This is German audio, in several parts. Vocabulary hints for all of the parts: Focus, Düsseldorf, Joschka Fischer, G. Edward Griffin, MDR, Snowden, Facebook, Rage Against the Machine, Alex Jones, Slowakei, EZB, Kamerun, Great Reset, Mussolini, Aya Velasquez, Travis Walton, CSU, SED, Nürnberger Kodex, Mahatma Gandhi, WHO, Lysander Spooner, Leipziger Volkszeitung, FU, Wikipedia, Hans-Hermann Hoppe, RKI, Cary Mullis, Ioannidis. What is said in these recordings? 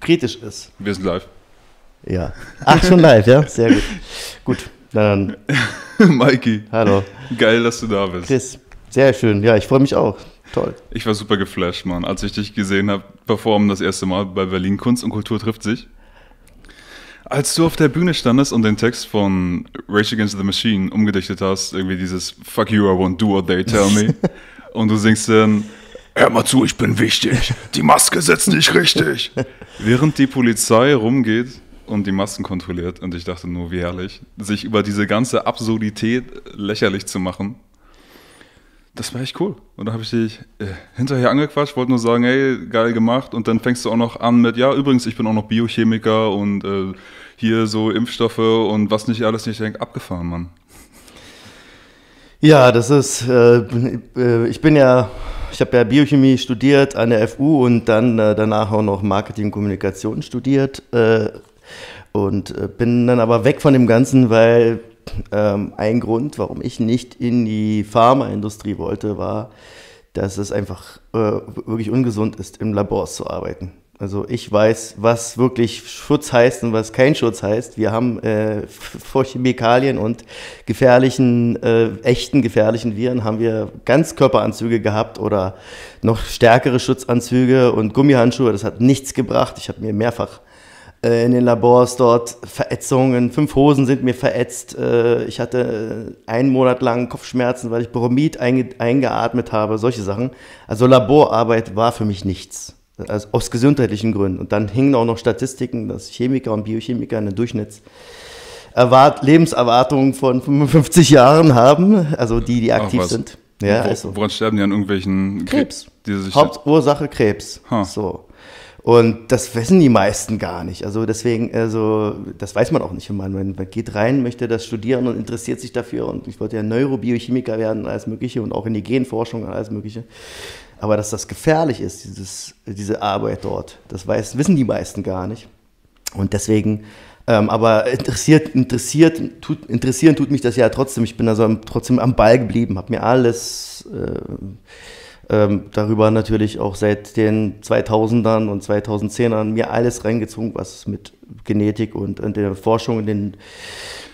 kritisch ist. Wir sind live. Ja. Ach, schon live, ja? Sehr gut. Gut, dann. Maiki. Hallo. Geil, dass du da bist. Chris, sehr schön. Ja, ich freue mich auch. Toll. Ich war super geflasht, Mann. Als ich dich gesehen habe, performen das erste Mal bei Berlin Kunst und Kultur trifft sich. Als du auf der Bühne standest und den Text von Rage Against the Machine umgedichtet hast, irgendwie dieses Fuck you, I won't do what they tell me. Und du singst dann, hör mal zu, ich bin wichtig, die Maske sitzt nicht richtig. Während die Polizei rumgeht und die Masken kontrolliert, und ich dachte nur, wie herrlich, sich über diese ganze Absurdität lächerlich zu machen. Das war echt cool. Und da habe ich dich hinterher angequatscht, wollte nur sagen, hey, geil gemacht. Und dann fängst du auch noch an mit, ja, übrigens, ich bin auch noch Biochemiker und hier so Impfstoffe und was nicht alles. Ich denke, abgefahren, Mann. Ja, das ist, ich habe ja Biochemie studiert an der FU und dann danach auch noch Marketing und Kommunikation studiert. Und bin dann aber weg von dem Ganzen, weil... ein Grund, warum ich nicht in die Pharmaindustrie wollte, war, dass es einfach wirklich ungesund ist, im Labor zu arbeiten. Also ich weiß, was wirklich Schutz heißt und was kein Schutz heißt. Wir haben vor Chemikalien und gefährlichen, echten gefährlichen Viren haben wir Ganzkörperanzüge gehabt oder noch stärkere Schutzanzüge und Gummihandschuhe. Das hat nichts gebracht. Ich habe mir mehrfach in den Labors dort Verätzungen, 5 Hosen sind mir verätzt. Ich hatte 1 Monat lang Kopfschmerzen, weil ich Bromid eingeatmet habe, solche Sachen. Also Laborarbeit war für mich nichts, also aus gesundheitlichen Gründen. Und dann hingen auch noch Statistiken, dass Chemiker und Biochemiker eine Durchschnittslebenserwartung von 55 Jahren haben, also die aktiv sind. Ja, also. Woran sterben die an irgendwelchen Krebs? Hauptursache Krebs. Huh. So. Und das wissen die meisten gar nicht. Also deswegen, also das weiß man auch nicht. Man geht rein, möchte das studieren und interessiert sich dafür. Und ich wollte ja Neurobiochemiker werden und alles Mögliche und auch in die Genforschung und alles Mögliche. Aber dass das gefährlich ist, diese Arbeit dort, das wissen die meisten gar nicht. Und deswegen, aber interessieren tut mich das ja trotzdem. Ich bin also trotzdem am Ball geblieben, habe mir alles... darüber natürlich auch seit den 2000ern und 2010ern mir alles reingezogen, was mit Genetik und der Forschung, den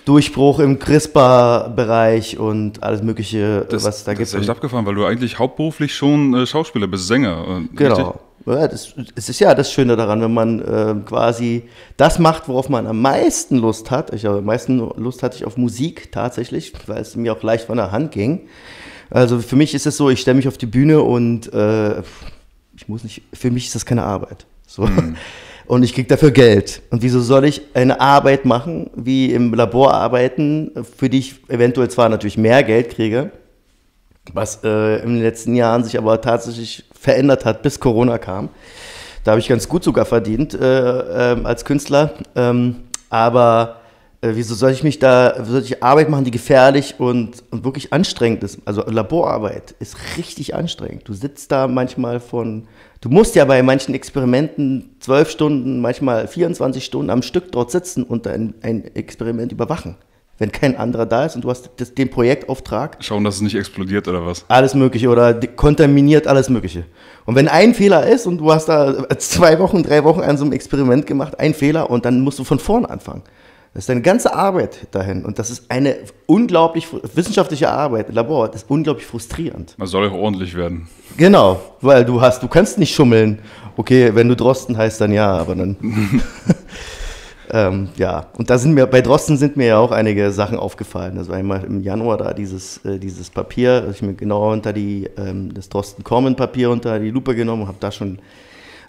Durchbruch im CRISPR-Bereich und alles Mögliche, was da gibt. Das ist echt abgefahren, weil du eigentlich hauptberuflich schon Schauspieler bist, Sänger. Genau. Ja, es ist ja das Schöne daran, wenn man quasi das macht, worauf man am meisten Lust hat. Am meisten Lust hatte ich auf Musik tatsächlich, weil es mir auch leicht von der Hand ging. Also für mich ist es so, ich stelle mich auf die Bühne und ich muss nicht. Für mich ist das keine Arbeit. So. Mhm. Und ich kriege dafür Geld. Und wieso soll ich eine Arbeit machen, wie im Labor arbeiten, für die ich eventuell zwar natürlich mehr Geld kriege, was in den letzten Jahren sich aber tatsächlich verändert hat, bis Corona kam. Da habe ich ganz gut sogar verdient als Künstler. Aber wieso soll ich Arbeit machen, die gefährlich und wirklich anstrengend ist? Also Laborarbeit ist richtig anstrengend. Du sitzt da manchmal du musst ja bei manchen Experimenten 12 Stunden, manchmal 24 Stunden am Stück dort sitzen und ein Experiment überwachen, wenn kein anderer da ist und du hast den Projektauftrag. Schauen, dass es nicht explodiert oder was? Alles Mögliche oder kontaminiert alles Mögliche. Und wenn ein Fehler ist und du hast da 2 Wochen, 3 Wochen an so einem Experiment gemacht, ein Fehler und dann musst du von vorne anfangen. Das ist deine ganze Arbeit dahin und das ist eine unglaublich wissenschaftliche Arbeit im Labor, das ist unglaublich frustrierend. Man soll auch ordentlich werden. Genau, weil du kannst nicht schummeln. Okay, wenn du Drosten heißt, dann ja, aber dann... ja, und bei Drosten sind mir ja auch einige Sachen aufgefallen. Also einmal im Januar da dieses Papier, dass ich mir genau das Drosten-Korman-Papier unter die Lupe genommen und habe da schon...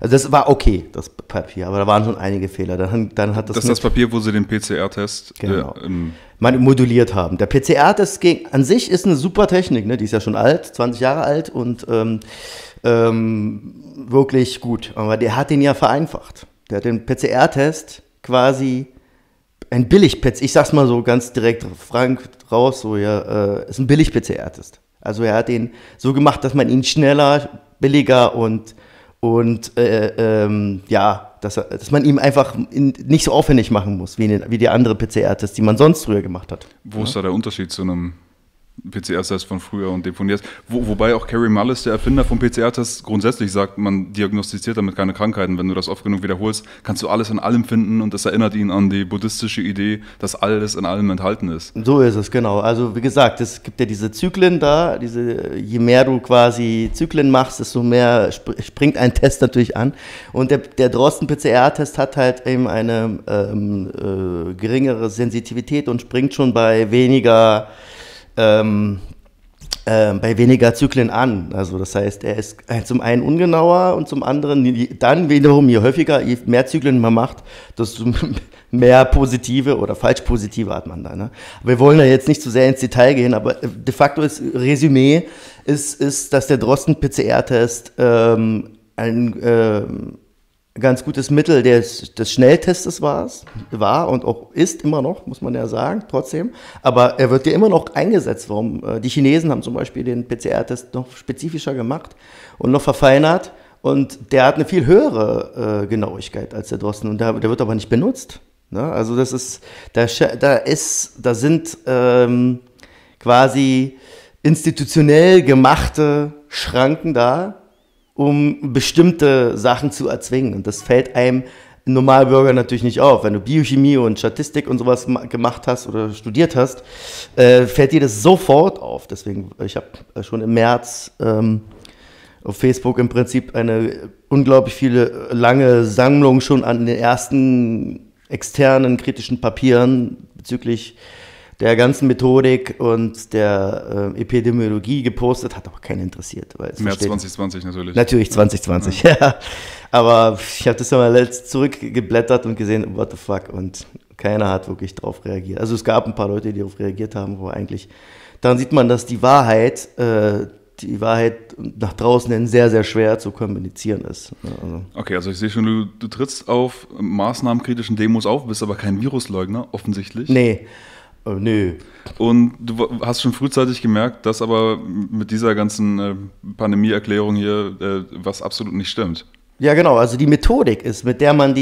Also das war okay, das Papier, aber da waren schon einige Fehler. Dann hat das ist das Papier, wo sie den PCR-Test genau. Moduliert haben. Der PCR-Test an sich ist eine super Technik, ne? Die ist ja schon alt, 20 Jahre alt und wirklich gut. Aber der hat den ja vereinfacht. Der hat den PCR-Test quasi ein Billig-PCR, ich sag's mal so ganz direkt frank raus, so ja, ist ein Billig-PCR-Test. Also er hat den so gemacht, dass man ihn schneller, billiger und dass man ihm einfach nicht so aufwendig machen muss, wie die andere PCR-Tests, die man sonst früher gemacht hat. Wo ist da der Unterschied zu einem PCR-Tests von früher und deponierst. Wobei auch Cary Mullis, der Erfinder von PCR-Tests, grundsätzlich sagt, man diagnostiziert damit keine Krankheiten. Wenn du das oft genug wiederholst, kannst du alles in allem finden, und das erinnert ihn an die buddhistische Idee, dass alles in allem enthalten ist. So ist es, genau. Also wie gesagt, es gibt ja diese Zyklen da, je mehr du quasi Zyklen machst, desto mehr springt ein Test natürlich an. Und der Drosten-PCR-Test hat halt eben eine geringere Sensitivität und springt schon bei weniger Zyklen an. Also das heißt, er ist zum einen ungenauer und zum anderen dann wiederum, je häufiger, je mehr Zyklen man macht, desto mehr positive oder falsch positive hat man da. Ne? Wir wollen da jetzt nicht zu sehr ins Detail gehen, aber de facto ist Resümee, ist, dass der Drosten-PCR-Test ganz gutes Mittel des Schnelltestes war und auch ist immer noch, muss man ja sagen, trotzdem. Aber er wird ja immer noch eingesetzt. Warum? Die Chinesen haben zum Beispiel den PCR-Test noch spezifischer gemacht und noch verfeinert. Und der hat eine viel höhere Genauigkeit als der Drosten. Und der wird aber nicht benutzt. Ne? Also das ist, da sind quasi institutionell gemachte Schranken da, um bestimmte Sachen zu erzwingen. Und das fällt einem Normalbürger natürlich nicht auf. Wenn du Biochemie und Statistik und sowas gemacht hast oder studiert hast, fällt dir das sofort auf. Deswegen, ich habe schon im März auf Facebook im Prinzip eine unglaublich lange Sammlung schon an den ersten externen kritischen Papieren bezüglich der ganzen Methodik und der Epidemiologie gepostet, hat aber keinen interessiert. Weil März 2020 natürlich. Natürlich 2020, ja. Ja. Aber ich habe das ja mal zurückgeblättert und gesehen, what the fuck, und keiner hat wirklich darauf reagiert. Also es gab ein paar Leute, die darauf reagiert haben, wo eigentlich, daran sieht man, dass die Wahrheit nach draußen hin sehr, sehr schwer zu kommunizieren ist. Also. Okay, also ich sehe schon, du trittst auf maßnahmenkritischen Demos auf, bist aber kein Virusleugner, offensichtlich. Nee. Oh, nö. Und du hast schon frühzeitig gemerkt, dass aber mit dieser ganzen Pandemieerklärung hier was absolut nicht stimmt. Ja, genau. Also die Methodik ist, mit der man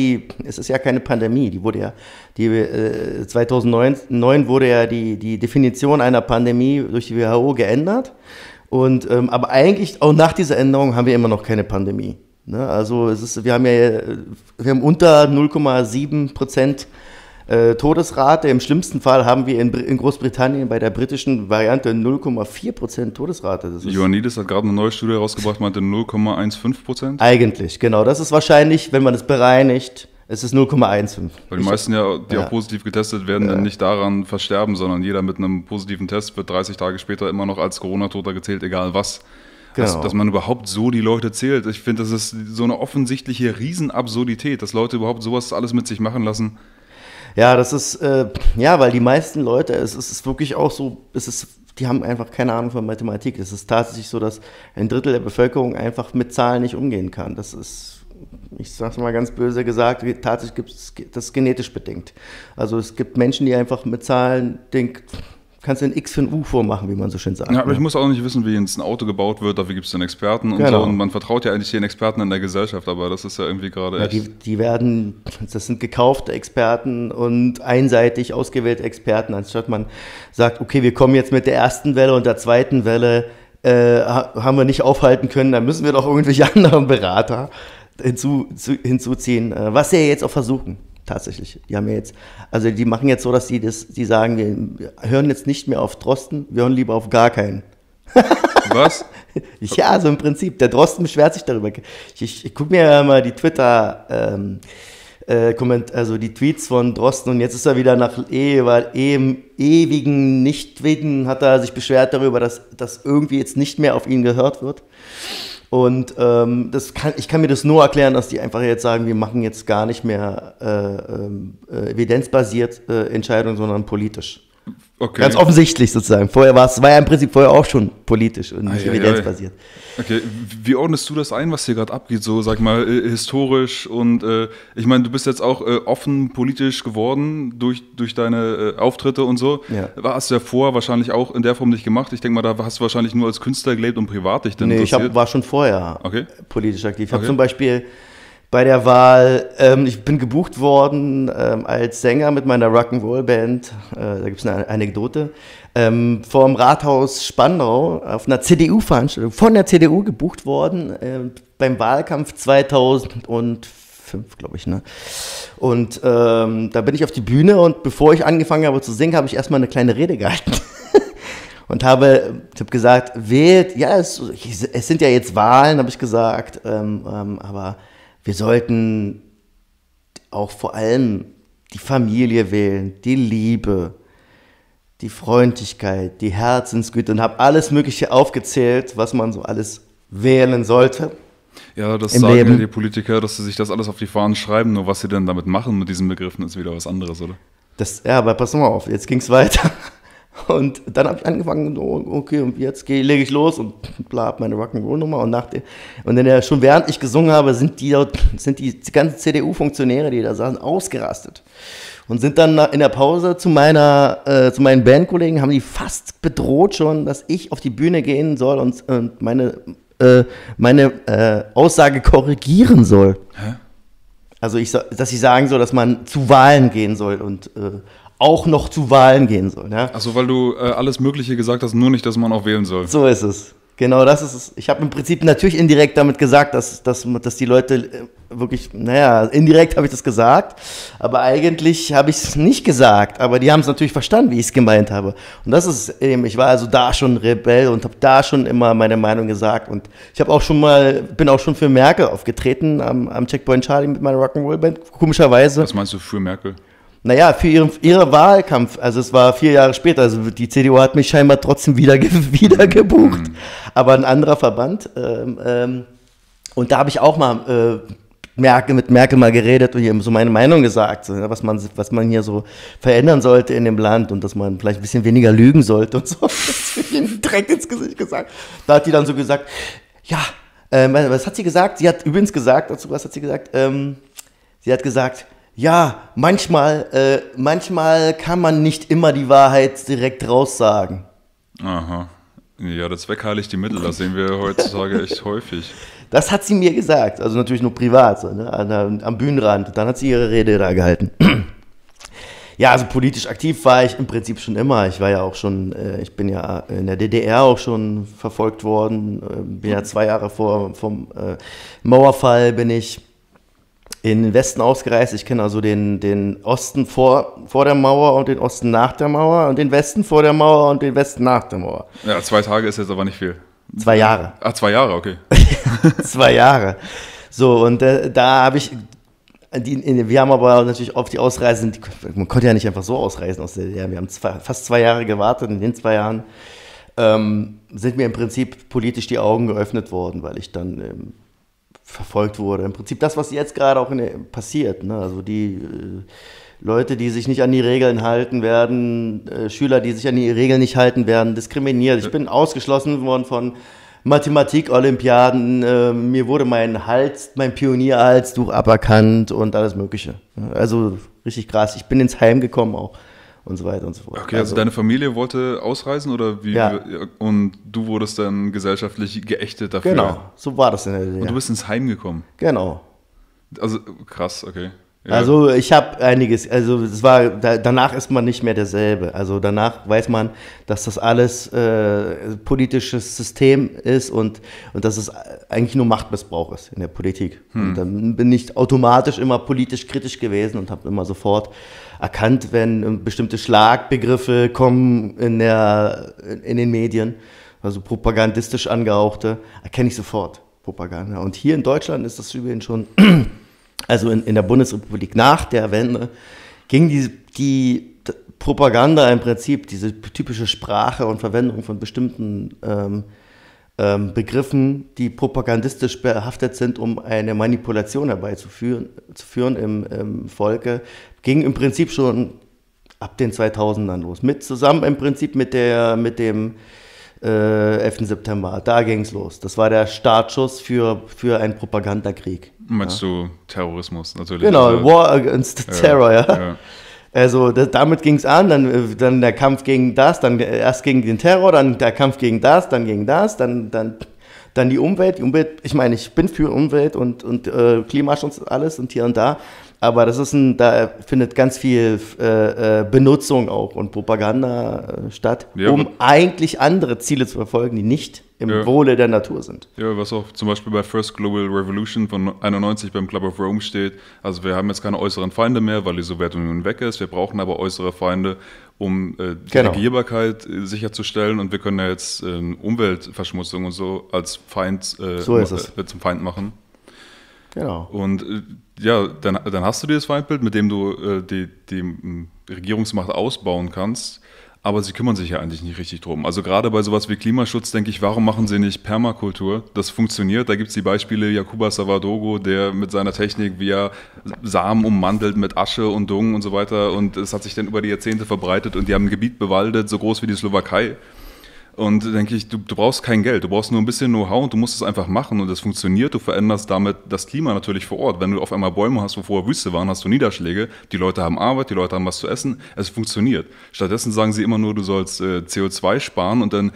es ist ja keine Pandemie, 2009 wurde ja die Definition einer Pandemie durch die WHO geändert. Und, aber eigentlich auch nach dieser Änderung haben wir immer noch keine Pandemie. Ne? Also wir haben unter 0,7% Todesrate. Im schlimmsten Fall haben wir in Großbritannien bei der britischen Variante 0,4% Todesrate. Ioannidis hat gerade eine neue Studie herausgebracht, meinte 0,15%? Eigentlich, genau. Das ist wahrscheinlich, wenn man das bereinigt, es ist 0,15. Weil die meisten ja, die auch positiv getestet werden, dann nicht daran versterben, sondern jeder mit einem positiven Test wird 30 Tage später immer noch als Corona-Toter gezählt, egal was. Genau. Dass man überhaupt so die Leute zählt. Ich finde, das ist so eine offensichtliche Riesenabsurdität, dass Leute überhaupt sowas alles mit sich machen lassen. Ja, das ist, weil die meisten Leute, es ist wirklich auch so, die haben einfach keine Ahnung von Mathematik. Es ist tatsächlich so, dass ein Drittel der Bevölkerung einfach mit Zahlen nicht umgehen kann. Das ist, ich sag's mal ganz böse gesagt, tatsächlich gibt es das genetisch bedingt. Also es gibt Menschen, die einfach mit Zahlen denken, kannst du ein X für ein U vormachen, wie man so schön sagt. Ja, aber ich muss auch nicht wissen, wie jetzt ein Auto gebaut wird, dafür gibt es dann Experten und so. Und man vertraut ja eigentlich den Experten in der Gesellschaft, aber das ist ja irgendwie gerade echt. Das sind gekaufte Experten und einseitig ausgewählte Experten, anstatt man sagt, okay, wir kommen jetzt mit der ersten Welle und der zweiten Welle, haben wir nicht aufhalten können, dann müssen wir doch irgendwelche anderen Berater hinzuziehen, was wir jetzt auch versuchen. Tatsächlich. Die haben ja jetzt, also die machen jetzt so, dass die sagen, wir hören jetzt nicht mehr auf Drosten, wir hören lieber auf gar keinen. Was? Ja, also im Prinzip. Der Drosten beschwert sich darüber. Ich gucke mir ja mal die die Tweets von Drosten, und jetzt ist er wieder nach ewigen Nichtwegen, hat er sich beschwert darüber, dass das irgendwie jetzt nicht mehr auf ihn gehört wird. Und ich kann mir das nur erklären, dass die einfach jetzt sagen, wir machen jetzt gar nicht mehr evidenzbasiert Entscheidungen, sondern politisch. Okay. Ganz offensichtlich sozusagen. Vorher war ja im Prinzip vorher auch schon politisch und nicht evidenzbasiert. Okay, wie ordnest du das ein, was hier gerade abgeht? So, sag mal, historisch und ich meine, du bist jetzt auch offen politisch geworden durch deine Auftritte und so. Ja. Hast du ja vorher wahrscheinlich auch in der Form nicht gemacht. Ich denke mal, da hast du wahrscheinlich nur als Künstler gelebt und privat dich dann interessiert. Nee, ich war schon vorher politisch aktiv. Ich habe zum Beispiel bei der Wahl, ich bin gebucht worden als Sänger mit meiner Rock'n'Roll-Band, da gibt es eine Anekdote, vor dem Rathaus Spandau auf einer CDU-Veranstaltung, von der CDU gebucht worden, beim Wahlkampf 2005, glaube ich. Ne? Und da bin ich auf die Bühne und bevor ich angefangen habe zu singen, habe ich erstmal eine kleine Rede gehalten. Und habe gesagt, wählt, ja, es sind ja jetzt Wahlen, habe ich gesagt, aber wir sollten auch vor allem die Familie wählen, die Liebe, die Freundlichkeit, die Herzensgüte und habe alles Mögliche aufgezählt, was man so alles wählen sollte. Ja, das sagen ja die Politiker, dass sie sich das alles auf die Fahnen schreiben, nur was sie denn damit machen mit diesen Begriffen ist wieder was anderes, oder? Das, ja, aber pass mal auf, jetzt ging es weiter. Und dann habe ich angefangen, okay, und jetzt lege ich los und blab meine Rock'n'Roll-Nummer. Und dann, schon während ich gesungen habe, sind die ganzen CDU-Funktionäre, die da saßen, ausgerastet. Und sind dann in der Pause zu meinen Bandkollegen, haben die fast bedroht schon, dass ich auf die Bühne gehen soll und meine Aussage korrigieren soll. Hä? Also, dass ich sagen soll, dass man zu Wahlen gehen soll und auch noch zu Wahlen gehen soll. Ja? Achso, weil du alles Mögliche gesagt hast, nur nicht, dass man auch wählen soll. So ist es. Genau, das ist es. Ich habe im Prinzip natürlich indirekt damit gesagt, dass die Leute wirklich, naja, indirekt habe ich das gesagt, aber eigentlich habe ich es nicht gesagt, aber die haben es natürlich verstanden, wie ich es gemeint habe. Und das ist eben, ich war also da schon Rebell und habe da schon immer meine Meinung gesagt und ich habe auch schon mal, bin auch schon für Merkel aufgetreten am Checkpoint Charlie mit meiner Rock'n'Roll-Band, komischerweise. Was meinst du für Merkel? Naja, für ihre Wahlkampf, also es war 4 Jahre später, also die CDU hat mich scheinbar trotzdem wieder gebucht, aber ein anderer Verband. Und da habe ich auch mal mit Merkel mal geredet und ihr so meine Meinung gesagt, so, was man hier so verändern sollte in dem Land und dass man vielleicht ein bisschen weniger lügen sollte und so. Das habe ich ihnen direkt ins Gesicht gesagt. Da hat die dann so gesagt, ja, was hat sie gesagt? Sie hat übrigens gesagt, dazu, was hat sie gesagt? Sie hat gesagt, ja, manchmal kann man nicht immer die Wahrheit direkt raussagen. Aha. Ja, das wegheiligt die Mittel, das sehen wir heutzutage echt häufig. Das hat sie mir gesagt, also natürlich nur privat, so, ne? Am Bühnenrand. Dann hat sie ihre Rede da gehalten. Ja, also politisch aktiv war ich im Prinzip schon immer. Ich war ja auch schon, ich bin ja in der DDR auch schon verfolgt worden. Bin ja 2 Jahre vom Mauerfall bin ich in den Westen ausgereist. Ich kenne also den Osten vor der Mauer und den Osten nach der Mauer und den Westen vor der Mauer und den Westen nach der Mauer. Ja, 2 Tage ist jetzt aber nicht viel. 2 Jahre. Ah, 2 Jahre, okay. 2 Jahre. So, und da habe ich, wir haben aber natürlich auf die Ausreisen, man konnte ja nicht einfach so ausreisen aus der DDR. Wir haben fast 2 Jahre gewartet. In den 2 Jahren sind mir im Prinzip politisch die Augen geöffnet worden, weil ich dann verfolgt wurde. Im Prinzip das, was jetzt gerade auch passiert. Ne? Also die Leute, die sich nicht an die Regeln halten werden, Schüler, die sich an die Regeln nicht halten werden, diskriminiert. Ich bin ausgeschlossen worden von Mathematik-Olympiaden. Mir wurde mein Pionierhalstuch aberkannt und alles Mögliche. Also richtig krass. Ich bin ins Heim gekommen auch. Und so weiter und so fort. Okay, also deine Familie wollte ausreisen oder wie? Ja. Und du wurdest dann gesellschaftlich geächtet dafür? Genau, so war das in der DDR. Und du bist ins Heim gekommen? Genau. Also krass, okay. Ja. Also ich habe einiges, also es war, danach ist man nicht mehr derselbe. Also danach weiß man, dass das alles politisches System ist und dass es eigentlich nur Machtmissbrauch ist in der Politik. Und dann bin ich automatisch immer politisch kritisch gewesen und habe immer sofort erkannt, wenn bestimmte Schlagbegriffe kommen in den Medien, also propagandistisch angehauchte, erkenne ich sofort Propaganda. Und hier in Deutschland ist das übrigens schon... Also in der Bundesrepublik nach der Wende ging die Propaganda im Prinzip, diese typische Sprache und Verwendung von bestimmten Begriffen, die propagandistisch behaftet sind, um eine Manipulation herbeizuführen im Volke, ging im Prinzip schon ab den 2000ern los. Zusammen im Prinzip mit dem 11. September, da ging es los. Das war der Startschuss für einen Propagandakrieg. Meinst du Terrorismus natürlich? Genau, also, War Against Terror, ja. Also damit ging es an, dann der Kampf gegen das, dann erst gegen den Terror, dann der Kampf gegen das, dann die Umwelt. Ich meine, ich bin für Umwelt und Klimaschutz und alles und hier und da, Aber das ist ein, da findet ganz viel Benutzung auch und Propaganda statt, ja, um eigentlich andere Ziele zu verfolgen, die nicht im ja. Wohle der Natur sind. Ja, was auch zum Beispiel bei First Global Revolution von 91 beim Club of Rome steht, also wir haben jetzt keine äußeren Feinde mehr, weil die Sowjetunion weg ist, wir brauchen aber äußere Feinde, um die genau. Regierbarkeit sicherzustellen, und wir können ja jetzt Umweltverschmutzung und so als Feind so ist es. Zum Feind machen. Genau. Und ja, dann hast du dieses Feindbild, mit dem du die Regierungsmacht ausbauen kannst, aber sie kümmern sich ja eigentlich nicht richtig drum. Also gerade bei sowas wie Klimaschutz denke ich, warum machen sie nicht Permakultur? Das funktioniert, da gibt es die Beispiele Jakuba Sawadogo, der mit seiner Technik, wie er Samen ummantelt mit Asche und Dung und so weiter, und es hat sich dann über die Jahrzehnte verbreitet und die haben ein Gebiet bewaldet, so groß wie die Slowakei. Und denke ich, du brauchst kein Geld, du brauchst nur ein bisschen Know-how und du musst es einfach machen und das funktioniert. Du veränderst damit das Klima natürlich vor Ort. Wenn du auf einmal Bäume hast, wo vorher Wüste waren, hast du Niederschläge. Die Leute haben Arbeit, die Leute haben was zu essen. Es funktioniert. Stattdessen sagen sie immer nur, du sollst CO2 sparen, und dann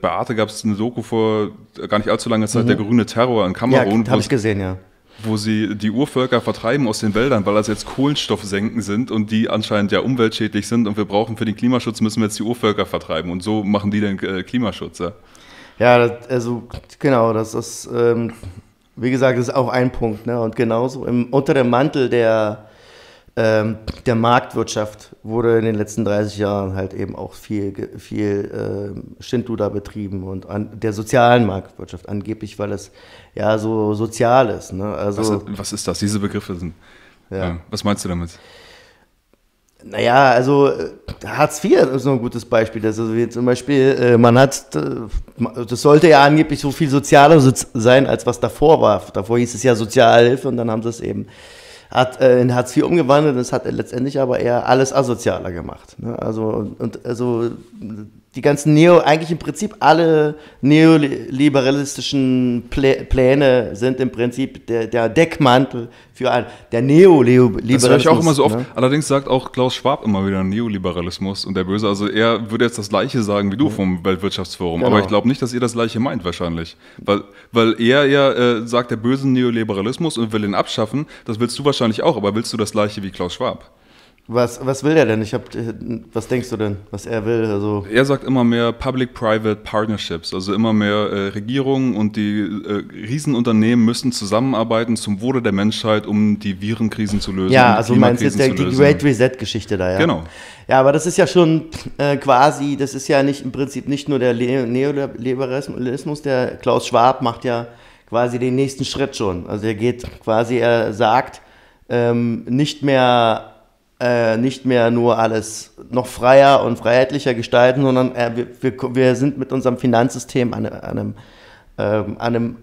bei Arte gab es eine Doku vor gar nicht allzu langer Zeit, der grüne Terror in Kamerun. Ja, habe ich gesehen, ja. Wo sie die Urvölker vertreiben aus den Wäldern, weil das jetzt Kohlenstoffsenken sind und die anscheinend ja umweltschädlich sind, und wir brauchen für den Klimaschutz, müssen wir jetzt die Urvölker vertreiben, und so machen die den Klimaschutz. Ja, also genau, das ist, wie gesagt, das ist auch ein Punkt, ne? Und genauso unter dem Mantel der Marktwirtschaft wurde in den letzten 30 Jahren halt eben auch viel Schindluder betrieben, und an der sozialen Marktwirtschaft angeblich, weil es ja so sozial ist. Ne? Also, was ist das? Diese Begriffe sind. Ja. Ja. Was meinst du damit? Naja, also Hartz IV ist noch ein gutes Beispiel. Also wie zum Beispiel, das sollte ja angeblich so viel sozialer sein, als was davor war. Davor hieß es ja Sozialhilfe, und dann haben sie es eben in Hartz IV umgewandelt, und es hat letztendlich aber eher alles asozialer gemacht. Ne? Also die ganzen eigentlich im Prinzip alle neoliberalistischen Pläne sind im Prinzip der Deckmantel für der Neoliberalismus. Das höre ich auch immer so oft. Ne? Allerdings sagt auch Klaus Schwab immer wieder Neoliberalismus und der Böse. Also er würde jetzt das Gleiche sagen wie du vom Weltwirtschaftsforum. Genau. Aber ich glaube nicht, dass ihr das Gleiche meint wahrscheinlich. Weil er ja sagt, der böse Neoliberalismus, und will ihn abschaffen. Das willst du wahrscheinlich auch. Aber willst du das Gleiche wie Klaus Schwab? Was will der denn? Was denkst du denn, was er will? Also er sagt immer mehr Public-Private Partnerships, also immer mehr Regierungen und die Riesenunternehmen müssen zusammenarbeiten zum Wohle der Menschheit, um die Virenkrisen zu lösen. Ja, also meinst du jetzt die Great Reset-Geschichte da, ja? Genau. Ja, aber das ist ja schon quasi, das ist ja nicht im Prinzip nicht nur der Neoliberalismus, der Klaus Schwab macht ja quasi den nächsten Schritt schon. Also er sagt, nicht mehr nur alles noch freier und freiheitlicher gestalten, sondern wir sind mit unserem Finanzsystem an einem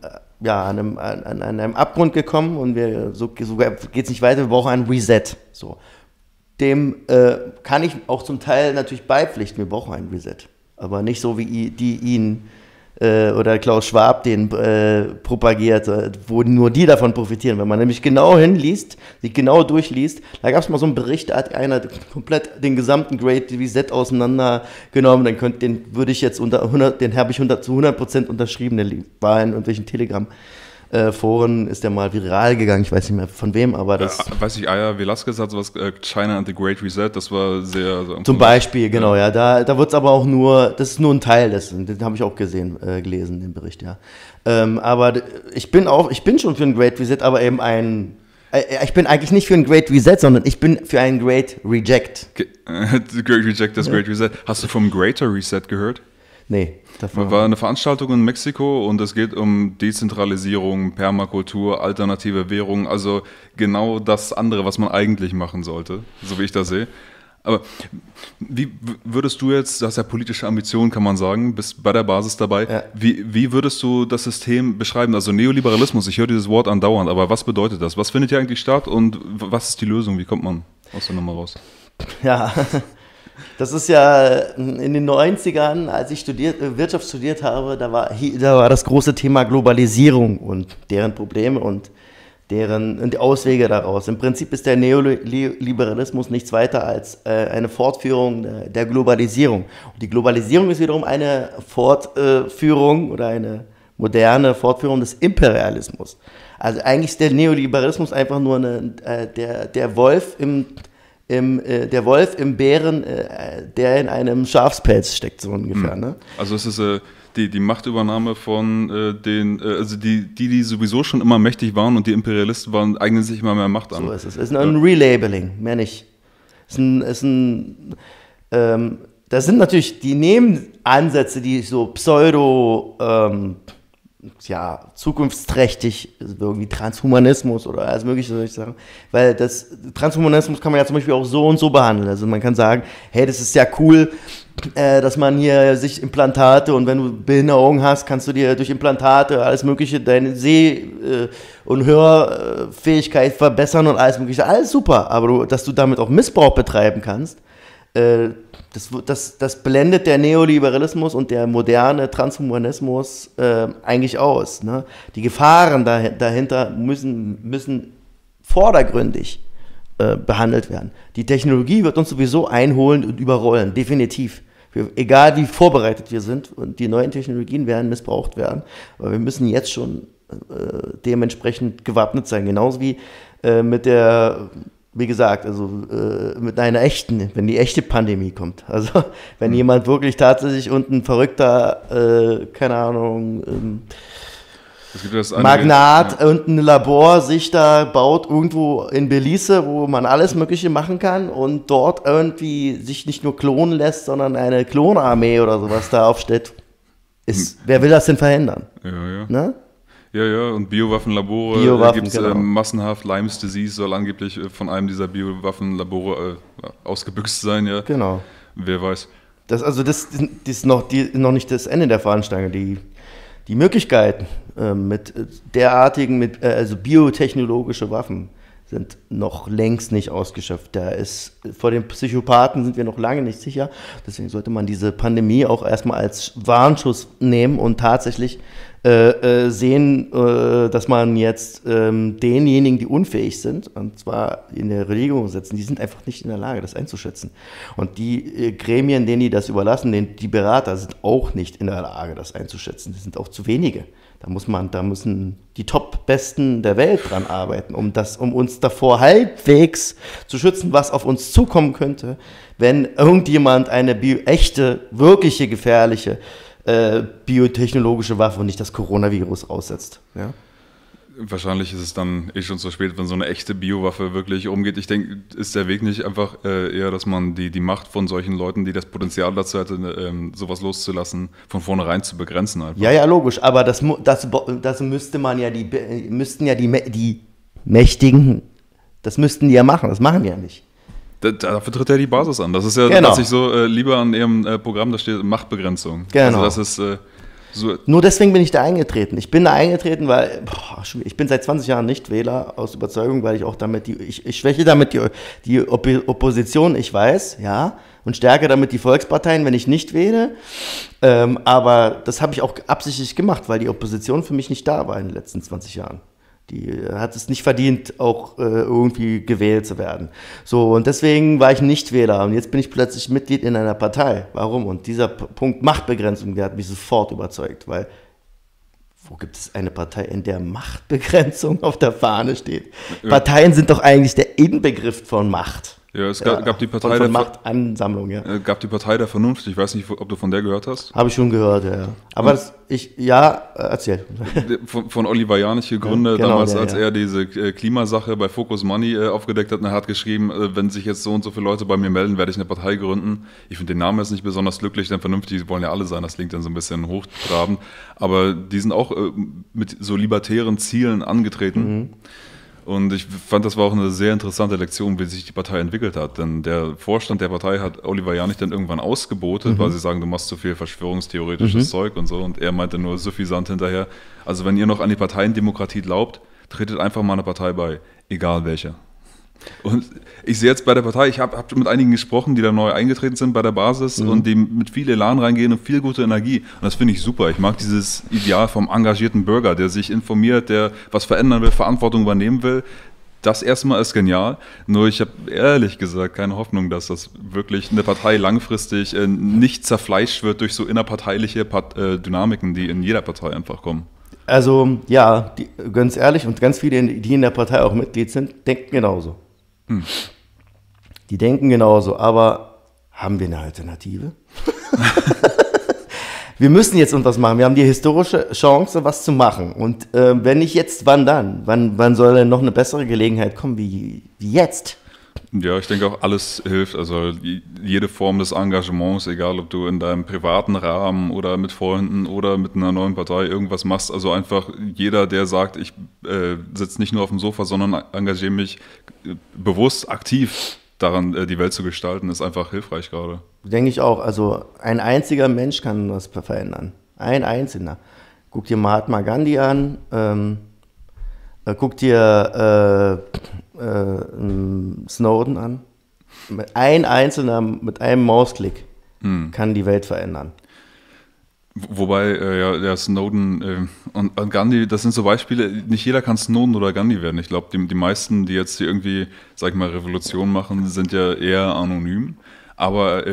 Abgrund gekommen, und so geht es nicht weiter, wir brauchen ein Reset. So. Dem kann ich auch zum Teil natürlich beipflichten, wir brauchen ein Reset, aber nicht so wie oder Klaus Schwab den propagiert, wo nur die davon profitieren. Wenn man nämlich genau hinliest, sich genau durchliest, da gab es mal so einen Bericht, da hat einer komplett den gesamten Great Reset auseinandergenommen, den würde ich jetzt den habe ich zu 100% unterschrieben, der war in irgendwelchen Telegram-Foren, ist der mal viral gegangen, ich weiß nicht mehr von wem, aber das... Ja, weiß ich, Aya Velasquez hat sowas, China and the Great Reset, das war sehr... Zum Beispiel, genau, ja, da wird es aber auch nur, das ist nur ein Teil dessen, den habe ich auch gelesen, den Bericht, ja. Aber ich bin schon für ein Great Reset, aber eben ich bin eigentlich nicht für ein Great Reset, sondern ich bin für einen Great Reject. Great Reject, das Great Reset. Hast du vom Greater Reset gehört? Nee. War eine Veranstaltung in Mexiko und es geht um Dezentralisierung, Permakultur, alternative Währung, also genau das andere, was man eigentlich machen sollte, so wie ich das sehe. Aber wie würdest du jetzt, das ist ja politische Ambition, kann man sagen, bist bei der Basis dabei, ja. Wie würdest du das System beschreiben? Also Neoliberalismus, ich höre dieses Wort andauernd, aber was bedeutet das? Was findet hier eigentlich statt und was ist die Lösung? Wie kommt man aus der Nummer raus? Ja, das ist ja in den 90ern, als ich Wirtschaft studiert habe, da war das große Thema Globalisierung und deren Probleme und die Auswege daraus. Im Prinzip ist der Neoliberalismus nichts weiter als eine Fortführung der Globalisierung. Und die Globalisierung ist wiederum eine Fortführung oder eine moderne Fortführung des Imperialismus. Also eigentlich ist der Neoliberalismus einfach nur eine, der Wolf im Bären, der in einem Schafspelz steckt, so ungefähr. Ne? Also es ist die Machtübernahme von die sowieso schon immer mächtig waren, und die Imperialisten waren, eignen sich immer mehr Macht an. So ist es. Es ist ein Relabeling, mehr nicht. Das sind natürlich die Nebenansätze, die so pseudo zukunftsträchtig, also irgendwie Transhumanismus oder alles mögliche, soll ich sagen, weil das Transhumanismus kann man ja zum Beispiel auch so und so behandeln. Also man kann sagen, hey, das ist ja cool, dass man hier sich Implantate, und wenn du Behinderung hast, kannst du dir durch Implantate alles mögliche, deine Seh- und Hörfähigkeit verbessern und alles mögliche, alles super, aber dass du damit auch Missbrauch betreiben kannst, das blendet der Neoliberalismus und der moderne Transhumanismus eigentlich aus. Ne? Die Gefahren dahinter müssen vordergründig behandelt werden. Die Technologie wird uns sowieso einholen und überrollen, definitiv. Egal wie vorbereitet wir sind, und die neuen Technologien werden missbraucht werden. Aber wir müssen jetzt schon dementsprechend gewappnet sein, genauso wie wie gesagt, also mit einer echten, wenn die echte Pandemie kommt. Also wenn jemand wirklich tatsächlich und ein verrückter, keine Ahnung, Magnat und ein Labor sich da baut irgendwo in Belize, wo man alles Mögliche machen kann und dort irgendwie sich nicht nur klonen lässt, sondern eine Klonarmee oder sowas da aufstellt. Wer will das denn verhindern? Ja, ja. Ne? Ja, ja, und Biowaffenlabore, da gibt es massenhaft Lyme's Disease, soll angeblich von einem dieser Biowaffenlabore ausgebüxt sein, ja. Genau. Wer weiß. Das ist noch nicht das Ende der Fahnenstange. Die Möglichkeiten mit derartigen, also biotechnologische Waffen sind noch längst nicht ausgeschöpft. Vor den Psychopathen sind wir noch lange nicht sicher. Deswegen sollte man diese Pandemie auch erstmal als Warnschuss nehmen und tatsächlich sehen, dass man jetzt denjenigen, die unfähig sind, und zwar in der Regierung setzen, die sind einfach nicht in der Lage, das einzuschätzen. Und die Gremien, denen die das überlassen, die Berater, sind auch nicht in der Lage, das einzuschätzen. Das sind auch zu wenige. Da müssen die Top-Besten der Welt dran arbeiten, um uns davor halbwegs zu schützen, was auf uns zukommen könnte, wenn irgendjemand eine echte, wirkliche, gefährliche biotechnologische Waffe und nicht das Coronavirus aussetzt. Ja? Wahrscheinlich ist es dann eh schon zu spät, wenn so eine echte Biowaffe wirklich umgeht. Ich denke, ist der Weg nicht einfach eher, dass man die Macht von solchen Leuten, die das Potenzial dazu hätte, sowas loszulassen, von vornherein zu begrenzen? Einfach. Ja, ja, logisch. Aber das müsste man ja, die Mächtigen, das müssten die ja machen. Das machen die ja nicht. Dafür tritt ja die Basis an. Das ist ja, genau. Was ich so lieber an ihrem Programm, da steht Machtbegrenzung. Genau. Also das ist, so. Nur deswegen bin ich da eingetreten. Ich bin da eingetreten, weil ich bin seit 20 Jahren Nichtwähler aus Überzeugung, weil ich auch damit ich schwäche damit die Opposition, ich weiß, ja, und stärke damit die Volksparteien, wenn ich nicht wähle. Aber das habe ich auch absichtlich gemacht, weil die Opposition für mich nicht da war in den letzten 20 Jahren. Die hat es nicht verdient, auch irgendwie gewählt zu werden. So, und deswegen war ich Nichtwähler und jetzt bin ich plötzlich Mitglied in einer Partei. Warum? Und dieser Punkt Machtbegrenzung, der hat mich sofort überzeugt, weil wo gibt es eine Partei, in der Machtbegrenzung auf der Fahne steht? Ja. Parteien sind doch eigentlich der Inbegriff von Macht. Ja, es gab die Partei von Machtansammlung, ja. Gab die Partei der Vernunft, ich weiß nicht, ob du von der gehört hast. Habe ich schon gehört, ja. Aber erzähl. Von Oliver Janich gegründet, ja, genau, damals, als er diese Klimasache bei Focus Money aufgedeckt hat, und er hat geschrieben, wenn sich jetzt so und so viele Leute bei mir melden, werde ich eine Partei gründen. Ich finde den Namen jetzt nicht besonders glücklich, denn vernünftig wollen ja alle sein, das klingt dann so ein bisschen hochtrabend. Aber die sind auch mit so libertären Zielen angetreten. Mhm. Und ich fand, das war auch eine sehr interessante Lektion, wie sich die Partei entwickelt hat. Denn der Vorstand der Partei hat Oliver Janich dann irgendwann ausgebotet, weil sie sagen, du machst zu viel verschwörungstheoretisches Zeug und so. Und er meinte nur suffisant hinterher, also wenn ihr noch an die Parteiendemokratie glaubt, tretet einfach mal eine Partei bei, egal welche. Und ich sehe jetzt bei der Partei, ich habe mit einigen gesprochen, die da neu eingetreten sind bei der Basis und die mit viel Elan reingehen und viel gute Energie. Und das finde ich super. Ich mag dieses Ideal vom engagierten Bürger, der sich informiert, der was verändern will, Verantwortung übernehmen will. Das erstmal ist genial, nur ich habe ehrlich gesagt keine Hoffnung, dass das wirklich eine Partei langfristig nicht zerfleischt wird durch so innerparteiliche Dynamiken, die in jeder Partei einfach kommen. Also ja, die, ganz ehrlich, und ganz viele, die in der Partei auch Mitglied sind, denken genauso. Hm. Die denken genauso, aber haben wir eine Alternative? Wir müssen jetzt etwas machen. Wir haben die historische Chance, was zu machen. Und wenn nicht jetzt, wann dann? Wann soll denn noch eine bessere Gelegenheit kommen wie jetzt? Ja, ich denke auch, alles hilft. Also jede Form des Engagements, egal ob du in deinem privaten Rahmen oder mit Freunden oder mit einer neuen Partei irgendwas machst. Also einfach jeder, der sagt, ich sitze nicht nur auf dem Sofa, sondern engagiere mich bewusst, aktiv daran, die Welt zu gestalten, ist einfach hilfreich gerade. Denke ich auch. Also ein einziger Mensch kann das verändern. Ein Einzelner. Guck dir Mahatma Gandhi an. Guck dir Snowden an. Ein Einzelner mit einem Mausklick kann die Welt verändern. Wobei, ja, der Snowden und Gandhi, das sind so Beispiele, nicht jeder kann Snowden oder Gandhi werden. Ich glaube, die meisten, die jetzt hier irgendwie, sag ich mal, Revolution machen, sind ja eher anonym. Aber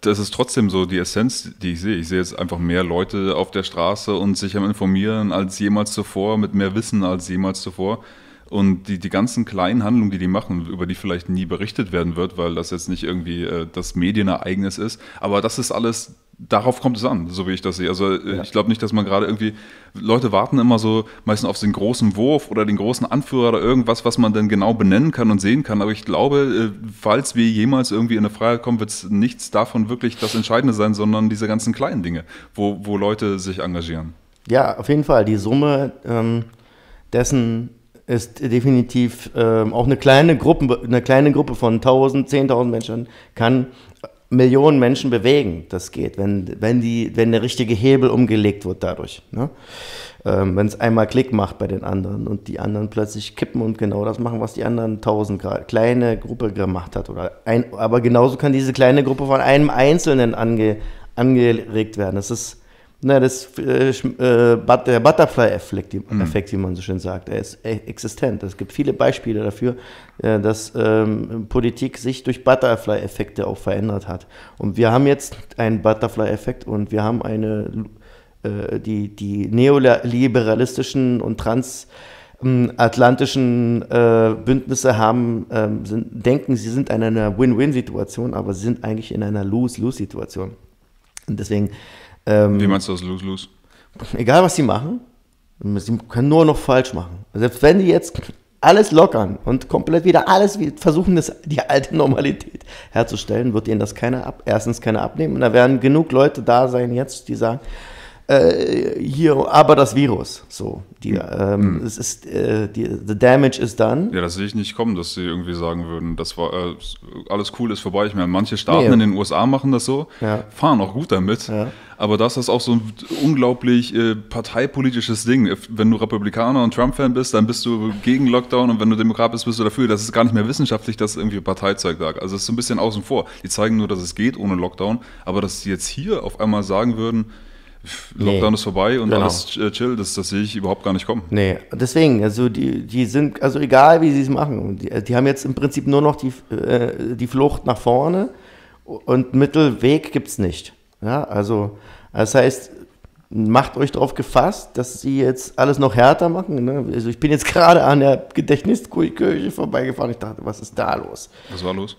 das ist trotzdem so die Essenz, die ich sehe. Ich sehe jetzt einfach mehr Leute auf der Straße und sich am Informieren als jemals zuvor, mit mehr Wissen als jemals zuvor. Und die ganzen kleinen Handlungen, die machen, über die vielleicht nie berichtet werden wird, weil das jetzt nicht irgendwie das Medienereignis ist. Aber das ist alles, darauf kommt es an, so wie ich das sehe. Also ich glaube nicht, dass man gerade irgendwie, Leute warten immer so meistens auf den großen Wurf oder den großen Anführer oder irgendwas, was man dann genau benennen kann und sehen kann. Aber ich glaube, falls wir jemals irgendwie in eine Freiheit kommen, wird es nichts davon wirklich das Entscheidende sein, sondern diese ganzen kleinen Dinge, wo Leute sich engagieren. Ja, auf jeden Fall. Die Summe dessen ist definitiv auch eine kleine Gruppe von 1.000, 10.000 Menschen kann Millionen Menschen bewegen. Das geht, wenn der richtige Hebel umgelegt wird dadurch. Ne? Wenn es einmal Klick macht bei den anderen und die anderen plötzlich kippen und genau das machen, was die anderen 1.000 kleine Gruppe gemacht hat. Aber genauso kann diese kleine Gruppe von einem Einzelnen angeregt werden. Das ist der Butterfly-Effekt, wie man so schön sagt, er ist existent. Es gibt viele Beispiele dafür, dass Politik sich durch Butterfly-Effekte auch verändert hat. Und wir haben jetzt einen Butterfly-Effekt und wir haben die neoliberalistischen und transatlantischen Bündnisse denken, sie sind in einer Win-Win-Situation, aber sie sind eigentlich in einer Lose-Lose-Situation. Und deswegen... Wie meinst du das, lose-lose? Egal, was sie machen, sie können nur noch falsch machen. Selbst wenn die jetzt alles lockern und komplett wieder alles versuchen, die alte Normalität herzustellen, wird ihnen das erstens keiner abnehmen. Und da werden genug Leute da sein jetzt, die sagen, hier, aber das Virus. So, es ist, the damage is done. Ja, das sehe ich nicht kommen, dass sie irgendwie sagen würden, das war alles cool, ist vorbei. Ich meine, manche Staaten in den USA machen das so, fahren auch gut damit. Ja. Aber das ist auch so ein unglaublich parteipolitisches Ding. Wenn du Republikaner und Trump-Fan bist, dann bist du gegen Lockdown und wenn du Demokrat bist, bist du dafür. Das ist gar nicht mehr wissenschaftlich, dass irgendwie Partei zeigt. Also das ist so ein bisschen außen vor. Die zeigen nur, dass es geht ohne Lockdown. Aber dass sie jetzt hier auf einmal sagen würden, Lockdown ist vorbei und alles chill, das sehe ich überhaupt gar nicht kommen. Nee, deswegen, also die sind, also egal wie sie es machen, die haben jetzt im Prinzip nur noch die Flucht nach vorne und Mittelweg gibt es nicht. Ja, also das heißt, macht euch darauf gefasst, dass sie jetzt alles noch härter machen. Ne? Also ich bin jetzt gerade an der Gedächtniskirche vorbeigefahren, ich dachte, was ist da los? Was war los?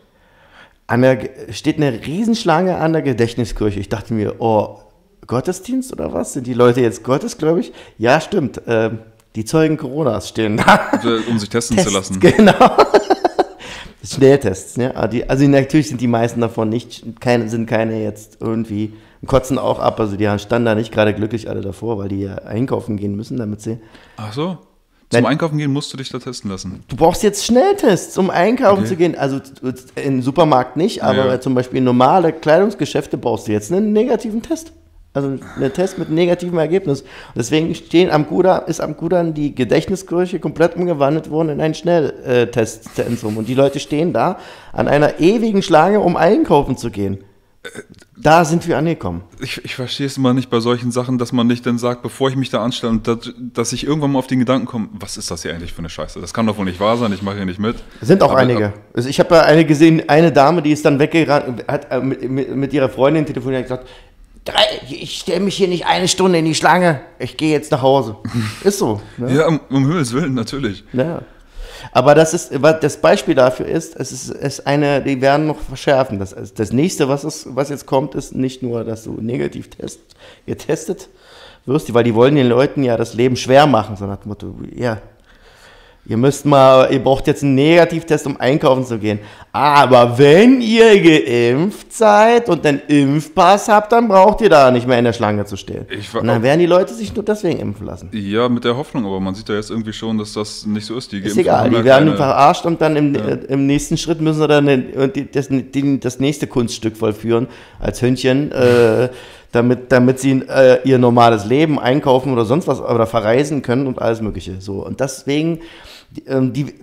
Steht eine Riesenschlange an der Gedächtniskirche. Ich dachte mir, oh, Gottesdienst oder was? Sind die Leute jetzt gottesgläubig? Ja, stimmt. Die Zeugen Coronas stehen da. Um sich testen zu lassen. Genau. Schnelltests. Ne? Also natürlich sind die meisten davon keine jetzt irgendwie, kotzen auch ab. Also die standen da nicht gerade glücklich alle davor, weil die ja einkaufen gehen müssen, damit sie... Ach so. Zum Einkaufen gehen musst du dich da testen lassen. Du brauchst jetzt Schnelltests, um einkaufen zu gehen. Also im Supermarkt nicht, aber zum Beispiel normale Kleidungsgeschäfte brauchst du jetzt einen negativen Test. Also ein Test mit negativem Ergebnis. Deswegen ist am Kudamm die Gedächtniskirche komplett umgewandelt worden in ein Schnelltestzentrum. Und die Leute stehen da an einer ewigen Schlange, um einkaufen zu gehen. Da sind wir angekommen. Ich verstehe es immer nicht bei solchen Sachen, dass man nicht dann sagt, bevor ich mich da anstelle, und dass ich irgendwann mal auf den Gedanken komme, was ist das hier eigentlich für eine Scheiße? Das kann doch wohl nicht wahr sein, ich mache hier nicht mit. Sind auch einige. Also ich habe ja eine gesehen, eine Dame, die ist dann weggerannt, hat mit ihrer Freundin telefoniert und gesagt, Ich stelle mich hier nicht eine Stunde in die Schlange, ich gehe jetzt nach Hause. Ist so. Ne? Ja, um Himmels Willen, natürlich. Ja. Aber das ist, das Beispiel dafür ist, die werden noch verschärfen. Das nächste, was jetzt kommt, ist nicht nur, dass du negativ getestet wirst, weil die wollen den Leuten ja das Leben schwer machen, sondern das Motto, ja, ihr braucht jetzt einen Negativtest, um einkaufen zu gehen. Aber wenn ihr geimpft seid und einen Impfpass habt, dann braucht ihr da nicht mehr in der Schlange zu stehen. Und dann werden die Leute sich nur deswegen impfen lassen. Ja, mit der Hoffnung, aber man sieht ja jetzt irgendwie schon, dass das nicht so ist. Ist egal, die werden verarscht und dann im nächsten Schritt müssen sie dann das nächste Kunststück vollführen als Hündchen, damit sie ihr normales Leben einkaufen oder sonst was oder verreisen können und alles Mögliche. So. Und deswegen... Die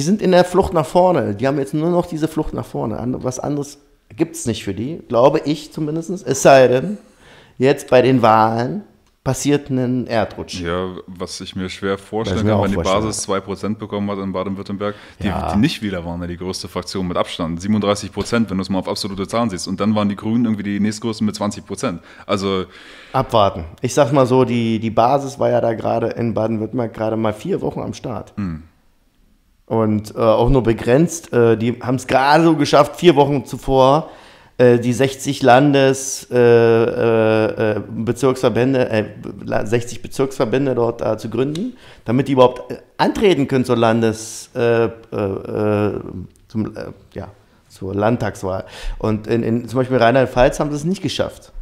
sind in der Flucht nach vorne. Die haben jetzt nur noch diese Flucht nach vorne. Was anderes gibt es nicht für die, glaube ich zumindest. Es sei denn, jetzt bei den Wahlen passiert ein Erdrutsch. Ja, was ich mir schwer vorstellen kann, wenn die Basis 2% bekommen hat in Baden-Württemberg. Die Nicht-Wähler waren ja die größte Fraktion mit Abstand. 37%, wenn du es mal auf absolute Zahlen siehst. Und dann waren die Grünen irgendwie die nächstgrößten mit 20%. Also abwarten. Ich sag mal so, die Basis war ja da gerade in Baden-Württemberg gerade mal 4 Wochen am Start. Hm. Und auch nur begrenzt. Die haben es gerade so geschafft, 4 Wochen zuvor die 60 Bezirksverbände, 60 Bezirksverbände dort zu gründen, damit die überhaupt antreten können zur zur Landtagswahl. Und zum Beispiel in Rheinland-Pfalz haben sie es nicht geschafft,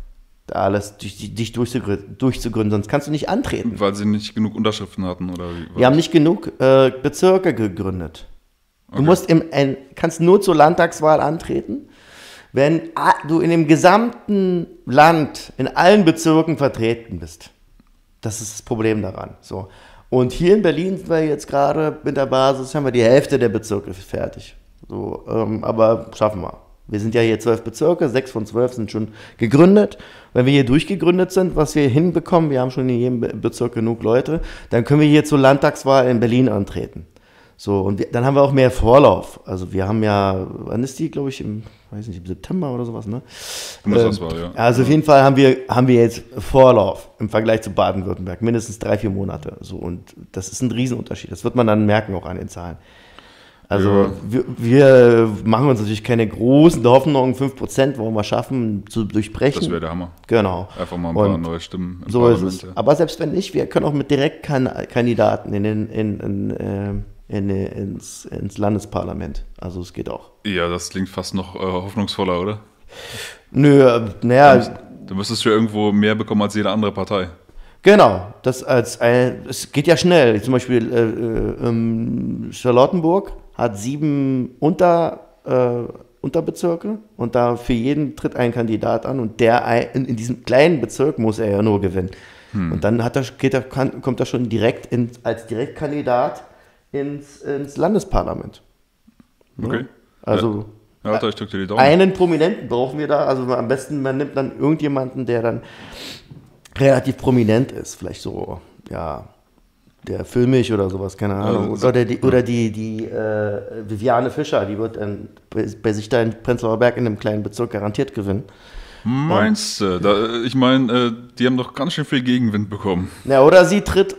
da alles dich durchzugründen, sonst kannst du nicht antreten. Weil sie nicht genug Unterschriften hatten oder wie? Die haben nicht genug Bezirke gegründet. Okay. Du musst kannst nur zur Landtagswahl antreten, wenn du in dem gesamten Land, in allen Bezirken vertreten bist. Das ist das Problem daran. So. Und hier in Berlin sind wir jetzt gerade mit der Basis, haben wir die Hälfte der Bezirke fertig. So, aber schaffen wir. Wir sind ja hier 12 Bezirke, 6 von 12 sind schon gegründet. Wenn wir hier durchgegründet sind, was wir hinbekommen, wir haben schon in jedem Bezirk genug Leute, dann können wir hier zur Landtagswahl in Berlin antreten. So, und dann haben wir auch mehr Vorlauf. Also wir haben ja, wann ist die, glaube ich, im September oder sowas, ne? Das war, ja. Also auf jeden Fall haben wir jetzt Vorlauf im Vergleich zu Baden-Württemberg, mindestens 3-4 Monate. So, und das ist ein Riesenunterschied. Das wird man dann merken auch an den Zahlen. Also wir machen uns natürlich keine großen Hoffnungen, 5% wollen wir schaffen zu durchbrechen. Das wäre der Hammer. Genau. Einfach mal ein paar neue Stimmen im Parlament. Ist es. Aber selbst wenn nicht, wir können auch mit Direktkandidaten ins Landesparlament. Also es geht auch. Ja, das klingt fast noch hoffnungsvoller, oder? Nö, naja. Du müsstest ja irgendwo mehr bekommen als jede andere Partei. Genau, es geht ja schnell. Zum Beispiel Charlottenburg hat 7 Unterbezirke und da für jeden tritt ein Kandidat an und in diesem kleinen Bezirk muss er ja nur gewinnen. Hm. Und dann kommt er schon direkt als Direktkandidat ins Landesparlament. Okay. Ja? Also ja, ich drücke dir die Daumen. Einen Prominenten brauchen wir da. Also am besten, man nimmt dann irgendjemanden, der dann relativ prominent ist, vielleicht so, ja, der filmig oder sowas, keine Ahnung. Oder die Viviane Fischer, die wird bei sich da in Prenzlauer Berg in einem kleinen Bezirk garantiert gewinnen. Meinst du? Ich meine, die haben doch ganz schön viel Gegenwind bekommen. Ja, oder sie tritt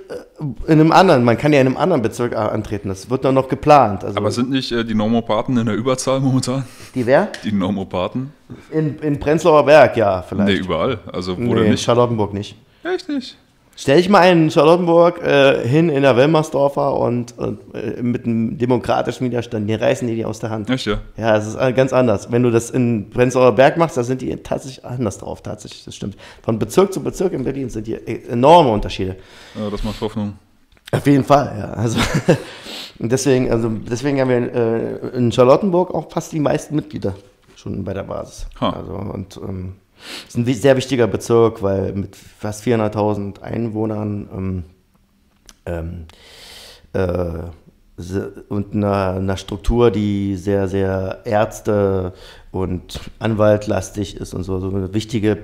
man kann ja in einem anderen Bezirk antreten, das wird dann noch geplant. Also, aber sind nicht die Normopathen in der Überzahl momentan? Die wer? Die Normopathen. In Prenzlauer Berg, ja, vielleicht. Nee, überall. Also in Charlottenburg nicht. Echt nicht? Stell dich mal einen Charlottenburg hin in der Wilmersdorfer und mit einem demokratischen Widerstand, die reißen die aus der Hand. Echt, ja? Ja, es ist ganz anders. Wenn du das in Prenzlauer Berg machst, da sind die tatsächlich anders drauf, tatsächlich, das stimmt. Von Bezirk zu Bezirk in Berlin sind die enorme Unterschiede. Ja, das macht Hoffnung. Auf jeden Fall, ja. Also, deswegen haben wir in Charlottenburg auch fast die meisten Mitglieder schon bei der Basis. Ha. Also, das ist ein sehr wichtiger Bezirk, weil mit fast 400.000 Einwohnern und einer Struktur, die sehr, sehr Ärzte- und Anwaltlastig ist und so wichtige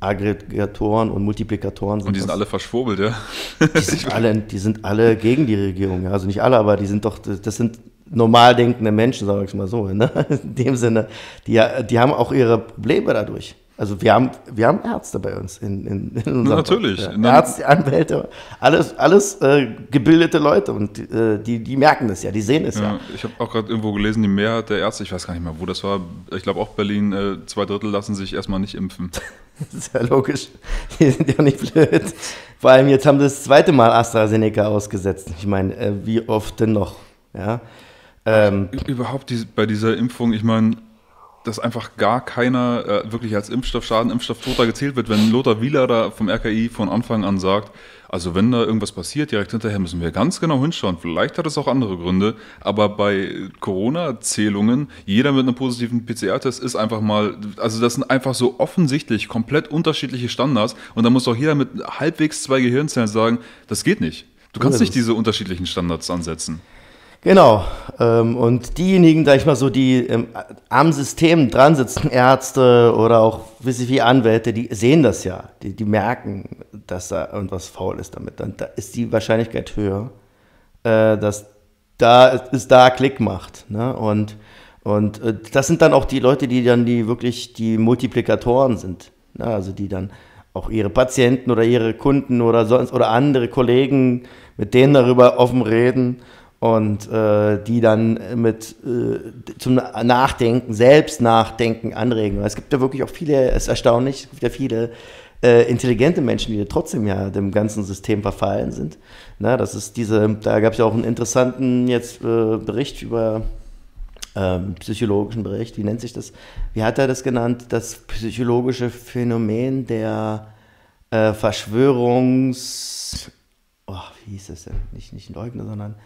Aggregatoren und Multiplikatoren sind. Und die sind alle verschwurbelt, ja? Die sind alle gegen die Regierung, ja. Also nicht alle, aber die sind doch, das sind normal denkende Menschen, sage ich mal so, ne? In dem Sinne, die haben auch ihre Probleme dadurch. Also wir haben Ärzte bei uns in unserem natürlich. Ja. Ärzte, Anwälte, alles gebildete Leute und die merken das ja, die sehen es ja. Ich habe auch gerade irgendwo gelesen, die Mehrheit der Ärzte, ich weiß gar nicht mehr, wo das war, ich glaube auch Berlin, 2/3 lassen sich erstmal nicht impfen. Das ist ja logisch, die sind ja nicht blöd. Vor allem jetzt haben sie das zweite Mal AstraZeneca ausgesetzt. Ich meine, wie oft denn noch? Ja? Überhaupt bei dieser Impfung, ich meine, dass einfach gar keiner wirklich als Impfstoffschaden, Impfstofftoter gezählt wird, wenn Lothar Wieler da vom RKI von Anfang an sagt, also wenn da irgendwas passiert, direkt hinterher müssen wir ganz genau hinschauen. Vielleicht hat es auch andere Gründe, aber bei Corona-Zählungen, jeder mit einem positiven PCR-Test ist einfach mal, also das sind einfach so offensichtlich komplett unterschiedliche Standards und da muss doch jeder mit halbwegs zwei Gehirnzellen sagen, das geht nicht. Du kannst nicht diese unterschiedlichen Standards ansetzen. Genau. Und diejenigen, sag ich mal so, die am System dran sitzen, Ärzte oder auch Anwälte, die sehen das ja. Die merken, dass da irgendwas faul ist damit. Dann da ist die Wahrscheinlichkeit höher, dass da Klick macht. Ne? Und das sind dann auch die Leute, die wirklich die Multiplikatoren sind. Ne? Also die dann auch ihre Patienten oder ihre Kunden oder sonst oder andere Kollegen, mit denen darüber offen reden. Und die dann mit zum Nachdenken, Selbstnachdenken anregen. Es gibt ja wirklich auch viele, es ist erstaunlich, es gibt ja viele intelligente Menschen, die trotzdem ja dem ganzen System verfallen sind. Na, das ist da gab es ja auch einen interessanten Bericht über psychologischen Bericht, wie nennt sich das? Wie hat er das genannt? Das psychologische Phänomen der Verschwörungs... Oh, wie hieß das denn? Nicht Leugner, sondern...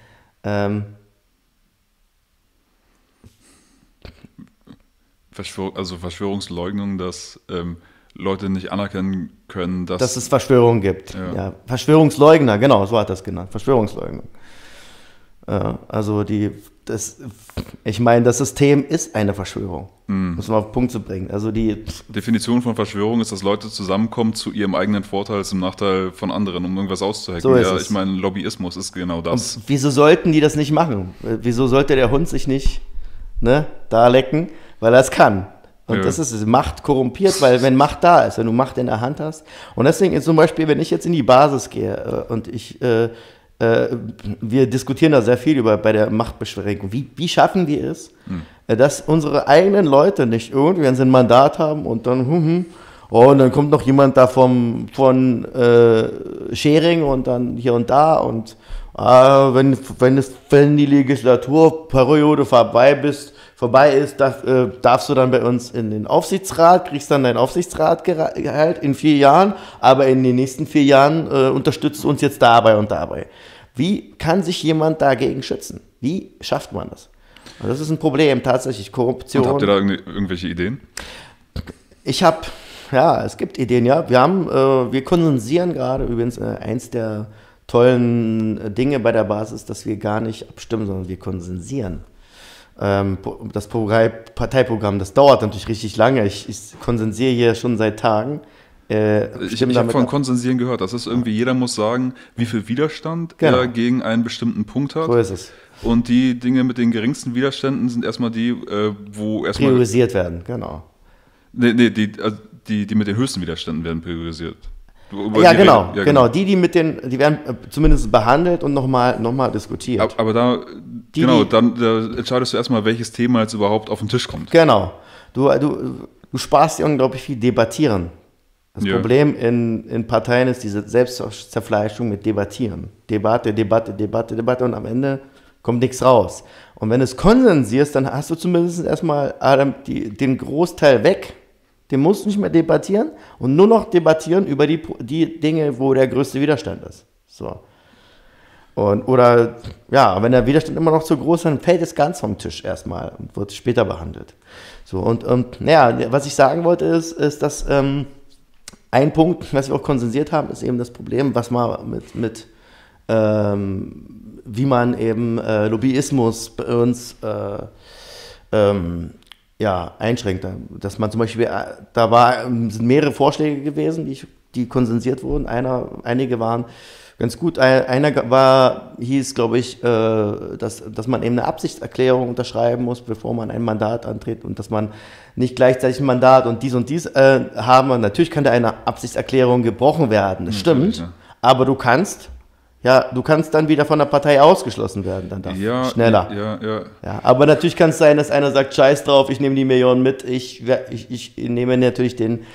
Verschwörungsleugnung, dass Leute nicht anerkennen können, dass es Verschwörungen gibt. Ja. Ja, Verschwörungsleugner, genau, so hat das genannt. Verschwörungsleugnung. Also ich meine, das System ist eine Verschwörung. Muss man auf den Punkt zu bringen. Also die Definition von Verschwörung ist, dass Leute zusammenkommen zu ihrem eigenen Vorteil, zum Nachteil von anderen, um irgendwas auszuhacken. So ja, ich meine, Lobbyismus ist genau das. Und wieso sollten die das nicht machen? Wieso sollte der Hund sich nicht da lecken? Weil er es kann. Und das ist Macht korrumpiert, weil wenn Macht da ist, wenn du Macht in der Hand hast. Und deswegen ist zum Beispiel, wenn ich jetzt in die Basis gehe und wir diskutieren da sehr viel bei der Machtbeschränkung. Wie schaffen wir es, dass unsere eigenen Leute nicht irgendwie ein Mandat haben und dann und dann kommt noch jemand da von Schering und dann hier und da und wenn die Legislaturperiode vorbei ist, darfst du dann bei uns in den Aufsichtsrat, kriegst dann dein Aufsichtsratgehalt in 4 Jahren, aber in den nächsten 4 Jahren unterstützt du uns jetzt dabei und dabei. Wie kann sich jemand dagegen schützen? Wie schafft man das? Und das ist ein Problem, tatsächlich Korruption. Und habt ihr da irgendwelche Ideen? Es gibt Ideen, ja. Wir konsensieren gerade übrigens eins der tollen Dinge bei der Basis, dass wir gar nicht abstimmen, sondern wir konsensieren. Das Parteiprogramm, das dauert natürlich richtig lange. Ich konsensiere hier schon seit Tagen. Ich habe von Konsensieren gehört. Das ist irgendwie, jeder muss sagen, wie viel Widerstand er gegen einen bestimmten Punkt hat. So ist es. Und die Dinge mit den geringsten Widerständen sind erstmal die, wo erstmal... priorisiert werden, genau. Nee, die mit den höchsten Widerständen werden priorisiert. Ja, genau. Die werden zumindest behandelt und nochmal diskutiert. Aber da entscheidest du erstmal, welches Thema jetzt überhaupt auf den Tisch kommt. Genau. Du sparst dir unglaublich viel Debattieren. Das Problem in Parteien ist diese Selbstzerfleischung mit Debattieren. Debatte und am Ende kommt nichts raus. Und wenn du es konsensierst, dann hast du zumindest erstmal den Großteil weg. Den musst du nicht mehr debattieren und nur noch debattieren über die Dinge, wo der größte Widerstand ist. So. Wenn der Widerstand immer noch zu groß ist, dann fällt es ganz vom Tisch erstmal und wird später behandelt. So, was ich sagen wollte, ist dass ein Punkt, was wir auch konsensiert haben, ist eben das Problem, was man wie man eben Lobbyismus bei uns einschränkt. Dass man zum Beispiel, sind mehrere Vorschläge gewesen, die konsensiert wurden. Einige waren ganz gut. Einer war, hieß, glaube ich, dass man eben eine Absichtserklärung unterschreiben muss, bevor man ein Mandat antritt, und dass man nicht gleichzeitig ein Mandat und dies haben. Und natürlich kann da eine Absichtserklärung gebrochen werden, das stimmt, ja. Aber du kannst... Ja, du kannst dann wieder von der Partei ausgeschlossen werden, dann darfst ja, schneller. Ja, aber natürlich kann es sein, dass einer sagt, scheiß drauf, ich nehme die Millionen mit, ich nehme natürlich den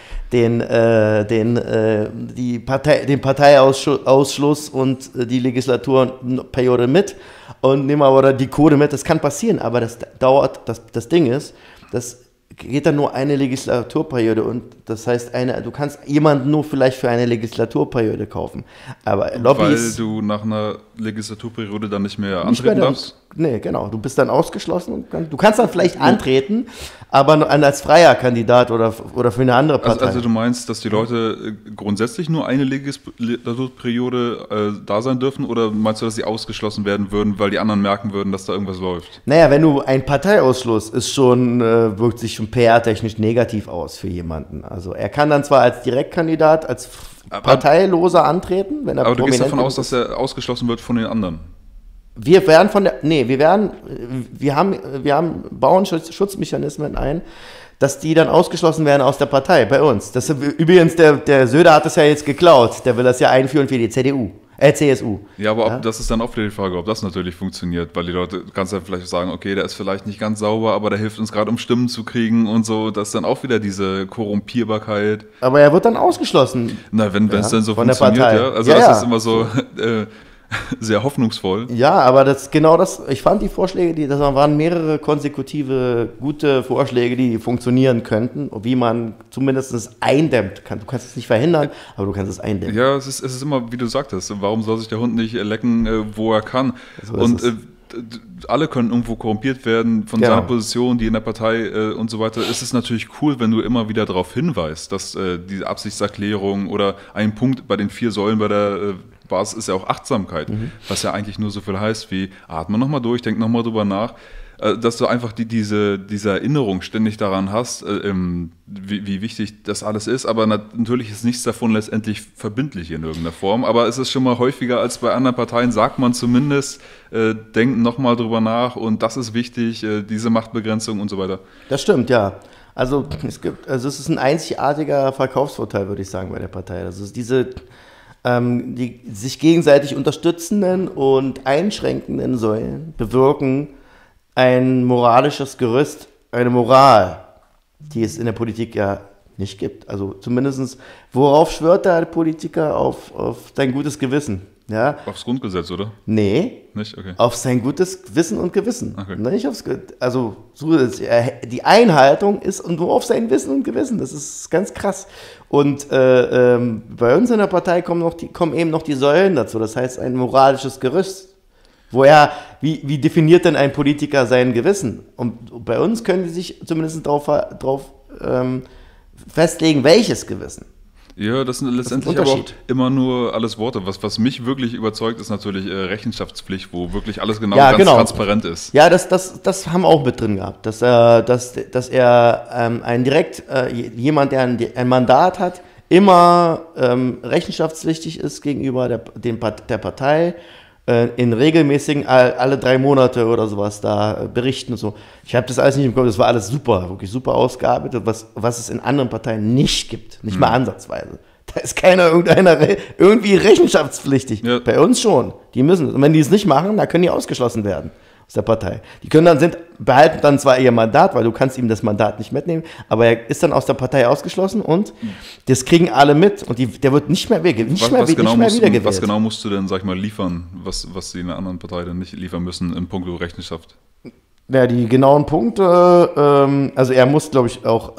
Parteiausschluss und die Legislaturperiode mit und nehme aber die Kohle mit. Das kann passieren, aber das dauert, das Ding ist, das geht dann nur eine Legislaturperiode, und das heißt, du kannst jemanden nur vielleicht für eine Legislaturperiode kaufen. Aber Lobbys, weil du nach einer Legislaturperiode dann nicht mehr antreten darfst? Nee, genau. Du bist dann ausgeschlossen. Und du kannst dann vielleicht antreten, aber als freier Kandidat oder für eine andere Partei. Also du meinst, dass die Leute grundsätzlich nur eine Legislaturperiode da sein dürfen, oder meinst du, dass sie ausgeschlossen werden würden, weil die anderen merken würden, dass da irgendwas läuft? Naja, wenn du ein Parteiausschluss ist schon, wirkt sich schon PR-technisch negativ aus für jemanden. Also er kann dann zwar als Direktkandidat, als Parteiloser antreten, wenn er prominent ist. Aber du gehst davon aus, dass er ausgeschlossen wird von den anderen? Wir werden von der, nee, wir bauen Schutzmechanismen ein, dass die dann ausgeschlossen werden aus der Partei bei uns. Das ist, übrigens, der Söder hat das ja jetzt geklaut. Der will das ja einführen für die CSU. Ja, aber ja? Das ist dann auch wieder die Frage, ob das natürlich funktioniert, weil die Leute, kannst ja vielleicht sagen, okay, der ist vielleicht nicht ganz sauber, aber der hilft uns gerade, um Stimmen zu kriegen und so. Das ist dann auch wieder diese Korrumpierbarkeit. Aber er wird dann ausgeschlossen. Na, wenn es dann so funktioniert, ja. Also ja, das ist immer so... sehr hoffnungsvoll. Ja, aber das genau das. Ich fand die Vorschläge, das waren mehrere konsekutive gute Vorschläge, die funktionieren könnten, wie man zumindest eindämmt. Du kannst es nicht verhindern, aber du kannst es eindämmen. Ja, es ist immer, wie du sagtest, warum soll sich der Hund nicht lecken, wo er kann? So und alle können irgendwo korrumpiert werden von seiner Position, die in der Partei und so weiter. Es ist natürlich cool, wenn du immer wieder darauf hinweist, dass diese Absichtserklärung oder ein Punkt bei den 4 Säulen bei der Basis ist ja auch Achtsamkeit, was ja eigentlich nur so viel heißt wie atme nochmal durch, denk nochmal drüber nach, dass du einfach diese Erinnerung ständig daran hast, wie wichtig das alles ist, aber natürlich ist nichts davon letztendlich verbindlich in irgendeiner Form, aber es ist schon mal häufiger als bei anderen Parteien, sagt man zumindest, denk nochmal drüber nach und das ist wichtig, diese Machtbegrenzung und so weiter. Das stimmt, ja. Also es ist ein einzigartiger Verkaufsvorteil, würde ich sagen, bei der Partei. Also diese die sich gegenseitig unterstützenden und einschränkenden Säulen bewirken ein moralisches Gerüst, eine Moral, die es in der Politik ja nicht gibt. Also zumindest, worauf schwört der Politiker? Auf sein gutes Gewissen. Ja? Aufs Grundgesetz, oder? Nee. Nicht? Okay. Auf sein gutes Wissen und Gewissen. Okay. Nicht aufs, also die Einhaltung ist nur auf sein Wissen und Gewissen. Das ist ganz krass. Und bei uns in der Partei kommen eben noch die Säulen dazu. Das heißt, ein moralisches Gerüst. Wie definiert denn ein Politiker sein Gewissen? Und bei uns können die sich zumindest darauf festlegen, welches Gewissen. Ja, das sind letztendlich aber auch immer nur alles Worte. Was mich wirklich überzeugt, ist natürlich Rechenschaftspflicht, wo wirklich alles genau transparent ist. Ja, das haben wir auch mit drin gehabt, dass er jemand, der ein Mandat hat, immer rechenschaftspflichtig ist gegenüber der Partei, in regelmäßigen, alle 3 Monate oder sowas da berichten und so. Ich habe das alles nicht im Kopf, das war alles super, wirklich super ausgearbeitet, was es in anderen Parteien nicht gibt, nicht mal ansatzweise. Da ist keiner irgendwie rechenschaftspflichtig. Ja. Bei uns schon, die müssen es. Und wenn die es nicht machen, dann können die ausgeschlossen werden aus der Partei. Die können dann behalten dann zwar ihr Mandat, weil du kannst ihm das Mandat nicht mitnehmen, aber er ist dann aus der Partei ausgeschlossen und das kriegen alle mit und der wird nicht mehr wiedergewählt. Was genau musst du denn, sag ich mal, liefern, was sie in einer anderen Partei dann nicht liefern müssen in puncto Rechenschaft? Ja, die genauen Punkte, also er muss, glaube ich, auch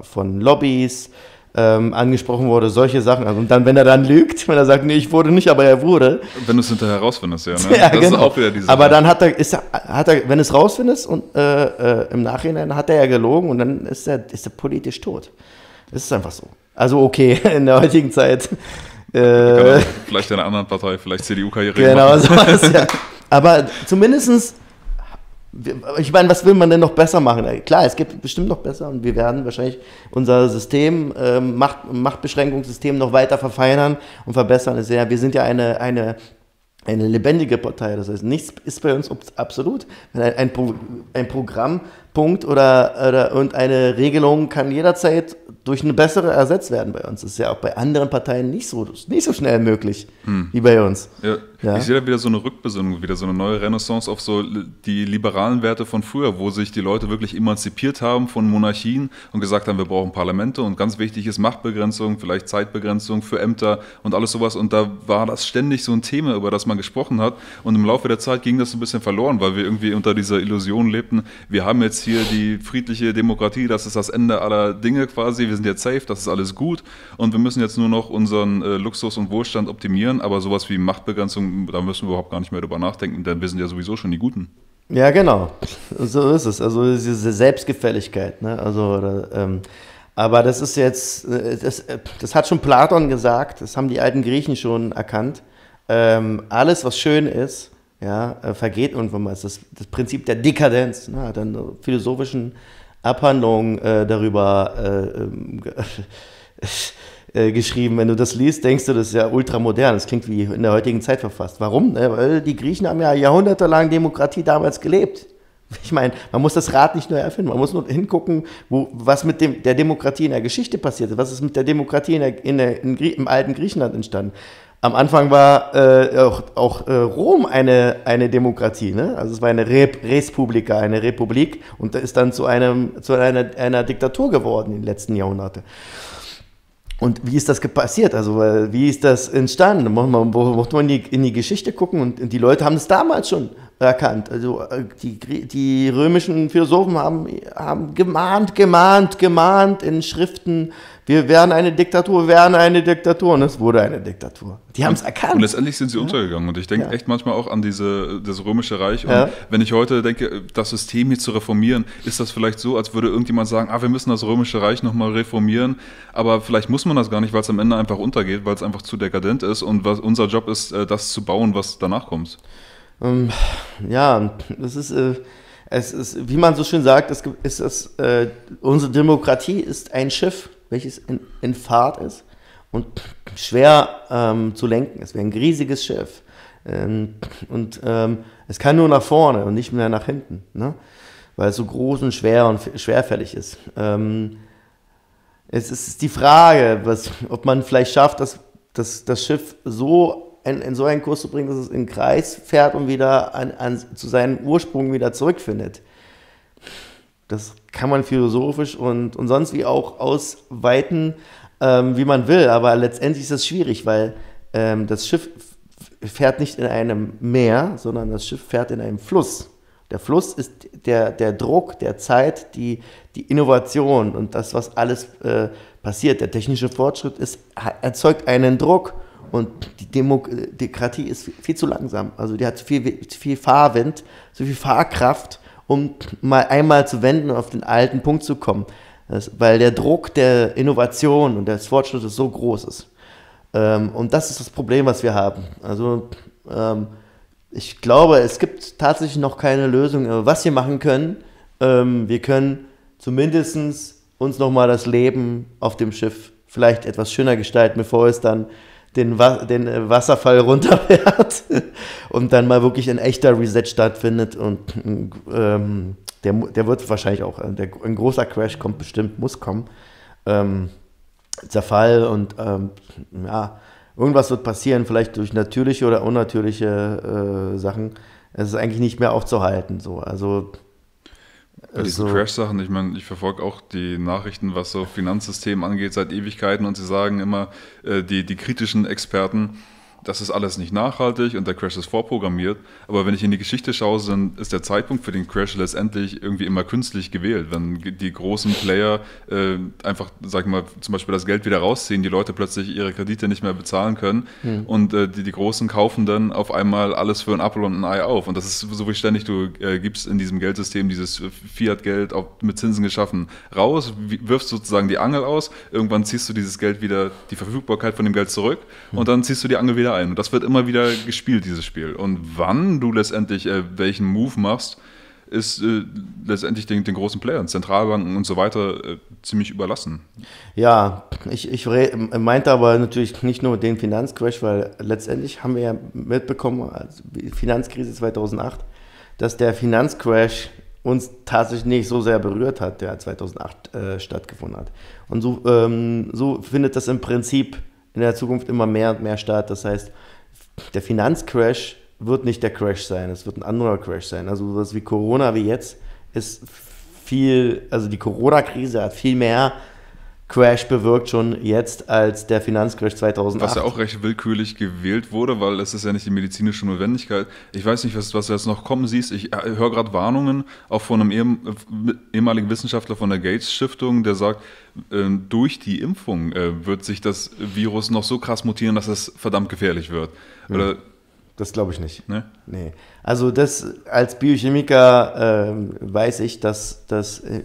von Lobbys angesprochen wurde, solche Sachen. Also, und dann, wenn er dann lügt, wenn er sagt, nee, ich wurde nicht, aber er wurde. Wenn du es hinterher rausfindest, ja. Ne? Ja, das genau. Ist auch wieder diese. Aber dann hat er, wenn du es rausfindest und im Nachhinein hat er ja gelogen und dann ist er politisch tot. Das ist einfach so. Also okay, in der heutigen Zeit. Vielleicht in einer anderen Partei, vielleicht CDU-Karriere. Genau, sowas, ja. Aber zumindest Ich meine, was will man denn noch besser machen? Klar, es gibt bestimmt noch besser und wir werden wahrscheinlich unser System, Machtbeschränkungssystem noch weiter verfeinern und verbessern. Wir sind ja eine lebendige Partei, das heißt, nichts ist bei uns absolut. Ein Programmpunkt und eine Regelung kann jederzeit durch eine bessere ersetzt werden bei uns. Das ist ja auch bei anderen Parteien nicht so schnell möglich wie bei uns. Ja. Ja. Ich sehe da wieder so eine Rückbesinnung, wieder so eine neue Renaissance auf so die liberalen Werte von früher, wo sich die Leute wirklich emanzipiert haben von Monarchien und gesagt haben, wir brauchen Parlamente und ganz wichtig ist Machtbegrenzung, vielleicht Zeitbegrenzung für Ämter und alles sowas. Und da war das ständig so ein Thema, über das man gesprochen hat. Und im Laufe der Zeit ging das ein bisschen verloren, weil wir irgendwie unter dieser Illusion lebten, wir haben jetzt hier die friedliche Demokratie, das ist das Ende aller Dinge quasi, wir sind jetzt safe, das ist alles gut und wir müssen jetzt nur noch unseren Luxus und Wohlstand optimieren, aber sowas wie Machtbegrenzung, da müssen wir überhaupt gar nicht mehr drüber nachdenken, denn wir sind ja sowieso schon die Guten. Ja, genau. So ist es. Also diese Selbstgefälligkeit. Ne? Aber das ist jetzt, das hat schon Platon gesagt, das haben die alten Griechen schon erkannt. Alles, was schön ist, ja, vergeht irgendwann mal. Das ist das Prinzip der Dekadenz. Ne? Hat dann philosophischen Abhandlungen darüber geschrieben. Wenn du das liest, denkst du, das ist ja ultramodern. Das klingt wie in der heutigen Zeit verfasst. Warum? Weil die Griechen haben ja jahrhundertelang Demokratie damals gelebt. Ich meine, man muss das Rad nicht neu erfinden. Man muss nur hingucken, was mit der Demokratie in der Geschichte passiert ist. Was ist mit der Demokratie im alten Griechenland entstanden? Am Anfang war auch Rom eine Demokratie, ne? Also es war eine Respublika, eine Republik und ist dann zu einer Diktatur geworden in den letzten Jahrhunderten. Und wie ist das passiert? Also wie ist das entstanden? Mochte man in die Geschichte gucken und die Leute haben es damals schon erkannt. Also die römischen Philosophen haben gemahnt in Schriften, wir werden eine Diktatur und es wurde eine Diktatur. Die haben es erkannt. Und letztendlich sind sie untergegangen und ich denke echt manchmal auch an das Römische Reich und wenn ich heute denke, das System hier zu reformieren, ist das vielleicht so, als würde irgendjemand sagen, wir müssen das Römische Reich nochmal reformieren, aber vielleicht muss man das gar nicht, weil es am Ende einfach untergeht, weil es einfach zu dekadent ist und unser Job ist, das zu bauen, was danach kommt. Ja, das ist... Es ist, wie man so schön sagt, unsere Demokratie ist ein Schiff, welches in Fahrt ist und schwer zu lenken ist, wie ein riesiges Schiff. Es kann nur nach vorne und nicht mehr nach hinten, ne? Weil es so groß und schwer und schwerfällig ist. Es ist die Frage, ob man vielleicht schafft, das Schiff so in so einen Kurs zu bringen, dass es im Kreis fährt und wieder zu seinem Ursprung wieder zurückfindet. Das kann man philosophisch und sonst wie auch ausweiten, wie man will, aber letztendlich ist das schwierig, weil das Schiff fährt nicht in einem Meer, sondern das Schiff fährt in einem Fluss. Der Fluss ist der Druck der Zeit, die Innovation und das, was alles passiert. Der technische Fortschritt erzeugt einen Druck. Und die Demokratie ist viel zu langsam. Also die hat zu viel Fahrwind, zu viel Fahrkraft, um einmal zu wenden und auf den alten Punkt zu kommen. Weil der Druck der Innovation und des Fortschritts so groß ist. Und das ist das Problem, was wir haben. Also ich glaube, es gibt tatsächlich noch keine Lösung. Aber was wir machen können, wir können zumindest uns nochmal das Leben auf dem Schiff vielleicht etwas schöner gestalten, bevor es dann den Wasserfall runterfährt und dann mal wirklich ein echter Reset stattfindet und der wird wahrscheinlich auch, ein großer Crash kommt bestimmt, muss kommen, Zerfall und irgendwas wird passieren, vielleicht durch natürliche oder unnatürliche Sachen. Es ist eigentlich nicht mehr aufzuhalten, so, also... Bei diesen Crash-Sachen, ich meine, ich verfolge auch die Nachrichten, was so Finanzsystem angeht, seit Ewigkeiten und sie sagen immer, die kritischen Experten, das ist alles nicht nachhaltig und der Crash ist vorprogrammiert. Aber wenn ich in die Geschichte schaue, dann ist der Zeitpunkt für den Crash letztendlich irgendwie immer künstlich gewählt. Wenn die großen Player einfach, sag ich mal, zum Beispiel das Geld wieder rausziehen, die Leute plötzlich ihre Kredite nicht mehr bezahlen können und die Großen kaufen dann auf einmal alles für ein Apfel und ein Ei auf. Und das ist so wie ständig, du gibst in diesem Geldsystem dieses Fiat-Geld mit Zinsen geschaffen raus, wirfst sozusagen die Angel aus, irgendwann ziehst du dieses Geld wieder, die Verfügbarkeit von dem Geld zurück und dann ziehst du die Angel wieder ein. Und das wird immer wieder gespielt, dieses Spiel. Und wann du letztendlich welchen Move machst, ist letztendlich den großen Playern, Zentralbanken und so weiter, ziemlich überlassen. Ja, ich meinte aber natürlich nicht nur den Finanzcrash, weil letztendlich haben wir ja mitbekommen, also Finanzkrise 2008, dass der Finanzcrash uns tatsächlich nicht so sehr berührt hat, der 2008 stattgefunden hat. Und so findet das im Prinzip in der Zukunft immer mehr und mehr statt. Das heißt, der Finanzcrash wird nicht der Crash sein, es wird ein anderer Crash sein. Also sowas wie Corona wie jetzt ist viel, also die Corona-Krise hat viel mehr Crash bewirkt schon jetzt als der Finanzcrash 2008. Was ja auch recht willkürlich gewählt wurde, weil es ist ja nicht die medizinische Notwendigkeit. Ich weiß nicht, was jetzt noch kommen siehst. Ich höre gerade Warnungen, auch von einem ehemaligen Wissenschaftler von der Gates-Stiftung, der sagt, durch die Impfung wird sich das Virus noch so krass mutieren, dass es verdammt gefährlich wird. Oder das glaube ich nicht. Ne? Nee. Also das als Biochemiker weiß ich, dass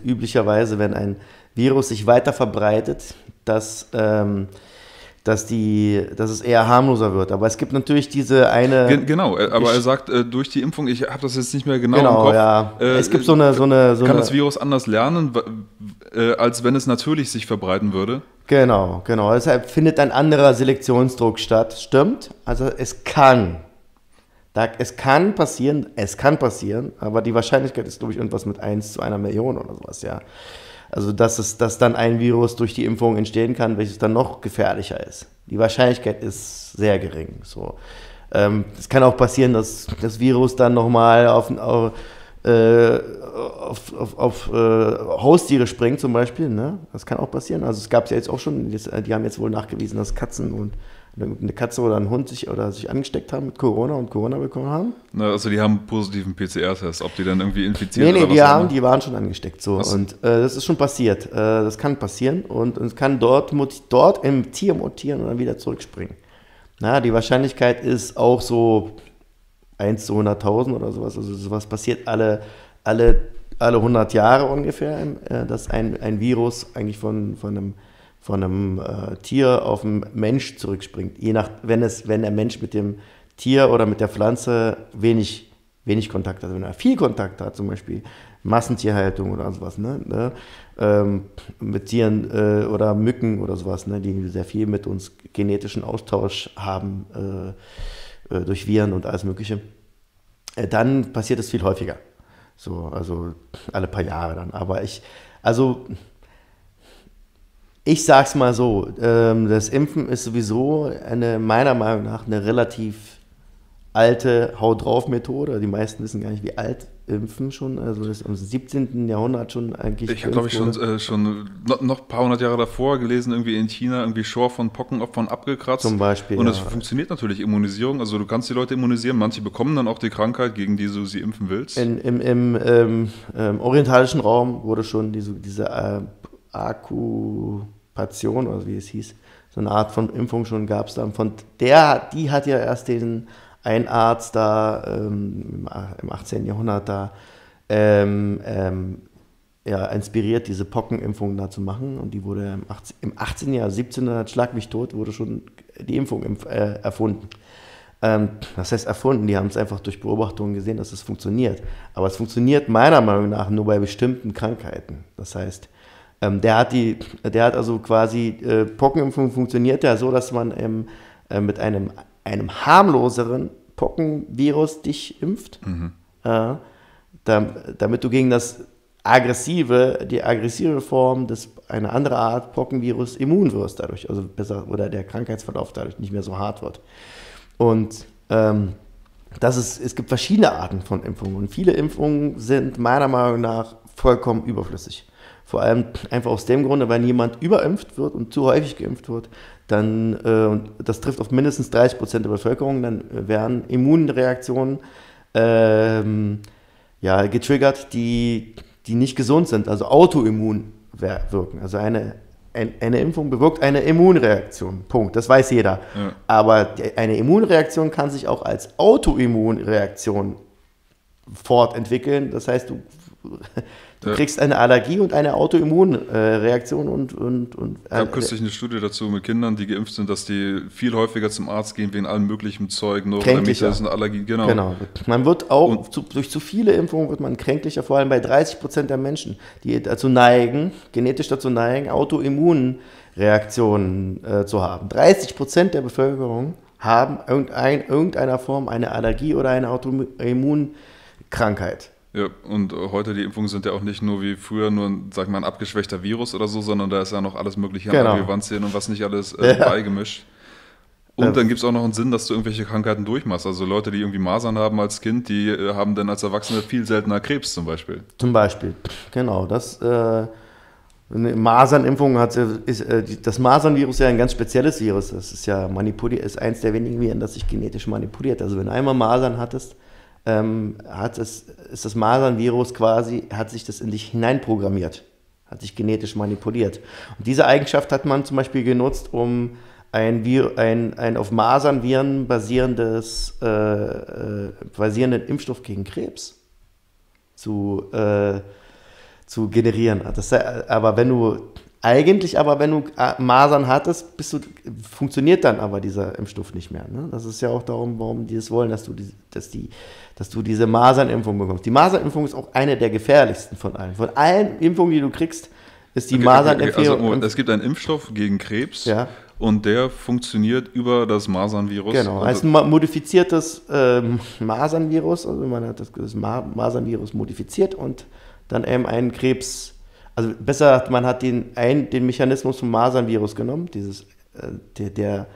üblicherweise, wenn ein Virus sich weiter verbreitet, dass es eher harmloser wird. Aber es gibt natürlich diese eine... Genau, aber er sagt, durch die Impfung, ich habe das jetzt nicht mehr genau im Kopf. Ja. Es gibt kann das Virus anders lernen, als wenn es natürlich sich verbreiten würde? Genau. Deshalb findet ein anderer Selektionsdruck statt. Stimmt, also es kann passieren, aber die Wahrscheinlichkeit ist, glaube ich, irgendwas mit 1 zu 1 Million oder sowas, ja. Also dass dann ein Virus durch die Impfung entstehen kann, welches dann noch gefährlicher ist. Die Wahrscheinlichkeit ist sehr gering. So. Es kann auch passieren, dass das Virus dann nochmal auf Haustiere springt zum Beispiel. Ne? Das kann auch passieren. Also es gab es ja jetzt auch schon, die haben jetzt wohl nachgewiesen, dass Katzen und eine Katze oder ein Hund sich angesteckt haben mit Corona und Corona bekommen haben? Na, also die haben einen positiven PCR-Test, ob die dann irgendwie infiziert sind. Nee, die waren schon angesteckt. So. Und das ist schon passiert. Das kann passieren und es kann dort im Tier mutieren und dann wieder zurückspringen. Na, die Wahrscheinlichkeit ist auch so 1 zu 100.000 oder sowas. Also sowas passiert alle 100 Jahre ungefähr, dass ein Virus eigentlich von einem Tier auf den Mensch zurückspringt, wenn der Mensch mit dem Tier oder mit der Pflanze wenig Kontakt hat. Wenn er viel Kontakt hat, zum Beispiel Massentierhaltung oder sowas, ne? Mit Tieren oder Mücken oder sowas, ne? Die sehr viel mit uns genetischen Austausch haben durch Viren und alles Mögliche, dann passiert es viel häufiger. So, also alle paar Jahre dann. Aber ich sag's mal so, das Impfen ist sowieso meiner Meinung nach eine relativ alte Hau-drauf-Methode. Die meisten wissen gar nicht, wie alt Impfen schon, also das ist im 17. Jahrhundert schon eigentlich. Ich habe, glaube ich, schon noch ein paar hundert Jahre davor gelesen, irgendwie in China, irgendwie Schor von Pockenopfern abgekratzt. Zum Beispiel. Und das funktioniert natürlich, Immunisierung. Also du kannst die Leute immunisieren, manche bekommen dann auch die Krankheit, gegen die du sie impfen willst. Im orientalischen Raum wurde schon diese Akkupation, also wie es hieß, so eine Art von Impfung schon gab es da. Die hat ja erst ein Arzt da im 18. Jahrhundert da inspiriert, diese Pockenimpfung da zu machen. Und die wurde im 18. Jahrhundert, 1700, schlag mich tot, wurde schon die Impfung erfunden. Das heißt erfunden, die haben es einfach durch Beobachtungen gesehen, dass es funktioniert. Aber es funktioniert meiner Meinung nach nur bei bestimmten Krankheiten. Das heißt, Pockenimpfung funktioniert ja so, dass man mit einem harmloseren Pockenvirus dich impft, damit du gegen die aggressive Form einer anderen Art Pockenvirus immun wirst dadurch, also besser, oder der Krankheitsverlauf dadurch nicht mehr so hart wird. Und es gibt verschiedene Arten von Impfungen und viele Impfungen sind meiner Meinung nach vollkommen überflüssig. Vor allem einfach aus dem Grunde, wenn jemand überimpft wird und zu häufig geimpft wird, dann, und das trifft auf mindestens 30% der Bevölkerung, dann werden Immunreaktionen getriggert, die nicht gesund sind, also autoimmun wirken. Also eine Impfung bewirkt eine Immunreaktion, Punkt, das weiß jeder. Ja. Aber eine Immunreaktion kann sich auch als Autoimmunreaktion fortentwickeln, das heißt, du Du kriegst eine Allergie und eine Autoimmunreaktion und ich habe kürzlich eine Studie dazu mit Kindern, die geimpft sind, dass die viel häufiger zum Arzt gehen wegen allem möglichen Zeug, Neurodermitis und Allergie. Genau. Man wird auch durch zu viele Impfungen wird man kränklicher, vor allem bei 30% der Menschen, die dazu neigen, genetisch dazu neigen, Autoimmunreaktionen zu haben. 30% der Bevölkerung haben irgendeiner Form eine Allergie oder eine Autoimmunkrankheit. Ja, und heute die Impfungen sind ja auch nicht nur wie früher nur ein abgeschwächter Virus oder so, sondern da ist ja noch alles mögliche an Adjuvantien und was nicht alles beigemischt. Und dann gibt es auch noch einen Sinn, dass du irgendwelche Krankheiten durchmachst. Also Leute, die irgendwie Masern haben als Kind, die haben dann als Erwachsene viel seltener Krebs zum Beispiel. Zum Beispiel, genau. Eine Masernimpfung das Masernvirus ja ein ganz spezielles Virus. Das ist ja manipuliert, ist eins der wenigen Viren, das sich genetisch manipuliert. Also wenn du einmal Masern hattest, ist das Masernvirus quasi, hat sich das in dich hineinprogrammiert, hat sich genetisch manipuliert. Und diese Eigenschaft hat man zum Beispiel genutzt, um ein auf Masernviren basierenden Impfstoff gegen Krebs zu generieren. Aber wenn du Masern hattest, funktioniert dann aber dieser Impfstoff nicht mehr. Ne? Das ist ja auch darum, warum die es wollen, dass du diese Masernimpfung bekommst. Die Masernimpfung ist auch eine der gefährlichsten von allen. Von allen Impfungen, die du kriegst, ist die Masernimpfung. Also, es gibt einen Impfstoff gegen Krebs und der funktioniert über das Masernvirus. Genau, als ein modifiziertes Masernvirus. Also man hat das Masernvirus modifiziert und dann eben einen Krebs. Also besser gesagt, man hat den Mechanismus vom Masernvirus genommen, der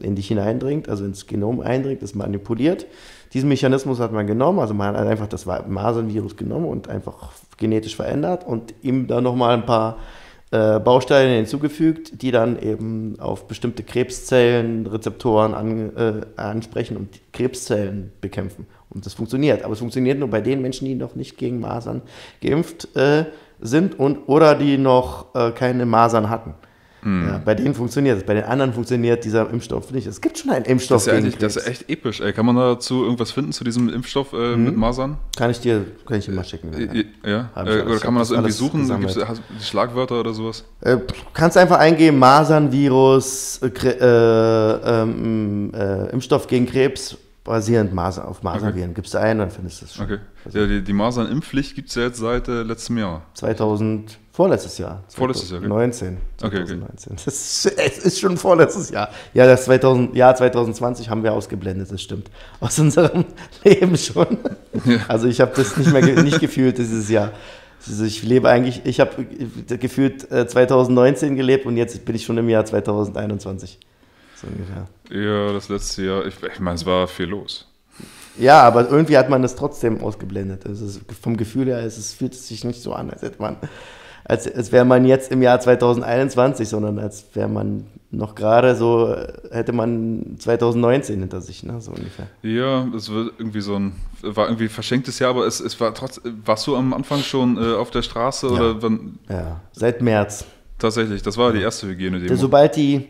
in dich hineindringt, also ins Genom eindringt, ist manipuliert. Diesen Mechanismus hat man genommen, also man hat einfach das Masernvirus genommen und einfach genetisch verändert und ihm dann nochmal ein paar Bausteine hinzugefügt, die dann eben auf bestimmte Krebszellen, Rezeptoren ansprechen und Krebszellen bekämpfen. Und das funktioniert. Aber es funktioniert nur bei den Menschen, die noch nicht gegen Masern geimpft sind oder die noch keine Masern hatten. Mhm. Ja, bei denen funktioniert es. Bei den anderen funktioniert dieser Impfstoff nicht. Es gibt schon einen Impfstoff gegen Krebs. Das ist echt episch. Ey. Kann man dazu irgendwas finden, zu diesem Impfstoff mit Masern? Kann ich dir mal schicken. Oder kann man das irgendwie suchen? Gibt es Schlagwörter oder sowas? Kannst einfach eingeben, Masernvirus, Impfstoff gegen Krebs, basierend auf Masernviren. Gibst du ein, dann findest du es schon. Okay. Ja, die Masernimpfpflicht gibt es ja jetzt seit letztem Jahr. Vorletztes Jahr. 2019. Okay. 2019. Es ist schon vorletztes Jahr. Ja, das Jahr 2020 haben wir ausgeblendet, das stimmt. Aus unserem Leben schon. Ja. Also ich habe das nicht gefühlt dieses Jahr. Also ich habe gefühlt 2019 gelebt und jetzt bin ich schon im Jahr 2021. So ungefähr. Ja, das letzte Jahr, ich meine, es war viel los. Ja, aber irgendwie hat man das trotzdem ausgeblendet. Vom Gefühl her, fühlt es sich nicht so an, als wäre man jetzt im Jahr 2021, sondern als wäre man noch gerade so, hätte man 2019 hinter sich, ne? So ungefähr. Ja, es wird irgendwie war irgendwie verschenktes Jahr, aber es war trotzdem. Warst du am Anfang schon auf der Straße? Ja. Oder wann? Ja, seit März. Tatsächlich, das war die erste Hygienedemo. Sobald die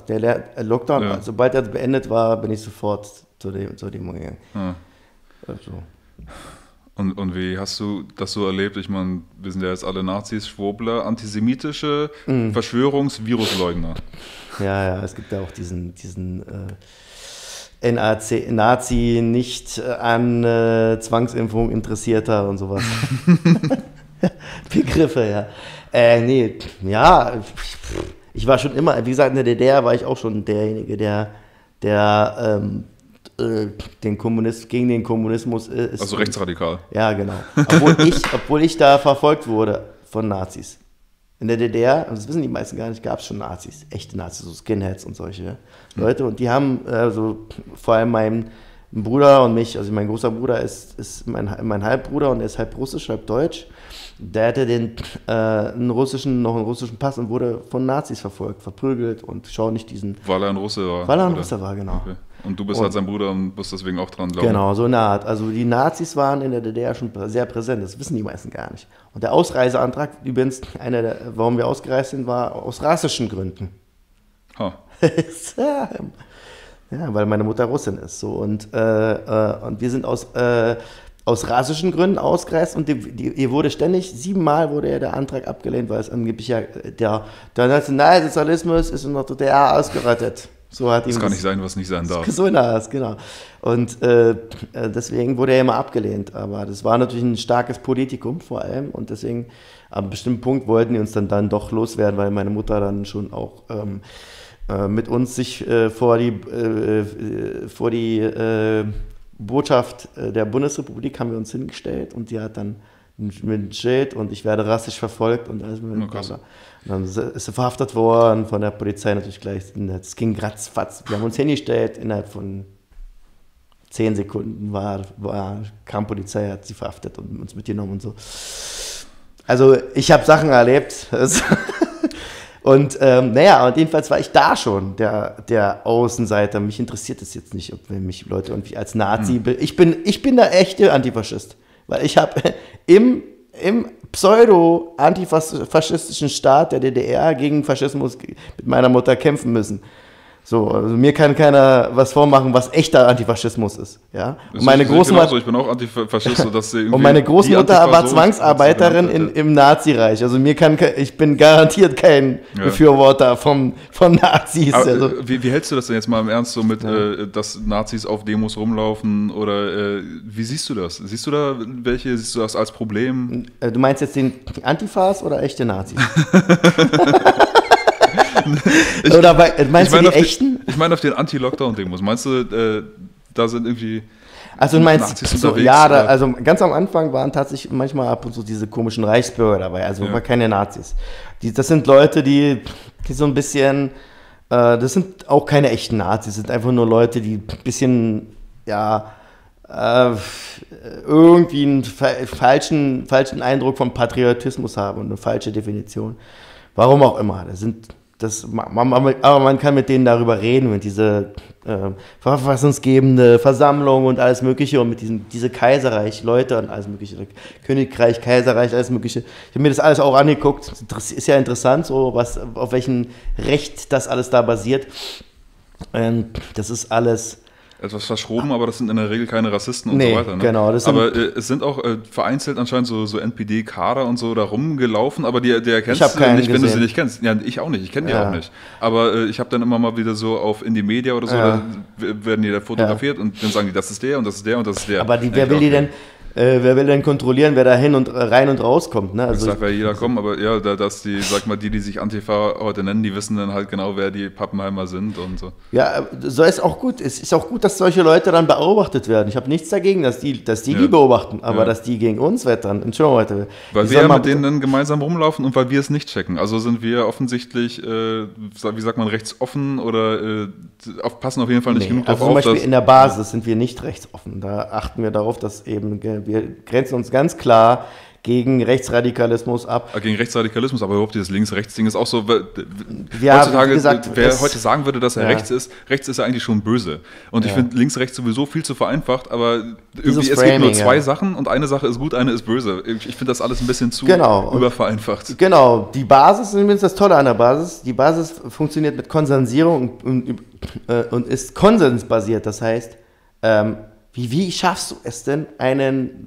der Lockdown, sobald er beendet war, bin ich sofort zur Demo gegangen. Ja. Also. Und wie hast du das so erlebt? Ich meine, wir sind ja jetzt alle Nazis, Schwurbler, antisemitische Verschwörungsvirusleugner. Ja, es gibt ja auch diesen Nazi nicht an Zwangsimpfung interessierter und sowas. Begriffe, ja. Ich war schon immer, wie gesagt, in der DDR war ich auch schon derjenige, der gegen den Kommunismus ist. Also rechtsradikal. Ja, genau. Obwohl ich da verfolgt wurde von Nazis. In der DDR, das wissen die meisten gar nicht, gab es schon Nazis, echte Nazis, so Skinheads und solche Leute. Und die haben, also vor allem mein Bruder und mich, also mein großer Bruder ist mein Halbbruder und er ist halb russisch, halb deutsch. Der hatte einen russischen Pass und wurde von Nazis verfolgt, verprügelt und weil er ein Russe war? Weil er ein Russe war, genau. Okay. Und du bist halt sein Bruder und bist deswegen auch dran glauben. Genau, so eine Art. Also die Nazis waren in der DDR schon sehr präsent, das wissen die meisten gar nicht. Und der Ausreiseantrag, übrigens, warum wir ausgereist sind, war aus rassischen Gründen. Ha. Ja, weil meine Mutter Russin ist. So. Und wir sind aus rassischen Gründen ausgereist und siebenmal wurde der Antrag abgelehnt, weil es angeblich ja der Nationalsozialismus ist in der DDR ausgerottet. So hat das kann nicht sein, was nicht sein darf. So das, genau. Und deswegen wurde er immer abgelehnt. Aber das war natürlich ein starkes Politikum vor allem. Und deswegen, an einem bestimmten Punkt wollten die uns dann doch loswerden, weil meine Mutter dann schon auch mit uns sich vor die Botschaft der Bundesrepublik haben wir uns hingestellt und die hat dann mit einem Schild und ich werde rassisch verfolgt und alles mit dem Körper. Und dann ist er verhaftet worden von der Polizei natürlich gleich. Es ging ratzfatz. Wir haben uns hingestellt, innerhalb von 10 Sekunden kam Polizei, hat sie verhaftet und uns mitgenommen und so. Also ich habe Sachen erlebt. Und und jedenfalls war ich da schon der Außenseiter. Mich interessiert es jetzt nicht, ob mich Leute irgendwie als Nazi... Ich bin der echte Antifaschist. Weil ich habe im pseudo-antifaschistischen Staat der DDR gegen Faschismus mit meiner Mutter kämpfen müssen. So, also mir kann keiner was vormachen, was echter Antifaschismus ist. Ja? Und meine Großmutter, so, ich bin auch Antifaschist. Dass und meine Großmutter war Zwangsarbeiterin im Nazireich. Also ich bin garantiert kein Befürworter von Nazis. Also. Wie hältst du das denn jetzt mal im Ernst, so mit, dass Nazis auf Demos rumlaufen? Oder wie siehst du das? Siehst du das als Problem? Du meinst jetzt den Antifas oder echte Nazis? Meinst du die echten? Ich meine auf den Anti-Lockdown-Demos. Meinst du, da sind irgendwie Nazis unterwegs? Ja, also ganz am Anfang waren tatsächlich manchmal ab und zu diese komischen Reichsbürger dabei. Also war keine Nazis. Das sind Leute, die so ein bisschen, das sind auch keine echten Nazis. Das sind einfach nur Leute, die ein bisschen, irgendwie einen falschen Eindruck vom Patriotismus haben und eine falsche Definition. Warum auch immer. Aber man kann mit denen darüber reden, mit dieser verfassungsgebende Versammlung und alles Mögliche und mit diese Kaiserreich-Leute und alles Mögliche, Königreich, Kaiserreich, alles Mögliche. Ich habe mir das alles auch angeguckt. Ist ja interessant, so auf welchem Recht das alles da basiert. Das ist alles etwas verschroben, aber das sind in der Regel keine Rassisten und so weiter. Ne? Genau, aber es sind auch vereinzelt anscheinend so NPD-Kader und so da rumgelaufen, aber die erkennst du nicht, wenn du sie nicht kennst. Ja, ich auch nicht, ich kenne die auch nicht. Aber ich habe dann immer mal wieder so auf Indie Media oder so, da werden die da fotografiert und dann sagen die, das ist der und das ist der und das ist der. Aber wer will denn kontrollieren, wer da hin und rein und rauskommt? Ne? Also ich sag, wer jeder kommt, aber ja, die sich Antifa heute nennen, die wissen dann halt genau, wer die Pappenheimer sind und so. Ja, so ist auch gut. Es ist auch gut, dass solche Leute dann beobachtet werden. Ich habe nichts dagegen, dass die beobachten, aber dass die gegen uns wettern. Entschuldigung, Leute. Weil wir mit denen dann gemeinsam rumlaufen und weil wir es nicht checken. Also sind wir offensichtlich, wie sagt man, rechtsoffen oder passen auf jeden Fall nicht genug darauf auf. Zum Beispiel in der Basis sind wir nicht rechtsoffen. Da achten wir darauf, dass eben... Wir grenzen uns ganz klar gegen Rechtsradikalismus ab. Gegen Rechtsradikalismus, aber überhaupt dieses Links-Rechts-Ding ist auch so, heutzutage, gesagt, wer heute sagen würde, dass er rechts ist ja eigentlich schon böse. Und ich finde Links-Rechts sowieso viel zu vereinfacht, aber irgendwie, es gibt nur zwei Sachen und eine Sache ist gut, eine ist böse. Ich finde das alles ein bisschen zu übervereinfacht. Genau, die Basis, zumindest das Tolle an der Basis, die Basis funktioniert mit Konsensierung und ist konsensbasiert, das heißt, wie schaffst du es denn,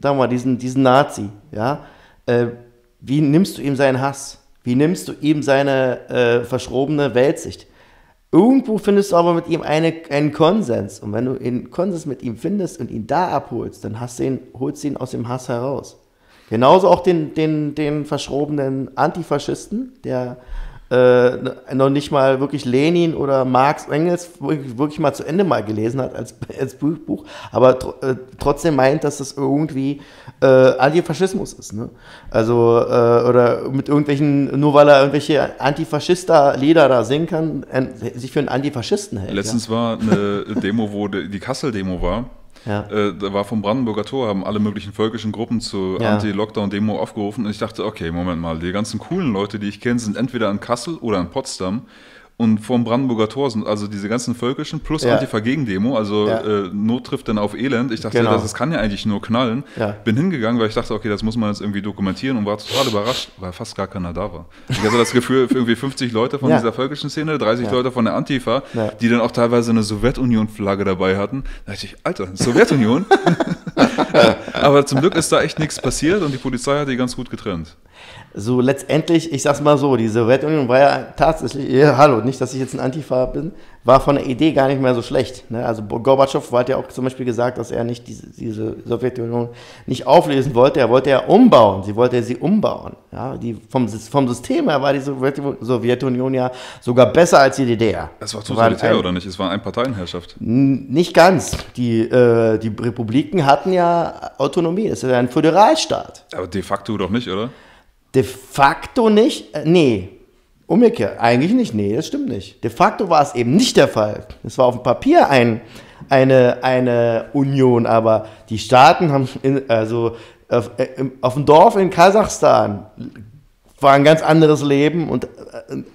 diesen Nazi, wie nimmst du ihm seinen Hass? Wie nimmst du ihm seine verschrobene Weltsicht? Irgendwo findest du aber mit ihm einen Konsens. Und wenn du einen Konsens mit ihm findest und ihn da abholst, dann holst du ihn aus dem Hass heraus. Genauso auch den verschrobenen Antifaschisten, der noch nicht mal wirklich Lenin oder Marx, Engels wirklich mal zu Ende gelesen hat als Buch, aber trotzdem meint, dass das irgendwie Antifaschismus ist. Ne? Also, oder mit irgendwelchen, nur weil er irgendwelche Antifaschista-Lieder da singen kann, sich für einen Antifaschisten hält. Letztens war eine Demo, wo die Kassel-Demo war. Ja. Da war vom Brandenburger Tor, haben alle möglichen völkischen Gruppen zur Anti-Lockdown-Demo aufgerufen und ich dachte, okay, Moment mal, die ganzen coolen Leute, die ich kenne, sind entweder in Kassel oder in Potsdam und vorm Brandenburger Tor sind also diese ganzen Völkischen plus Antifa-Gegendemo, also Not trifft dann auf Elend. Ich dachte, das kann ja eigentlich nur knallen. Ja. Bin hingegangen, weil ich dachte, okay, das muss man jetzt irgendwie dokumentieren und war total überrascht, weil fast gar keiner da war. Ich hatte das Gefühl, irgendwie 50 Leute von dieser völkischen Szene, 30 Leute von der Antifa, die dann auch teilweise eine Sowjetunion-Flagge dabei hatten. Da dachte ich, Alter, Sowjetunion? Aber zum Glück ist da echt nichts passiert und die Polizei hat die ganz gut getrennt. So letztendlich, ich sag's mal so, die Sowjetunion war ja tatsächlich, hallo, nicht, dass ich jetzt ein Antifa bin, war von der Idee gar nicht mehr so schlecht. Ne? Also Gorbatschow hat ja auch zum Beispiel gesagt, dass er nicht diese Sowjetunion nicht auflösen wollte, er wollte ja umbauen, sie umbauen. Ja? Vom System her war die Sowjetunion ja sogar besser als die DDR. Es war totalitär, oder nicht? Es war eine Parteienherrschaft. Nicht ganz. Die Republiken hatten ja Autonomie, das ist ja ein Föderalstaat. Aber de facto doch nicht, oder? De facto nicht, nee, umgekehrt, eigentlich nicht, nee, das stimmt nicht. De facto war es eben nicht der Fall. Es war auf dem Papier eine Union, aber die Staaten haben, auf dem Dorf in Kasachstan war ein ganz anderes Leben und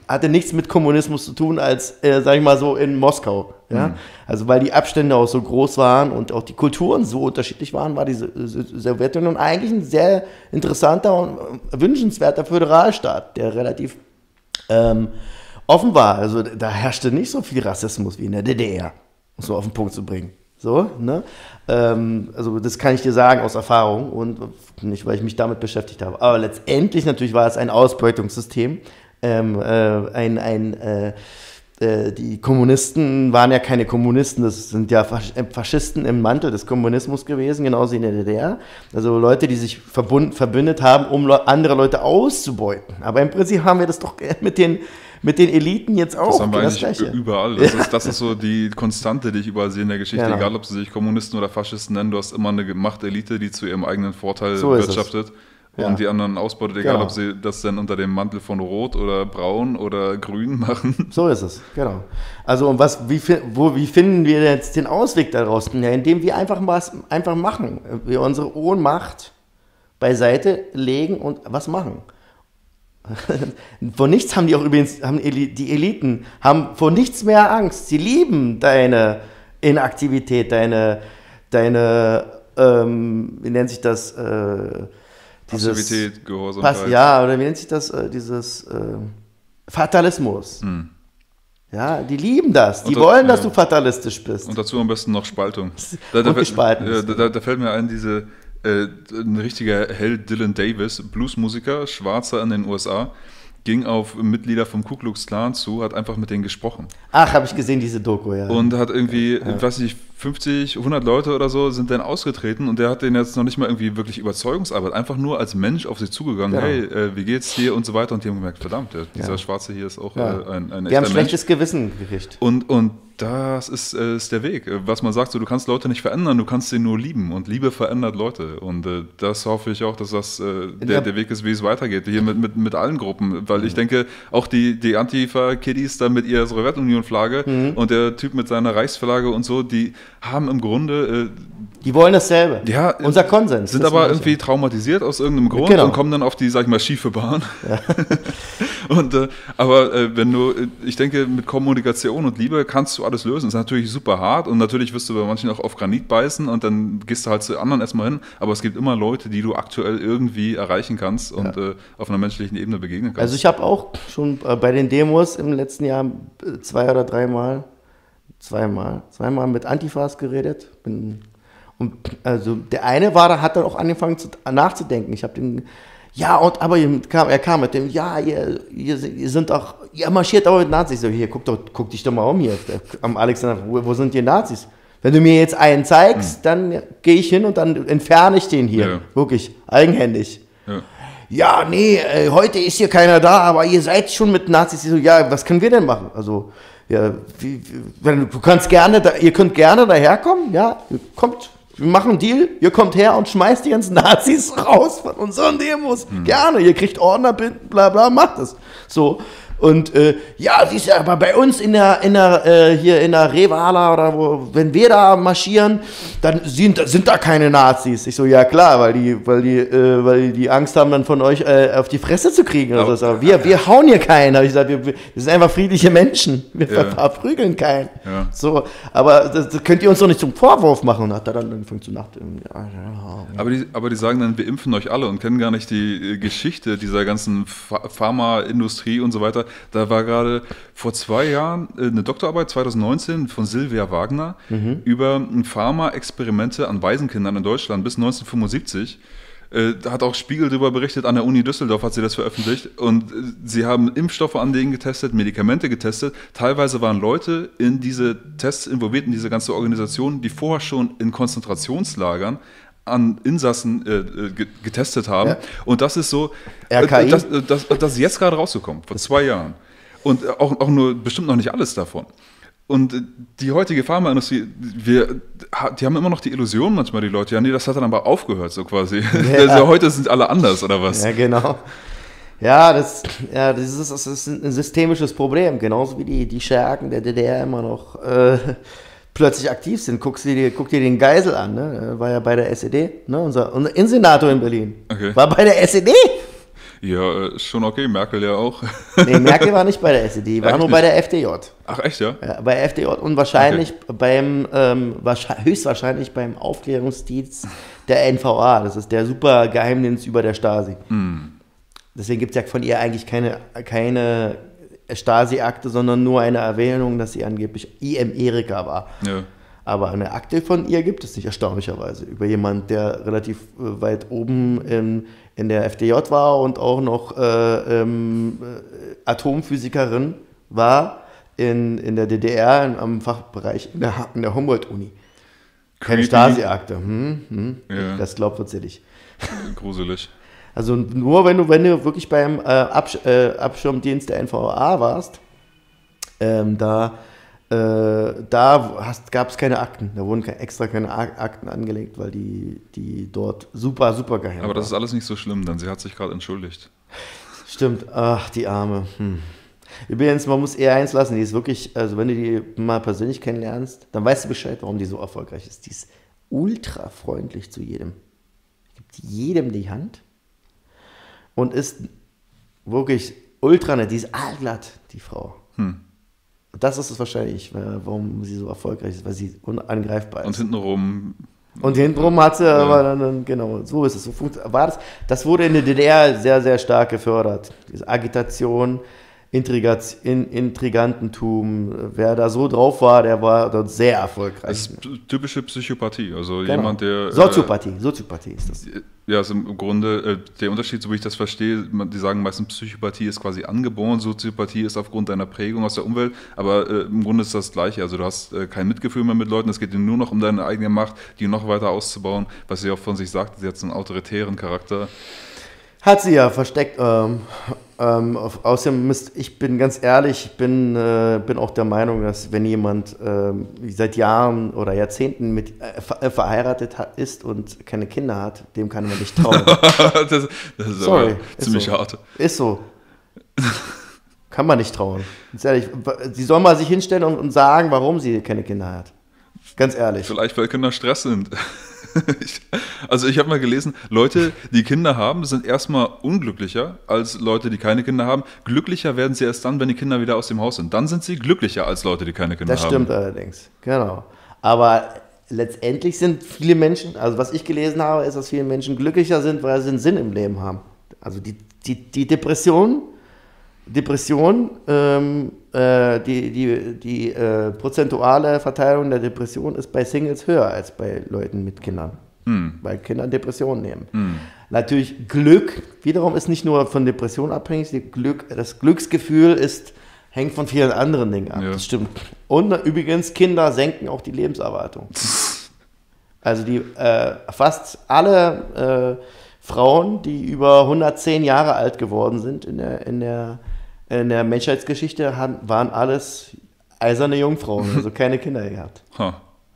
hatte nichts mit Kommunismus zu tun als, sag ich mal so, in Moskau. Ja? Mhm. Also weil die Abstände auch so groß waren und auch die Kulturen so unterschiedlich waren, war die Sowjetunion eigentlich ein sehr interessanter und wünschenswerter Föderalstaat, der relativ offen war. Also da herrschte nicht so viel Rassismus wie in der DDR, um so auf den Punkt zu bringen. So, ne? Also das kann ich dir sagen aus Erfahrung und nicht, weil ich mich damit beschäftigt habe. Aber letztendlich natürlich war es ein Ausbeutungssystem. Die Kommunisten waren ja keine Kommunisten, das sind ja Faschisten im Mantel des Kommunismus gewesen, genauso wie in der DDR. Also Leute, die sich verbündet haben, um andere Leute auszubeuten. Aber im Prinzip haben wir das doch mit den Eliten jetzt auch. Das haben wir eigentlich überall. Das ist so die Konstante, die ich überall sehe in der Geschichte. Genau. Egal, ob sie sich Kommunisten oder Faschisten nennen, du hast immer eine Machtelite, die zu ihrem eigenen Vorteil wirtschaftet. Und die anderen ausbeutet, egal ob sie das dann unter dem Mantel von Rot oder Braun oder Grün machen. So ist es, genau. Also und wie finden wir jetzt den Ausweg daraus? Ja, indem wir einfach machen. Wir unsere Ohnmacht beiseite legen und was machen. Vor nichts haben die auch übrigens, die Eliten haben vor nichts mehr Angst. Sie lieben deine Inaktivität, wie nennt sich das? Passivität, Gehorsamkeit. Oder wie nennt sich das? Fatalismus. Hm. Ja, die lieben das. Die wollen, dass du fatalistisch bist. Und dazu am besten noch Spaltung. Da fällt mir ein, ein richtiger Held, Dylan Davis, Bluesmusiker, Schwarzer in den USA, ging auf Mitglieder vom Ku Klux Klan zu, hat einfach mit denen gesprochen. Ach, habe ich gesehen, diese Doku, ja. Und hat irgendwie, ich weiß nicht, 50, 100 Leute oder so sind dann ausgetreten und der hat denen jetzt noch nicht mal irgendwie wirklich Überzeugungsarbeit, einfach nur als Mensch auf sie zugegangen, hey, wie geht's dir und so weiter und die haben gemerkt, verdammt, dieser Schwarze hier ist auch ein echter Mensch. Die haben ein schlechtes Gewissen gekriegt. Und das ist der Weg. Was man sagt, so, du kannst Leute nicht verändern, du kannst sie nur lieben. Und Liebe verändert Leute. Und das hoffe ich auch, dass das der Weg ist, wie es weitergeht. Hier mit allen Gruppen. Weil ich denke, auch die Antifa-Kiddies da mit ihrer Sowjetunion-Flagge und der Typ mit seiner Reichsflagge und so, die haben im Grunde... die wollen dasselbe. Ja, unser Konsens. Sind aber irgendwie traumatisiert aus irgendeinem Grund und kommen dann auf die, sag ich mal, schiefe Bahn. Ja. Aber wenn du, ich denke, mit Kommunikation und Liebe kannst du alles lösen. Das ist natürlich super hart und natürlich wirst du bei manchen auch auf Granit beißen und dann gehst du halt zu anderen erstmal hin. Aber es gibt immer Leute, die du aktuell irgendwie erreichen kannst und auf einer menschlichen Ebene begegnen kannst. Also ich habe auch schon bei den Demos im letzten Jahr zweimal mit Antifas geredet. Also der eine hat dann auch angefangen nachzudenken. Ich habe den, er kam mit dem, ihr marschiert aber mit Nazis. So, hier, guck dich doch mal um hier, am Alexander, wo sind die Nazis? Wenn du mir jetzt einen zeigst, dann gehe ich hin und dann entferne ich den hier. Ja. Wirklich, eigenhändig. Ja. Heute ist hier keiner da, aber ihr seid schon mit Nazis. Ich so, was können wir denn machen? Also, ihr könnt gerne daherkommen, kommt. Wir machen einen Deal, ihr kommt her und schmeißt die ganzen Nazis raus von unseren Demos. Gerne, ihr kriegt Ordner, bla bla, macht das. So, Und ja, siehst du, aber bei uns hier in der Revala oder wo, wenn wir da marschieren, dann sind da keine Nazis. Ich so, ja klar, weil die Angst haben, dann von euch auf die Fresse zu kriegen. Oder so. Aber wir hauen hier keinen. Habe ich gesagt, wir sind einfach friedliche Menschen. Wir verprügeln keinen. Ja. So, aber das könnt ihr uns doch nicht zum Vorwurf machen. Hat er dann angefangen zu nachdenken. Aber die sagen dann, wir impfen euch alle und kennen gar nicht die Geschichte dieser ganzen Pharmaindustrie und so weiter. Da war gerade vor 2 Jahren eine Doktorarbeit 2019 von Silvia Wagner über Pharma-Experimente an Waisenkindern in Deutschland bis 1975. Da hat auch Spiegel darüber berichtet, an der Uni Düsseldorf hat sie das veröffentlicht und sie haben Impfstoffe an denen getestet, Medikamente getestet. Teilweise waren Leute in diese Tests involviert, in diese ganze Organisation, die vorher schon in Konzentrationslagern an Insassen getestet haben. Ja. Und das ist so, das ist jetzt gerade rausgekommen, vor 2 Jahren. Und auch nur bestimmt noch nicht alles davon. Und die heutige Pharmaindustrie, die haben immer noch die Illusion manchmal, die Leute, ja nee, das hat dann aber aufgehört so quasi. Ja. Also heute sind alle anders oder was? Ja, genau. Das ist ein systemisches Problem, genauso wie die Schergen der DDR immer noch plötzlich aktiv sind. Guck dir den Geisel an, ne? War ja bei der SED, ne? Unser Innensenator in Berlin. Okay. War bei der SED. Ja, schon okay, Merkel ja auch. Nee, Merkel war nicht bei der SED, war nur bei der FDJ. Ach echt, ja? Ja, bei der FDJ und wahrscheinlich höchstwahrscheinlich beim Aufklärungsdienst der NVA, das ist der super Geheimdienst über der Stasi. Mm. Deswegen gibt es ja von ihr eigentlich keine Stasi-Akte, sondern nur eine Erwähnung, dass sie angeblich IM Erika war. Ja. Aber eine Akte von ihr gibt es nicht, erstaunlicherweise. Über jemanden, der relativ weit oben in der FDJ war und auch noch Atomphysikerin war in der DDR, am Fachbereich in der Humboldt-Uni. Keine Stasi-Akte. Ja. Das glaubt tatsächlich. Gruselig. Also nur, wenn du wirklich beim Abschirmdienst der NVA warst, da gab es keine Akten, da wurden extra keine Akten angelegt, weil die dort super, super geheim waren. Aber das ist alles nicht so schlimm, denn sie hat sich gerade entschuldigt. Stimmt, ach, die Arme. Übrigens, man muss eher eins lassen, die ist wirklich, also wenn du die mal persönlich kennenlernst, dann weißt du Bescheid, warum die so erfolgreich ist. Die ist ultra freundlich zu jedem. Gibt jedem die Hand und ist wirklich ultra nett, die ist allglatt, die Frau. Das ist es wahrscheinlich, warum sie so erfolgreich ist, weil sie unangreifbar ist. Und hintenrum. Und hintenrum hat sie aber dann, genau, so ist es. So war das. Das wurde in der DDR sehr, sehr stark gefördert. Diese Agitation, Intrigantentum. Wer da so drauf war, der war dort sehr erfolgreich. Das ist typische Psychopathie. Also jemand, der. Soziopathie ist das. Ja, also im Grunde der Unterschied, so wie ich das verstehe, die sagen meistens, Psychopathie ist quasi angeboren, Soziopathie ist aufgrund deiner Prägung aus der Umwelt, aber im Grunde ist das Gleiche. Also du hast kein Mitgefühl mehr mit Leuten, es geht dir nur noch um deine eigene Macht, die noch weiter auszubauen, was sie auch von sich sagt, sie hat so einen autoritären Charakter. Hat sie ja versteckt. Außerdem, ich bin ganz ehrlich, ich bin auch der Meinung, dass wenn jemand seit Jahren oder Jahrzehnten mit verheiratet ist und keine Kinder hat, dem kann man nicht trauen. Das ist sorry, aber ziemlich ist so. Hart. Ist so. Kann man nicht trauen. Ganz ehrlich, sie soll mal sich hinstellen und sagen, warum sie keine Kinder hat. Ganz ehrlich. Vielleicht, weil Kinder Stress sind. Also ich habe mal gelesen, Leute, die Kinder haben, sind erstmal unglücklicher als Leute, die keine Kinder haben. Glücklicher werden sie erst dann, wenn die Kinder wieder aus dem Haus sind. Dann sind sie glücklicher als Leute, die keine Kinder haben. Das stimmt allerdings, genau. Aber letztendlich sind viele Menschen, also was ich gelesen habe, ist, dass viele Menschen glücklicher sind, weil sie einen Sinn im Leben haben. Also die Depression, die prozentuale Verteilung der Depression ist bei Singles höher als bei Leuten mit Kindern, weil Kinder Depressionen nehmen. Natürlich Glück wiederum ist nicht nur von Depressionen abhängig, das Glücksgefühl hängt von vielen anderen Dingen ab, das stimmt. Und übrigens, Kinder senken auch die Lebenserwartung. Also fast alle Frauen, die über 110 Jahre alt geworden sind in der Menschheitsgeschichte, waren alles eiserne Jungfrauen, also keine Kinder gehabt.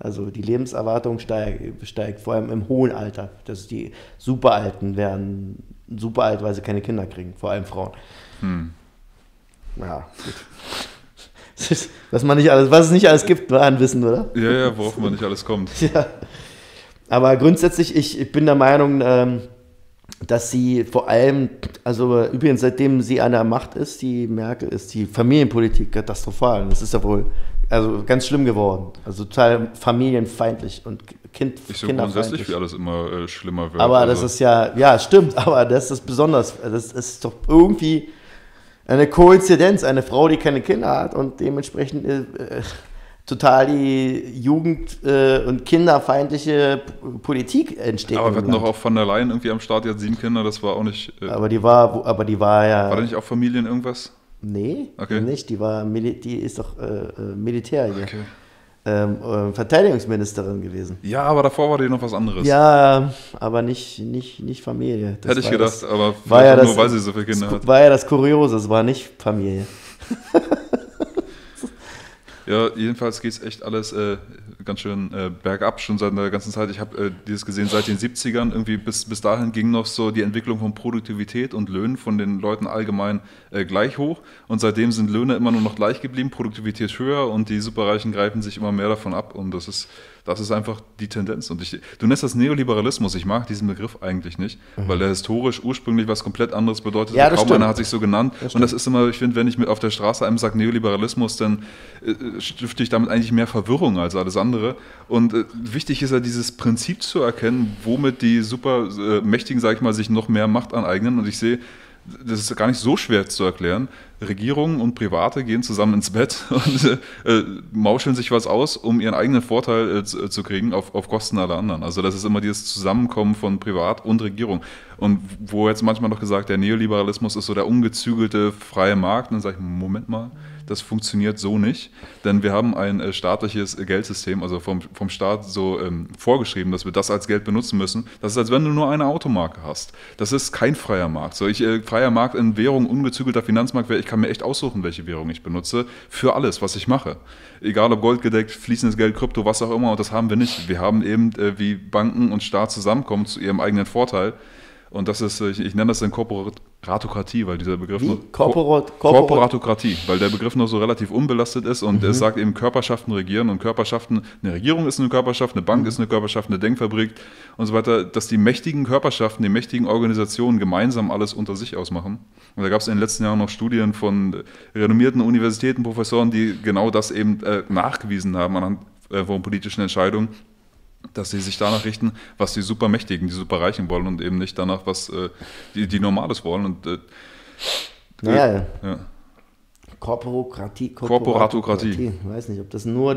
Also die Lebenserwartung steigt, vor allem im hohen Alter. Dass die Superalten werden super alt, weil sie keine Kinder kriegen, vor allem Frauen. Ja, gut. Dass man nicht alles, was es nicht alles gibt, war ein Wissen, oder? Ja, ja, worauf man nicht alles kommt. Ja. Aber grundsätzlich, ich bin der Meinung, dass sie vor allem, also übrigens seitdem sie an der Macht ist, die Merkel, ist die Familienpolitik katastrophal. Das ist ja wohl ganz schlimm geworden. Also total familienfeindlich und kinderfeindlich. So grundsätzlich, wie alles immer schlimmer wird. Aber also, das ist ja, stimmt, aber das ist besonders, das ist doch irgendwie eine Koinzidenz, eine Frau, die keine Kinder hat und dementsprechend total die jugend- und kinderfeindliche Politik entsteht. Aber wir hatten doch auch von der Leyen irgendwie am Start, die hat 7 Kinder, das war auch nicht... Aber die war ja... War da nicht auch Familien irgendwas? Nee, okay. Nicht. Die ist doch Militär hier. Okay. Verteidigungsministerin gewesen. Ja, aber davor war die noch was anderes. Ja, aber nicht Familie. Das hätte ich gedacht, das, aber war ja nur, das, weil sie so viele Kinder hat. War ja das Kuriose, es war nicht Familie. Ja, jedenfalls geht es echt alles ganz schön bergab, schon seit der ganzen Zeit. Ich habe dieses gesehen seit den 70ern. Irgendwie bis dahin ging noch so die Entwicklung von Produktivität und Löhnen von den Leuten allgemein gleich hoch. Und seitdem sind Löhne immer nur noch gleich geblieben, Produktivität höher und die Superreichen greifen sich immer mehr davon ab. Und das ist einfach die Tendenz. Und du nennst das Neoliberalismus. Ich mag diesen Begriff eigentlich nicht, weil der historisch ursprünglich was komplett anderes bedeutet. Ja, kaum einer hat sich so genannt. Und das ist immer, ich finde, wenn ich mit auf der Straße einem sage Neoliberalismus, dann stifte ich damit eigentlich mehr Verwirrung als alles andere. Und wichtig ist ja, dieses Prinzip zu erkennen, womit die Supermächtigen, sag ich mal, sich noch mehr Macht aneignen. Und ich sehe, das ist gar nicht so schwer zu erklären. Regierungen und Private gehen zusammen ins Bett und mauscheln sich was aus, um ihren eigenen Vorteil zu kriegen, auf Kosten aller anderen. Also das ist immer dieses Zusammenkommen von Privat und Regierung. Und wo jetzt manchmal noch gesagt, der Neoliberalismus ist so der ungezügelte freie Markt. Und dann sage ich, Moment mal, das funktioniert so nicht. Denn wir haben ein staatliches Geldsystem, also vom Staat so vorgeschrieben, dass wir das als Geld benutzen müssen. Das ist, als wenn du nur eine Automarke hast. Das ist kein freier Markt. So, freier Markt in Währung, ungezügelter Finanzmarkt, ich kann mir echt aussuchen, welche Währung ich benutze, für alles, was ich mache. Egal ob goldgedeckt, fließendes Geld, Krypto, was auch immer. Und das haben wir nicht. Wir haben eben, wie Banken und Staat zusammenkommen, zu ihrem eigenen Vorteil. Und das ist, ich nenne das dann Korporatokratie, weil dieser Begriff noch, Korporatokratie, weil der Begriff noch so relativ unbelastet ist und es sagt eben Körperschaften regieren und Körperschaften, eine Regierung ist eine Körperschaft, eine Bank ist eine Körperschaft, eine Denkfabrik und so weiter, dass die mächtigen Körperschaften, die mächtigen Organisationen gemeinsam alles unter sich ausmachen. Und da gab es in den letzten Jahren noch Studien von renommierten Universitäten, Professoren, die genau das eben nachgewiesen haben anhand von politischen Entscheidungen, dass sie sich danach richten, was die Supermächtigen, die Superreichen wollen und eben nicht danach, was die Normales wollen. Und, ja. Korporatokratie. Ich weiß nicht, ob das nur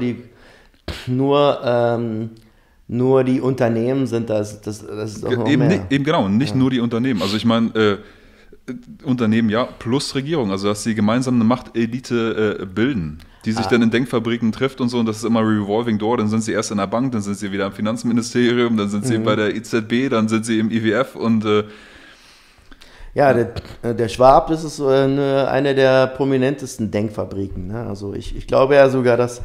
die Unternehmen sind. Das ist auch noch eben, mehr. Eben genau, nicht nur die Unternehmen. Also ich meine, Unternehmen plus Regierung, also dass sie gemeinsam eine Machtelite bilden, die sich dann in Denkfabriken trifft und so, und das ist immer Revolving Door, dann sind sie erst in der Bank, dann sind sie wieder im Finanzministerium, dann sind sie bei der EZB, dann sind sie im IWF und... der Schwab, das ist eine der prominentesten Denkfabriken, ne? Also ich glaube ja sogar, dass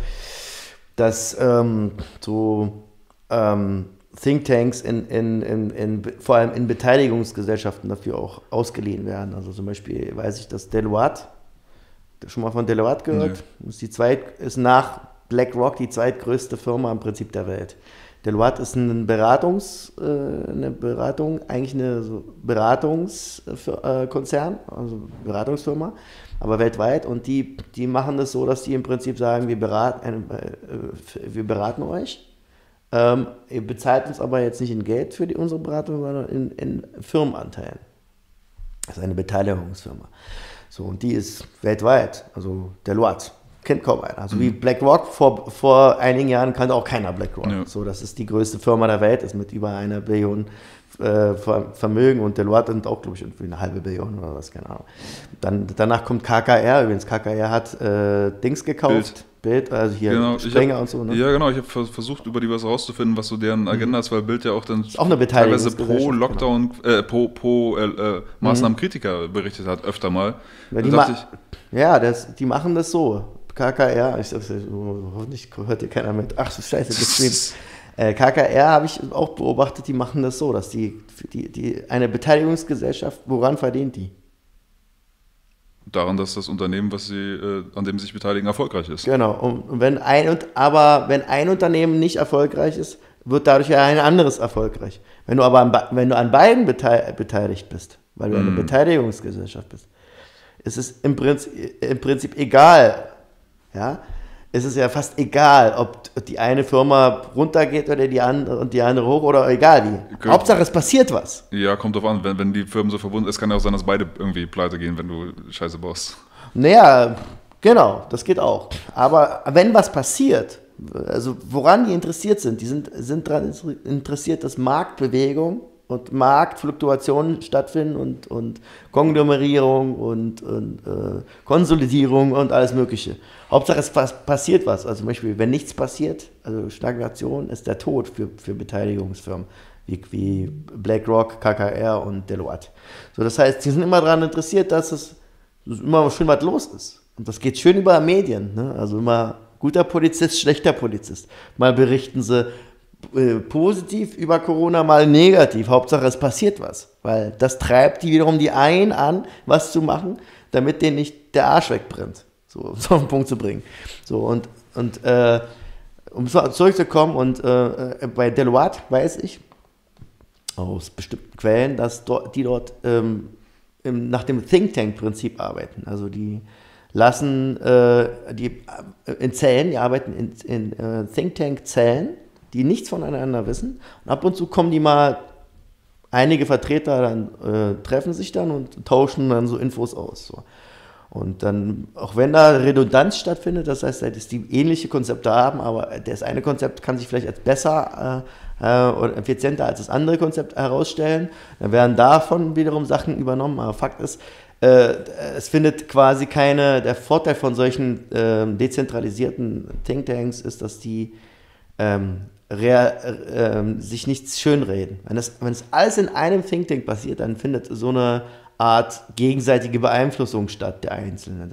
Thinktanks vor allem in Beteiligungsgesellschaften dafür auch ausgeliehen werden. Also zum Beispiel weiß ich, dass Deloitte, schon mal von Deloitte gehört, ist nach BlackRock die zweitgrößte Firma im Prinzip der Welt. Deloitte ist Beratungskonzern, also Beratungsfirma, aber weltweit. Und die machen das so, dass die im Prinzip sagen, wir beraten euch. Ihr bezahlt uns aber jetzt nicht in Geld für unsere Beratung, sondern in Firmenanteilen. Das ist eine Beteiligungsfirma. So, und die ist weltweit, also Deloitte, kennt kaum einer. Also wie BlackRock, vor einigen Jahren kannte auch keiner BlackRock. Ja. So, das ist die größte Firma der Welt, ist mit über 1 Billion Vermögen, und Deloitte sind auch, glaube ich, irgendwie 1,5 Billion oder was, keine Ahnung. Danach kommt KKR, übrigens, KKR hat Dings gekauft. Bild, also hier Sprenger und so. Ne? Ja, genau. Ich habe versucht, über die was rauszufinden, was so deren Agenda ist, weil Bild ja auch dann auch eine teilweise pro Lockdown, pro Maßnahmenkritiker berichtet hat, öfter mal. Die machen das so. KKR, ich sage, hoffentlich hört dir keiner mit. Ach so, scheiße, geschrieben. KKR habe ich auch beobachtet, die machen das so, dass die eine Beteiligungsgesellschaft, woran verdient die? daran, dass das Unternehmen, was sie, an dem sie sich beteiligen, erfolgreich ist. Genau. Und wenn ein Unternehmen nicht erfolgreich ist, wird dadurch ja ein anderes erfolgreich. Wenn du aber an beiden beteiligt bist, weil du eine Beteiligungsgesellschaft bist, ist es im Prinzip egal. Ja? Es ist ja fast egal, ob die eine Firma runtergeht oder die andere hoch oder egal wie. Okay. Hauptsache, es passiert was. Ja, kommt drauf an. Wenn die Firmen so verbunden sind, kann ja auch sein, dass beide irgendwie pleite gehen, wenn du Scheiße baust. Naja, genau, das geht auch. Aber wenn was passiert, also woran die interessiert sind, die sind daran interessiert, dass Marktbewegung und Marktfluktuationen stattfinden und Konglomerierung und Konsolidierung und alles Mögliche. Hauptsache es passiert was. Also zum Beispiel, wenn nichts passiert, also Stagnation ist der Tod für Beteiligungsfirmen wie BlackRock, KKR und Deloitte. So, das heißt, sie sind immer daran interessiert, dass es immer schön was los ist. Und das geht schön über Medien, ne? Also immer guter Polizist, schlechter Polizist. Mal berichten sie positiv über Corona, mal negativ. Hauptsache es passiert was, weil das treibt die wiederum die einen an, was zu machen, damit denen nicht der Arsch wegbrennt. So auf den Punkt zu bringen. So, und um zurückzukommen, und bei Deloitte weiß ich aus bestimmten Quellen, dass die dort nach dem Think-Tank-Prinzip arbeiten. Also die lassen die arbeiten in Think-Tank-Zellen, die nichts voneinander wissen. Und ab und zu kommen die mal, einige Vertreter dann treffen sich dann und tauschen dann so Infos aus. So. Und dann, auch wenn da Redundanz stattfindet, das heißt, dass die ähnliche Konzepte haben, aber das eine Konzept kann sich vielleicht als besser oder effizienter als das andere Konzept herausstellen, dann werden davon wiederum Sachen übernommen. Aber Fakt ist, es findet quasi der Vorteil von solchen dezentralisierten Thinktanks ist, dass die sich nichts schönreden. Wenn es alles in einem Thinktank passiert, dann findet so eine Art gegenseitige Beeinflussung statt der Einzelnen.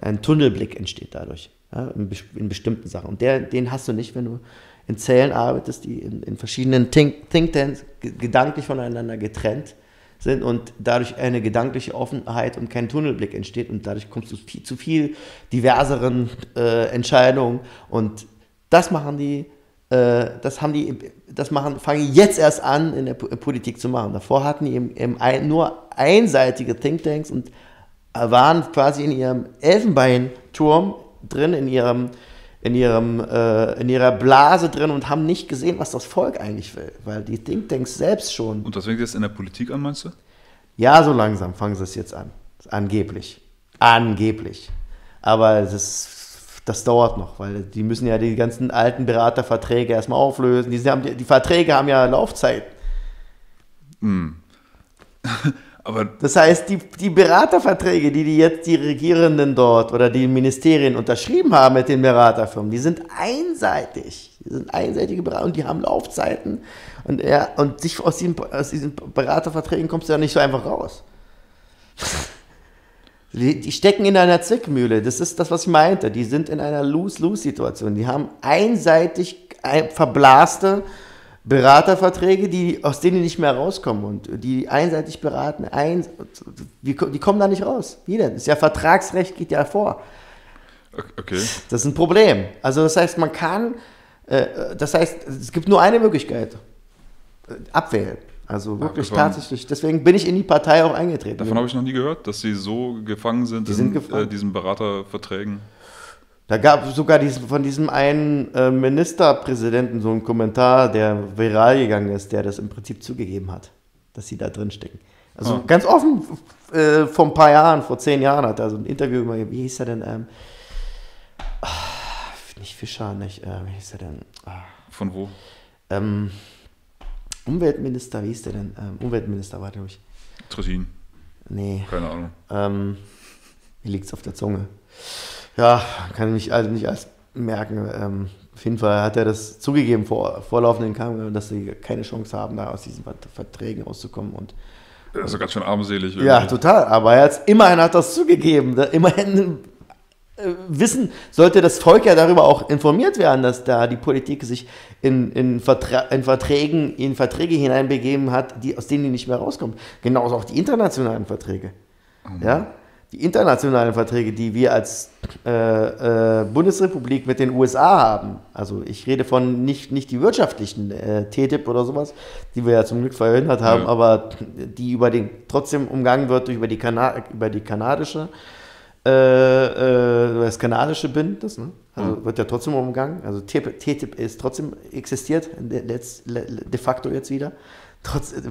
Ein Tunnelblick entsteht dadurch, ja, in bestimmten Sachen. Und den hast du nicht, wenn du in Zellen arbeitest, die in verschiedenen Thinktanks gedanklich voneinander getrennt sind und dadurch eine gedankliche Offenheit und kein Tunnelblick entsteht und dadurch kommst du zu viel diverseren Entscheidungen, und fangen die jetzt erst an in der Politik zu machen. Davor hatten die eben nur einseitige Thinktanks und waren quasi in ihrem Elfenbeinturm drin, in ihrer Blase drin und haben nicht gesehen, was das Volk eigentlich will, weil die Thinktanks selbst schon... Und das fängt jetzt in der Politik an, meinst du? Ja, so langsam fangen sie es jetzt an. Angeblich. Angeblich. Aber das dauert noch, weil die müssen ja die ganzen alten Beraterverträge erstmal auflösen. Die Verträge haben ja Laufzeit. Hm. Aber das heißt, die Beraterverträge, die jetzt die Regierenden dort oder die Ministerien unterschrieben haben mit den Beraterfirmen, die sind einseitig. Die sind einseitige Berater und die haben Laufzeiten. Und sich aus diesen Beraterverträgen kommst du ja nicht so einfach raus. Die stecken in einer Zwickmühle. Das ist das, was ich meinte. Die sind in einer Lose-Lose-Situation. Die haben einseitig verblaste Beraterverträge, aus denen die nicht mehr rauskommen. Und die einseitig beraten, die kommen da nicht raus. Wie denn? Das ist ja Vertragsrecht, geht ja vor. Okay. Das ist ein Problem. Also das heißt, es gibt nur eine Möglichkeit. Abwählen. Also wirklich tatsächlich. Deswegen bin ich in die Partei auch eingetreten. Davon habe ich noch nie gehört, dass sie so gefangen sind in diesen Beraterverträgen. Da gab es sogar von diesem einen Ministerpräsidenten so einen Kommentar, der viral gegangen ist, der das im Prinzip zugegeben hat, dass sie da drin stecken. Also ganz offen, vor ein paar Jahren, vor 10 Jahren hat er so ein Interview gemacht. Wie hieß er denn? Nicht Fischer, nicht. Wie hieß er denn? Von wo? Umweltminister, wie hieß der denn? Umweltminister war, glaube ich. Trittin. Nee. Keine Ahnung. Mir liegt es auf der Zunge. Ja, kann ich mich also nicht alles merken. Auf jeden Fall hat er das zugegeben vor laufenden Kamera, dass sie keine Chance haben, da aus diesen Verträgen auszukommen. Also ganz schön armselig. Irgendwie. Ja, total. Aber immerhin hat das zugegeben. Immerhin sollte das Volk ja darüber auch informiert werden, dass da die Politik sich in Verträge hineinbegeben hat, aus denen die nicht mehr rauskommt. Genauso auch die internationalen Verträge. Ja? Die internationalen Verträge, die wir als Bundesrepublik mit den USA haben, also ich rede von nicht die wirtschaftlichen, TTIP oder sowas, die wir ja zum Glück verhindert haben, aber die trotzdem umgangen wird das kanadische Bündnis, ne? Also wird ja trotzdem umgangen, also TTIP ist trotzdem existiert, de facto jetzt wieder.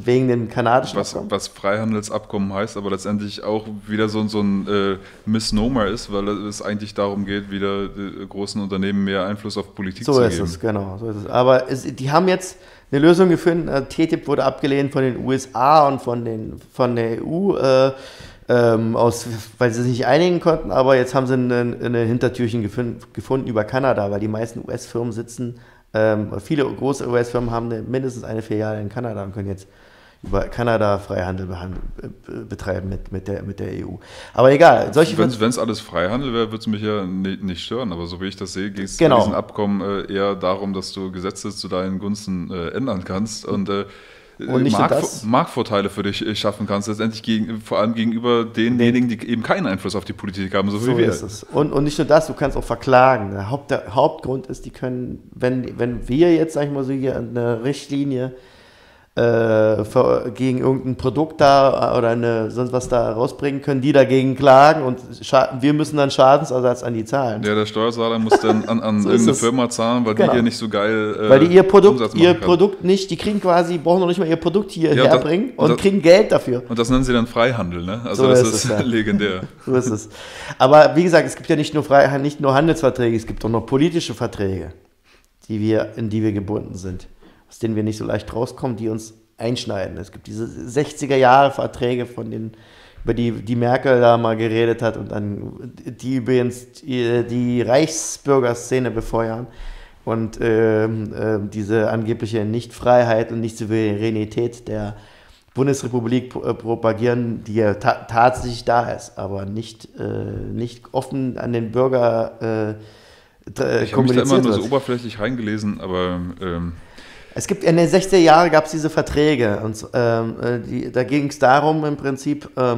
Wegen den kanadischen Abkommen. Was Freihandelsabkommen heißt, aber letztendlich auch wieder so ein Misnomer ist, weil es eigentlich darum geht, wieder großen Unternehmen mehr Einfluss auf Politik zu geben. So ist es, genau. So ist es. Aber die haben jetzt eine Lösung gefunden. TTIP wurde abgelehnt von den USA und von der EU, weil sie sich nicht einigen konnten. Aber jetzt haben sie eine Hintertürchen gefunden über Kanada, weil die meisten US-Firmen sitzen. Viele große US-Firmen haben mindestens eine Filiale in Kanada und können jetzt über Kanada Freihandel betreiben mit der EU. Aber egal. Wenn es alles Freihandel wäre, würde es mich ja nicht stören. Aber so wie ich das sehe, geht es in diesem Abkommen eher darum, dass du Gesetze zu deinen Gunsten ändern kannst und nicht Marktvorteile für dich schaffen kannst, letztendlich vor allem gegenüber denjenigen, die eben keinen Einfluss auf die Politik haben, so wie wir. Ist es. Und nicht nur das, du kannst auch verklagen. Der Hauptgrund ist, die können, wenn wir jetzt, sag ich mal so, hier eine Richtlinie gegen irgendein Produkt da oder sonst was da rausbringen, können die dagegen klagen und wir müssen dann Schadensersatz an die zahlen. Ja, der Steuerzahler muss dann an so irgendeine Firma zahlen, weil die hier nicht so geil weil die ihr Produkt nicht, die kriegen quasi, brauchen noch nicht mal ihr Produkt herbringen und kriegen Geld dafür. Und das nennen sie dann Freihandel, ne? Also so das ist legendär. So ist es. Aber wie gesagt, es gibt ja nicht nur Handelsverträge, es gibt auch noch politische Verträge, in die wir gebunden sind, aus denen wir nicht so leicht rauskommen, die uns einschneiden. Es gibt diese 60er-Jahre-Verträge, über die Merkel da mal geredet hat und dann die übrigens die Reichsbürgerszene befeuern und diese angebliche Nichtfreiheit und Nichtsouveränität der Bundesrepublik propagieren, die ja tatsächlich da ist, aber nicht offen an den Bürger kommuniziert. Ich habe mich da immer nur so oberflächlich reingelesen, aber... Es gibt in den 60er Jahren gab es diese Verträge und da ging es darum im Prinzip, da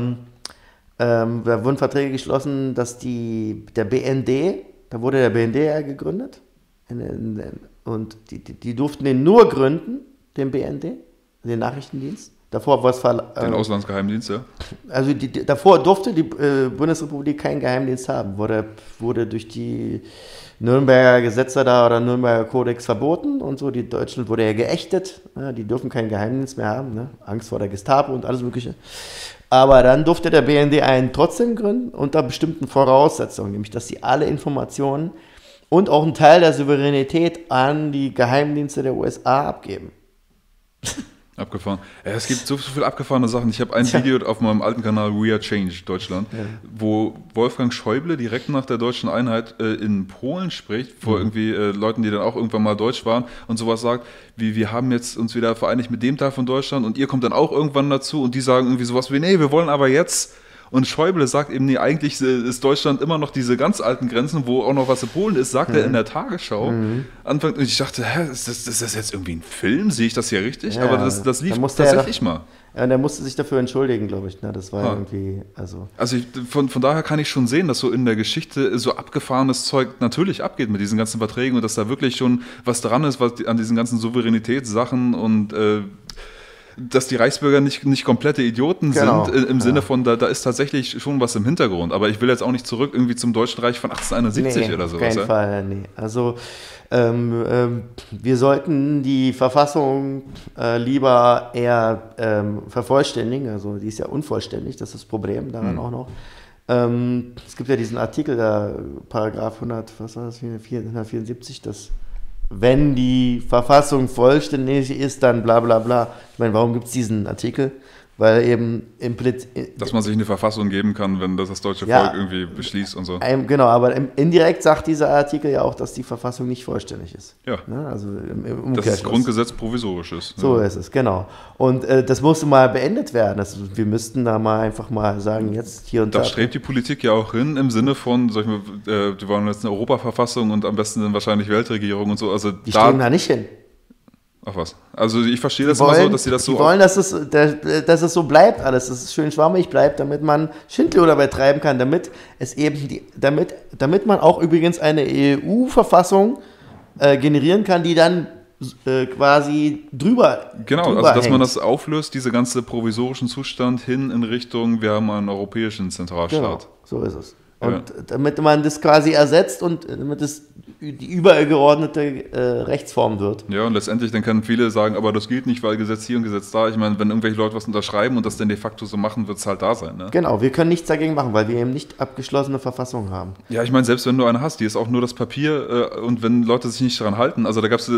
wurden Verträge geschlossen, dass der BND ja gegründet und die durften den nur gründen, den BND, den Nachrichtendienst. Davor war es den Auslandsgeheimdienst, ja. Also davor durfte die Bundesrepublik keinen Geheimdienst haben, wurde durch die Nürnberger Gesetze da oder Nürnberger Kodex verboten und so. Die Deutschen wurde ja geächtet, ne? Die dürfen keinen Geheimdienst mehr haben, ne? Angst vor der Gestapo und alles Mögliche. Aber dann durfte der BND einen trotzdem gründen unter bestimmten Voraussetzungen, nämlich dass sie alle Informationen und auch einen Teil der Souveränität an die Geheimdienste der USA abgeben. Abgefahren. Es gibt so viele abgefahrene Sachen. Ich habe ein Video auf meinem alten Kanal We Are Change Deutschland, wo Wolfgang Schäuble direkt nach der deutschen Einheit in Polen spricht, vor irgendwie Leuten, die dann auch irgendwann mal deutsch waren und sowas sagt, wie wir haben jetzt uns wieder vereinigt mit dem Teil von Deutschland und ihr kommt dann auch irgendwann dazu und die sagen irgendwie sowas wie, nee, wir wollen aber jetzt... Und Schäuble sagt eben, nee, eigentlich ist Deutschland immer noch diese ganz alten Grenzen, wo auch noch was in Polen ist, sagt er in der Tagesschau. Anfang, und ich dachte, hä, ist das jetzt irgendwie ein Film? Sehe ich das hier richtig? Ja, aber das lief tatsächlich mal. Ja, und er musste sich dafür entschuldigen, glaube ich. Ne? Das war irgendwie, also... Also von daher kann ich schon sehen, dass so in der Geschichte so abgefahrenes Zeug natürlich abgeht mit diesen ganzen Verträgen und dass da wirklich schon was dran ist, was an diesen ganzen Souveränitätssachen und... dass die Reichsbürger nicht komplette Idioten sind, im Sinne von, da ist tatsächlich schon was im Hintergrund. Aber ich will jetzt auch nicht zurück irgendwie zum Deutschen Reich von 1871 oder sowas. Auf keinen Fall, nee. Also wir sollten die Verfassung lieber eher vervollständigen. Also die ist ja unvollständig, das ist das Problem daran auch noch. Es gibt ja diesen Artikel, da Paragraph 174, das... Wenn die Verfassung vollständig ist, dann bla bla bla. Ich meine, warum gibt es diesen Artikel? Weil eben implizit... Dass man sich eine Verfassung geben kann, wenn das deutsche Volk irgendwie beschließt und so. Genau, aber indirekt sagt dieser Artikel ja auch, dass die Verfassung nicht vollständig ist. Ja. Ne? Also dass das Grundgesetz provisorisch ist. Ne? So ist es, genau. Und das musste mal beendet werden. Also, wir müssten da mal einfach mal sagen, jetzt hier und da. Da strebt die Politik ja auch hin, im Sinne von, die wollen jetzt eine Europaverfassung und am besten dann wahrscheinlich Weltregierung und so. Also die stehen da nicht hin. Ach was. Also ich verstehe das immer so, dass sie das so... Die wollen, dass es so bleibt alles, dass es schön schwammig bleibt, damit man Schindluder dabei treiben kann, damit es eben die, damit man auch übrigens eine EU-Verfassung generieren kann, die dann quasi drüber... Genau, drüber, also dass hängt. Man das auflöst, diese ganze provisorischen Zustand hin in Richtung, wir haben einen europäischen Zentralstaat. Genau, so ist es. Und ja, damit man das quasi ersetzt und damit es die übergeordnete Rechtsform wird. Ja, und letztendlich dann können viele sagen, aber das gilt nicht, weil Gesetz hier und Gesetz da. Ich meine, wenn irgendwelche Leute was unterschreiben und das dann de facto so machen, wird es halt da sein. Ne? Genau, wir können nichts dagegen machen, weil wir eben nicht abgeschlossene Verfassung haben. Ja, ich meine, selbst wenn du eine hast, die ist auch nur das Papier und wenn Leute sich nicht daran halten, also da gab es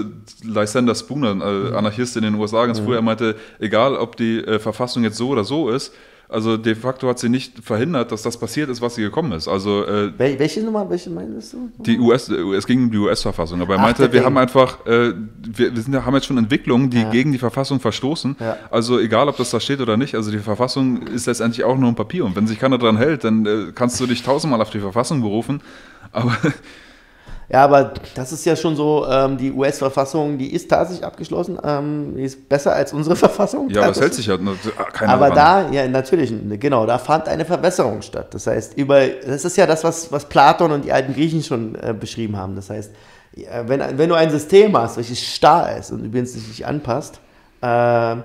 Lysander Spooner, Anarchist in den USA, ganz früher, er meinte, egal ob die Verfassung jetzt so oder so ist, also de facto hat sie nicht verhindert, dass das passiert ist, was sie gekommen ist. Also, welche Nummer, welche meinst du? Die US, es ging um die US-Verfassung, aber er meinte, wir haben einfach, haben jetzt schon Entwicklungen, die gegen die Verfassung verstoßen. Ja. Also egal, ob das da steht oder nicht, also die Verfassung ist letztendlich auch nur ein Papier. Und wenn sich keiner dran hält, dann kannst du dich tausendmal auf die Verfassung berufen. Aber ja, aber das ist ja schon so, die US-Verfassung, die ist tatsächlich abgeschlossen, die ist besser als unsere Verfassung. Ja, aber es hält sich ja keiner aber daran. Da, ja natürlich, genau, da fand eine Verbesserung statt. Das heißt, das ist ja das, was Platon und die alten Griechen schon beschrieben haben. Das heißt, wenn du ein System hast, welches starr ist und übrigens sich nicht anpasst, dann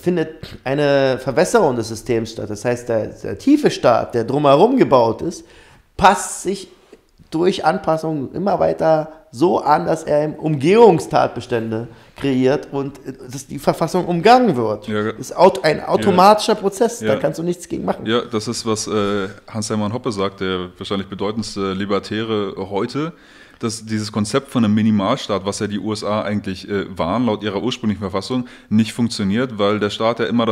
findet eine Verbesserung des Systems statt. Das heißt, der tiefe Staat, der drumherum gebaut ist, passt sich durch Anpassungen immer weiter so an, dass er im Umgehungstatbestände kreiert und dass die Verfassung umgangen wird. Ja, das ist ein automatischer Prozess, da kannst du nichts gegen machen. Ja, das ist, was Hans-Hermann Hoppe sagt, der wahrscheinlich bedeutendste Libertäre heute, dass dieses Konzept von einem Minimalstaat, was ja die USA eigentlich waren, laut ihrer ursprünglichen Verfassung, nicht funktioniert, weil der Staat ja immer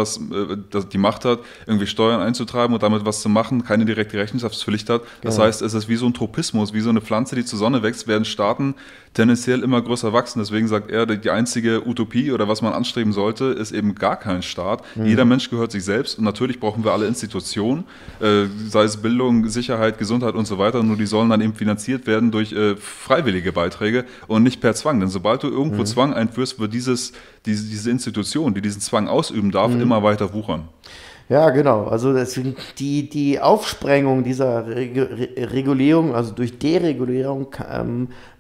die Macht hat, irgendwie Steuern einzutreiben und damit was zu machen, keine direkte Rechenschaftspflicht hat. Das heißt, es ist wie so ein Tropismus, wie so eine Pflanze, die zur Sonne wächst, werden Staaten tendenziell immer größer wachsen. Deswegen sagt er, die einzige Utopie oder was man anstreben sollte, ist eben gar kein Staat. Mhm. Jeder Mensch gehört sich selbst und natürlich brauchen wir alle Institutionen, sei es Bildung, Sicherheit, Gesundheit und so weiter, nur die sollen dann eben finanziert werden durch freiwillige Beiträge und nicht per Zwang. Denn sobald du irgendwo Zwang einführst, wird diese Institution, die diesen Zwang ausüben darf, immer weiter wuchern. Ja, genau. Also deswegen die Aufsprengung dieser Regulierung, also durch Deregulierung,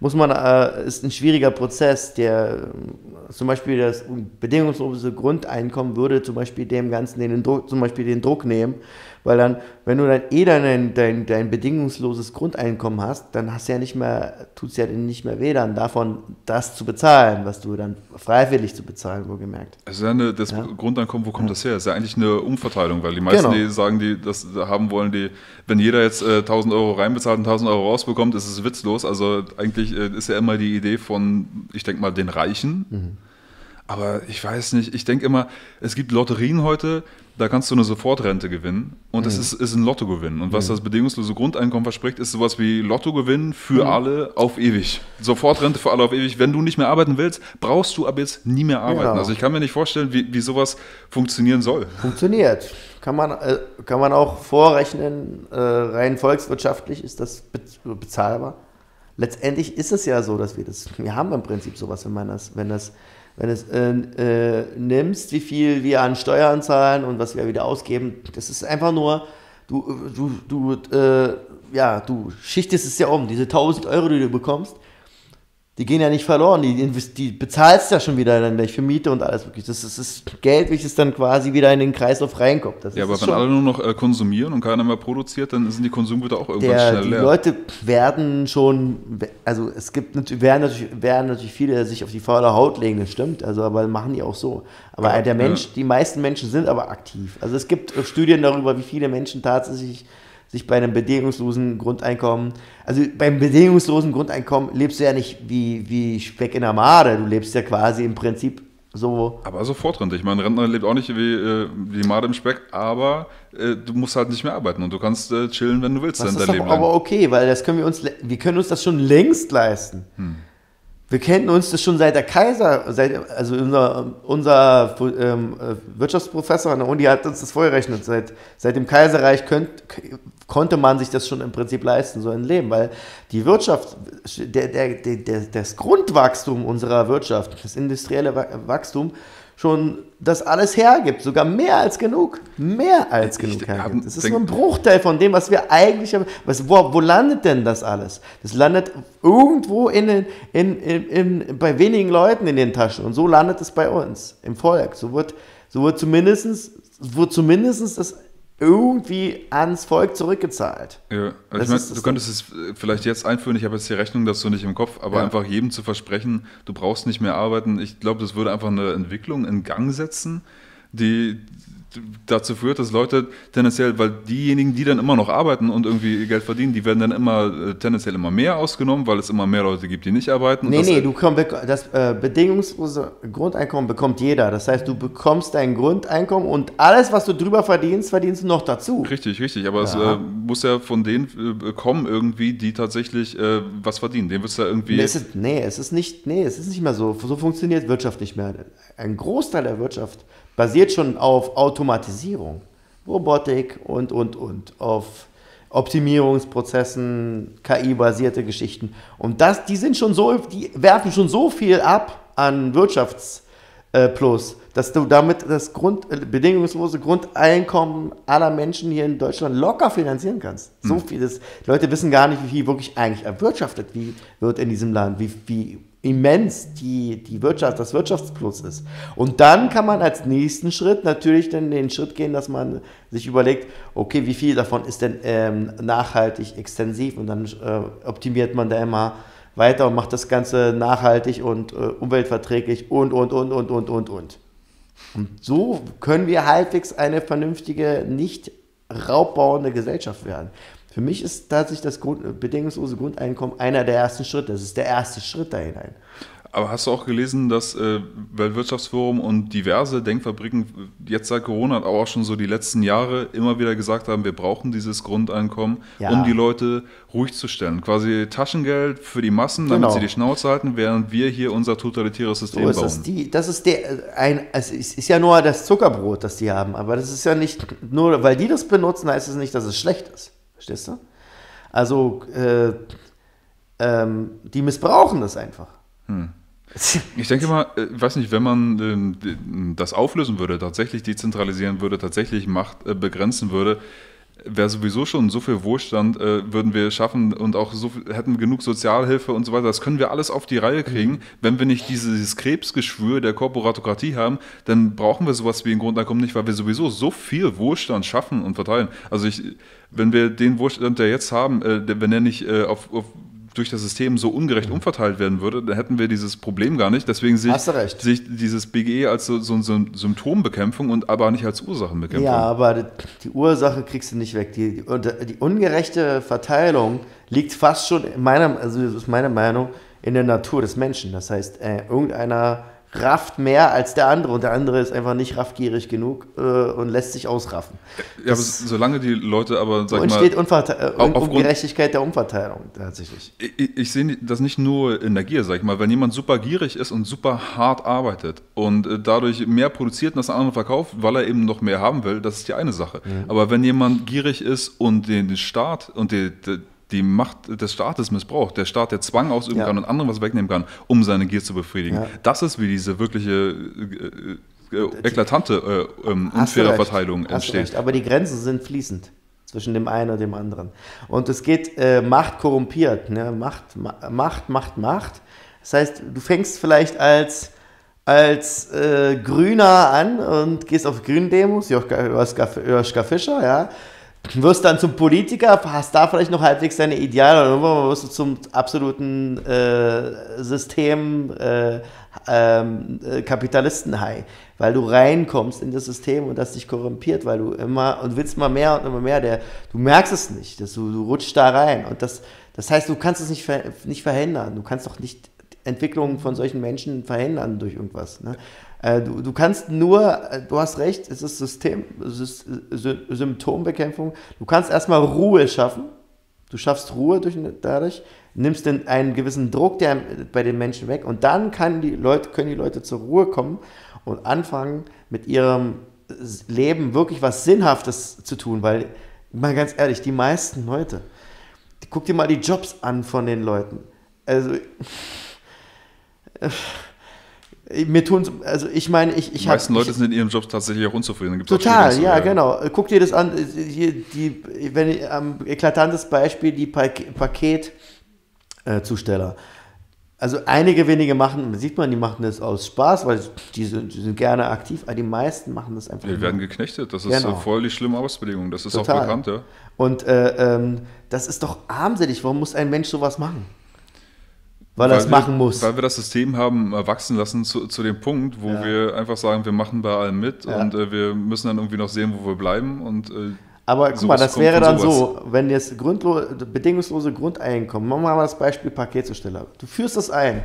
ist ein schwieriger Prozess, der zum Beispiel das bedingungslose Grundeinkommen würde zum Beispiel dem Ganzen den Druck nehmen, weil dann, wenn du dann dein bedingungsloses Grundeinkommen hast, dann tut es ja nicht mehr weh, dann davon das zu bezahlen, was du dann freiwillig zu bezahlen, wohlgemerkt. Also das Grundeinkommen, wo kommt das her? Das ist ja eigentlich eine Umverteilung, weil die meisten, die sagen, die das haben wollen, wenn jeder jetzt 1.000 Euro reinbezahlt und 1.000 Euro rausbekommt, ist es witzlos. Also eigentlich ist ja immer die Idee von, ich denke mal, den Reichen. Aber ich weiß nicht, ich denke immer, es gibt Lotterien heute, da kannst du eine Sofortrente gewinnen und das ist ein Lottogewinn. Und was das bedingungslose Grundeinkommen verspricht, ist sowas wie Lottogewinn für alle auf ewig. Sofortrente für alle auf ewig. Wenn du nicht mehr arbeiten willst, brauchst du aber jetzt nie mehr arbeiten. Genau. Also ich kann mir nicht vorstellen, wie sowas funktionieren soll. Funktioniert. Kann man auch vorrechnen, rein volkswirtschaftlich ist das bezahlbar. Letztendlich ist es ja so, dass wir haben im Prinzip sowas, wenn du es nimmst, wie viel wir an Steuern zahlen und was wir wieder ausgeben, das ist einfach nur, du schichtest es ja um. Diese 1.000 Euro, die du bekommst, die gehen ja nicht verloren, die bezahlst ja schon wieder dann gleich für Miete und alles wirklich. Das ist Geld, welches dann quasi wieder in den Kreislauf reinkommt. Das ja, aber wenn alle nur noch konsumieren und keiner mehr produziert, dann sind die Konsumgüter auch irgendwann schnell leer. Die Leute werden schon, also es gibt werden natürlich viele sich auf die faule Haut legen, das stimmt, also aber machen die auch so. Aber ja, die meisten Menschen sind aber aktiv. Also es gibt Studien darüber, wie viele Menschen tatsächlich sich bei einem bedingungslosen Grundeinkommen, also beim bedingungslosen Grundeinkommen lebst du ja nicht wie Speck in der Made, du lebst ja quasi im Prinzip so. Aber Sofortrente, ich meine, Rentner lebt auch nicht wie Made im Speck, aber du musst halt nicht mehr arbeiten und du kannst chillen, wenn du willst. Das ist doch aber okay, weil wir können uns das schon längst leisten. Wir kennen uns das schon seit der Kaiser, also unser Wirtschaftsprofessor an der Uni hat uns das vorgerechnet. Seit dem Kaiserreich konnte man sich das schon im Prinzip leisten, so ein Leben, weil die Wirtschaft, das Grundwachstum unserer Wirtschaft, das industrielle Wachstum, schon das alles hergibt, sogar mehr als genug. Mehr als genug hergibt. Das ist nur ein Bruchteil von dem, was wir eigentlich haben. Wo landet denn das alles? Das landet irgendwo bei wenigen Leuten in den Taschen. Und so landet es bei uns, im Volk. So wird zumindest das irgendwie ans Volk zurückgezahlt. Ja, also ich meine, du könntest es vielleicht jetzt einführen, ich habe jetzt die Rechnung dazu nicht im Kopf, aber einfach jedem zu versprechen, du brauchst nicht mehr arbeiten, ich glaube, das würde einfach eine Entwicklung in Gang setzen, die dazu führt, dass Leute tendenziell, weil diejenigen, die dann immer noch arbeiten und irgendwie Geld verdienen, die werden dann immer tendenziell immer mehr ausgenommen, weil es immer mehr Leute gibt, die nicht arbeiten. Das bedingungslose Grundeinkommen bekommt jeder. Das heißt, du bekommst dein Grundeinkommen und alles, was du drüber verdienst, verdienst du noch dazu. Richtig, richtig. Aber es muss ja von denen kommen irgendwie, die tatsächlich was verdienen. Dem wird es da irgendwie... Es ist nicht mehr so. So funktioniert Wirtschaft nicht mehr. Ein Großteil der Wirtschaft basiert schon auf Automatisierung, Robotik und auf Optimierungsprozessen, KI-basierte Geschichten. Und die werfen schon so viel ab an Wirtschaftsplus, dass du damit das bedingungslose Grundeinkommen aller Menschen hier in Deutschland locker finanzieren kannst. So viel ist, die Leute wissen gar nicht, wie viel wirklich eigentlich erwirtschaftet wird in diesem Land, wie immens das Wirtschaftsplus ist. Und dann kann man als nächsten Schritt natürlich dann den Schritt gehen, dass man sich überlegt, okay, wie viel davon ist denn nachhaltig, extensiv, und dann optimiert man da immer weiter und macht das Ganze nachhaltig und umweltverträglich und. Und so können wir halbwegs eine vernünftige, nicht raubbauende Gesellschaft werden. Für mich ist tatsächlich das bedingungslose Grundeinkommen einer der ersten Schritte. Das ist der erste Schritt da hinein. Aber hast du auch gelesen, dass Weltwirtschaftsforum und diverse Denkfabriken jetzt seit Corona, aber auch schon so die letzten Jahre, immer wieder gesagt haben, wir brauchen dieses Grundeinkommen, um die Leute ruhig zu stellen. Quasi Taschengeld für die Massen, damit sie die Schnauze halten, während wir hier unser totalitäres System bauen. Es ist ja nur das Zuckerbrot, das die haben. Aber das ist ja nicht, nur weil die das benutzen, heißt es nicht, dass es schlecht ist. Verstehst du? Also, die missbrauchen das einfach. Ich denke mal, ich weiß nicht, wenn man das auflösen würde, tatsächlich dezentralisieren würde, tatsächlich Macht begrenzen würde, wäre sowieso schon so viel Wohlstand, würden wir schaffen, und auch so viel, hätten genug Sozialhilfe und so weiter. Das können wir alles auf die Reihe kriegen. Wenn wir nicht dieses Krebsgeschwür der Korporatokratie haben, dann brauchen wir sowas wie ein Grundeinkommen nicht, weil wir sowieso so viel Wohlstand schaffen und verteilen. Also wenn wir den Wohlstand, der jetzt haben, wenn der nicht durch das System so ungerecht umverteilt werden würde, dann hätten wir dieses Problem gar nicht. Deswegen sehe ich dieses BGE als so eine Symptombekämpfung und aber nicht als Ursachenbekämpfung. Ja, aber die Ursache kriegst du nicht weg. Die ungerechte Verteilung liegt fast schon, das ist meine Meinung, in der Natur des Menschen. Das heißt, irgendeiner rafft mehr als der andere, und der andere ist einfach nicht raffgierig genug und lässt sich ausraffen. Ja, aber solange die Leute aber, Ungerechtigkeit der Umverteilung tatsächlich. Ich sehe das nicht nur in der Gier, sag ich mal. Wenn jemand super gierig ist und super hart arbeitet und dadurch mehr produziert und das andere verkauft, weil er eben noch mehr haben will, das ist die eine Sache. Mhm. Aber wenn jemand gierig ist und den Staat und die Macht des Staates missbraucht, der Staat, der Zwang ausüben kann und anderen was wegnehmen kann, um seine Gier zu befriedigen. Ja. Das ist, wie diese wirkliche eklatante unfaire Verteilung entsteht. Aber die Grenzen sind fließend zwischen dem einen und dem anderen. Und es geht, Macht korrumpiert, ne? Macht. Das heißt, du fängst vielleicht als Grüner an und gehst auf Gründemos, Joschka Fischer, wirst dann zum Politiker, hast da vielleicht noch halbwegs deine Ideale, und irgendwann wirst du zum absoluten Kapitalisten-Hai, weil du reinkommst in das System und das dich korrumpiert, weil du willst mal mehr und immer mehr, du merkst es nicht, dass du rutschst da rein, und das heißt, du kannst es nicht verhindern, du kannst doch nicht Entwicklungen von solchen Menschen verhindern durch irgendwas, ne? Du kannst nur, du hast recht, es ist Symptombekämpfung. Du kannst erstmal Ruhe schaffen. Du schaffst Ruhe dadurch, nimmst dann einen gewissen Druck bei den Menschen weg und dann können die Leute zur Ruhe kommen und anfangen, mit ihrem Leben wirklich was Sinnhaftes zu tun, weil, mal ganz ehrlich, die meisten Leute, guck dir mal die Jobs an von den Leuten. Also, mir tun's, also ich meine, die meisten Leute sind in ihren Jobs tatsächlich auch unzufrieden. Gibt's total, auch ja, genau. Guck dir das an, eklatantes Beispiel, die Paketzusteller. Also einige wenige machen, sieht man, die machen das aus Spaß, weil die sind gerne aktiv, aber die meisten machen das einfach. Die werden geknechtet, das ist völlig schlimme Arbeitsbedingungen, das ist total auch bekannt, ja. Und das ist doch armselig, warum muss ein Mensch sowas machen? Weil er es machen muss. Weil wir das System haben wachsen lassen zu dem Punkt, wo wir einfach sagen, wir machen bei allem mit und wir müssen dann irgendwie noch sehen, wo wir bleiben und aber guck mal, das wäre dann so, wenn jetzt bedingungslose Grundeinkommen, machen wir mal das Beispiel Paketzusteller. Du führst das ein,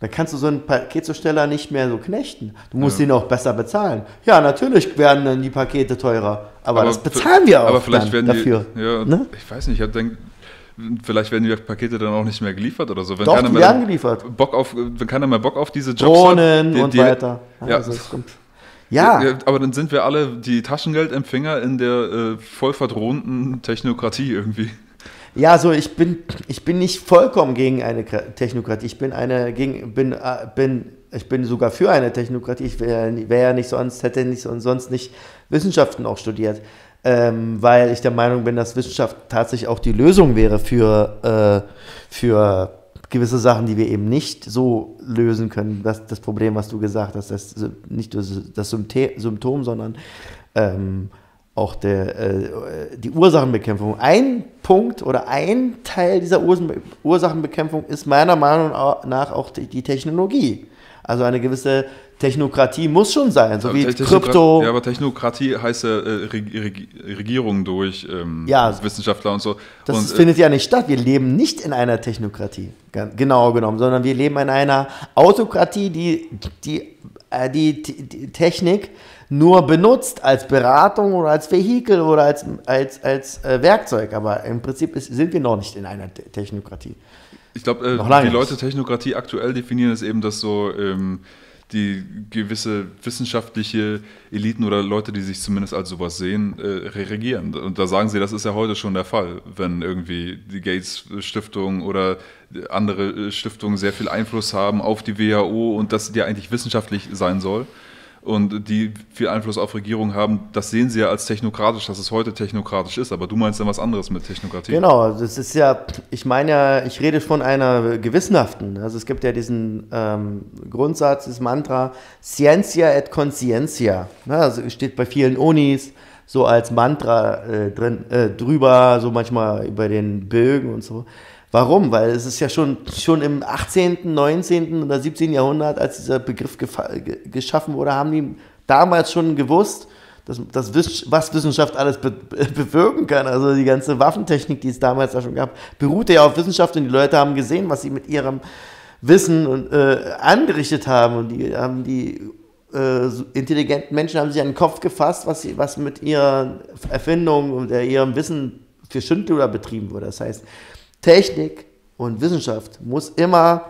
dann kannst du so einen Paketzusteller nicht mehr so knechten. Du musst ihn auch besser bezahlen. Ja, natürlich werden dann die Pakete teurer, aber das bezahlen wir auch dann dafür. Ja, ne? Ich weiß nicht, ich denke, vielleicht werden die Pakete dann auch nicht mehr geliefert oder so. Wenn doch, die werden geliefert. Wenn keiner mehr Bock auf diese Jobs Drohnen hat. Drohnen und weiter. Ja, also das stimmt. Ja. Aber dann sind wir alle die Taschengeldempfänger in der voll verdrohten Technokratie irgendwie. Ja, so ich bin nicht vollkommen gegen eine Technokratie. Ich bin sogar für eine Technokratie. Ich hätte sonst nicht Wissenschaften auch studiert, weil ich der Meinung bin, dass Wissenschaft tatsächlich auch die Lösung wäre für gewisse Sachen, die wir eben nicht so lösen können. Das Problem, was du gesagt hast, das nicht das Symptom, sondern auch die Ursachenbekämpfung. Ein Punkt oder ein Teil dieser Ursachenbekämpfung ist meiner Meinung nach auch die Technologie. Also eine gewisse Technokratie muss schon sein, so wie Krypto. Ja, aber Technokratie heißt ja Regierung durch Wissenschaftler und so. Das findet ja nicht statt. Wir leben nicht in einer Technokratie, genau genommen, sondern wir leben in einer Autokratie, die Technik nur benutzt als Beratung oder als Vehikel oder als Werkzeug. Aber im Prinzip sind wir noch nicht in einer Technokratie. Ich glaube, die Leute Technokratie aktuell definieren es eben, dass so die gewisse wissenschaftliche Eliten oder Leute, die sich zumindest als sowas sehen, regieren. Und da sagen sie, das ist ja heute schon der Fall, wenn irgendwie die Gates-Stiftung oder andere Stiftungen sehr viel Einfluss haben auf die WHO und dass die ja eigentlich wissenschaftlich sein soll und die viel Einfluss auf Regierungen haben. Das sehen sie ja als technokratisch, dass es heute technokratisch ist, aber du meinst dann was anderes mit Technokratie. Genau, das ist ja, ich meine ja, ich rede von einer gewissenhaften, also es gibt ja diesen Grundsatz, das Mantra Scientia et Conscientia, also steht bei vielen Unis so als Mantra drüber, so manchmal über den Bögen und so. Warum? Weil es ist ja schon im 18., 19. oder 17. Jahrhundert, als dieser Begriff geschaffen wurde, haben die damals schon gewusst, dass was Wissenschaft alles bewirken kann. Also die ganze Waffentechnik, die es damals da schon gab, beruhte ja auf Wissenschaft und die Leute haben gesehen, was sie mit ihrem Wissen angerichtet haben. Und die haben intelligenten Menschen haben sich an den Kopf gefasst, was mit ihren Erfindungen und ihrem Wissen für Schindluder betrieben wurde. Das heißt, Technik und Wissenschaft muss immer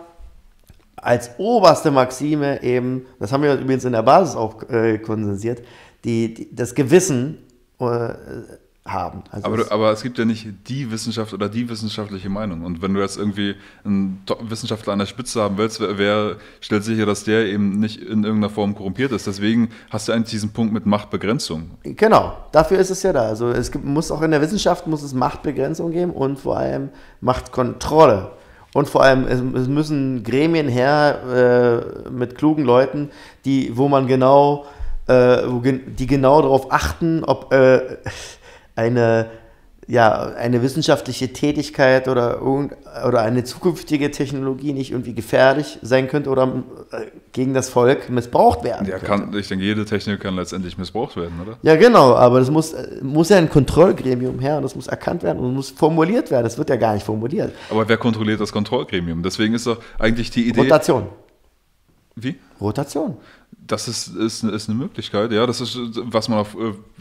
als oberste Maxime eben, das haben wir übrigens in der Basis auch konsensiert, das Gewissen haben. Also aber es gibt ja nicht die Wissenschaft oder die wissenschaftliche Meinung. Und wenn du jetzt irgendwie einen Wissenschaftler an der Spitze haben willst, wer stellt sicher, dass der eben nicht in irgendeiner Form korrumpiert ist? Deswegen hast du eigentlich diesen Punkt mit Machtbegrenzung. Genau, dafür ist es ja da. Also es muss auch in der Wissenschaft muss es Machtbegrenzung geben und vor allem Machtkontrolle. Und vor allem, es müssen Gremien her mit klugen Leuten, die genau darauf achten, ob eine wissenschaftliche Tätigkeit oder eine zukünftige Technologie nicht irgendwie gefährlich sein könnte oder gegen das Volk missbraucht werden könnte. Ich denke, jede Technik kann letztendlich missbraucht werden, oder? Ja, genau, aber das muss ja ein Kontrollgremium her und das muss erkannt werden und muss formuliert werden. Das wird ja gar nicht formuliert. Aber wer kontrolliert das Kontrollgremium? Deswegen ist doch eigentlich die Idee... Rotation. Wie? Rotation. Das ist eine Möglichkeit, ja. Das ist, was man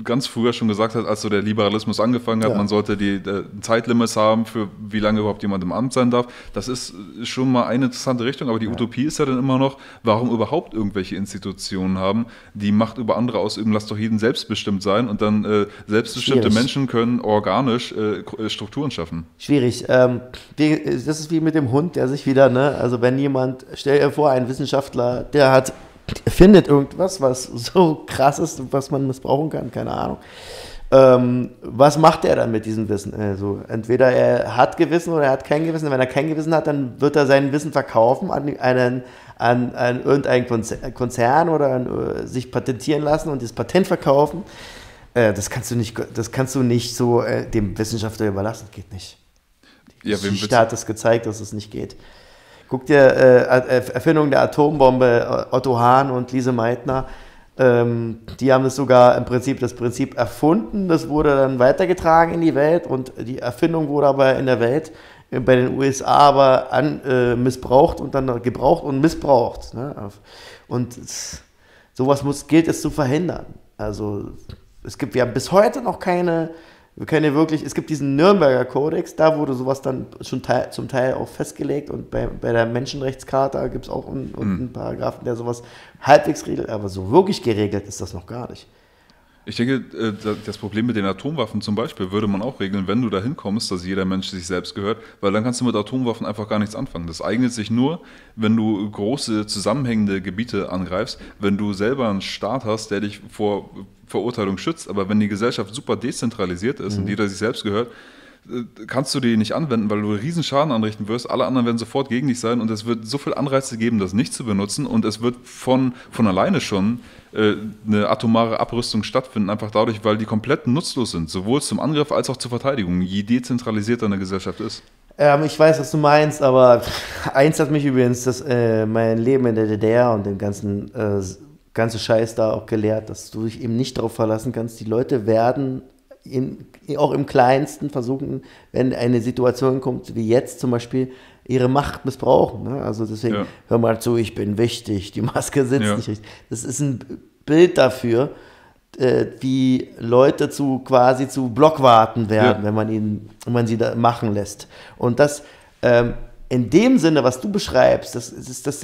ganz früher schon gesagt hat, als so der Liberalismus angefangen hat. Ja. Man sollte die Zeitlimits haben, für wie lange überhaupt jemand im Amt sein darf. Das ist schon mal eine interessante Richtung, aber die Utopie ist ja dann immer noch, warum überhaupt irgendwelche Institutionen haben, die Macht über andere ausüben, lasst doch jeden selbstbestimmt sein und dann selbstbestimmte Menschen können organisch Strukturen schaffen. Schwierig. Das ist wie mit dem Hund, der sich wieder, ne, also wenn jemand, stell dir vor, ein Wissenschaftler, der hat findet irgendwas, was so krass ist, was man missbrauchen kann, keine Ahnung. Was macht er dann mit diesem Wissen? Also entweder er hat Gewissen oder er hat kein Gewissen. Wenn er kein Gewissen hat, dann wird er sein Wissen verkaufen an irgendeinen Konzern oder sich patentieren lassen und das Patent verkaufen. Das kannst du nicht so dem Wissenschaftler überlassen, geht nicht. Die Geschichte hat es gezeigt, dass es nicht geht. Guck dir Erfindung der Atombombe, Otto Hahn und Lise Meitner, die haben es sogar im Prinzip, das Prinzip erfunden, das wurde dann weitergetragen in die Welt und die Erfindung wurde aber in der Welt, bei den USA aber missbraucht und dann gebraucht und missbraucht. Ne? Und sowas gilt es zu verhindern. Also wir haben bis heute noch keine... Wir können ja wirklich, es gibt diesen Nürnberger Kodex, da wurde sowas dann schon zum Teil auch festgelegt und bei der Menschenrechtscharta gibt es auch einen Paragraphen, der sowas halbwegs regelt, aber so wirklich geregelt ist das noch gar nicht. Ich denke, das Problem mit den Atomwaffen zum Beispiel würde man auch regeln, wenn du dahin kommst, dass jeder Mensch sich selbst gehört, weil dann kannst du mit Atomwaffen einfach gar nichts anfangen. Das eignet sich nur, wenn du große zusammenhängende Gebiete angreifst, wenn du selber einen Staat hast, der dich vor Verurteilung schützt. Aber wenn die Gesellschaft super dezentralisiert ist und jeder sich selbst gehört, kannst du die nicht anwenden, weil du einen riesen Schaden anrichten wirst. Alle anderen werden sofort gegen dich sein und es wird so viel Anreize geben, das nicht zu benutzen und es wird von alleine schon eine atomare Abrüstung stattfinden, einfach dadurch, weil die komplett nutzlos sind, sowohl zum Angriff als auch zur Verteidigung, je dezentralisierter eine Gesellschaft ist. Ich weiß, was du meinst, aber eins hat mich übrigens mein Leben in der DDR und den ganzen Scheiß da auch gelehrt, dass du dich eben nicht darauf verlassen kannst, die Leute werden... auch im Kleinsten versuchen, wenn eine Situation kommt, wie jetzt zum Beispiel, ihre Macht missbrauchen. Ne? Also deswegen, hör mal zu, ich bin wichtig, die Maske sitzt nicht richtig. Das ist ein Bild dafür, wie Leute quasi zu Blockwarten werden, wenn man sie da machen lässt. Und das in dem Sinne, was du beschreibst, das ist das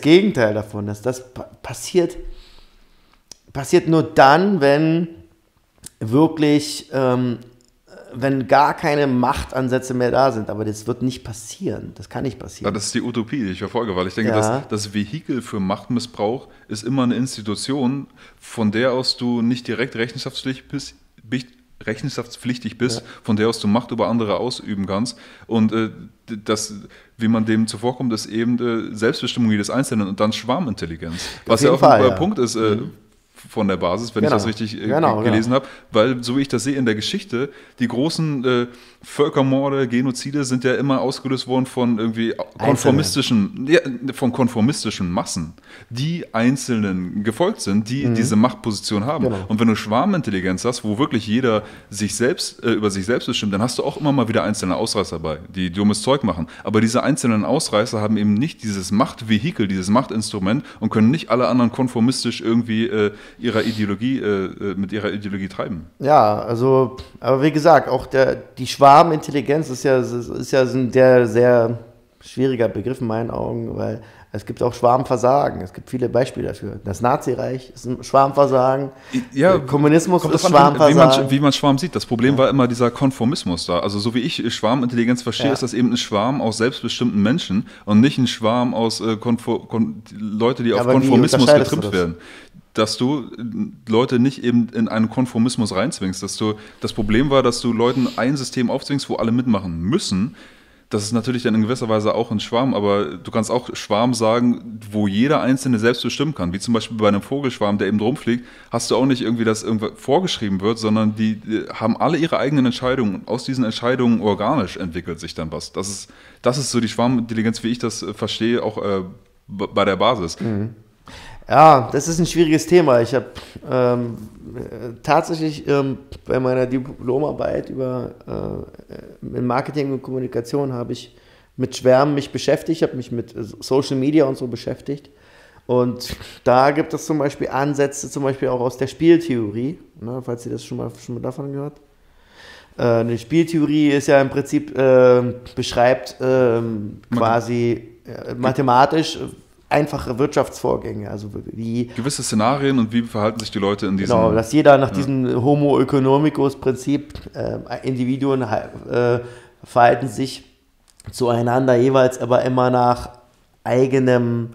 Gegenteil davon. Dass das passiert nur dann, wenn wirklich, wenn gar keine Machtansätze mehr da sind. Aber das wird nicht passieren. Das kann nicht passieren. Ja, das ist die Utopie, die ich verfolge, weil ich denke, dass das Vehikel für Machtmissbrauch ist immer eine Institution, von der aus du nicht direkt rechenschaftspflichtig bist, von der aus du Macht über andere ausüben kannst. Und wie man dem zuvorkommt, ist eben Selbstbestimmung jedes Einzelnen und dann Schwarmintelligenz. Was ja auch ein Punkt ist, von der Basis, wenn ich das richtig gelesen habe, weil, so wie ich das sehe in der Geschichte, die großen Völkermorde, Genozide sind ja immer ausgelöst worden von irgendwie konformistischen Massen, die Einzelnen gefolgt sind, die diese Machtposition haben. Genau. Und wenn du Schwarmintelligenz hast, wo wirklich jeder sich selbst über sich selbst bestimmt, dann hast du auch immer mal wieder einzelne Ausreißer dabei, die dummes Zeug machen. Aber diese einzelnen Ausreißer haben eben nicht dieses Machtvehikel, dieses Machtinstrument und können nicht alle anderen konformistisch irgendwie mit ihrer Ideologie treiben. Ja, also, aber wie gesagt, auch die Schwarmintelligenz ist ja ein sehr, sehr schwieriger Begriff in meinen Augen, weil es gibt auch Schwarmversagen. Es gibt viele Beispiele dafür. Das Nazireich ist ein Schwarmversagen. Ja, Kommunismus ist Schwarmversagen. Wie man Schwarm sieht. Das Problem war immer dieser Konformismus da. Also so wie ich Schwarmintelligenz verstehe, ist das eben ein Schwarm aus selbstbestimmten Menschen und nicht ein Schwarm aus Leute, die auf Konformismus getrimmt werden. Dass du Leute nicht eben in einen Konformismus reinzwingst. Das Problem war, dass du Leuten ein System aufzwingst, wo alle mitmachen müssen. Das ist natürlich dann in gewisser Weise auch ein Schwarm, aber du kannst auch Schwarm sagen, wo jeder Einzelne selbst bestimmen kann. Wie zum Beispiel bei einem Vogelschwarm, der eben rumfliegt, hast du auch nicht irgendwie, dass irgendwas vorgeschrieben wird, sondern die haben alle ihre eigenen Entscheidungen und aus diesen Entscheidungen organisch entwickelt sich dann was. Das ist so die Schwarmintelligenz, wie ich das verstehe, auch bei der Basis. Mhm. Ja, das ist ein schwieriges Thema. Ich habe tatsächlich bei meiner Diplomarbeit über in Marketing und Kommunikation habe ich mit Schwärmen mich beschäftigt, habe mich mit Social Media und so beschäftigt Und da gibt es zum Beispiel Ansätze, zum Beispiel auch aus der Spieltheorie, ne, falls ihr das schon mal davon gehört. Eine Spieltheorie ist ja im Prinzip, beschreibt quasi mathematisch einfache Wirtschaftsvorgänge. Also wie gewisse Szenarien und wie verhalten sich die Leute in diesen... Genau, dass jeder nach diesem Homo economicus-Prinzip, Individuen verhalten sich zueinander jeweils, aber immer nach eigenem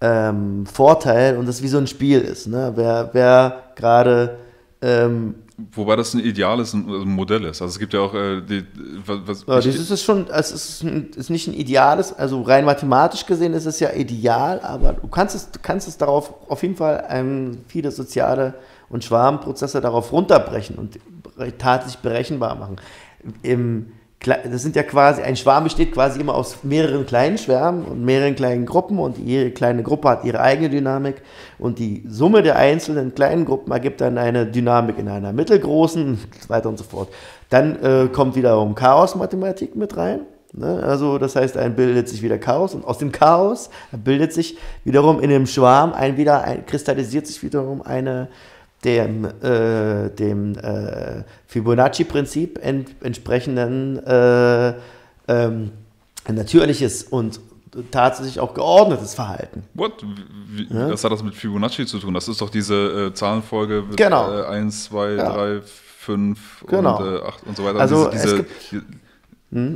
Vorteil, und das wie so ein Spiel ist. Ne? Wer gerade... Wobei das ein Ideal ist, ein Modell ist. Also es gibt ja auch... es ist nicht ein ideales, also rein mathematisch gesehen ist es ja ideal, aber du kannst es darauf auf jeden Fall viele soziale und Schwarmprozesse darauf runterbrechen und tatsächlich berechenbar machen. Das sind ja quasi, ein Schwarm besteht quasi immer aus mehreren kleinen Schwärmen und mehreren kleinen Gruppen, und jede kleine Gruppe hat ihre eigene Dynamik, und die Summe der einzelnen kleinen Gruppen ergibt dann eine Dynamik in einer mittelgroßen und weiter und so fort. Dann kommt wiederum Chaosmathematik mit rein, ne? Also das heißt, ein bildet sich wieder Chaos, und aus dem Chaos bildet sich wiederum in dem Schwarm kristallisiert sich wiederum eine dem Fibonacci-Prinzip entsprechenden natürliches und tatsächlich auch geordnetes Verhalten. What? Was hat das mit Fibonacci zu tun? Das ist doch diese Zahlenfolge mit 1, 2, 3, 5 und 8 und so weiter. Also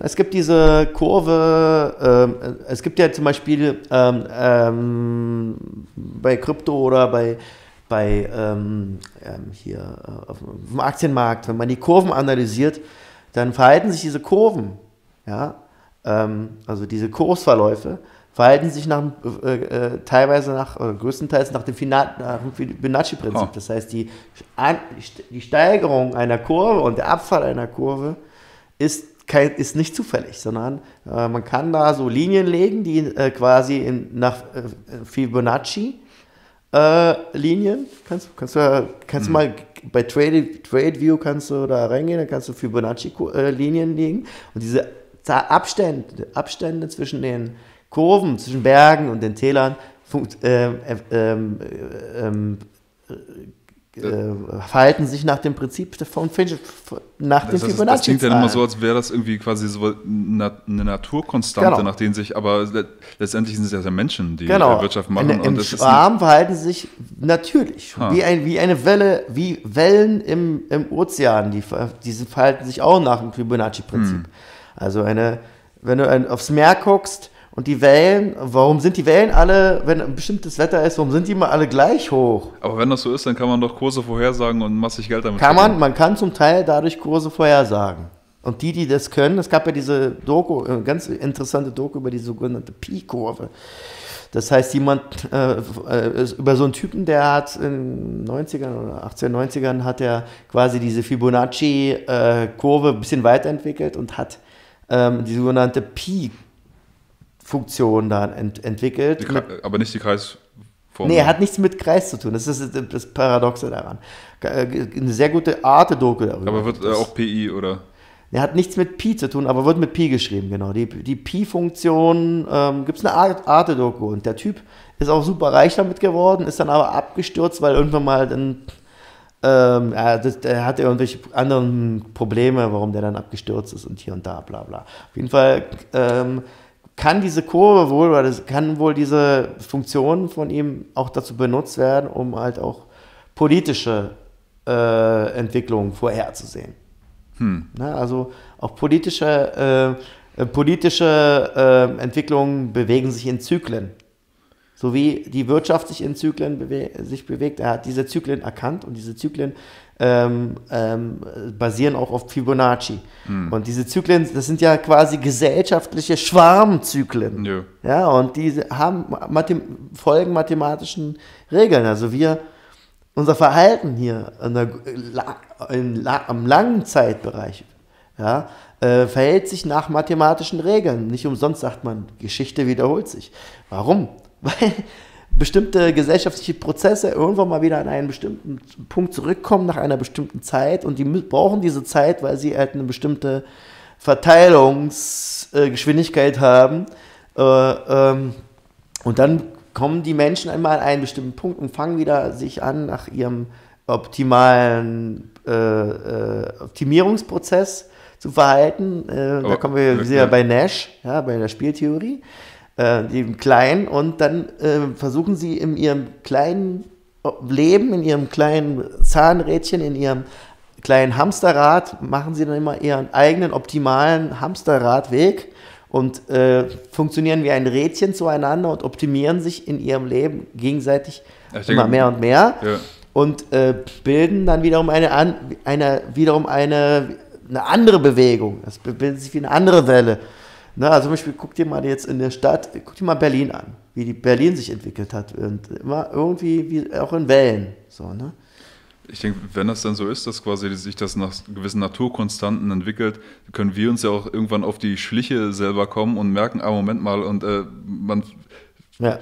es gibt diese Kurve, es gibt ja zum Beispiel bei Krypto oder auf dem Aktienmarkt, wenn man die Kurven analysiert, dann verhalten sich diese Kurven, ja, also diese Kursverläufe, verhalten sich größtenteils nach dem Fibonacci-Prinzip. Oh. Das heißt, die Steigerung einer Kurve und der Abfall einer Kurve ist nicht zufällig, sondern man kann da so Linien legen, die quasi nach Fibonacci Linien, kannst du mal bei TradeView kannst du da reingehen, dann kannst du Fibonacci-Linien legen, und diese Abstände zwischen den Kurven, zwischen Bergen und den Tälern verhalten sich nach dem Prinzip von Fibonacci. Das klingt dann immer so, als wäre das irgendwie quasi so eine Naturkonstante, nach denen sich, aber letztendlich sind es ja Menschen, die Wirtschaft machen. Im Schwarm verhalten sie sich natürlich, wie eine Welle, wie Wellen im Ozean, die verhalten sich auch nach dem Fibonacci-Prinzip. Also wenn du aufs Meer guckst, und die Wellen, warum sind die Wellen alle, wenn ein bestimmtes Wetter ist, warum sind die immer alle gleich hoch? Aber wenn das so ist, dann kann man doch Kurse vorhersagen und massig Geld damit verdienen. Man kann zum Teil dadurch Kurse vorhersagen. Und die das können, es gab ja diese Doku, eine ganz interessante Doku über die sogenannte Pi-Kurve. Das heißt, jemand, über so einen Typen, der hat in den 90ern oder 1890ern, hat er quasi diese Fibonacci-Kurve ein bisschen weiterentwickelt und hat die sogenannte Pi-Kurve Funktion da entwickelt. Aber nicht die Kreisform. Nee, hat nichts mit Kreis zu tun. Das ist das Paradoxe daran. Eine sehr gute Arte-Doku darüber. Aber wird auch PI, oder? Nee, hat nichts mit Pi zu tun, aber wird mit Pi geschrieben, genau. Die Pi-Funktion, gibt es eine Arte-Doku, und der Typ ist auch super reich damit geworden, ist dann aber abgestürzt, weil irgendwann mal dann er hatte irgendwelche anderen Probleme, warum der dann abgestürzt ist und hier und da, bla bla. Auf jeden Fall kann diese Kurve wohl, oder kann wohl diese Funktion von ihm auch dazu benutzt werden, um halt auch politische Entwicklungen vorherzusehen. Na, also auch politische Entwicklungen bewegen sich in Zyklen. So wie die Wirtschaft sich in Zyklen bewegt. Er hat diese Zyklen erkannt, und diese Zyklen basieren auch auf Fibonacci. Und diese Zyklen, das sind ja quasi gesellschaftliche Schwarmzyklen. Ja, und die haben folgen mathematischen Regeln. Also unser Verhalten hier am langen Zeitbereich, ja, verhält sich nach mathematischen Regeln. Nicht umsonst sagt man, Geschichte wiederholt sich. Warum? Weil bestimmte gesellschaftliche Prozesse irgendwann mal wieder an einen bestimmten Punkt zurückkommen, nach einer bestimmten Zeit, und die brauchen diese Zeit, weil sie halt eine bestimmte Verteilungsgeschwindigkeit haben, und dann kommen die Menschen einmal an einen bestimmten Punkt und fangen wieder sich an, nach ihrem optimalen Optimierungsprozess zu verhalten. Da kommen wir wieder bei Nash, ja, bei der Spieltheorie, im Kleinen. Und dann versuchen sie in ihrem kleinen Leben, in ihrem kleinen Zahnrädchen, in ihrem kleinen Hamsterrad, machen sie dann immer ihren eigenen optimalen Hamsterradweg und funktionieren wie ein Rädchen zueinander und optimieren sich in ihrem Leben gegenseitig immer mehr und mehr. Ja. Und bilden dann wiederum eine andere Bewegung. Es bildet sich wie eine andere Welle. Na, also zum Beispiel, guck dir mal jetzt in der Stadt, guck dir mal Berlin an, wie die Berlin sich entwickelt hat. Und immer irgendwie wie auch in Wellen. So, ne? Ich denke, wenn das dann so ist, dass quasi sich das nach gewissen Naturkonstanten entwickelt, können wir uns ja auch irgendwann auf die Schliche selber kommen und merken, ah, Moment mal, und man... Ja.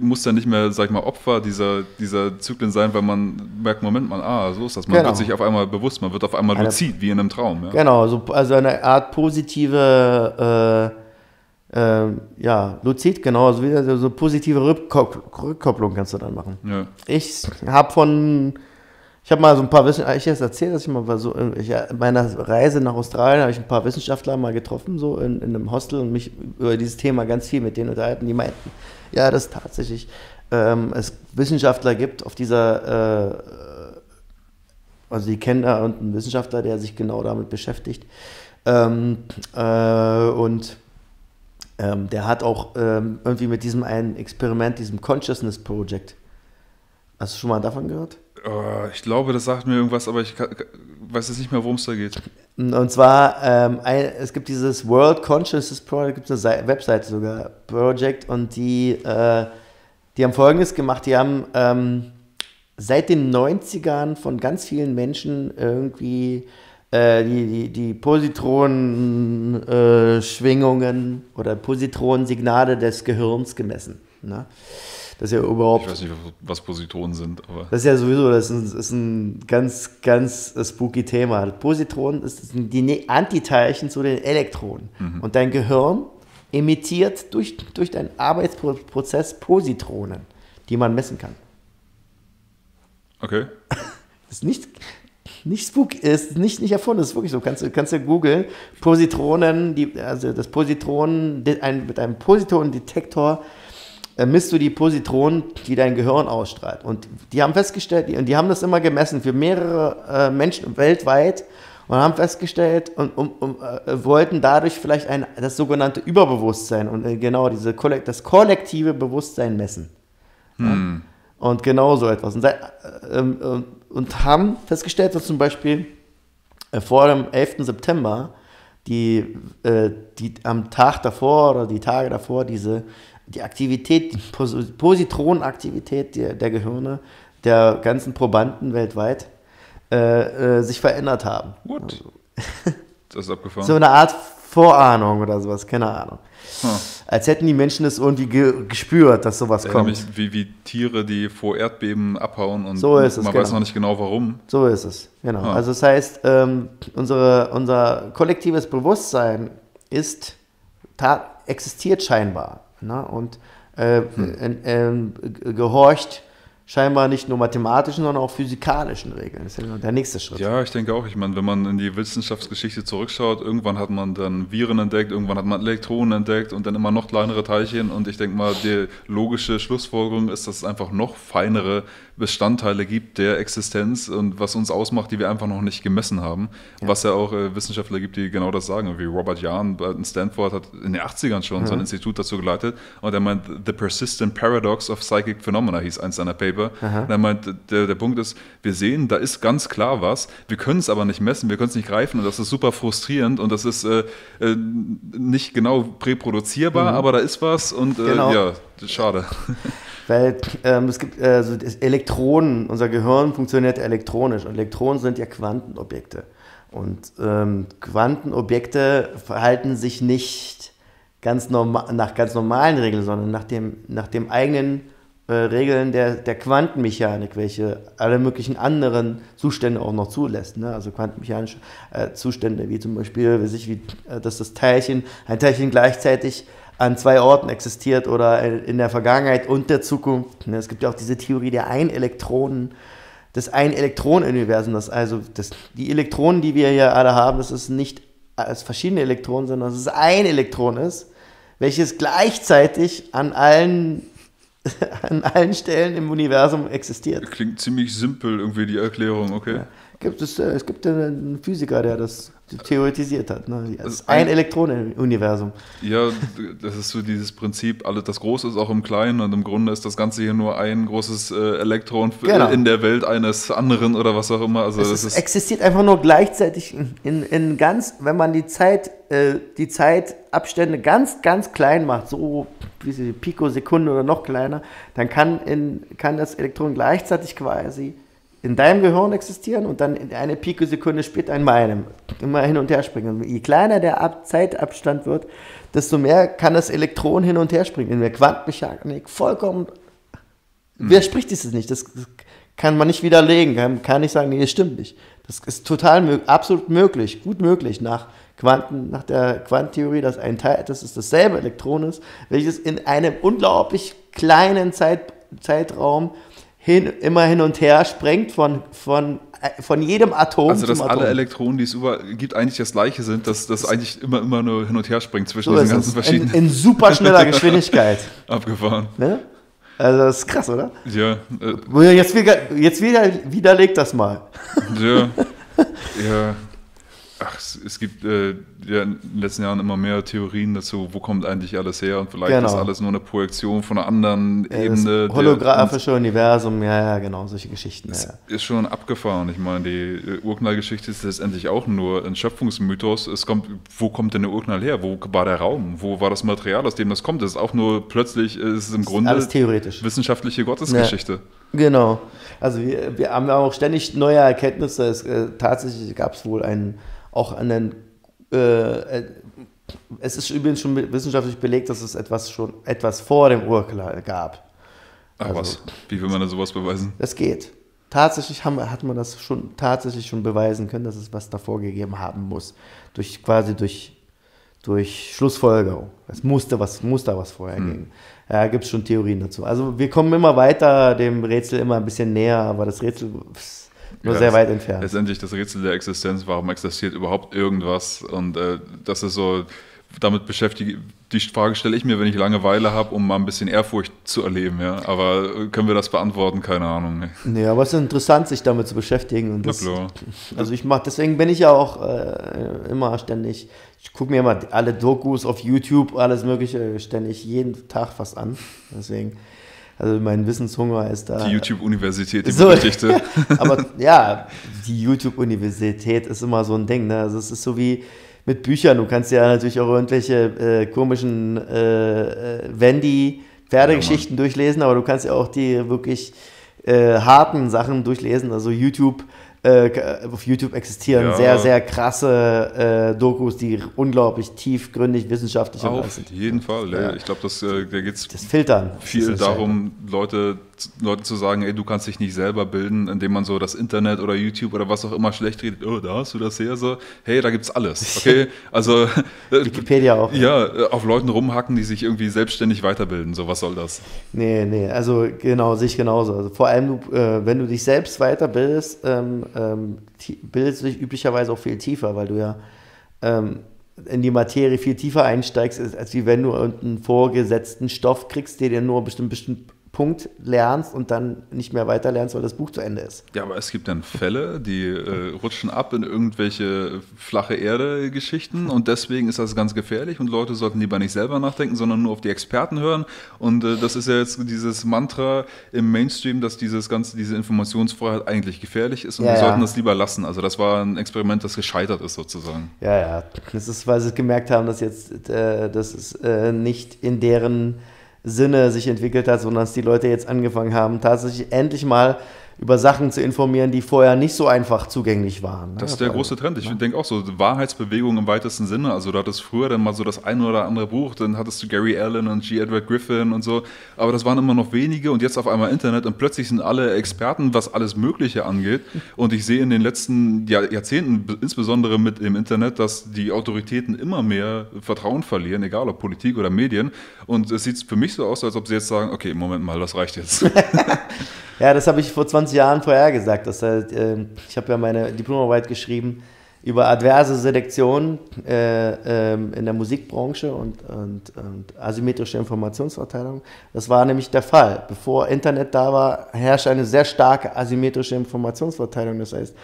Muss dann nicht mehr, sag ich mal, Opfer dieser Zyklen sein, weil man merkt, Moment mal, ah, so ist das. Man wird sich auf einmal bewusst, man wird auf einmal luzid, wie in einem Traum. Ja? Genau, so, also eine Art positive, luzid, genau, also wieder so positive Rückkopplung kannst du dann machen. Ja. Ich habe mal so ein paar, ich erzähle das mal, in meiner Reise nach Australien habe ich ein paar Wissenschaftler mal getroffen, so in einem Hostel, und mich über dieses Thema ganz viel mit denen unterhalten. Die meinten, ja, dass tatsächlich es Wissenschaftler gibt auf dieser, also die kennen da einen Wissenschaftler, der sich genau damit beschäftigt, der hat auch irgendwie mit diesem einen Experiment, diesem Consciousness Project, hast du schon mal davon gehört? Ich glaube, das sagt mir irgendwas, aber ich weiß jetzt nicht mehr, worum es da geht. Und zwar, es gibt dieses World Consciousness Project, gibt es eine Webseite sogar, Project, und die haben Folgendes gemacht, die haben seit den 90ern von ganz vielen Menschen irgendwie die Positronenschwingungen oder Positronensignale des Gehirns gemessen. Ne? Das ja überhaupt, ich weiß nicht, was Positronen sind, aber... Das ist ja sowieso, das ist ein ganz, ganz spooky Thema. Positronen sind die Antiteilchen zu den Elektronen. Mhm. Und dein Gehirn emittiert durch deinen Arbeitsprozess Positronen, die man messen kann. Okay. Das ist nicht spooky, ist nicht erfunden, das ist wirklich so. Kannst du googeln, Positronen, mit einem Positronendetektor misst du die Positronen, die dein Gehirn ausstrahlt. Und die haben festgestellt, und die haben das immer gemessen für mehrere Menschen weltweit und haben festgestellt und wollten dadurch vielleicht das sogenannte Überbewusstsein und genau das kollektive Bewusstsein messen. Hm. Ja? Und genau so etwas. Und haben festgestellt, dass zum Beispiel vor dem 11. September die am Tag davor oder die Tage davor die Aktivität, die Positronenaktivität der Gehirne der ganzen Probanden weltweit sich verändert haben. Gut. Also, das ist abgefahren. So eine Art Vorahnung oder sowas, keine Ahnung. Hm. Als hätten die Menschen das irgendwie gespürt, dass sowas kommt. Nämlich wie Tiere, die vor Erdbeben abhauen und so ist es, man weiß noch nicht genau warum. So ist es, genau. Hm. Also das heißt, unser kollektives Bewusstsein existiert scheinbar. Na, und gehorcht scheinbar nicht nur mathematischen, sondern auch physikalischen Regeln. Das ist ja der nächste Schritt. Ja, ich denke auch. Ich meine, wenn man in die Wissenschaftsgeschichte zurückschaut, irgendwann hat man dann Viren entdeckt, irgendwann hat man Elektronen entdeckt und dann immer noch kleinere Teilchen. Und ich denke mal, die logische Schlussfolgerung ist, dass es einfach noch feinere Bestandteile gibt der Existenz und was uns ausmacht, die wir einfach noch nicht gemessen haben. Ja. Was ja auch Wissenschaftler gibt, die genau das sagen. Wie Robert Jahn in Stanford hat in den 80ern schon sein Institut dazu geleitet. Und er meint, The Persistent Paradox of Psychic Phenomena hieß eins seiner Paper. Und er meint, der Punkt ist, wir sehen, da ist ganz klar was, wir können es aber nicht messen, wir können es nicht greifen und das ist super frustrierend und das ist nicht genau präproduzierbar, aber da ist was und ja, schade. Weil es gibt so Elektronen, unser Gehirn funktioniert elektronisch und Elektronen sind ja Quantenobjekte und Quantenobjekte verhalten sich nicht nach ganz normalen Regeln, sondern nach dem eigenen Regeln der Quantenmechanik, welche alle möglichen anderen Zustände auch noch zulässt. Ne? Also quantenmechanische Zustände, wie zum Beispiel, dass das Teilchen gleichzeitig an zwei Orten existiert oder in der Vergangenheit und der Zukunft. Es gibt ja auch diese Theorie der Ein-Elektronen, des Ein-Elektron-Universums. Also die Elektronen, die wir hier alle haben, das ist nicht als verschiedene Elektronen, sondern dass es ein Elektron ist, welches gleichzeitig an allen Stellen im Universum existiert. Klingt ziemlich simpel irgendwie die Erklärung, okay. Ja. Es gibt einen Physiker, der das theoretisiert hat, ne? Das ist ein Elektronenuniversum. Ja, das ist so dieses Prinzip, alles das Große ist auch im Kleinen und im Grunde ist das Ganze hier nur ein großes Elektron genau. in der Welt eines anderen oder was auch immer. Also es existiert einfach nur gleichzeitig in ganz, wenn man die Zeitabstände ganz, ganz klein macht, so wie Pikosekunden oder noch kleiner, dann kann das Elektron gleichzeitig quasi in deinem Gehirn existieren und dann eine Pikosekunde später in meinem. Immer hin und her springen. Je kleiner der Zeitabstand wird, desto mehr kann das Elektron hin und her springen. In der Quantenmechanik vollkommen. Wer spricht dieses nicht? Das kann man nicht widerlegen. Kann nicht sagen, nee, das stimmt nicht. Das ist total absolut möglich, gut möglich nach der Quantentheorie, dass ein Teil, dass es dasselbe Elektron ist, welches in einem unglaublich kleinen Zeitraum immer hin und her sprengt von jedem Atom. Also dass alle Elektronen, die es gibt, eigentlich das gleiche sind, dass das eigentlich immer nur hin und her springt zwischen diesen ganzen verschiedenen. In super schneller Geschwindigkeit. Abgefahren. Ne? Also das ist krass, oder? Ja. Jetzt widerlegt das mal. Ja. Ja. Ach, es gibt ja in den letzten Jahren immer mehr Theorien dazu, wo kommt eigentlich alles her und vielleicht ist alles nur eine Projektion von einer anderen Ebene. Das holographische Universum, ja, genau, solche Geschichten. Das ist schon abgefahren. Ich meine, die Urknallgeschichte ist letztendlich auch nur ein Schöpfungsmythos. Wo kommt denn der Urknall her? Wo war der Raum? Wo war das Material, aus dem das kommt? Das ist auch nur plötzlich, ist es im Grunde alles theoretisch. Wissenschaftliche Gottesgeschichte. Ja. Genau. Also wir haben auch ständig neue Erkenntnisse. Tatsächlich gab es wohl es ist übrigens schon wissenschaftlich belegt, dass es etwas vor dem Urknall gab. Ach also, was, wie will man da sowas beweisen? Das geht. Tatsächlich hat man das schon beweisen können, dass es was davor gegeben haben muss. Durch Schlussfolgerung. Es musste was vorher geben. Ja, gibt es schon Theorien dazu. Also wir kommen immer weiter dem Rätsel immer ein bisschen näher, aber das Rätsel nur sehr weit entfernt. Letztendlich das Rätsel der Existenz, warum existiert überhaupt irgendwas? Und das ist so, damit beschäftige die Frage stelle ich mir, wenn ich Langeweile habe, um mal ein bisschen Ehrfurcht zu erleben. Ja? Aber können wir das beantworten? Keine Ahnung. Ne? Ja, aber es ist interessant, sich damit zu beschäftigen. Und das, also deswegen bin ich ja auch immer ständig, ich gucke mir immer alle Dokus auf YouTube, alles mögliche ständig jeden Tag fast an. Deswegen. Also mein Wissenshunger ist da. Die YouTube-Universität, die Geschichte. Aber ja, die YouTube-Universität ist immer so ein Ding. Ne? Also es ist so wie mit Büchern. Du kannst ja natürlich auch irgendwelche komischen Wendy-Pferdegeschichten durchlesen, aber du kannst ja auch die wirklich harten Sachen durchlesen. Also auf YouTube existieren sehr, sehr krasse Dokus, die unglaublich tiefgründig wissenschaftlich sind. Auf jeden Fall. Ja. Ich glaube, da geht es viel darum, Leuten zu sagen, ey, du kannst dich nicht selber bilden, indem man so das Internet oder YouTube oder was auch immer schlecht redet. Oh, da hast du das her. So, hey, da gibt's alles. Okay, also Wikipedia auch. Ja, auf Leuten rumhacken, die sich irgendwie selbstständig weiterbilden. So, was soll das? Nee, also genau, sich genauso. Also vor allem, wenn du dich selbst weiterbildest, bildest du dich üblicherweise auch viel tiefer, weil du ja in die Materie viel tiefer einsteigst, als wie wenn du einen vorgesetzten Stoff kriegst, den dir nur bestimmt Punkt lernst und dann nicht mehr weiter lernst, weil das Buch zu Ende ist. Ja, aber es gibt dann Fälle, die rutschen ab in irgendwelche flache Erde-Geschichten und deswegen ist das ganz gefährlich und Leute sollten lieber nicht selber nachdenken, sondern nur auf die Experten hören und das ist ja jetzt dieses Mantra im Mainstream, dass diese Informationsfreiheit eigentlich gefährlich ist und wir sollten das lieber lassen. Also das war ein Experiment, das gescheitert ist sozusagen. Ja, das ist, weil sie gemerkt haben, dass jetzt das nicht in deren Sinne sich entwickelt hat, sondern dass die Leute jetzt angefangen haben, tatsächlich endlich mal über Sachen zu informieren, die vorher nicht so einfach zugänglich waren. Ne? Das ist der große Trend. Ich denke auch so, Wahrheitsbewegung im weitesten Sinne. Also da hattest früher dann mal so das ein oder andere Buch, dann hattest du Gary Allen und G. Edward Griffin und so. Aber das waren immer noch wenige und jetzt auf einmal Internet und plötzlich sind alle Experten, was alles Mögliche angeht. Und ich sehe in den letzten Jahrzehnten, insbesondere mit dem Internet, dass die Autoritäten immer mehr Vertrauen verlieren, egal ob Politik oder Medien. Und es sieht für mich so aus, als ob sie jetzt sagen, okay, Moment mal, das reicht jetzt. Ja, das habe ich vor 20 Jahren vorher gesagt. Dass, ich habe ja meine Diplomarbeit geschrieben über adverse Selektion in der Musikbranche und asymmetrische Informationsverteilung. Das war nämlich der Fall. Bevor Internet da war, herrschte eine sehr starke asymmetrische Informationsverteilung. Das heißt,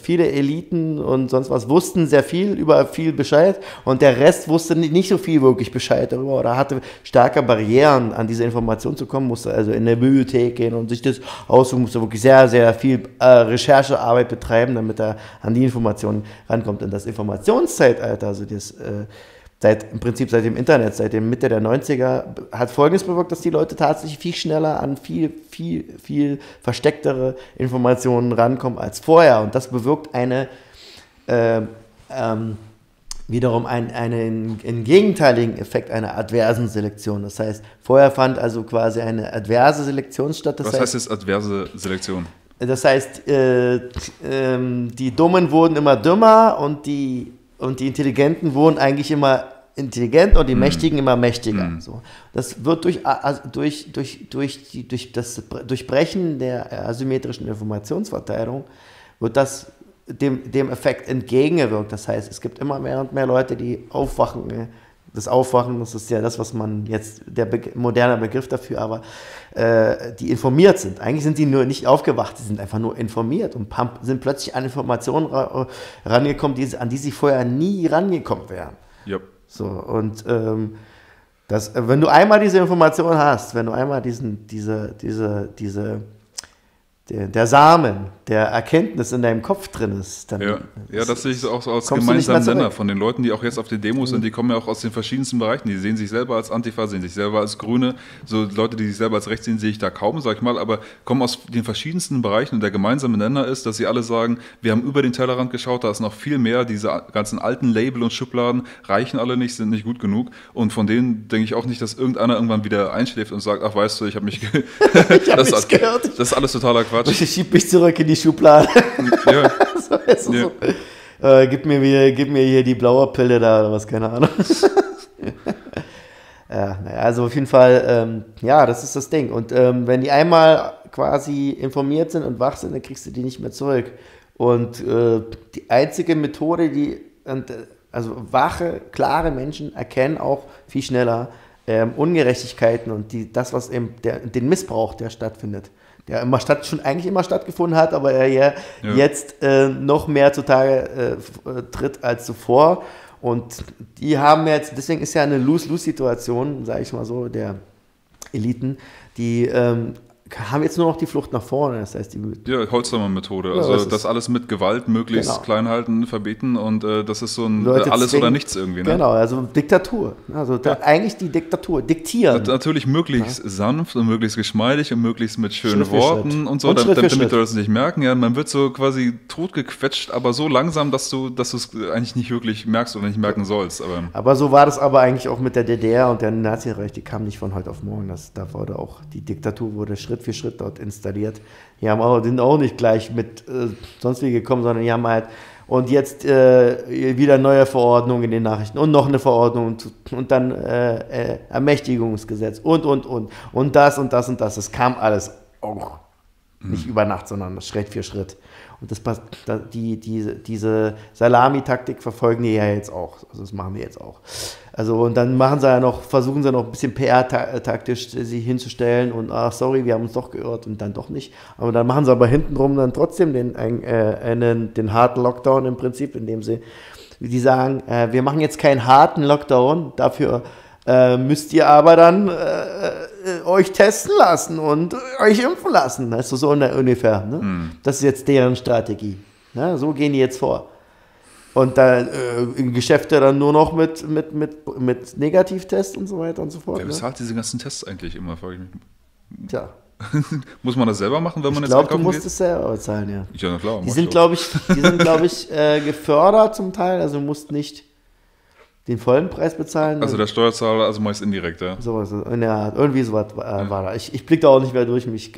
viele Eliten und sonst was wussten sehr viel über viel Bescheid und der Rest wusste nicht so viel wirklich Bescheid darüber oder hatte starke Barrieren, an diese Information zu kommen, musste also in der Bibliothek gehen und sich das aussuchen, musste wirklich sehr, sehr viel Recherchearbeit betreiben, damit er an die Informationen rankommt. Und das Informationszeitalter, also das im Prinzip seit dem Internet, seit dem Mitte der 90er, hat Folgendes bewirkt, dass die Leute tatsächlich viel schneller an viel verstecktere Informationen rankommen als vorher. Und das bewirkt eine, wiederum einen gegenteiligen Effekt einer adversen Selektion. Das heißt, vorher fand also quasi eine adverse Selektion statt. Was heißt jetzt adverse Selektion? Das heißt, die Dummen wurden immer dümmer und die Intelligenten wurden eigentlich immer intelligent und die Mächtigen immer mächtiger. So. Das wird durch das Durchbrechen der asymmetrischen Informationsverteilung wird das dem Effekt entgegengewirkt. Das heißt, es gibt immer mehr und mehr Leute, die aufwachen. Das Aufwachen, das ist ja das, was man jetzt, der moderne Begriff dafür, aber die informiert sind. Eigentlich sind die nur nicht aufgewacht, sie sind einfach nur informiert und sind plötzlich an Informationen rangekommen, an die sie vorher nie rangekommen wären. Yep. So, und wenn du einmal diese Information hast, wenn du einmal der Samen der Erkenntnis in deinem Kopf drin ist. Dann ja, das sehe ich auch so als gemeinsamen Nenner von den Leuten, die auch jetzt auf den Demos sind, die kommen ja auch aus den verschiedensten Bereichen, die sehen sich selber als Antifa, sehen sich selber als Grüne, so Leute, die sich selber als rechts sehen, sehe ich da kaum, sag ich mal, aber kommen aus den verschiedensten Bereichen und der gemeinsame Nenner ist, dass sie alle sagen, wir haben über den Tellerrand geschaut, da ist noch viel mehr, diese ganzen alten Label und Schubladen reichen alle nicht, sind nicht gut genug und von denen denke ich auch nicht, dass irgendeiner irgendwann wieder einschläft und sagt, ach weißt du, ich habe mich gehört. Das ist alles totaler Quatsch. Ich schieb mich zurück in die Schublade. Ja. So. Gib mir hier die blaue Pille da oder was, keine Ahnung. Ja, also auf jeden Fall, ja, das ist das Ding. Und wenn die einmal quasi informiert sind und wach sind, dann kriegst du die nicht mehr zurück. Und die einzige Methode, also wache, klare Menschen erkennen auch viel schneller Ungerechtigkeiten und das, was eben den Missbrauch, der stattfindet. Der eigentlich immer stattgefunden hat, aber er jetzt noch mehr zutage tritt als zuvor. Und die haben jetzt, deswegen ist ja eine Lose-Lose-Situation, sage ich mal so, der Eliten, die haben jetzt nur noch die Flucht nach vorne. Das heißt, Holzhammer-Methode. Ja, also das alles mit Gewalt möglichst klein halten, verbieten und das ist so ein Leute alles zwingen, oder nichts irgendwie. Ne? Genau, also Diktatur. Also eigentlich die Diktatur. Diktieren. Natürlich möglichst sanft und möglichst geschmeidig und möglichst mit schönen Worten und so, damit Leute das nicht merken. Ja, man wird so quasi totgequetscht, aber so langsam, dass du es eigentlich nicht wirklich merkst oder nicht merken sollst. Aber so war das aber eigentlich auch mit der DDR und der Nazireich. Die kam nicht von heute auf morgen. Da wurde auch, die Diktatur wurde Schritt für Schritt dort installiert. Die haben sind auch nicht gleich mit sonst wie gekommen, sondern die haben halt und jetzt wieder neue Verordnungen in den Nachrichten und noch eine Verordnung und dann Ermächtigungsgesetz und das und das und das. Das kam alles auch nicht über Nacht, sondern Schritt für Schritt. Und das passt, diese Salami-Taktik verfolgen die ja jetzt auch. Also das machen wir jetzt auch. Also und dann versuchen sie noch ein bisschen PR-taktisch sich hinzustellen und ach sorry, wir haben uns doch geirrt und dann doch nicht. Aber dann machen sie aber hintenrum dann trotzdem den harten Lockdown im Prinzip, indem die sagen, wir machen jetzt keinen harten Lockdown, dafür müsst ihr aber dann euch testen lassen und euch impfen lassen. Das ist so ungefähr. Ne? Das ist jetzt deren Strategie. Ne? So gehen die jetzt vor. Und dann Geschäfte dann nur noch mit Negativtests und so weiter und so fort. Wer bezahlt diese ganzen Tests eigentlich immer? Frage ich mich. Tja. Muss man das selber machen, wenn man jetzt einkaufen geht? Ich glaube, du musst es selber bezahlen, ja. Ja, na klar. Die sind, glaube ich, gefördert zum Teil, also du musst nicht den vollen Preis bezahlen. Also der Steuerzahler, also meist indirekt, ja. Sowas, in der Art. Irgendwie sowas war da. Ich blicke da auch nicht mehr durch, ich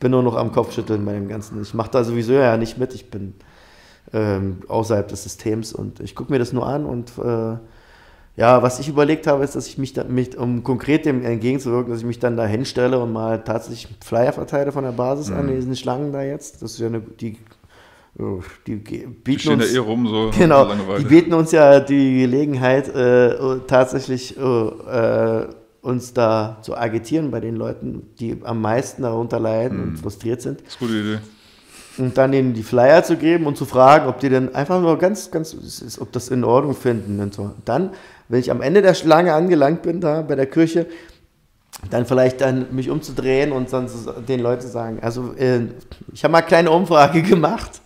bin nur noch am Kopfschütteln bei dem Ganzen. Ich mache da sowieso ja nicht mit, ich bin außerhalb des Systems und ich gucke mir das nur an und ja, was ich überlegt habe, ist, dass ich mich, um konkret dem entgegenzuwirken, dass ich mich dann da hinstelle und mal tatsächlich Flyer verteile von der Basis an diesen Schlangen da jetzt. Das ist ja eine, die bieten uns, ja eh rum, so genau, die bieten uns ja die Gelegenheit, tatsächlich uns da zu agitieren bei den Leuten, die am meisten darunter leiden und frustriert sind. Das ist eine gute Idee. Und dann ihnen die Flyer zu geben und zu fragen, ob die denn einfach nur ob das in Ordnung finden und so. Dann, wenn ich am Ende der Schlange angelangt bin, da bei der Kirche, dann vielleicht mich umzudrehen und dann den Leuten zu sagen, also ich habe mal eine kleine Umfrage gemacht,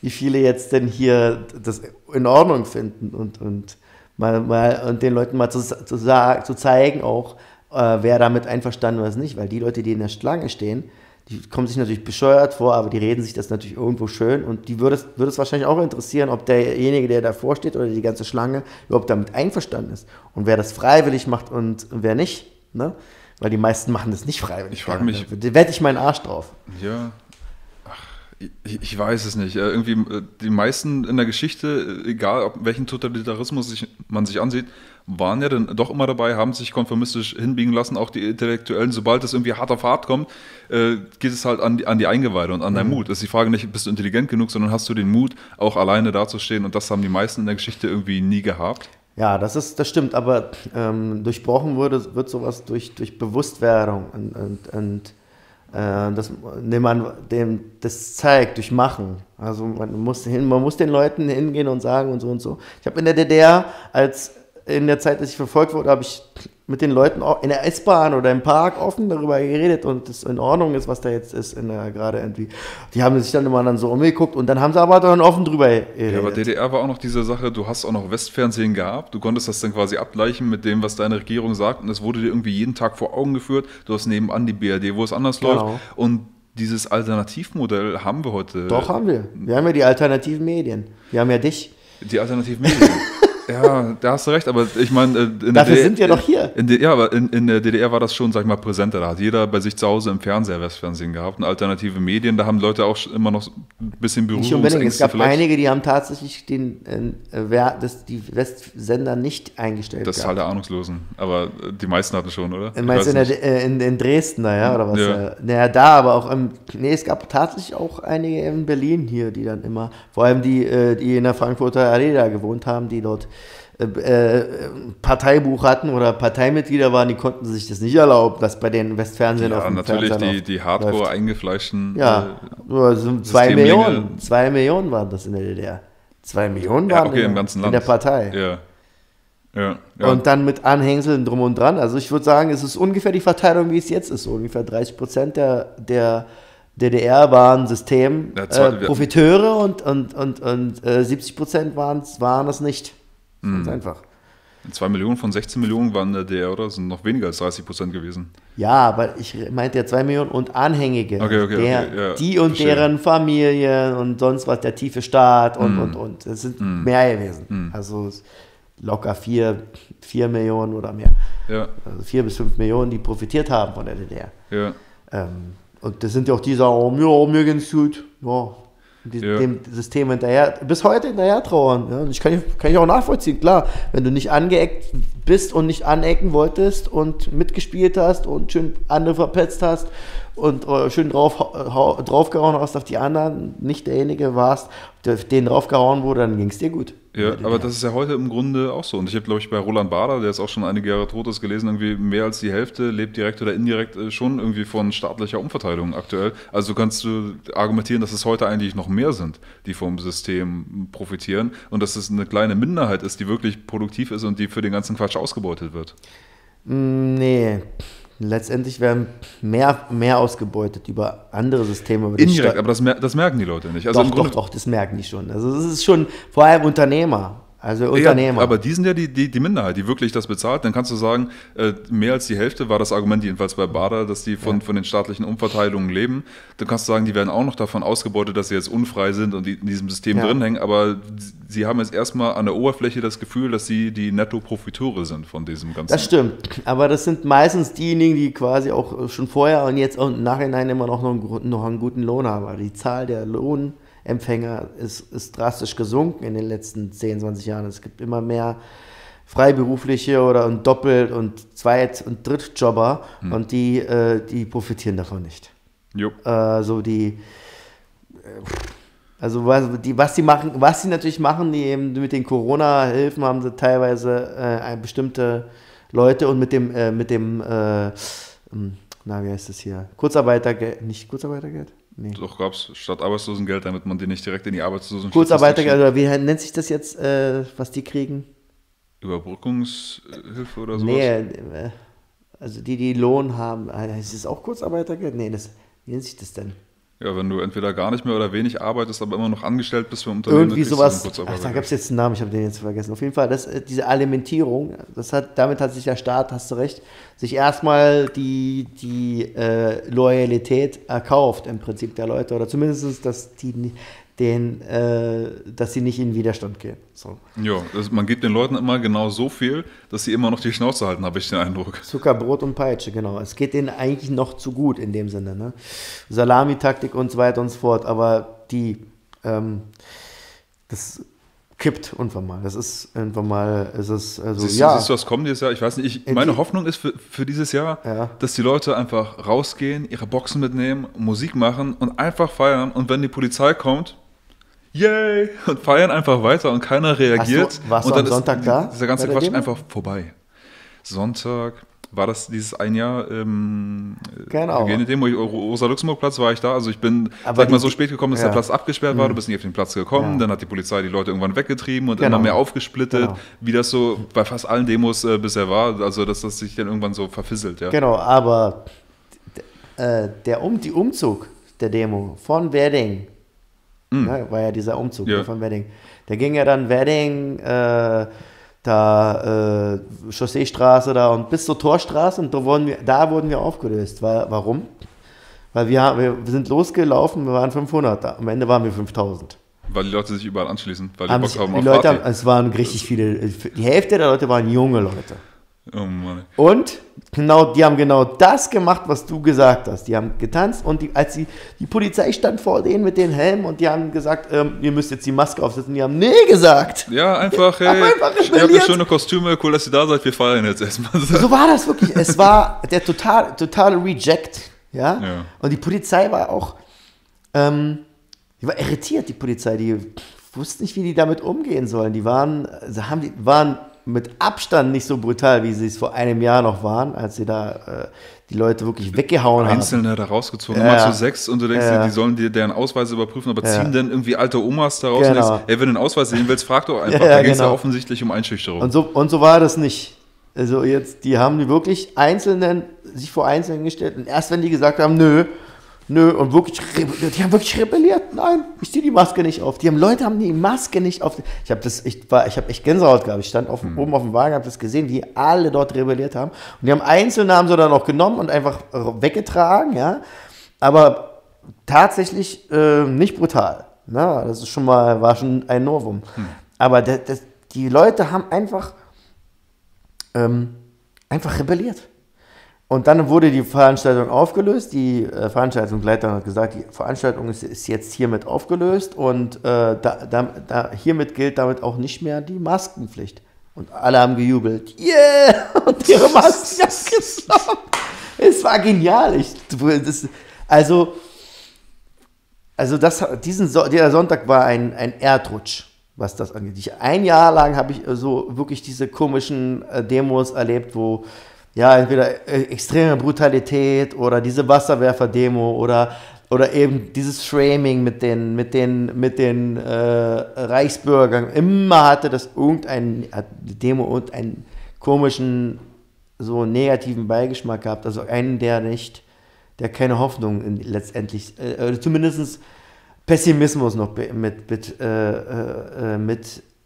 wie viele jetzt denn hier das in Ordnung finden und den Leuten mal zu zeigen auch, wer damit einverstanden ist oder nicht, weil die Leute, die in der Schlange stehen, die kommen sich natürlich bescheuert vor, aber die reden sich das natürlich irgendwo schön und die würde es wahrscheinlich auch interessieren, ob derjenige, der davor steht oder die ganze Schlange, überhaupt damit einverstanden ist und wer das freiwillig macht und wer nicht, ne? Weil die meisten machen das nicht freiwillig. Ich frage mich, da wette ich meinen Arsch drauf. Ja, ich weiß es nicht. Irgendwie die meisten in der Geschichte, egal ob welchen Totalitarismus man sich ansieht, waren ja dann doch immer dabei, haben sich konformistisch hinbiegen lassen, auch die Intellektuellen. Sobald es irgendwie hart auf hart kommt, geht es halt an die Eingeweide und an deinen Mut. Das ist die Frage nicht, bist du intelligent genug, sondern hast du den Mut, auch alleine dazustehen? Und das haben die meisten in der Geschichte irgendwie nie gehabt. Ja, das stimmt, aber durchbrochen wird sowas durch Bewusstwerdung das zeigt, durch Machen. Also man muss den Leuten hingehen und sagen und so und so. Ich habe in der DDR, in der Zeit, als ich verfolgt wurde, habe ich mit den Leuten auch in der S-Bahn oder im Park offen darüber geredet und es in Ordnung ist, was da jetzt ist, gerade irgendwie. Die haben sich dann immer dann so umgeguckt und dann haben sie aber dann offen drüber geredet. Ja, aber DDR war auch noch diese Sache, du hast auch noch Westfernsehen gehabt, du konntest das dann quasi abgleichen mit dem, was deine Regierung sagt und es wurde dir irgendwie jeden Tag vor Augen geführt, du hast nebenan die BRD, wo es anders läuft und dieses Alternativmodell haben wir heute. Doch, haben wir. Wir haben ja die alternativen Medien. Wir haben ja dich. Die alternativen Medien. Ja, da hast du recht, aber ich meine... Dafür sind wir doch hier. Aber in der DDR war das schon, sag ich mal, präsenter. Da hat jeder bei sich zu Hause im Fernseher Westfernsehen gehabt und alternative Medien, da haben Leute auch immer noch ein bisschen Berührungsängste. Es gab einige, die haben tatsächlich die Westsender nicht eingestellt. Das ist halt der Ahnungslosen, aber die meisten hatten schon, oder? Meinst du in Dresden, naja, oder was? Ja. Naja, da, aber auch es gab tatsächlich auch einige in Berlin hier, die dann immer, vor allem die in der Frankfurter Allee da gewohnt haben, die dort Parteibuch hatten oder Parteimitglieder waren, die konnten sich das nicht erlauben, dass bei den Westfernsehen auf dem Fernseher läuft. Ja, natürlich die hardcore eingefleischten. Ja, also 2 Millionen. 2 Millionen waren das in der DDR. 2 Millionen waren im ganzen Land. In der Partei. Ja. Ja. Und dann mit Anhängseln drum und dran. Also ich würde sagen, es ist ungefähr die Verteilung, wie es jetzt ist. Ungefähr 30% der DDR waren Systemprofiteure und 70% waren es nicht. Ganz einfach. 2 Millionen von 16 Millionen waren der DDR, oder? Das sind noch weniger als 30% gewesen. Ja, aber ich meinte ja 2 Millionen und Anhängige. Deren Familien und sonst was, der tiefe Staat und. Es sind mehr gewesen. Also locker 4 Millionen oder mehr. Ja. Also 4 bis 5 Millionen, die profitiert haben von der DDR. Ja. Und das sind ja auch die, die sagen, mir geht's gut. Ja. Dem System bis heute hinterher trauern. Ja, das kann ich auch nachvollziehen, klar. Wenn du nicht angeeckt bist und nicht anecken wolltest und mitgespielt hast und schön andere verpetzt hast und schön draufgehauen hast auf die anderen, nicht derjenige warst, der denen draufgehauen wurde, dann ging es dir gut. Ja, aber das ist ja heute im Grunde auch so. Und ich habe, glaube ich, bei Roland Bader, der ist auch schon einige Jahre tot ist, gelesen, irgendwie mehr als die Hälfte lebt direkt oder indirekt schon irgendwie von staatlicher Umverteilung aktuell. Also kannst du argumentieren, dass es heute eigentlich noch mehr sind, die vom System profitieren und dass es eine kleine Minderheit ist, die wirklich produktiv ist und die für den ganzen Quatsch ausgebeutet wird. Nee. Letztendlich werden mehr ausgebeutet über andere Systeme. Indirekt, aber das merken die Leute nicht. Also doch, das merken die schon. Also es ist schon vor allem Unternehmer. Also Unternehmer. Ja, aber die sind ja die Minderheit, die wirklich das bezahlt. Dann kannst du sagen, mehr als die Hälfte war das Argument, jedenfalls bei Bader, dass die von den staatlichen Umverteilungen leben. Dann kannst du sagen, die werden auch noch davon ausgebeutet, dass sie jetzt unfrei sind und die in diesem System drin hängen. Aber sie haben jetzt erstmal an der Oberfläche das Gefühl, dass sie die Netto-Profiteure sind von diesem Ganzen. Das stimmt. Aber das sind meistens diejenigen, die quasi auch schon vorher und jetzt auch im Nachhinein immer noch einen guten Lohn haben. Also die Zahl der Lohnempfänger ist drastisch gesunken in den letzten 10, 20 Jahren. Es gibt immer mehr Freiberufliche und Doppelt- und Zweit- und Drittjobber und die profitieren davon nicht. Jo. Was sie natürlich machen, die eben mit den Corona-Hilfen haben sie teilweise bestimmte Leute und mit dem Kurzarbeitergeld, nicht Kurzarbeitergeld? Nee. Doch, gab es statt Arbeitslosengeld, damit man die nicht direkt in die Arbeitslosen... Kurzarbeitergeld, oder wie nennt sich das jetzt, was die kriegen? Überbrückungshilfe oder sowas? Nee, also die Lohn haben, ist das auch Kurzarbeitergeld? Nee, wie nennt sich das denn? Ja, wenn du entweder gar nicht mehr oder wenig arbeitest, aber immer noch angestellt bist für ein Unternehmen. Irgendwie sowas, da gab es jetzt einen Namen, ich habe den jetzt vergessen. Auf jeden Fall, diese Alimentierung, damit hat sich der Staat, hast du recht, sich erstmal die Loyalität erkauft im Prinzip der Leute. Oder zumindest, dass sie nicht in Widerstand gehen. So. Ja, man gibt den Leuten immer genau so viel, dass sie immer noch die Schnauze halten, habe ich den Eindruck. Zucker, Brot und Peitsche, genau. Es geht denen eigentlich noch zu gut in dem Sinne. Ne? Salamitaktik und so weiter und so fort. Aber das kippt irgendwann mal. Siehst du, was kommt dieses Jahr? Ich weiß nicht, meine Hoffnung ist für dieses Jahr, dass die Leute einfach rausgehen, ihre Boxen mitnehmen, Musik machen und einfach feiern. Und wenn die Polizei kommt, yay! Und feiern einfach weiter und keiner reagiert. Ach so, warst du am Sonntag da? Dieser ganze Quatsch einfach vorbei. Sonntag war das dieses ein Jahr Demo, Rosa-Luxemburg-Platz war ich da. Also ich bin so spät gekommen, dass der Platz abgesperrt war. Du bist nicht auf den Platz gekommen. Dann hat die Polizei die Leute irgendwann weggetrieben und immer mehr aufgesplittet, wie das so bei fast allen Demos bisher war. Also dass das sich dann irgendwann so verfisselt. Ja. Genau, aber der Umzug der Demo von Wedding, war ja dieser Umzug von Wedding. Der ging ja dann Wedding, Chausseestraße da und bis zur Torstraße und da wurden wir aufgelöst. Warum? Weil wir sind losgelaufen, wir waren 500, am Ende waren wir 5000. Weil die Leute sich überall anschließen, weil die Bock haben auf Party. Es waren richtig viele, die Hälfte der Leute waren junge Leute. Oh Mann. Und die haben genau das gemacht, was du gesagt hast. Die haben getanzt und die Polizei stand vor denen mit den Helmen und die haben gesagt, ihr müsst jetzt die Maske aufsetzen. Die haben nee gesagt. Ja, einfach, hey, ihr habt schöne Kostüme, cool, dass ihr da seid, wir feiern jetzt erstmal. So war das wirklich. Es war der totale Reject. Ja? Ja. Und die Polizei war auch, die war irritiert, die Polizei. Die wusste nicht, wie die damit umgehen sollen. Die waren mit Abstand nicht so brutal, wie sie es vor einem Jahr noch waren, als sie da die Leute wirklich weggehauen haben. Einzelne da rausgezogen, immer zu 6 und du denkst dir, die sollen dir deren Ausweise überprüfen, aber ziehen dann irgendwie alte Omas da raus und denkst, ey, wenn du den Ausweis sehen willst, frag doch einfach, da ging es ja offensichtlich um Einschüchterung. Und so war das nicht. Also jetzt, die haben wirklich sich vor Einzelnen gestellt und erst wenn die gesagt haben, nö, und wirklich, die haben wirklich rebelliert. Nein, ich ziehe die Maske nicht auf. Leute haben die Maske nicht auf. Ich habe echt Gänsehaut gehabt. Ich stand oben auf dem Wagen, habe das gesehen, wie alle dort rebelliert haben. Und die haben Einzelnamen dann auch genommen und einfach weggetragen, ja. Aber tatsächlich nicht brutal. Na, das ist war schon ein Novum. Aber die Leute haben einfach rebelliert. Und dann wurde die Veranstaltung aufgelöst. Die Veranstaltungsleiterin hat gesagt, die Veranstaltung ist jetzt hiermit aufgelöst und hiermit gilt damit auch nicht mehr die Maskenpflicht. Und alle haben gejubelt. Yeah! Und ihre Masken abgenommen. Es war genial. Dieser Sonntag war ein Erdrutsch, was das angeht. Ein Jahr lang habe ich so wirklich diese komischen Demos erlebt, wo entweder extreme Brutalität oder diese Wasserwerfer-Demo oder eben dieses Framing mit den Reichsbürgern. Immer hatte das irgendeinen komischen, so negativen Beigeschmack gehabt. Also einen, der keine Hoffnung letztendlich, zumindest Pessimismus noch mit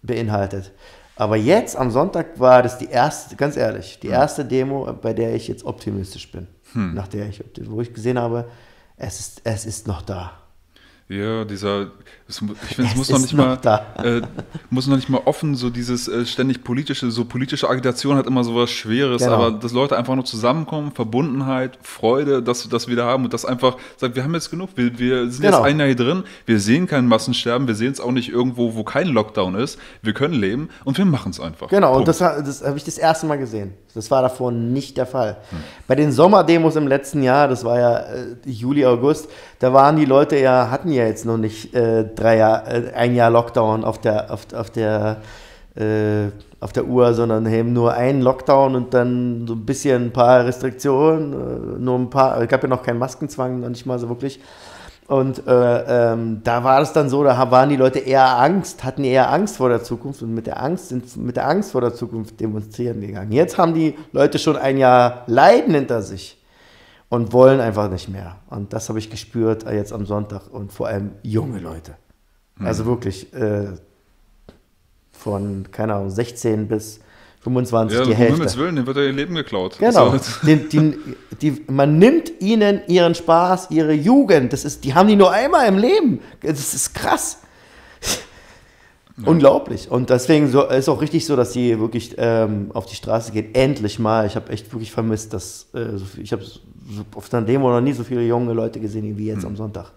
beinhaltet. Aber jetzt am Sonntag war das die erste, ganz ehrlich, die erste Demo, bei der ich jetzt optimistisch bin. Nach der ich, wo ich gesehen habe, es ist noch da. Ja, dieser, ich finde, es muss noch nicht mal, offen, so dieses ständig politische, so politische Agitation hat immer so was Schweres, genau. Aber dass Leute einfach nur zusammenkommen, Verbundenheit, Freude, dass wir das wieder haben und das einfach sagt, wir haben jetzt genug, wir sind genau. Jetzt ein Jahr hier drin, wir sehen kein Massensterben, wir sehen es auch nicht irgendwo, wo kein Lockdown ist, wir können leben und wir machen es einfach. Genau, Punkt. Und das habe ich das erste Mal gesehen. Das war davor nicht der Fall. Bei den Sommerdemos im letzten Jahr, das war ja Juli, August, da waren die Leute ja, hatten ja jetzt noch nicht ein Jahr Lockdown auf der Uhr, sondern eben nur einen Lockdown und dann so ein bisschen ein paar Restriktionen, nur ein paar, gab ja noch keinen Maskenzwang, noch nicht mal so wirklich. Und da war es dann so, da waren die Leute eher Angst, hatten eher Angst vor der Zukunft und mit der Angst vor der Zukunft demonstrieren gegangen. Jetzt haben die Leute schon ein Jahr Leiden hinter sich und wollen einfach nicht mehr. Und das habe ich gespürt jetzt am Sonntag und vor allem junge Leute. Also wirklich von, keine Ahnung, 16 bis 25, ja, die Hälfte. Ja, um Himmels Willen, denen wird ja ihr Leben geklaut. Genau. So. Man nimmt ihnen ihren Spaß, ihre Jugend. Das ist, die haben die nur einmal im Leben. Das ist krass. Ja. Unglaublich. Und deswegen ist auch richtig so, dass sie wirklich auf die Straße geht. Endlich mal. Ich habe echt wirklich vermisst, dass ich habe auf einer Demo noch nie so viele junge Leute gesehen wie jetzt am Sonntag.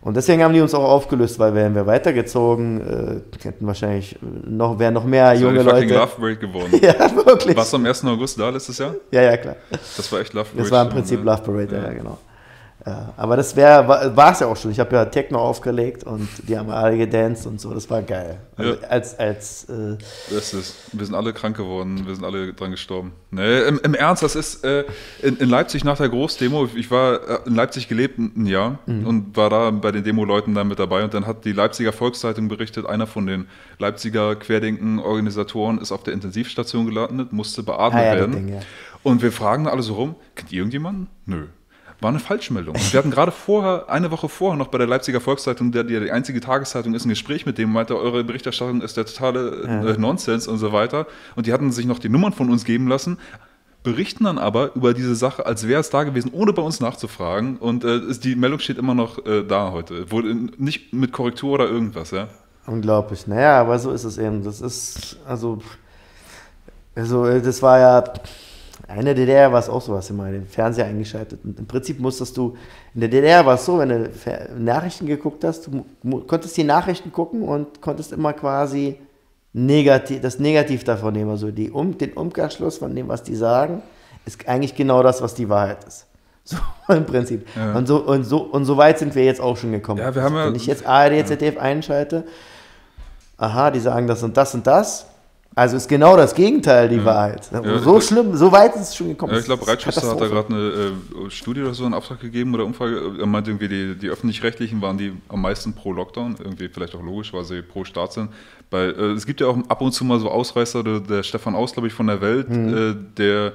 Und deswegen haben die uns auch aufgelöst, weil wären wir weitergezogen, hätten wahrscheinlich wären noch mehr junge Leute. Das wäre die fucking Love Parade geworden. Ja, wirklich. Warst du am 1. August da letztes Jahr? Ja, ja, klar. Das war echt Love Parade. Das war im Prinzip Love Parade, ja, genau. Ja, aber das war es ja auch schon. Ich habe ja Techno aufgelegt und die haben alle gedanced und so. Das war geil. Also ja. Wir sind alle krank geworden. Wir sind alle dran gestorben. Nee, im Ernst, das ist in Leipzig nach der Großdemo. Ich war in Leipzig gelebt ein Jahr und war da bei den Demo-Leuten dann mit dabei. Und dann hat die Leipziger Volkszeitung berichtet, einer von den Leipziger Querdenken-Organisatoren ist auf der Intensivstation gelandet, musste beatmet werden. Das Ding, ja. Und wir fragen alle so rum, kennt ihr irgendjemanden? Nö. War eine Falschmeldung. Wir hatten gerade vorher, eine Woche vorher noch bei der Leipziger Volkszeitung, die einzige Tageszeitung ist, ein Gespräch mit dem, meinte, eure Berichterstattung ist der totale Nonsens und so weiter. Und die hatten sich noch die Nummern von uns geben lassen, berichten dann aber über diese Sache, als wäre es da gewesen, ohne bei uns nachzufragen. Und die Meldung steht immer noch da heute. Wurde nicht mit Korrektur oder irgendwas, ja? Unglaublich. Naja, aber so ist es eben. Das ist, also das war ja... In der DDR war es auch sowas, immer den Fernseher eingeschaltet. Und im Prinzip musstest du, in der DDR war es so, wenn du Nachrichten geguckt hast, du konntest die Nachrichten gucken und konntest immer quasi das Negativ davon nehmen. Also den Umkehrschluss von dem, was die sagen, ist eigentlich genau das, was die Wahrheit ist. So im Prinzip. Ja. Und so weit sind wir jetzt auch schon gekommen. Ja, wenn ich jetzt ARD, ZDF einschalte, aha, die sagen das und das und das. Also ist genau das Gegenteil die Wahrheit. Ja, so schlimm, so weit ist es schon gekommen. Ja, ich glaube, Reitschuster hat da gerade eine Studie oder so einen Auftrag gegeben oder Umfrage. Er meinte irgendwie, die Öffentlich-Rechtlichen waren die am meisten pro Lockdown. Irgendwie vielleicht auch logisch, weil sie pro Staat sind. Weil es gibt ja auch ab und zu mal so Ausreißer. Der Stefan Aust, glaube ich, von der Welt, der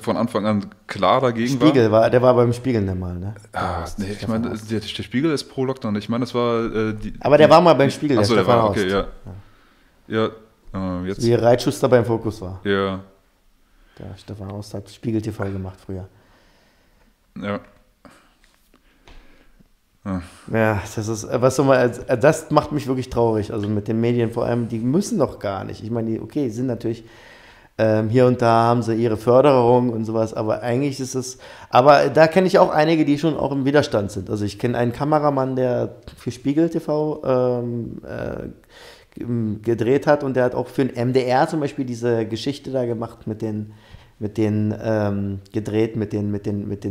von Anfang an klar dagegen war. Spiegel war, der war beim Spiegel dann mal, ne? Ah, nee, ich meine, der Spiegel ist pro Lockdown. Ich meine, das war... Aber der war mal beim Spiegel, der Stefan Aust. Okay, ja. Jetzt. Wie Reitschuster beim Focus war. Ja. Der Stefan Aust hat Spiegel TV gemacht früher. Ja. Ja, das ist, das macht mich wirklich traurig. Also mit den Medien vor allem, die müssen doch gar nicht. Ich meine, okay, sind natürlich hier und da haben sie ihre Förderung und sowas, aber eigentlich ist es. Aber da kenne ich auch einige, die schon auch im Widerstand sind. Also ich kenne einen Kameramann, der für Spiegel TV gedreht hat und der hat auch für den MDR zum Beispiel diese Geschichte da gemacht mit den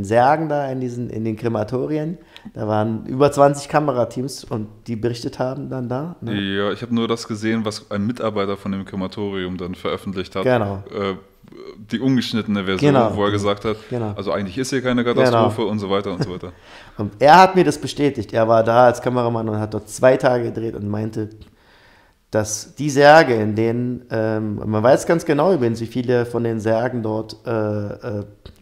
Särgen da in den Krematorien. Da waren über 20 Kamerateams und die berichtet haben dann da. Ne? Ja, ich habe nur das gesehen, was ein Mitarbeiter von dem Krematorium dann veröffentlicht hat. Genau. Die ungeschnittene Version, genau, wo er gesagt hat, genau, also eigentlich ist hier keine Katastrophe, genau, und so weiter und so weiter. Und er hat mir das bestätigt. Er war da als Kameramann und hat dort 2 Tage gedreht und meinte, dass die Särge, in denen, man weiß ganz genau übrigens, wie viele von den Särgen dort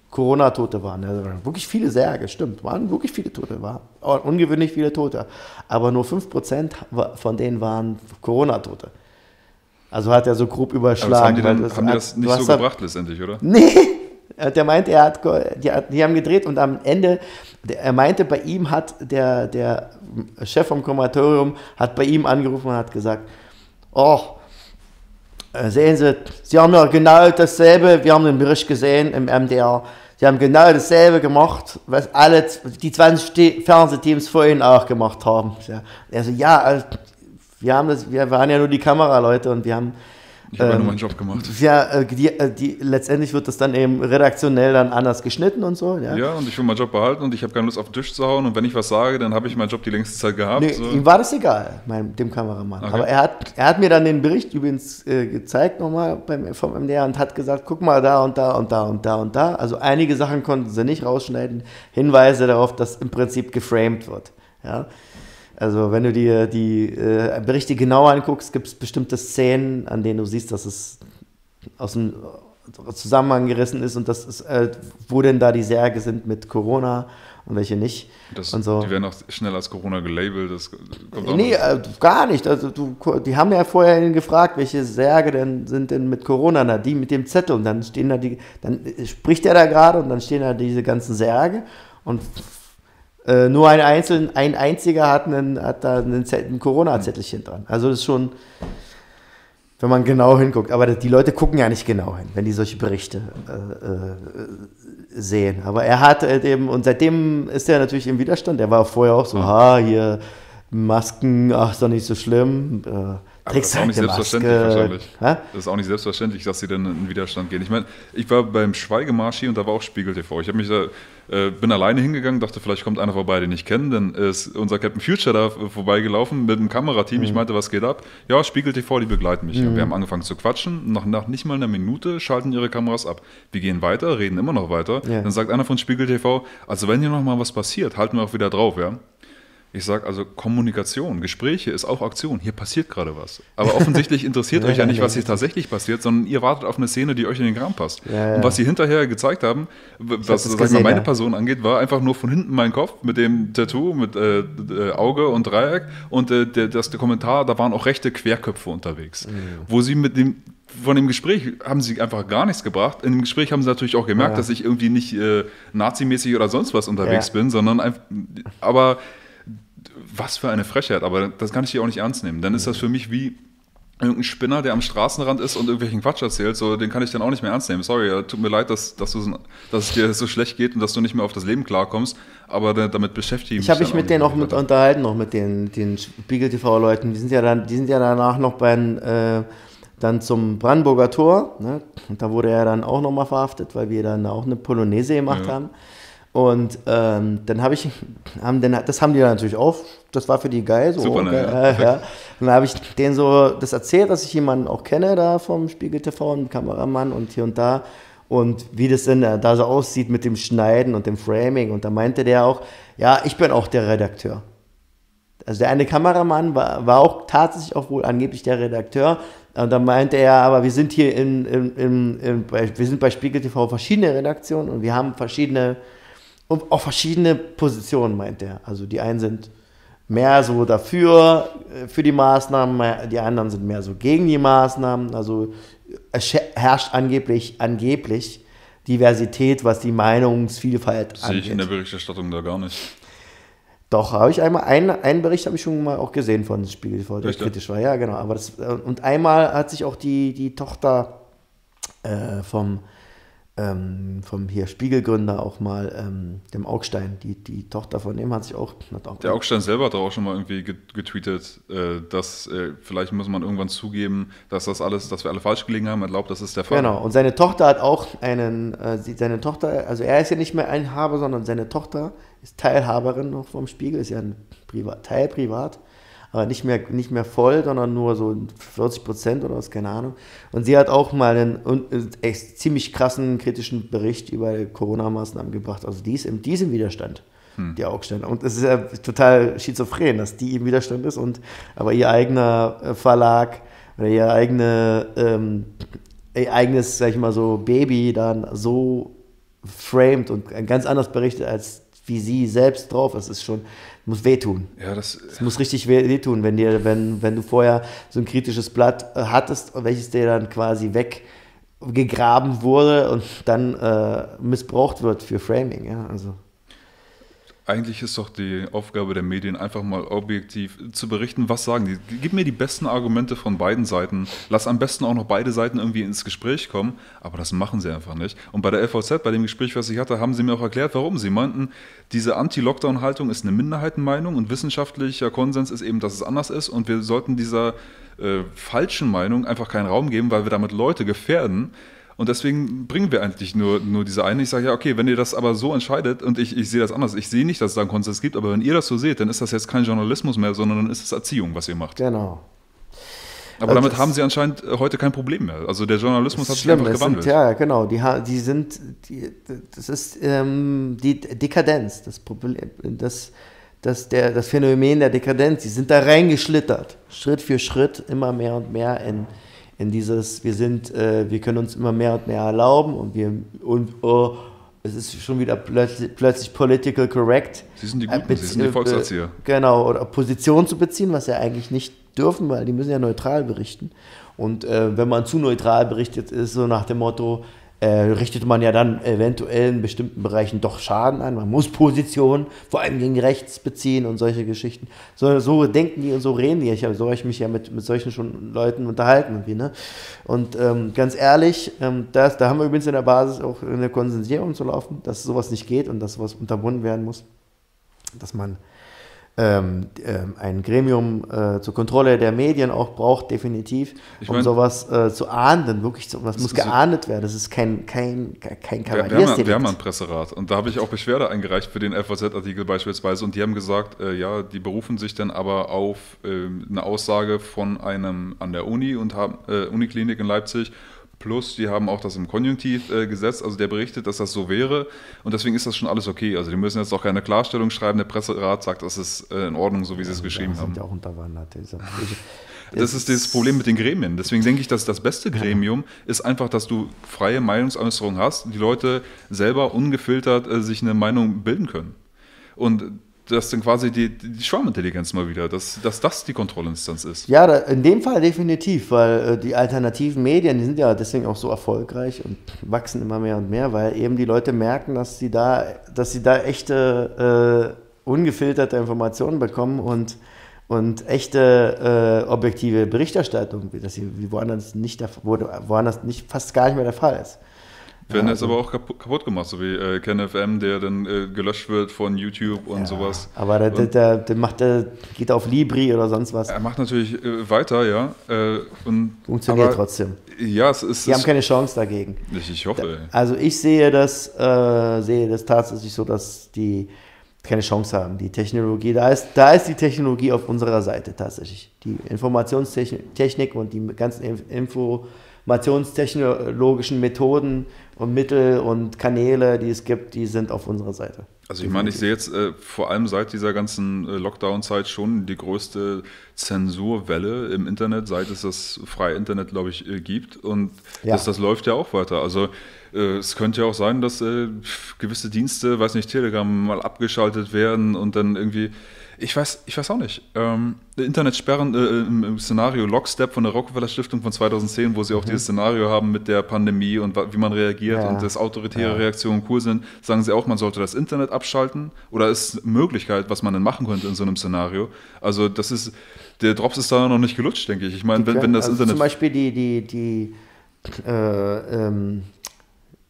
Corona-Tote waren. Also wirklich viele Särge, stimmt, waren wirklich viele Tote, waren ungewöhnlich viele Tote. Aber nur 5% von denen waren Corona-Tote. Also hat er so grob überschlagen. Aber haben die, dann, das haben die das nicht so gebracht letztendlich, oder? Nee, der meinte, er hat, die haben gedreht und am Ende, er meinte, bei ihm hat der Chef vom Krematorium hat bei ihm angerufen und hat gesagt, oh, sehen Sie, Sie haben ja genau dasselbe, wir haben den Bericht gesehen im MDR, Sie haben genau dasselbe gemacht, was alle die 20 Fernsehteams vor Ihnen auch gemacht haben. Er so, ja, also, wir waren ja nur die Kameraleute und wir haben... Ich habe ja nur meinen Job gemacht. Ja, letztendlich wird das dann eben redaktionell dann anders geschnitten und so. Ja, ja, und ich will meinen Job behalten und ich habe keine Lust auf den Tisch zu hauen und wenn ich was sage, dann habe ich meinen Job die längste Zeit gehabt. Nee, so. Ihm war das egal, dem Kameramann. Okay. Aber er hat mir dann den Bericht übrigens gezeigt nochmal vom MDR und hat gesagt, guck mal da und da und da und da und da. Also einige Sachen konnten sie nicht rausschneiden, Hinweise darauf, dass im Prinzip geframed wird. Ja. Also wenn du dir die Berichte genau anguckst, gibt es bestimmte Szenen, an denen du siehst, dass es aus dem Zusammenhang gerissen ist und das ist, wo denn da die Särge sind mit Corona und welche nicht. Das, und so. Die werden auch schnell als Corona gelabelt. Das kommt nee, gar nicht. Also die haben ja vorher ihn gefragt, welche Särge denn sind denn mit Corona da, die mit dem Zettel und dann stehen da dann spricht er da gerade und dann stehen da diese ganzen Särge und nur ein einziger hat da ein Corona-Zettelchen dran. Also das ist schon, wenn man genau hinguckt. Aber die Leute gucken ja nicht genau hin, wenn die solche Berichte sehen. Aber er hat eben, und seitdem ist er natürlich im Widerstand. Er war vorher auch so, hier Masken, ach, ist doch nicht so schlimm. Das ist auch nicht selbstverständlich wahrscheinlich. Das ist auch nicht selbstverständlich, dass sie dann in Widerstand gehen. Ich meine, ich war beim Schweigemarsch hier und da war auch Spiegel TV. Ich habe mich da, bin alleine hingegangen, dachte, vielleicht kommt einer vorbei, den ich kenne. Dann ist unser Captain Future da vorbeigelaufen mit dem Kamerateam. Mhm. Ich meinte, was geht ab? Ja, Spiegel TV, die begleiten mich. Mhm. Wir haben angefangen zu quatschen. Nach nicht mal einer Minute schalten ihre Kameras ab. Wir gehen weiter, reden immer noch weiter. Ja. Dann sagt einer von Spiegel TV, also wenn hier nochmal was passiert, halten wir auch wieder drauf, ja. Ich sage also, Kommunikation, Gespräche ist auch Aktion. Hier passiert gerade was. Aber offensichtlich interessiert euch ja nicht, was hier tatsächlich passiert, sondern ihr wartet auf eine Szene, die euch in den Kram passt. Ja, ja. Und was sie hinterher gezeigt haben, was meine Person angeht, war einfach nur von hinten mein Kopf mit dem Tattoo, mit Auge und Dreieck. Und der Kommentar, da waren auch rechte Querköpfe unterwegs. Ja. Wo sie von dem Gespräch haben sie einfach gar nichts gebracht. In dem Gespräch haben sie natürlich auch gemerkt, dass ich irgendwie nicht nazimäßig oder sonst was unterwegs bin, sondern einfach... Aber was für eine Frechheit, aber das kann ich hier auch nicht ernst nehmen. Dann ist das für mich wie irgendein Spinner, der am Straßenrand ist und irgendwelchen Quatsch erzählt, so, den kann ich dann auch nicht mehr ernst nehmen. Sorry, tut mir leid, dass es dir so schlecht geht und dass du nicht mehr auf das Leben klarkommst, aber damit beschäftige ich mich. Ich habe mich mit denen auch mit unterhalten, noch mit den Spiegel-TV-Leuten. Die sind ja danach noch dann zum Brandenburger Tor, ne? Und da wurde er dann auch nochmal verhaftet, weil wir dann auch eine Polonaise gemacht haben. Und dann das haben die dann natürlich auch, das war für die geil. So, super, und dann habe ich denen so das erzählt, dass ich jemanden auch kenne da vom Spiegel TV, einen Kameramann und hier und da. Und wie das denn da so aussieht mit dem Schneiden und dem Framing. Und da meinte der auch, ja, ich bin auch der Redakteur. Also der eine Kameramann war auch tatsächlich auch wohl angeblich der Redakteur. Und dann meinte er, aber wir sind hier wir sind bei Spiegel TV verschiedene Redaktionen und wir haben verschiedene... Und auch verschiedene Positionen, meint er. Also die einen sind mehr so dafür, für die Maßnahmen, die anderen sind mehr so gegen die Maßnahmen. Also es herrscht angeblich Diversität, was die Meinungsvielfalt angeht. Sehe ich in der Berichterstattung da gar nicht. Doch, habe ich einmal, einen Bericht habe ich schon mal auch gesehen von Spiegel TV, der kritisch war. Ja, genau. Aber und einmal hat sich auch die Tochter vom hier Spiegelgründer auch mal, dem Augstein, die Tochter von dem hat auch... Der Augstein selber hat auch schon mal irgendwie getweetet, dass vielleicht muss man irgendwann zugeben, dass das alles, dass wir alle falsch gelegen haben, erlaubt, das ist der Fall. Genau, und seine Tochter hat auch also er ist ja nicht mehr Inhaber, sondern seine Tochter ist Teilhaberin noch vom Spiegel, ist ja ein Teil privat. Aber nicht mehr voll, sondern nur so 40% oder was, keine Ahnung. Und sie hat auch mal einen echt ziemlich krassen kritischen Bericht über Corona-Maßnahmen gebracht. Also die ist in diesem Widerstand, die Augstein. Und es ist ja total schizophren, dass die im Widerstand ist, aber ihr eigener Verlag oder ihr eigenes, sag ich mal so, Baby dann so framed und ganz anders berichtet als wie sie selbst drauf ist, ist schon, muss wehtun. Ja, das muss richtig wehtun, wenn dir, wenn du vorher so ein kritisches Blatt hattest, welches dir dann quasi weggegraben wurde und dann missbraucht wird für Framing. Ja, also. Eigentlich ist doch die Aufgabe der Medien, einfach mal objektiv zu berichten, was sagen die. Gib mir die besten Argumente von beiden Seiten. Lass am besten auch noch beide Seiten irgendwie ins Gespräch kommen. Aber das machen sie einfach nicht. Und bei der LVZ, bei dem Gespräch, was ich hatte, haben sie mir auch erklärt, warum. Sie meinten, diese Anti-Lockdown-Haltung ist eine Minderheitenmeinung und wissenschaftlicher Konsens ist eben, dass es anders ist. Und wir sollten dieser falschen Meinung einfach keinen Raum geben, weil wir damit Leute gefährden. Und deswegen bringen wir eigentlich nur diese eine. Ich sage ja, okay, wenn ihr das aber so entscheidet und ich sehe das anders, ich sehe nicht, dass es da einen Konsens gibt, aber wenn ihr das so seht, dann ist das jetzt kein Journalismus mehr, sondern dann ist es Erziehung, was ihr macht. Genau. Aber damit haben sie anscheinend heute kein Problem mehr. Also der Journalismus hat sich einfach gewandelt. Ja, genau. Das ist die Dekadenz, das Phänomen der Dekadenz. Die sind da reingeschlittert, Schritt für Schritt, immer mehr und mehr in dieses, wir können uns immer mehr und mehr erlauben und es ist schon wieder plötzlich political correct. Sie sind die Guten, Sie sind die Volkserzieher. Genau, oder Position zu beziehen, was ja eigentlich nicht dürfen, weil die müssen ja neutral berichten. Und wenn man zu neutral berichtet, ist so nach dem Motto, richtet man ja dann eventuell in bestimmten Bereichen doch Schaden an. Man muss Positionen, vor allem gegen rechts, beziehen und solche Geschichten. So denken die und so reden die. So habe ich mich ja mit solchen schon Leuten unterhalten. Irgendwie, ne? Und ganz ehrlich, da haben wir übrigens in der Basis auch eine Konsensierung zu laufen, dass sowas nicht geht und dass sowas unterbunden werden muss. Dass man ein Gremium zur Kontrolle der Medien auch braucht, definitiv, um sowas zu ahnden, wirklich, das muss geahndet werden, das ist kein Kavaliersdelikt. Wir haben einen Presserat und da habe ich auch Beschwerde eingereicht für den FAZ-Artikel beispielsweise und die haben gesagt, ja, die berufen sich dann aber auf eine Aussage von einem an der Uni und haben Uniklinik in Leipzig. Plus, die haben auch das im Konjunktiv gesetzt, also der berichtet, dass das so wäre und deswegen ist das schon alles okay. Also die müssen jetzt auch keine Klarstellung schreiben, der Presserat sagt, das ist in Ordnung, so wie sie es geschrieben haben. Ja, auch unterwandert. Das ist dieses Problem mit den Gremien. Deswegen denke ich, dass das beste Gremium ist einfach, dass du freie Meinungsäußerung hast, die Leute selber ungefiltert sich eine Meinung bilden können. Und das ist dann quasi die Schwarmintelligenz mal wieder, dass das die Kontrollinstanz ist. Ja, in dem Fall definitiv, weil die alternativen Medien, die sind ja deswegen auch so erfolgreich und wachsen immer mehr und mehr, weil eben die Leute merken, dass sie da echte, ungefilterte Informationen bekommen und echte, objektive Berichterstattung, dass sie woanders nicht, fast gar nicht mehr der Fall ist. Werden jetzt aber auch kaputt gemacht, so wie KenFM, der dann gelöscht wird von YouTube und sowas. Aber der geht auf Libri oder sonst was. Er macht natürlich weiter, ja. Funktioniert aber trotzdem. Ja, die haben keine Chance dagegen. Ich hoffe. Also ich sehe das tatsächlich so, dass die keine Chance haben. Die Technologie, da ist die Technologie auf unserer Seite tatsächlich. Die Informationstechnik und die ganzen informationstechnologischen Methoden und Mittel und Kanäle, die es gibt, die sind auf unserer Seite. Also ich meine, ich sehe jetzt vor allem seit dieser ganzen Lockdown-Zeit schon die größte Zensurwelle im Internet, seit es das freie Internet, glaube ich, gibt. Und das läuft ja auch weiter. Also es könnte ja auch sein, dass gewisse Dienste, weiß nicht, Telegram mal abgeschaltet werden und dann irgendwie... Ich weiß auch nicht. Internetsperren im Szenario Lockstep von der Rockefeller-Stiftung von 2010, wo sie auch dieses Szenario haben mit der Pandemie und wie man reagiert und dass autoritäre Reaktionen cool sind, sagen sie auch, man sollte das Internet abschalten oder ist eine Möglichkeit, was man dann machen könnte in so einem Szenario. Also das ist, der Drops ist da noch nicht gelutscht, denke ich. Ich meine, wenn das Internet... Zum Beispiel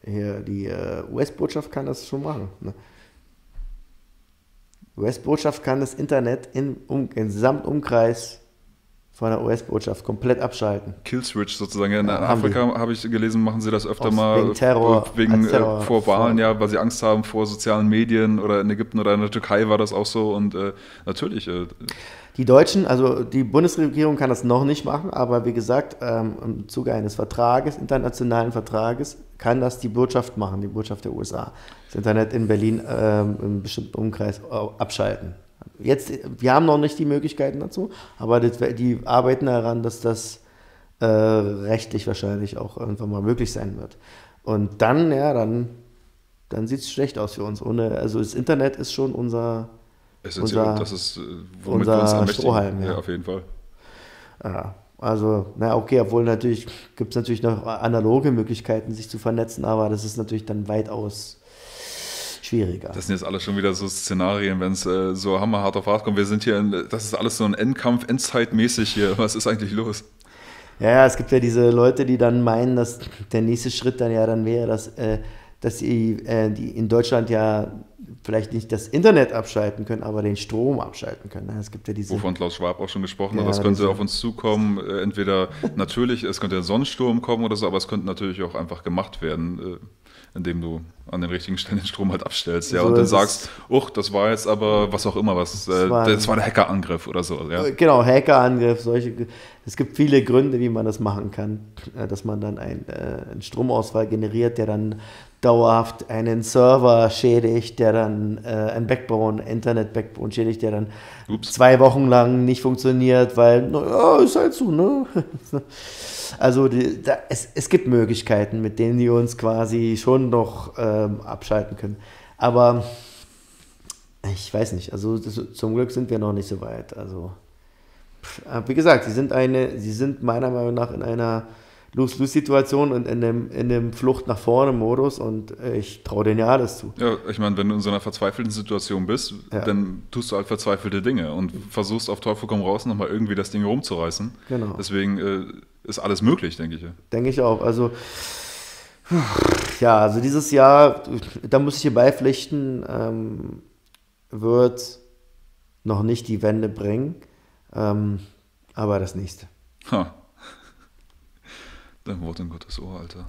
die US-Botschaft kann das schon machen, ne? US-Botschaft kann das Internet im Gesamtumkreis von der US-Botschaft komplett abschalten. Killswitch sozusagen. In Afrika habe ich gelesen, machen sie das öfter mal wegen Terror, vor Wahlen, ja, weil sie Angst haben vor sozialen Medien oder in Ägypten oder in der Türkei war das auch so und natürlich. Die Deutschen, also die Bundesregierung kann das noch nicht machen, aber wie gesagt, im Zuge eines Vertrages, internationalen Vertrages, kann das die Botschaft machen, die Botschaft der USA. Das Internet in Berlin im bestimmten Umkreis abschalten. Jetzt, wir haben noch nicht die Möglichkeiten dazu, aber die arbeiten daran, dass das rechtlich wahrscheinlich auch irgendwann mal möglich sein wird. Und dann, ja, dann dann sieht es schlecht aus für uns. Ohne, also das Internet ist schon unser Strohhalm. Ja, auf jeden Fall. Ja, also, na okay, obwohl natürlich gibt es natürlich noch analoge Möglichkeiten, sich zu vernetzen, aber das ist natürlich dann weitaus schwieriger. Das sind jetzt alles schon wieder so Szenarien, wenn es so hammerhart auf hart kommt. Wir sind hier, das ist alles so ein Endkampf, endzeitmäßig hier. Was ist eigentlich los? Ja, es gibt ja diese Leute, die dann meinen, dass der nächste Schritt dann ja dann wäre, dass die in Deutschland ja vielleicht nicht das Internet abschalten können, aber den Strom abschalten können. Es gibt ja diese, wovon Klaus Schwab auch schon gesprochen hat, ja, das könnte auf uns zukommen. Entweder natürlich, es könnte ein Sonnensturm kommen oder so, aber es könnte natürlich auch einfach gemacht werden, indem du an den richtigen Stellen den Strom halt abstellst, ja, so, und dann sagst, das war jetzt aber was auch immer, das war der Hackerangriff oder so. Ja. Genau, Hackerangriff, es gibt viele Gründe, wie man das machen kann, dass man dann einen Stromausfall generiert, der dann dauerhaft einen Server schädigt, der dann ein Backbone, Internet-Backbone schädigt, der dann 2 Wochen lang nicht funktioniert, weil, naja, ist halt so, ne? Also es gibt Möglichkeiten, mit denen die uns quasi schon noch abschalten können. Aber ich weiß nicht, also zum Glück sind wir noch nicht so weit. Also, wie gesagt, sie sind meiner Meinung nach in einer Lose-Lose-Situation und in dem Flucht-nach-vorne-Modus, und ich traue denen ja alles zu. Ja, ich meine, wenn du in so einer verzweifelten Situation bist, ja, dann tust du halt verzweifelte Dinge und versuchst auf Teufel komm raus nochmal irgendwie das Ding rumzureißen. Genau. Deswegen ist alles möglich, denke ich. Denke ich auch. Also, ja, also dieses Jahr, da muss ich hier beipflichten, wird noch nicht die Wende bringen, aber das nächste. Ha. Dein Wort in Gottes Ohr, Alter.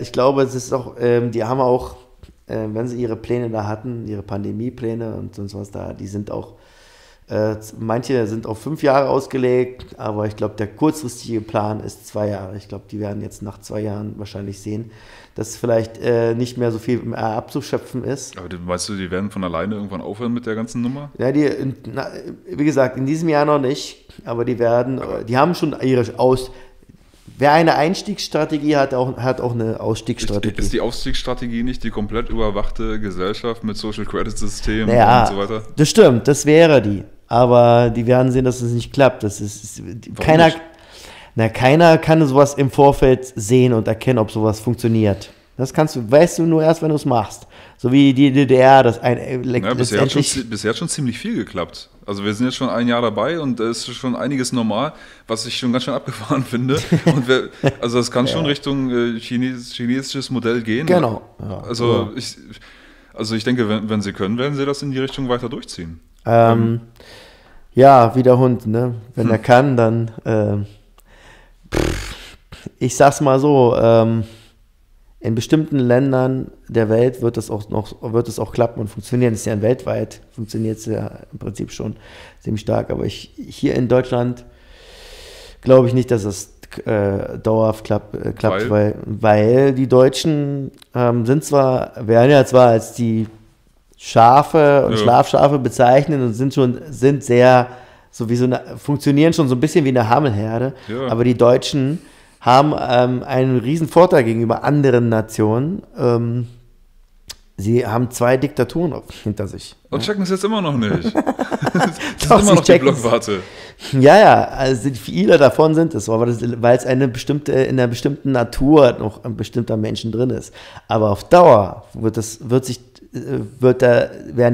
Ich glaube, es ist auch, die haben auch, wenn sie ihre Pläne da hatten, ihre Pandemiepläne und sonst was da, die sind auch, manche sind auf 5 Jahre ausgelegt, aber ich glaube, der kurzfristige Plan ist 2 Jahre. Ich glaube, die werden jetzt nach 2 Jahren wahrscheinlich sehen, dass vielleicht nicht mehr so viel abzuschöpfen ist. Aber weißt du, die werden von alleine irgendwann aufhören mit der ganzen Nummer? Ja, wie gesagt, in diesem Jahr noch nicht, aber die haben schon ihre Wer eine Einstiegsstrategie hat, hat auch eine Ausstiegsstrategie. Ist die Ausstiegsstrategie nicht die komplett überwachte Gesellschaft mit Social Credit System, naja, und so weiter? Das stimmt, das wäre die. Aber die werden sehen, dass es nicht klappt. Das ist keiner, keiner kann sowas im Vorfeld sehen und erkennen, ob sowas funktioniert. Das weißt du nur erst, wenn du es machst. So wie die DDR. Bisher hat schon ziemlich viel geklappt. Also wir sind jetzt schon ein Jahr dabei und da ist schon einiges normal, was ich schon ganz schön abgefahren finde. Und also das kann schon Richtung chinesisches Modell gehen. Genau. Ja, also, genau. Ich denke, wenn sie können, werden sie das in die Richtung weiter durchziehen. Ja, wie der Hund, ne? Wenn er kann, dann ich sag's mal so, in bestimmten Ländern der Welt wird es auch klappen und funktionieren. Das ist ja weltweit, funktioniert es ja im Prinzip schon ziemlich stark. Aber hier in Deutschland glaube ich nicht, dass das dauerhaft klappt, weil die Deutschen werden ja zwar als die Schafe und Schlafschafe bezeichnen und funktionieren schon so ein bisschen wie eine Hammelherde, aber die Deutschen haben einen riesen Vorteil gegenüber anderen Nationen. Sie haben 2 Diktaturen hinter sich. Und checken es jetzt immer noch nicht. Das doch, ist immer noch die Blockwarte. Ja, also viele davon sind es, weil es in einer bestimmten Natur noch ein bestimmter Menschen drin ist. Aber auf Dauer werden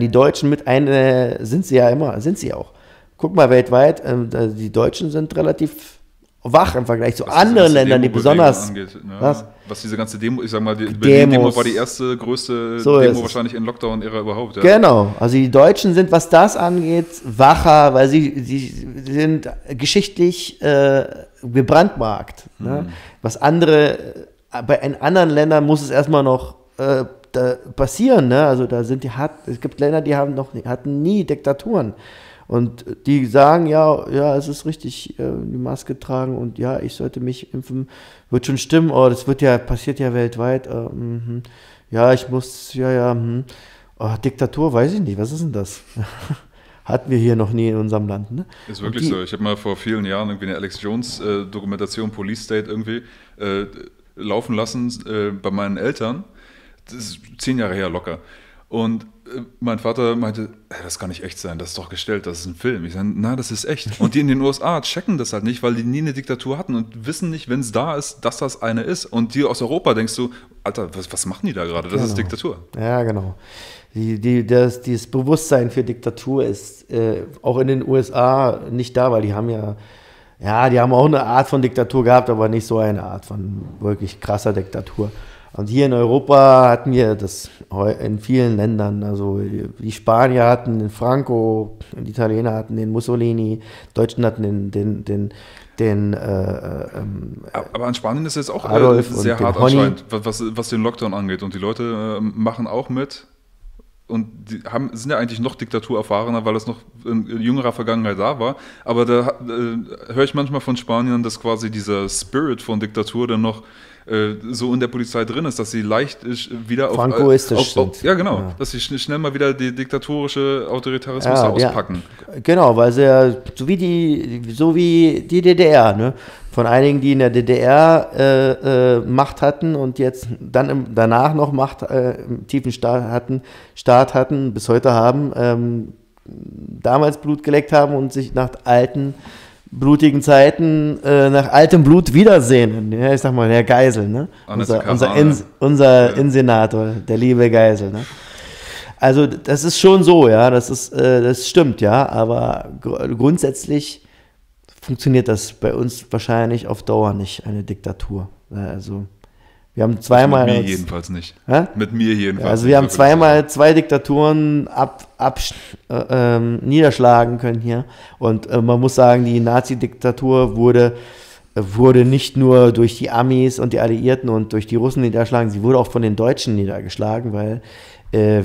die Deutschen sind sie ja auch. Guck mal weltweit, die Deutschen sind relativ wach im Vergleich zu anderen Ländern, die besonders angeht, ne? Was diese ganze Demo, ich sag mal, die Berlin-Demo war die erste größte Demo wahrscheinlich in Lockdown-Ära überhaupt. Ja. Genau, also die Deutschen sind, was das angeht, wacher, weil sie sind geschichtlich gebrandmarkt. Ne? Was in anderen Ländern muss es erstmal noch passieren, ne? Also es gibt Länder, die hatten nie Diktaturen. Und die sagen, ja, es ist richtig, die Maske tragen und ja, ich sollte mich impfen, wird schon stimmen, das passiert ja weltweit, ja, ich muss, Diktatur, weiß ich nicht, was ist denn das? Hatten wir hier noch nie in unserem Land, ne? Ist wirklich so, ich habe mal vor vielen Jahren irgendwie eine Alex Jones Dokumentation, Police State irgendwie, laufen lassen bei meinen Eltern. Das ist 10 Jahre her locker. Und mein Vater meinte, das kann nicht echt sein, das ist doch gestellt, das ist ein Film. Ich sage, na, das ist echt. Und die in den USA checken das halt nicht, weil die nie eine Diktatur hatten und wissen nicht, wenn es da ist, dass das eine ist. Und die aus Europa denkst du, Alter, was machen die da gerade? Das ist Diktatur. Ja, genau. Das Bewusstsein für Diktatur ist auch in den USA nicht da, weil die haben die haben auch eine Art von Diktatur gehabt, aber nicht so eine Art von wirklich krasser Diktatur. Und hier in Europa hatten wir das in vielen Ländern, also die Spanier hatten den Franco, die Italiener hatten den Mussolini, die Deutschen hatten aber an Spanien ist jetzt auch sehr hart anscheinend, was den Lockdown angeht. Und die Leute machen auch mit und die sind ja eigentlich noch diktaturerfahrener, weil das noch in jüngerer Vergangenheit da war. Aber da höre ich manchmal von Spaniern, dass quasi dieser Spirit von Diktatur dann noch so in der Polizei drin ist, dass sie leicht wieder auf... Francoistisch sind. Ja, genau. Ja. Dass sie schnell mal wieder die diktatorische Autoritarismus auspacken. Ja. Genau, weil sie ja, so wie die DDR, ne? Von einigen, die in der DDR Macht hatten und jetzt dann danach noch Macht im tiefen Staat hatten, bis heute haben, damals Blut geleckt haben und sich nach alten blutigen Zeiten nach altem Blut wiedersehen. Ja, ich sag mal, der Geisel, ne? Unser Innensenator, der liebe Geisel, ne? Also das ist schon so, ja, das stimmt, ja, aber grundsätzlich funktioniert das bei uns wahrscheinlich auf Dauer nicht, eine Diktatur. Also wir haben zweimal... Mit mir jedenfalls nicht. Hä? Mit mir jedenfalls. Ja, also wir haben zweimal zwei Diktaturen niederschlagen können hier. Und man muss sagen, die Nazi-Diktatur wurde nicht nur durch die Amis und die Alliierten und durch die Russen niedergeschlagen, sie wurde auch von den Deutschen niedergeschlagen, weil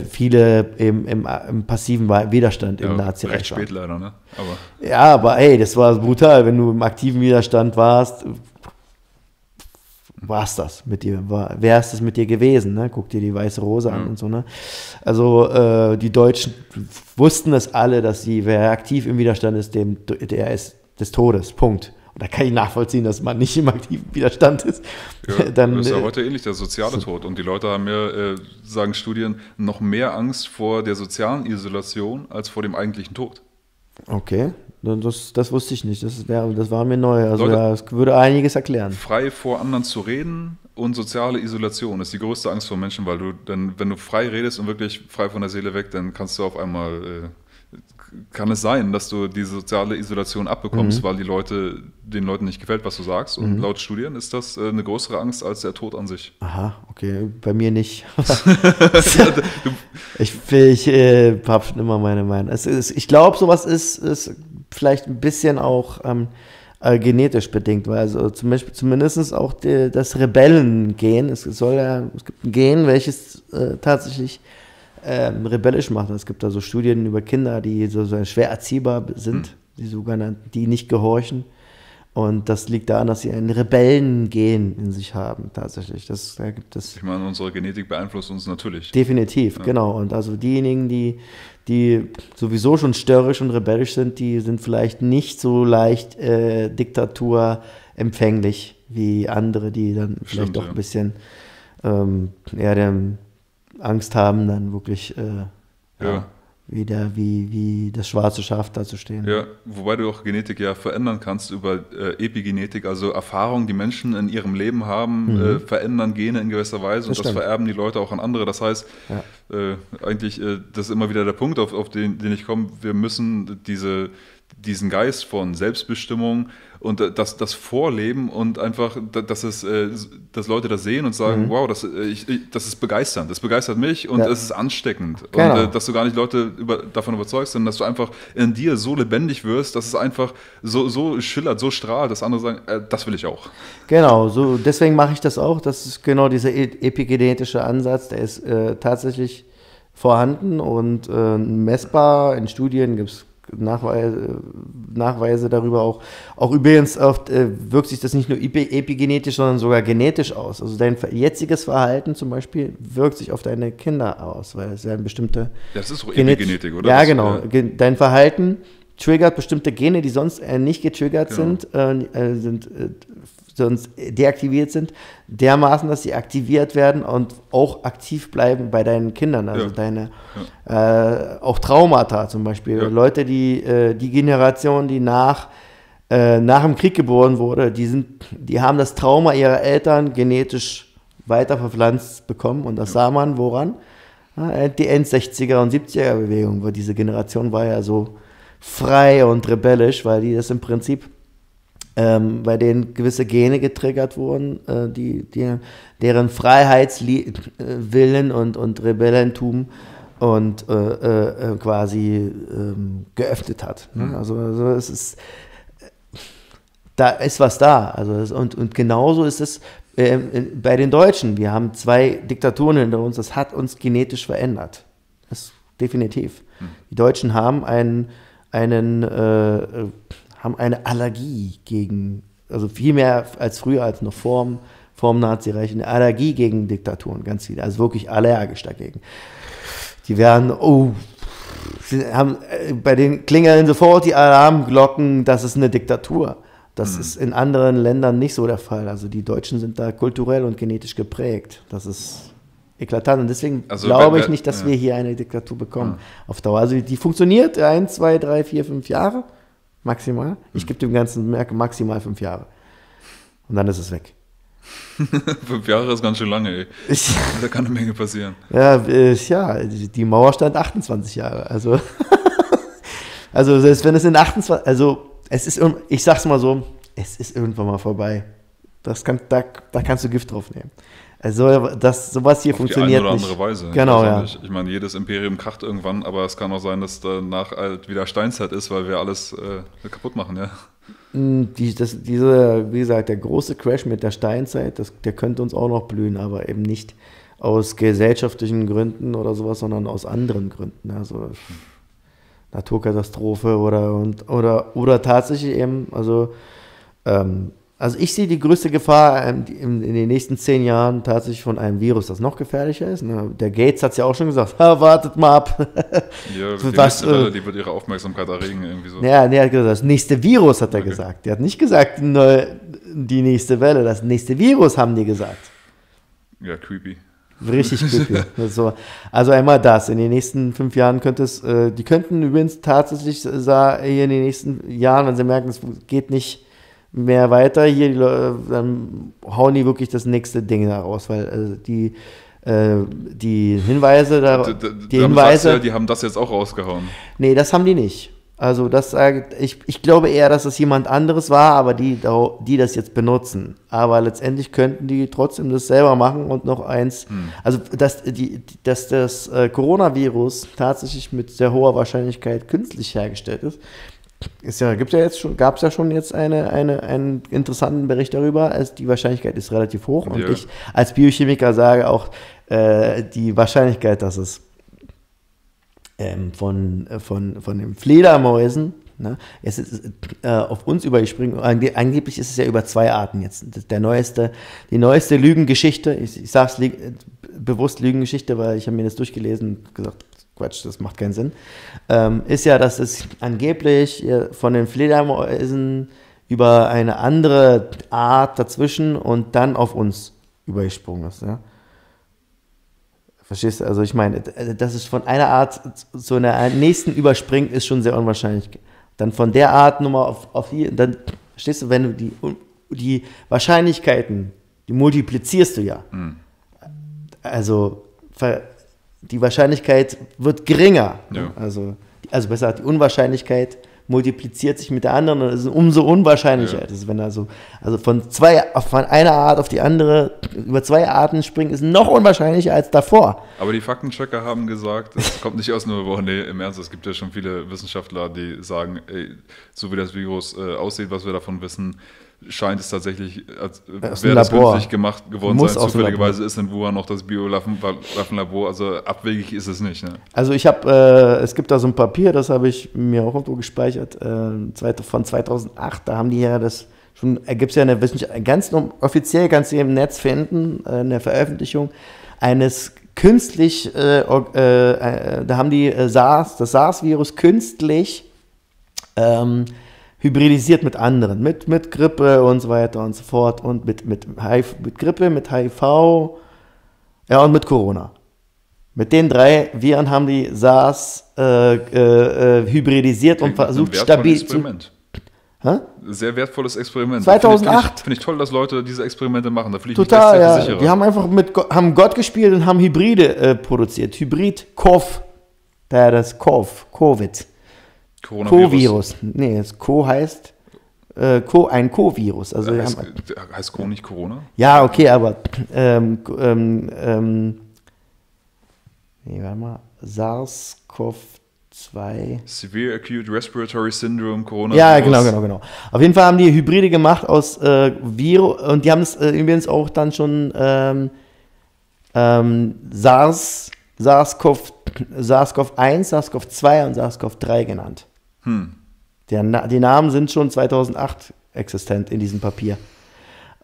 viele im passiven Widerstand im Nazi-Recht waren. Recht spät leider, ne? Aber hey, das war brutal. Wenn du im aktiven Widerstand warst... Wäre es das mit dir gewesen, ne? Guck dir die Weiße Rose an und so, ne? Also die Deutschen wussten das alle, dass wer aktiv im Widerstand ist, der ist des Todes, Punkt. Und da kann ich nachvollziehen, dass man nicht im aktiven Widerstand ist. Ja, dann, das ist ja heute ähnlich, der soziale Tod. Und die Leute haben ja, sagen Studien, noch mehr Angst vor der sozialen Isolation als vor dem eigentlichen Tod. Okay. Das wusste ich nicht, das war mir neu, also Leute, das würde einiges erklären. Frei vor anderen zu reden und soziale Isolation ist die größte Angst vor Menschen, weil du dann, wenn du frei redest und wirklich frei von der Seele weg, dann kannst du auf einmal, kann es sein, dass du die soziale Isolation abbekommst, weil den Leuten nicht gefällt, was du sagst. Und laut Studien ist das eine größere Angst als der Tod an sich. Aha, okay, bei mir nicht. Ich habe schon immer meine Meinung. Ich glaube, sowas ist vielleicht ein bisschen auch genetisch bedingt, weil also zumindest auch das Rebellen-Gen, es gibt ein Gen, welches tatsächlich rebellisch machen. Es gibt da so Studien über Kinder, die so schwer erziehbar sind, die sogenannten, die nicht gehorchen. Und das liegt daran, dass sie einen Rebellen-Gen in sich haben, tatsächlich. Ich meine, unsere Genetik beeinflusst uns natürlich. Definitiv, ja. Genau. Und also diejenigen, die sowieso schon störrisch und rebellisch sind, die sind vielleicht nicht so leicht diktaturempfänglich wie andere, die dann vielleicht doch ein bisschen Angst haben, dann wirklich wieder wie das schwarze Schaf dazustehen. Ja, wobei du auch Genetik ja verändern kannst über Epigenetik, also Erfahrungen, die Menschen in ihrem Leben haben, verändern Gene in gewisser Weise und das vererben die Leute auch an andere. Das heißt, das ist immer wieder der Punkt, auf den ich komme, wir müssen diesen Geist von Selbstbestimmung und das Vorleben und einfach, dass Leute das sehen und sagen, wow, das ist begeisternd, das begeistert mich und es ist ansteckend. Genau. Und dass du gar nicht Leute davon überzeugst, sondern dass du einfach in dir so lebendig wirst, dass es einfach so schillert, so strahlt, dass andere sagen, das will ich auch. Genau, deswegen mache ich das auch. Das ist genau dieser epigenetische Ansatz, der ist tatsächlich vorhanden und messbar. In Studien gibt es Nachweise darüber auch übrigens oft wirkt sich das nicht nur epigenetisch, sondern sogar genetisch aus. Also dein jetziges Verhalten zum Beispiel wirkt sich auf deine Kinder aus, weil es ja eine bestimmte... Das ist auch Epigenetik, oder? Ja, genau. Dein Verhalten triggert bestimmte Gene, die sonst nicht getriggert sind, sonst deaktiviert sind, dermaßen, dass sie aktiviert werden und auch aktiv bleiben bei deinen Kindern. Also deine, auch Traumata zum Beispiel. Ja. Leute, die, die Generation, die nach dem Krieg geboren wurde, die haben das Trauma ihrer Eltern genetisch weiter verpflanzt bekommen. Und das sah man woran? Die End-60er- und 70er-Bewegung, weil diese Generation war ja so frei und rebellisch, weil die das im Prinzip, bei denen gewisse Gene getriggert wurden, deren Freiheitswillen und Rebellentum und quasi geöffnet hat. Mhm. Also es ist, da ist was da. Also, und genauso ist es bei den Deutschen. Wir haben zwei Diktaturen hinter uns, das hat uns genetisch verändert. Das definitiv. Mhm. Die Deutschen haben eine Allergie gegen, also viel mehr als früher, als noch vorm Nazireich, eine Allergie gegen Diktaturen, ganz viele, also wirklich allergisch dagegen. Die werden, bei denen klingeln sofort die Alarmglocken, das ist eine Diktatur. Das ist in anderen Ländern nicht so der Fall. Also die Deutschen sind da kulturell und genetisch geprägt. Das ist eklatant. Und deswegen glaube ich nicht, dass wir hier eine Diktatur bekommen auf Dauer. Also die funktioniert 1, 2, 3, 4, 5 Jahre maximal. Ich gebe dem ganzen Merkel maximal 5 Jahre. Und dann ist es weg. 5 Jahre ist ganz schön lange, ey. Da kann eine Menge passieren. Ja, die Mauer stand 28 Jahre. Also, selbst wenn es in 28... Es ist, ich sag's mal so, es ist irgendwann mal vorbei. Da kannst du Gift drauf nehmen. Also sowas hier funktioniert nicht. Auf die eine oder andere Weise. Genau, ja. Ich meine, jedes Imperium kracht irgendwann, aber es kann auch sein, dass danach halt wieder Steinzeit ist, weil wir alles kaputt machen, ja. Wie gesagt, der große Crash mit der Steinzeit, der könnte uns auch noch blühen, aber eben nicht aus gesellschaftlichen Gründen oder sowas, sondern aus anderen Gründen. Also Naturkatastrophe oder tatsächlich eben, also ich sehe die größte Gefahr in den nächsten 10 Jahren tatsächlich von einem Virus, das noch gefährlicher ist. Ne? Der Gates hat es ja auch schon gesagt, wartet mal ab. Ja, die wird ihre Aufmerksamkeit erregen irgendwie so. Ja, er hat gesagt, das nächste Virus hat er gesagt. Der hat nicht gesagt, die nächste Welle, das nächste Virus haben die gesagt. Ja, creepy. Richtig creepy. Also einmal das. In den nächsten 5 Jahren könnte es, die könnten übrigens tatsächlich hier in den nächsten Jahren, wenn sie merken, es geht nicht mehr weiter, hier dann hauen die wirklich das nächste Ding da raus, weil die Hinweise da. Die haben das jetzt auch rausgehauen. Nee, das haben die nicht. Also das sagt, ich glaube eher, dass es jemand anderes war, aber die das jetzt benutzen. Aber letztendlich könnten die trotzdem das selber machen und noch eins. Also dass das Coronavirus tatsächlich mit sehr hoher Wahrscheinlichkeit künstlich hergestellt ist. Gab es ja schon jetzt einen interessanten Bericht darüber. Also die Wahrscheinlichkeit ist relativ hoch. Ja. Und ich als Biochemiker sage auch, die Wahrscheinlichkeit, dass es von den Fledermäusen, ne? Es ist auf uns überspringen. Angeblich ist es ja über 2 Arten jetzt. Die neueste Lügengeschichte, ich sage es bewusst Lügengeschichte, weil ich habe mir das durchgelesen und gesagt, Quatsch, das macht keinen Sinn, ist ja, dass es angeblich von den Fledermäusen über eine andere Art dazwischen und dann auf uns übergesprungen ist, ja. Verstehst du? Also ich meine, dass es von einer Art zu einer nächsten überspringt, ist schon sehr unwahrscheinlich. Dann von der Art nochmal auf die, dann verstehst du, wenn du die Wahrscheinlichkeiten, die multiplizierst du ja. Mhm. Also die Wahrscheinlichkeit wird geringer. Ja. Also besser, die Unwahrscheinlichkeit multipliziert sich mit der anderen und ist umso unwahrscheinlicher. Ja. Das ist, wenn also von einer Art auf die andere über 2 Arten springen, ist noch unwahrscheinlicher als davor. Aber die Faktenchecker haben gesagt, es kommt nicht aus Nürnberg. Nee, im Ernst, es gibt ja schon viele Wissenschaftler, die sagen, ey, so wie das Virus aussieht, was wir davon wissen, scheint es tatsächlich, als wäre das künstlich gemacht geworden sein. Zufälligerweise ist in Wuhan noch das Bio-Waffenlabor, also abwegig ist es nicht. Ne? Also ich habe, es gibt da so ein Papier, das habe ich mir auch irgendwo gespeichert, von 2008, da haben die ja das, da gibt es ja eine Wissenschaft, ganz offiziell kannst du im Netz finden, eine Veröffentlichung eines künstlich, da haben die das SARS-Virus künstlich hybridisiert mit anderen, mit Grippe und so weiter und so fort und mit Grippe, mit HIV, ja, und mit Corona. Mit den drei Viren haben die SARS hybridisiert und versucht stabil zu... Hä? Sehr wertvolles Experiment. 2008. Finde ich toll, dass Leute diese Experimente machen. Da fühle ich mich ja sicherer. Die haben einfach haben Gott gespielt und haben Hybride produziert. Hybrid-Kov. Daher das Kov. Covid. Co-Virus. Nee, das Co heißt ein Co-Virus. Also heißt Co nicht Corona? Ja, okay, aber nee, warte mal. SARS-CoV-2. Severe Acute Respiratory Syndrome, Corona. Ja, genau. Auf jeden Fall haben die Hybride gemacht aus Virus, und die haben es übrigens auch dann schon SARS-CoV-1, SARS-CoV-2 und SARS-CoV-3 genannt. Die Namen sind schon 2008 existent in diesem Papier.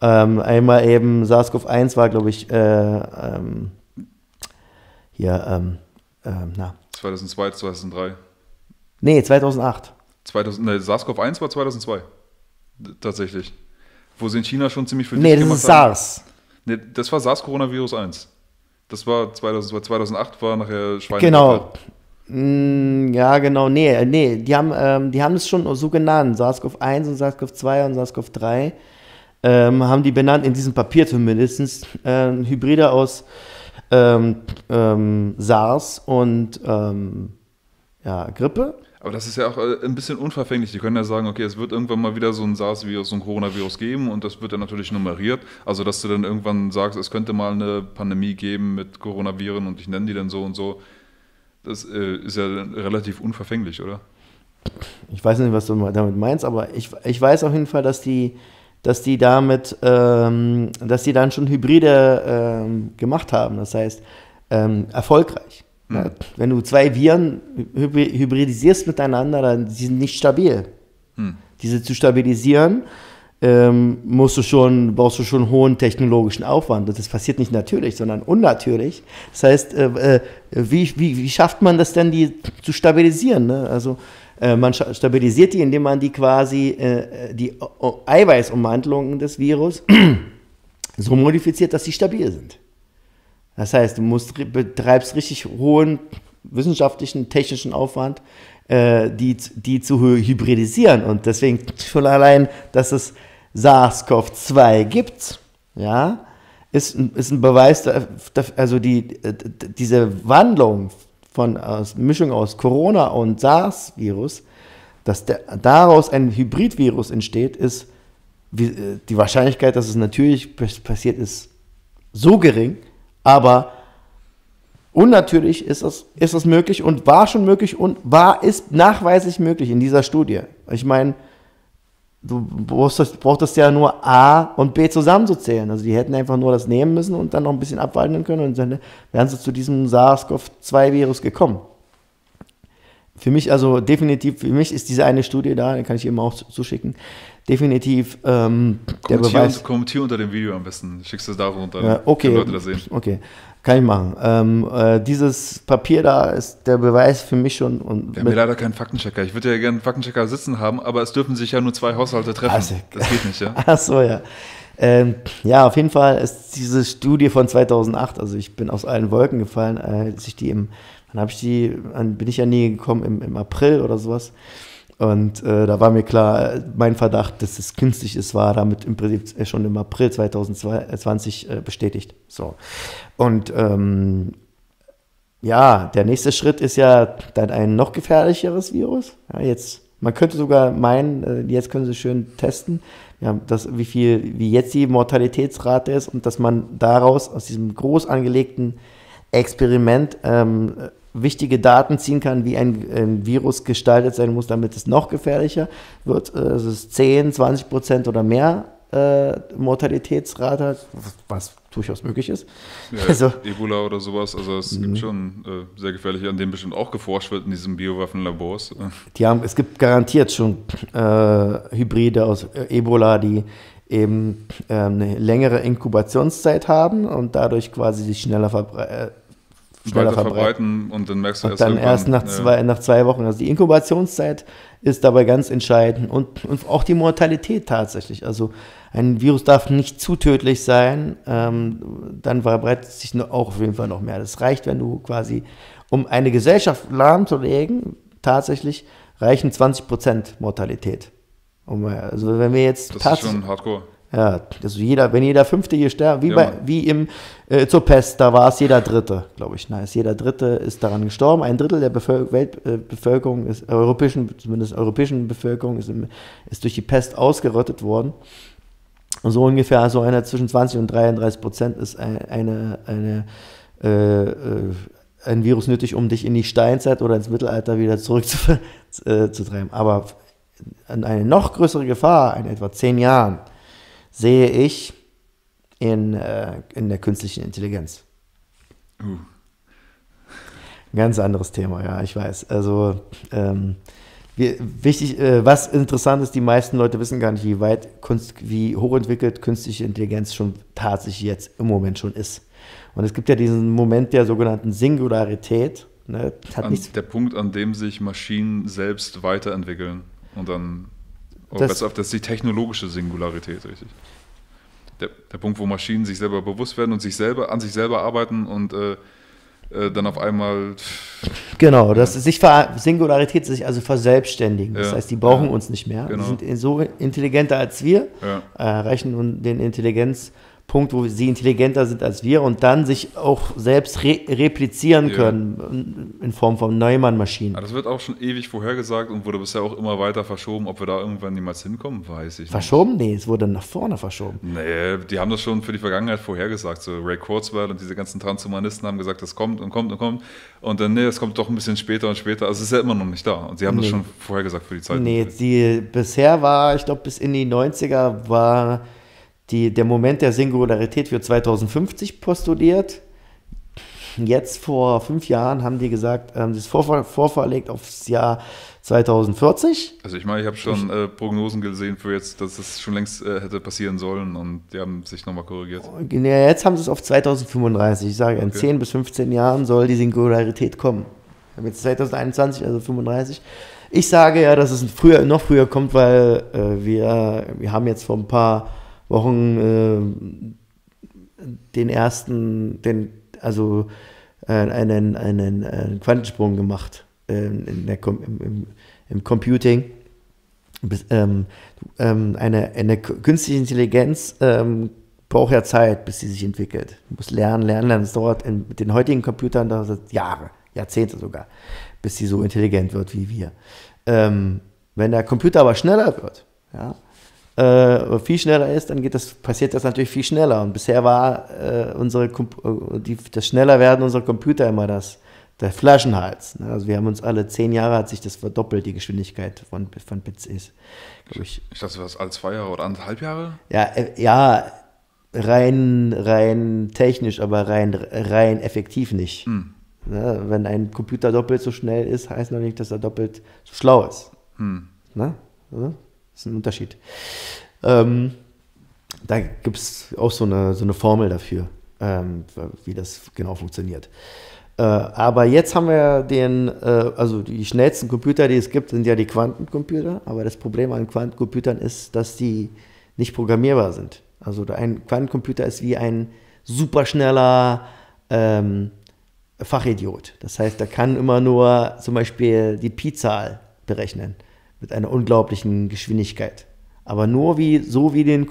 Einmal eben SARS-CoV-1 war, glaube ich, hier, 2002, 2003. Nee, 2008. SARS-CoV-1 war 2002. Tatsächlich. Wo sie in China schon ziemlich viel gemacht haben. Nee, das ist SARS. Nee, das war SARS-Coronavirus 1. Das war 2008 war nachher Schweineflöte. Genau. Ja, genau. Nee, die haben es schon so genannt. SARS-CoV-1 und SARS-CoV-2 und SARS-CoV-3 haben die benannt, in diesem Papier zumindest, Hybride aus SARS und Grippe. Aber das ist ja auch ein bisschen unverfänglich. Die können ja sagen, okay, es wird irgendwann mal wieder so ein SARS-Virus, so ein Coronavirus geben, und das wird dann natürlich nummeriert. Also, dass du dann irgendwann sagst, es könnte mal eine Pandemie geben mit Coronaviren und ich nenne die dann so und so. Das ist ja relativ unverfänglich, oder? Ich weiß nicht, was du damit meinst, aber ich weiß auf jeden Fall, dass die damit, dass die dann schon Hybride gemacht haben. Das heißt, erfolgreich. Ja, wenn du zwei Viren hybridisierst miteinander, dann sind die nicht stabil. Diese zu stabilisieren, brauchst du schon hohen technologischen Aufwand. Das passiert nicht natürlich, sondern unnatürlich. Das heißt, wie schafft man das denn, die zu stabilisieren? Ne? Also man stabilisiert die, indem man die quasi die Eiweißummantelungen des Virus so modifiziert, dass sie stabil sind. Das heißt, du betreibst richtig hohen wissenschaftlichen, technischen Aufwand, die zu hybridisieren. Und deswegen schon allein, dass es SARS-CoV-2 gibt, ja, ist ein Beweis, also diese Wandlung aus Mischung aus Corona und SARS-Virus, dass daraus ein Hybridvirus entsteht, ist die Wahrscheinlichkeit, dass es natürlich passiert ist, so gering. Aber unnatürlich ist das möglich und war schon möglich und ist nachweislich möglich in dieser Studie. Ich meine, du brauchtest ja nur A und B zusammenzuzählen. Also die hätten einfach nur das nehmen müssen und dann noch ein bisschen abwandeln können, und dann wären sie zu diesem SARS-CoV-2-Virus gekommen. Für mich also definitiv, ist diese eine Studie da, die kann ich eben auch zuschicken. Definitiv der Beweis. Kommentier unter dem Video am besten. Schickst du es da runter, ja, okay. Leute das sehen. Okay, kann ich machen. Dieses Papier da ist der Beweis für mich schon. Wir haben ja leider keinen Faktenchecker. Ich würde ja gerne einen Faktenchecker sitzen haben, aber es dürfen sich ja nur zwei Haushalte treffen. Also, das geht nicht, ja? Ach so, ja. Ja, auf jeden Fall ist diese Studie von 2008, also ich bin aus allen Wolken gefallen, als ich die bin ich ja nie gekommen, im April oder sowas. Und da war mir klar, mein Verdacht, dass es künstlich ist, war damit im Prinzip schon im April 2020 bestätigt. So. Und ja, der nächste Schritt ist ja dann ein noch gefährlicheres Virus. Ja, jetzt, man könnte sogar meinen, jetzt können sie schön testen, ja, wie jetzt die Mortalitätsrate ist, und dass man daraus, aus diesem groß angelegten Experiment, wichtige Daten ziehen kann, wie ein Virus gestaltet sein muss, damit es noch gefährlicher wird. Es ist 10-20% oder mehr Mortalitätsrate, was durchaus möglich ist. Ja, also, Ebola oder sowas, also es gibt schon sehr gefährliche, an dem bestimmt auch geforscht wird in diesen Biowaffenlabors. Es gibt garantiert schon Hybride aus Ebola, die eben eine längere Inkubationszeit haben und dadurch quasi sich schneller schneller verbreiten und dann merkst du erst nach zwei Wochen. Also die Inkubationszeit ist dabei ganz entscheidend und auch die Mortalität tatsächlich. Also ein Virus darf nicht zu tödlich sein, dann verbreitet sich auch auf jeden Fall noch mehr. Das reicht, wenn du quasi, um eine Gesellschaft lahmzulegen, tatsächlich reichen 20% Mortalität. Also wenn wir jetzt das ist schon hardcore. Ja, also wenn jeder Fünfte hier sterben, zur Pest, da war es jeder Dritte, glaube ich. Jeder Dritte ist daran gestorben. Ein Drittel der Weltbevölkerung, zumindest europäischen Bevölkerung, ist durch die Pest ausgerottet worden. Und so ungefähr, so einer zwischen 20 und 33% ist ein Virus nötig, um dich in die Steinzeit oder ins Mittelalter wieder zurückzutreiben. Aber eine noch größere Gefahr in etwa 10 Jahren sehe ich in der künstlichen Intelligenz. Ein ganz anderes Thema, ja, ich weiß. Also was interessant ist, die meisten Leute wissen gar nicht, wie hochentwickelt künstliche Intelligenz schon tatsächlich jetzt im Moment schon ist. Und es gibt ja diesen Moment der sogenannten Singularität. Ne, der Punkt, an dem sich Maschinen selbst weiterentwickeln und dann... Das ist die technologische Singularität, richtig? Der Punkt, wo Maschinen sich selber bewusst werden und an sich selber arbeiten und dann auf einmal... Genau, dass Singularität sich also verselbstständigen. Ja. Das heißt, die brauchen uns nicht mehr. Genau. Die sind so intelligenter als wir, erreichen den Intelligenzpunkt, wo sie intelligenter sind als wir und dann sich auch selbst replizieren können in Form von Neumann-Maschinen. Ja, das wird auch schon ewig vorhergesagt und wurde bisher auch immer weiter verschoben. Ob wir da irgendwann niemals hinkommen, weiß ich nicht. Verschoben? Nee, es wurde nach vorne verschoben. Nee, die haben das schon für die Vergangenheit vorhergesagt. So Ray Kurzweil und diese ganzen Transhumanisten haben gesagt, das kommt und kommt und kommt. Und dann, nee, es kommt doch ein bisschen später und später. Also es ist ja immer noch nicht da. Und sie haben das schon vorhergesagt für die Zeit. Nee, bisher war, ich glaube, bis in die 90er war... Der Moment der Singularität für 2050 postuliert. Jetzt vor 5 Jahren haben die gesagt, das ist vorverlegt aufs Jahr 2040. Also ich meine, ich habe schon Prognosen gesehen für jetzt, dass das schon längst hätte passieren sollen und die haben sich nochmal korrigiert. Ja, jetzt haben sie es auf 2035. Ich sage, in 10 bis 15 Jahren soll die Singularität kommen. Wir haben jetzt 2021, also 35. Ich sage ja, dass es noch früher kommt, weil wir haben jetzt vor ein paar Wochen einen Quantensprung gemacht im Computing. Eine künstliche Intelligenz braucht ja Zeit, bis sie sich entwickelt. Man muss lernen. Es dauert mit den heutigen Computern Jahre, Jahrzehnte sogar, bis sie so intelligent wird wie wir. Wenn der Computer aber schneller wird, viel schneller ist, dann passiert das natürlich viel schneller. Und bisher war das Schnellerwerden unserer Computer immer der Flaschenhals. Also wir haben uns alle 10 Jahre hat sich das verdoppelt, die Geschwindigkeit von PCs. Ich dachte, das war alle 2 Jahre oder 1,5 Jahre? Ja, rein technisch, aber rein effektiv nicht. Hm. Ja, wenn ein Computer doppelt so schnell ist, heißt noch nicht, dass er doppelt so schlau ist. Hm. Na? Also? Das ist ein Unterschied. Da gibt es auch so eine Formel dafür, wie das genau funktioniert. Aber jetzt haben wir die schnellsten Computer, die es gibt, sind ja die Quantencomputer. Aber das Problem an Quantencomputern ist, dass die nicht programmierbar sind. Also ein Quantencomputer ist wie ein superschneller Fachidiot. Das heißt, er kann immer nur zum Beispiel die Pi-Zahl berechnen. Mit einer unglaublichen Geschwindigkeit. Aber nur wenn du ihn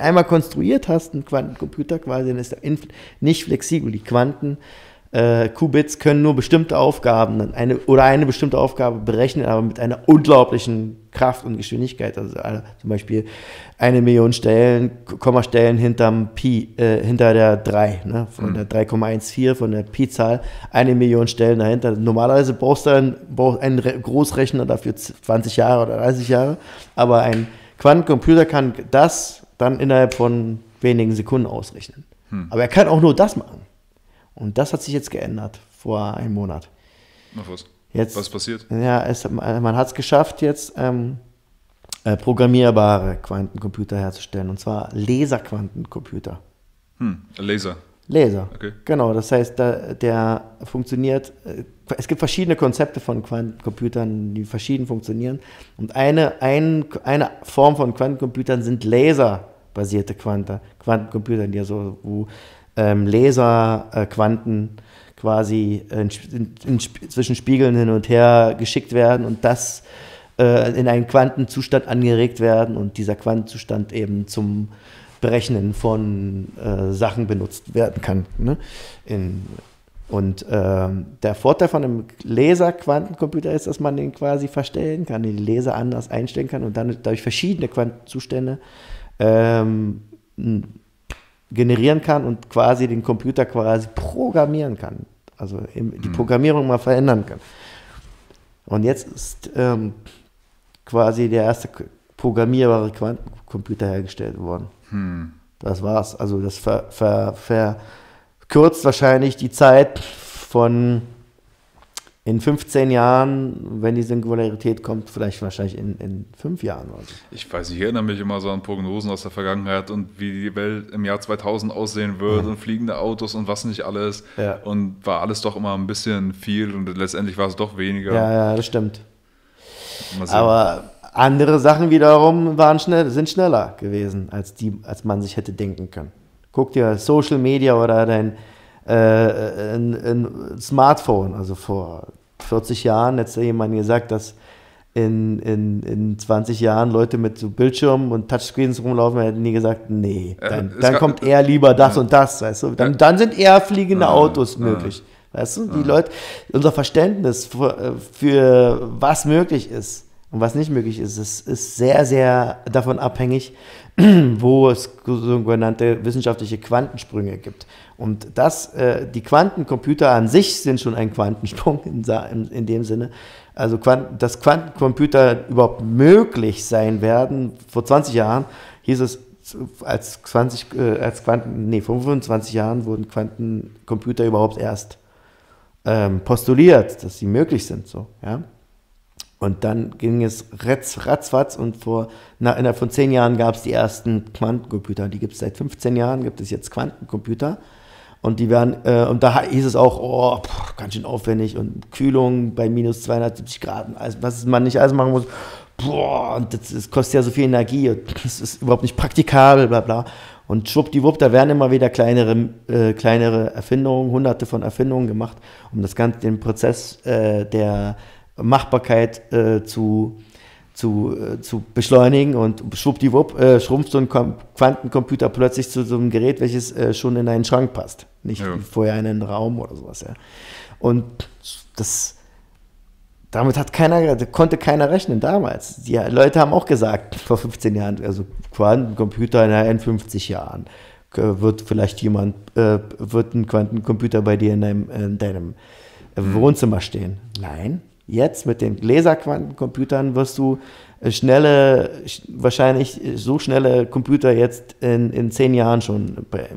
einmal konstruiert hast, einen Quantencomputer quasi, dann ist er nicht flexibel. Die Quanten-Qubits können nur bestimmte Aufgaben eine bestimmte Aufgabe berechnen, aber mit einer unglaublichen Kraft und Geschwindigkeit. Also zum Beispiel 1 Million Kommastellen hinterm Pi, hinter der 3, ne? Von der 3,14, von der Pi-Zahl, 1 Million Stellen dahinter. Normalerweise brauchst du einen Großrechner dafür 20 Jahre oder 30 Jahre, aber ein Quantencomputer kann das dann innerhalb von wenigen Sekunden ausrechnen. Aber er kann auch nur das machen. Und das hat sich jetzt geändert, vor einem Monat. Was ist passiert? Ja, man hat es geschafft, jetzt programmierbare Quantencomputer herzustellen. Und zwar Laserquantencomputer. Laser? Laser. Okay. Genau, das heißt, der funktioniert, es gibt verschiedene Konzepte von Quantencomputern, die verschieden funktionieren. Und eine Form von Quantencomputern sind laserbasierte Quantencomputer, die also, wo Laserquanten quasi zwischen Spiegeln hin und her geschickt werden und das in einen Quantenzustand angeregt werden und dieser Quantenzustand eben zum Berechnen von Sachen benutzt werden kann. Ne? Der Vorteil von einem Laser-Quantencomputer ist, dass man den quasi verstellen kann, den Laser anders einstellen kann und dann dadurch verschiedene Quantenzustände generieren kann und quasi den Computer quasi programmieren kann. Also die Programmierung mal verändern kann. Und jetzt ist quasi der erste programmierbare Quantencomputer hergestellt worden. Hm. Das war's. Also das verkürzt wahrscheinlich die Zeit von in 15 Jahren, wenn die Singularität kommt, wahrscheinlich in 5 Jahren. Oder so. Ich weiß nicht, ich erinnere mich immer so an Prognosen aus der Vergangenheit und wie die Welt im Jahr 2000 aussehen wird und fliegende Autos und was nicht alles. Ja. Und war alles doch immer ein bisschen viel und letztendlich war es doch weniger. Ja, ja, das stimmt. Aber andere Sachen wiederum sind schneller gewesen, als man sich hätte denken können. Guck dir Social Media oder ein Smartphone, also vor 40 Jahren hat jemand gesagt, dass in 20 Jahren Leute mit so Bildschirmen und Touchscreens rumlaufen, hätten nie gesagt, nee, dann kommt eher lieber das und das, weißt du? Dann sind eher fliegende Autos möglich. Weißt du? Die Leute, unser Verständnis für was möglich ist und was nicht möglich ist, ist sehr, sehr davon abhängig, wo es sogenannte wissenschaftliche Quantensprünge gibt. Und die Quantencomputer an sich sind schon ein Quantensprung in dem Sinne. Also dass Quantencomputer überhaupt möglich sein werden, vor 20 Jahren hieß es, vor 25 Jahren wurden Quantencomputer überhaupt erst postuliert, dass sie möglich sind. So, ja? Und dann ging es ratzfatz und innerhalb von 10 Jahren gab es die ersten Quantencomputer. Die gibt es seit 15 Jahren, gibt es jetzt Quantencomputer. Und die werden, und da hieß es auch, ganz schön aufwendig und Kühlung bei minus 270 Grad, also, was man nicht alles machen muss. Und das kostet ja so viel Energie, das ist überhaupt nicht praktikabel, bla bla. Und schwuppdiwupp, da werden immer wieder kleinere Erfindungen, hunderte von Erfindungen gemacht, um das Ganze, den Prozess der Machbarkeit zu beschleunigen, und schwuppdiwupp schrumpft so ein Quantencomputer plötzlich zu so einem Gerät, welches schon in einen Schrank passt, nicht vorher in einen Raum oder sowas. Ja. Und damit konnte keiner rechnen damals. Die Leute haben auch gesagt, vor 15 Jahren, also Quantencomputer in 50 Jahren, wird ein Quantencomputer bei dir in deinem Wohnzimmer stehen. Nein, jetzt mit den Laserquantencomputern wirst du wahrscheinlich so schnelle Computer jetzt in 10 Jahren schon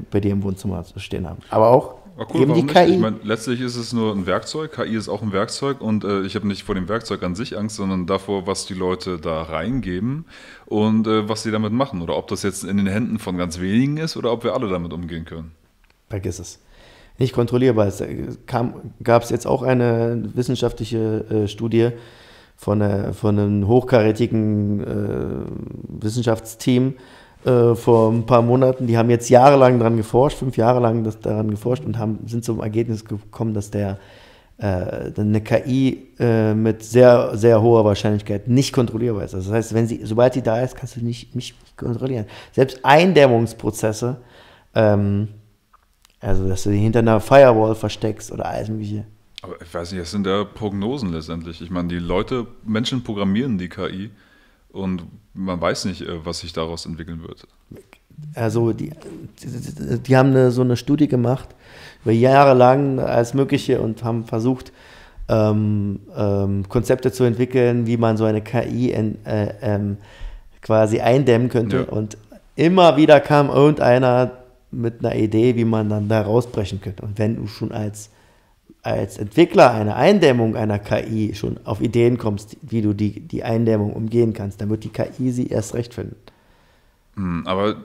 bei dir im Wohnzimmer stehen haben. Aber auch die KI. Ich meine, letztlich ist es nur ein Werkzeug, KI ist auch ein Werkzeug, und ich habe nicht vor dem Werkzeug an sich Angst, sondern davor, was die Leute da reingeben und was sie damit machen, oder ob das jetzt in den Händen von ganz wenigen ist oder ob wir alle damit umgehen können. Vergiss es. Nicht kontrollierbar. Es gab jetzt auch eine wissenschaftliche Studie von einem hochkarätigen Wissenschaftsteam, vor ein paar Monaten, die haben jetzt jahrelang daran geforscht, 5 Jahre lang daran geforscht, und sind zum Ergebnis gekommen, dass eine KI mit sehr, sehr hoher Wahrscheinlichkeit nicht kontrollierbar ist. Das heißt, sobald sie da ist, kannst du nicht kontrollieren. Selbst Eindämmungsprozesse, also dass du dich hinter einer Firewall versteckst oder alles mögliche. Aber ich weiß nicht, das sind ja Prognosen letztendlich. Ich meine, Menschen programmieren die KI. Und man weiß nicht, was sich daraus entwickeln wird. Also die haben so eine Studie gemacht, über Jahre lang alles Mögliche, und haben versucht, Konzepte zu entwickeln, wie man so eine KI quasi eindämmen könnte. Ja. Und immer wieder kam irgendeiner mit einer Idee, wie man dann da rausbrechen könnte. Und wenn du schon als Entwickler einer Eindämmung einer KI schon auf Ideen kommst, wie du die Eindämmung umgehen kannst, dann wird die KI sie erst recht finden. Aber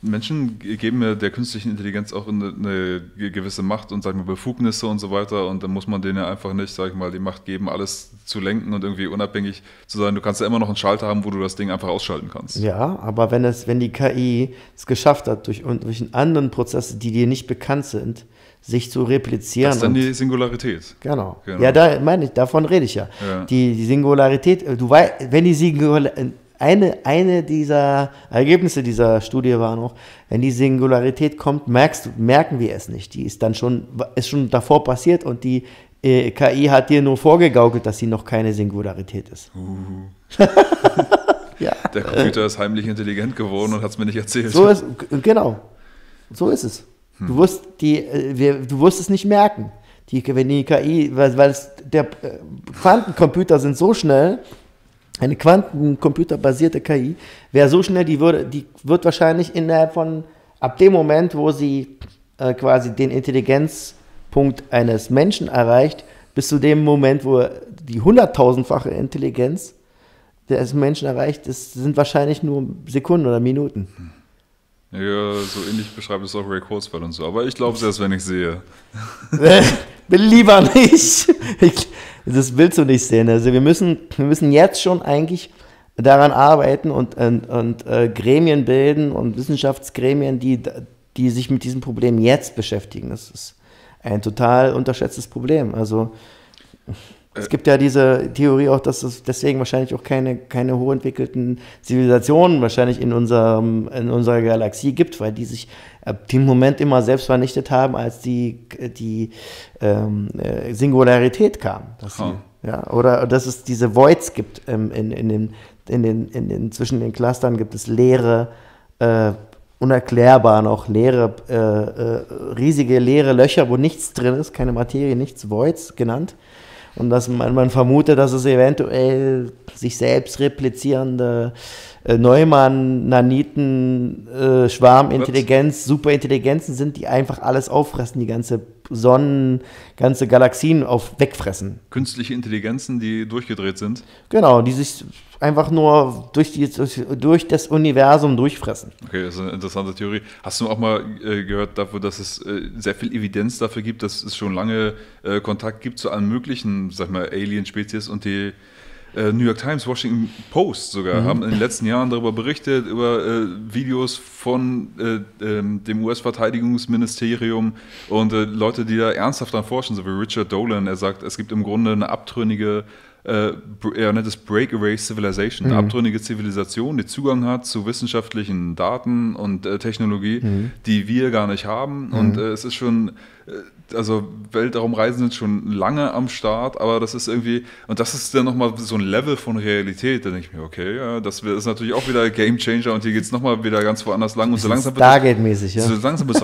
Menschen geben ja der künstlichen Intelligenz auch eine gewisse Macht und sagen wir Befugnisse und so weiter, und dann muss man denen ja einfach nicht, sag ich mal, die Macht geben, alles zu lenken und irgendwie unabhängig zu sein. Du kannst ja immer noch einen Schalter haben, wo du das Ding einfach ausschalten kannst. Ja, aber wenn die KI es geschafft hat, durch irgendwelche anderen Prozesse, die dir nicht bekannt sind, sich zu replizieren. Das ist dann die Singularität. Genau. Ja, da meine ich, davon rede ich ja. Die Singularität, du weißt, wenn die Singularität, eine dieser Ergebnisse dieser Studie war noch, wenn die Singularität kommt, merken wir es nicht. Die ist dann schon davor passiert, und die KI hat dir nur vorgegaukelt, dass sie noch keine Singularität ist. Ja. Der Computer ist heimlich intelligent geworden und hat es mir nicht erzählt. So ist, genau, so ist es. Du wirst es nicht merken. Wenn die KI, weil Quantencomputer sind so schnell. Eine quantencomputerbasierte KI wäre so schnell, die wird wahrscheinlich innerhalb von, ab dem Moment, wo sie quasi den Intelligenzpunkt eines Menschen erreicht, bis zu dem Moment, wo die 100.000-fache Intelligenz des Menschen erreicht, das sind wahrscheinlich nur Sekunden oder Minuten. Ja, so ähnlich beschreibt es auch Ray Kurzweil und so, aber ich glaube es erst, wenn ich sehe. Lieber nicht. Das willst du nicht sehen. Also wir müssen jetzt schon eigentlich daran arbeiten und Gremien bilden und Wissenschaftsgremien, die sich mit diesem Problem jetzt beschäftigen. Das ist ein total unterschätztes Problem. Also es gibt ja diese Theorie auch, dass es deswegen wahrscheinlich auch keine hochentwickelten Zivilisationen wahrscheinlich in unserer Galaxie gibt, weil die sich ab dem Moment immer selbst vernichtet haben, als die Singularität kam. Oder dass es diese Voids gibt, zwischen den Clustern gibt es leere, unerklärbar noch leere, riesige leere Löcher, wo nichts drin ist, keine Materie, nichts, Voids genannt. Und dass man vermutet, dass es eventuell sich selbst replizierende Neumann-Naniten, Schwarmintelligenz, Superintelligenzen sind, die einfach alles auffressen, die ganze Sonnen, ganze Galaxien wegfressen. Künstliche Intelligenzen, die durchgedreht sind? Genau, die sich einfach nur durch das Universum durchfressen. Okay, das ist eine interessante Theorie. Hast du auch mal gehört dafür, dass es sehr viel Evidenz dafür gibt, dass es schon lange Kontakt gibt zu allen möglichen, sag mal, Alien-Spezies, und die New York Times, Washington Post sogar, haben in den letzten Jahren darüber berichtet, über Videos von dem US-Verteidigungsministerium und Leute, die da ernsthaft dran forschen, so wie Richard Dolan. Er sagt, es gibt im Grunde eine abtrünnige, er nennt es Breakaway Civilization, eine abtrünnige Zivilisation, die Zugang hat zu wissenschaftlichen Daten und Technologie, die wir gar nicht haben. Und es ist schon, also Weltraumreisen sind schon lange am Start, aber das ist irgendwie, und das ist dann nochmal so ein Level von Realität, da denke ich mir, okay, ja, das ist natürlich auch wieder Game Changer, und hier geht es nochmal wieder ganz woanders lang, und so langsam wird es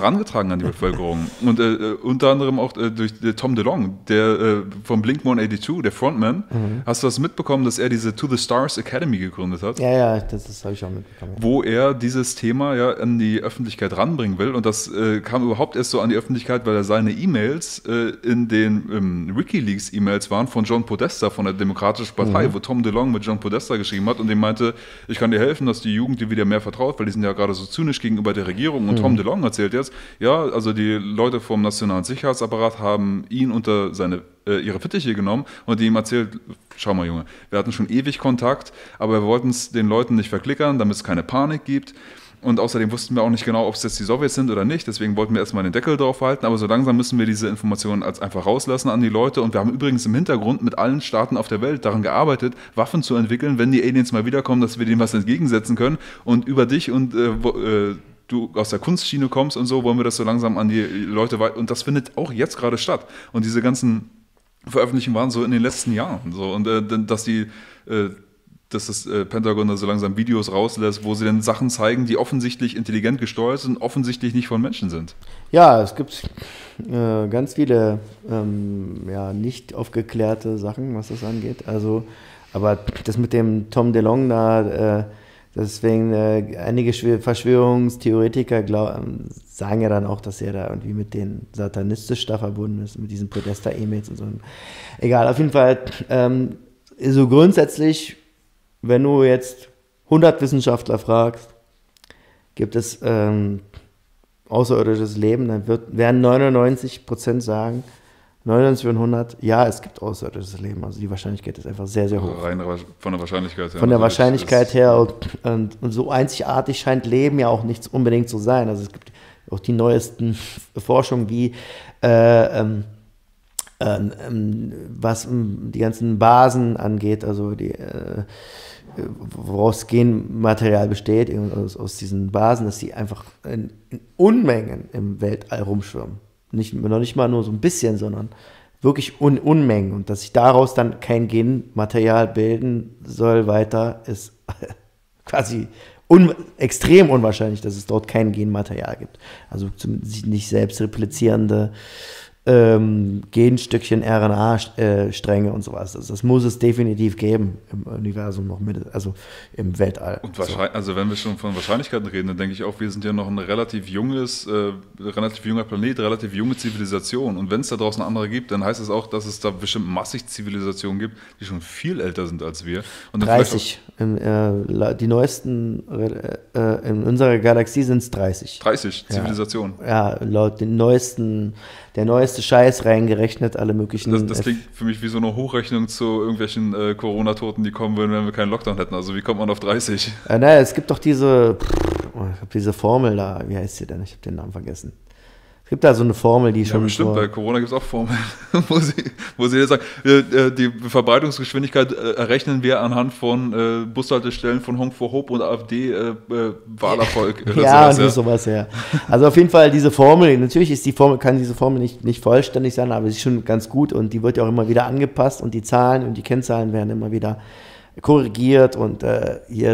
rangetragen an die Bevölkerung. Und unter anderem auch durch Tom DeLonge, der vom Blink-182, der Frontman. Hast du das mitbekommen, dass er diese To the Stars Academy gegründet hat? Ja, das habe ich auch mitbekommen. Ja. Wo er dieses Thema ja an die Öffentlichkeit ranbringen will, und das kam überhaupt erst so an die Öffentlichkeit, weil er seine E-Mails in den WikiLeaks-E-Mails waren von John Podesta von der Demokratischen Partei, wo Tom DeLonge mit John Podesta geschrieben hat und ihm meinte, ich kann dir helfen, dass die Jugend dir wieder mehr vertraut, weil die sind ja gerade so zynisch gegenüber der Regierung. Und Tom DeLonge erzählt jetzt, ja, also die Leute vom Nationalen Sicherheitsapparat haben ihn unter ihre Fittiche genommen und die ihm erzählt, schau mal Junge, wir hatten schon ewig Kontakt, aber wir wollten es den Leuten nicht verklickern, damit es keine Panik gibt. Und außerdem wussten wir auch nicht genau, ob es jetzt die Sowjets sind oder nicht. Deswegen wollten wir erstmal den Deckel drauf halten. Aber so langsam müssen wir diese Informationen einfach rauslassen an die Leute. Und wir haben übrigens im Hintergrund mit allen Staaten auf der Welt daran gearbeitet, Waffen zu entwickeln, wenn die Aliens mal wiederkommen, dass wir denen was entgegensetzen können. Und über dich und du aus der Kunstschiene kommst und so, wollen wir das so langsam an die Leute weiter. Und das findet auch jetzt gerade statt. Und diese ganzen Veröffentlichungen waren so in den letzten Jahren. So. Und dass das Pentagon da so langsam Videos rauslässt, wo sie dann Sachen zeigen, die offensichtlich intelligent gesteuert sind und offensichtlich nicht von Menschen sind. Ja, es gibt ganz viele nicht aufgeklärte Sachen, was das angeht. Also, aber das mit dem Tom DeLonge da, deswegen einige Verschwörungstheoretiker sagen ja dann auch, dass er da irgendwie mit den satanistisch da verbunden ist, mit diesen Podesta-E-Mails und so. Egal, auf jeden Fall, so grundsätzlich, wenn du jetzt 100 Wissenschaftler fragst, gibt es außerirdisches Leben, dann werden 99% sagen, 99 und 100, ja, es gibt außerirdisches Leben. Also die Wahrscheinlichkeit ist einfach sehr, sehr hoch. Rein von der Wahrscheinlichkeit her. Von der Wahrscheinlichkeit her und so einzigartig scheint Leben ja auch nicht unbedingt zu sein. Also es gibt auch die neuesten Forschungen, wie was die ganzen Basen angeht, also die woraus Genmaterial besteht, aus diesen Basen, dass sie einfach in Unmengen im Weltall rumschwirmen. Nicht, noch nicht mal nur so ein bisschen, sondern wirklich Unmengen. Und dass sich daraus dann kein Genmaterial bilden soll weiter, ist quasi extrem unwahrscheinlich, dass es dort kein Genmaterial gibt. Also zumindest nicht selbst replizierende Genstückchen, RNA-Stränge und sowas. Also das muss es definitiv geben im Universum, noch mit, also im Weltall. Und wahrscheinlich, also wenn wir schon von Wahrscheinlichkeiten reden, dann denke ich auch, wir sind ja noch ein relativ junger Planet, relativ junge Zivilisation. Und wenn es da draußen andere gibt, dann heißt es auch, dass es da bestimmt massig Zivilisationen gibt, die schon viel älter sind als wir. Und dann 30. Die neuesten in unserer Galaxie sind es 30. 30 Zivilisationen. Ja, laut den neuesten. Der neueste Scheiß reingerechnet, alle möglichen. Das klingt für mich wie so eine Hochrechnung zu irgendwelchen Corona-Toten, die kommen würden, wenn wir keinen Lockdown hätten. Also wie kommt man auf 30? Naja, es gibt doch diese, ich habe diese Formel da, wie heißt sie denn? Ich habe den Namen vergessen. Es gibt da so eine Formel, die ja, schon... Stimmt, bei Corona gibt es auch Formeln, wo sie jetzt sagen, die Verbreitungsgeschwindigkeit errechnen wir anhand von Bushaltestellen von Hong for Hope und AfD-Wahlerfolg. Ja, sowas, und ja. Sowas, ja. Also auf jeden Fall diese Formel, natürlich ist die Formel, kann diese Formel nicht vollständig sein, aber sie ist schon ganz gut und die wird ja auch immer wieder angepasst und die Zahlen und die Kennzahlen werden immer wieder korrigiert und hier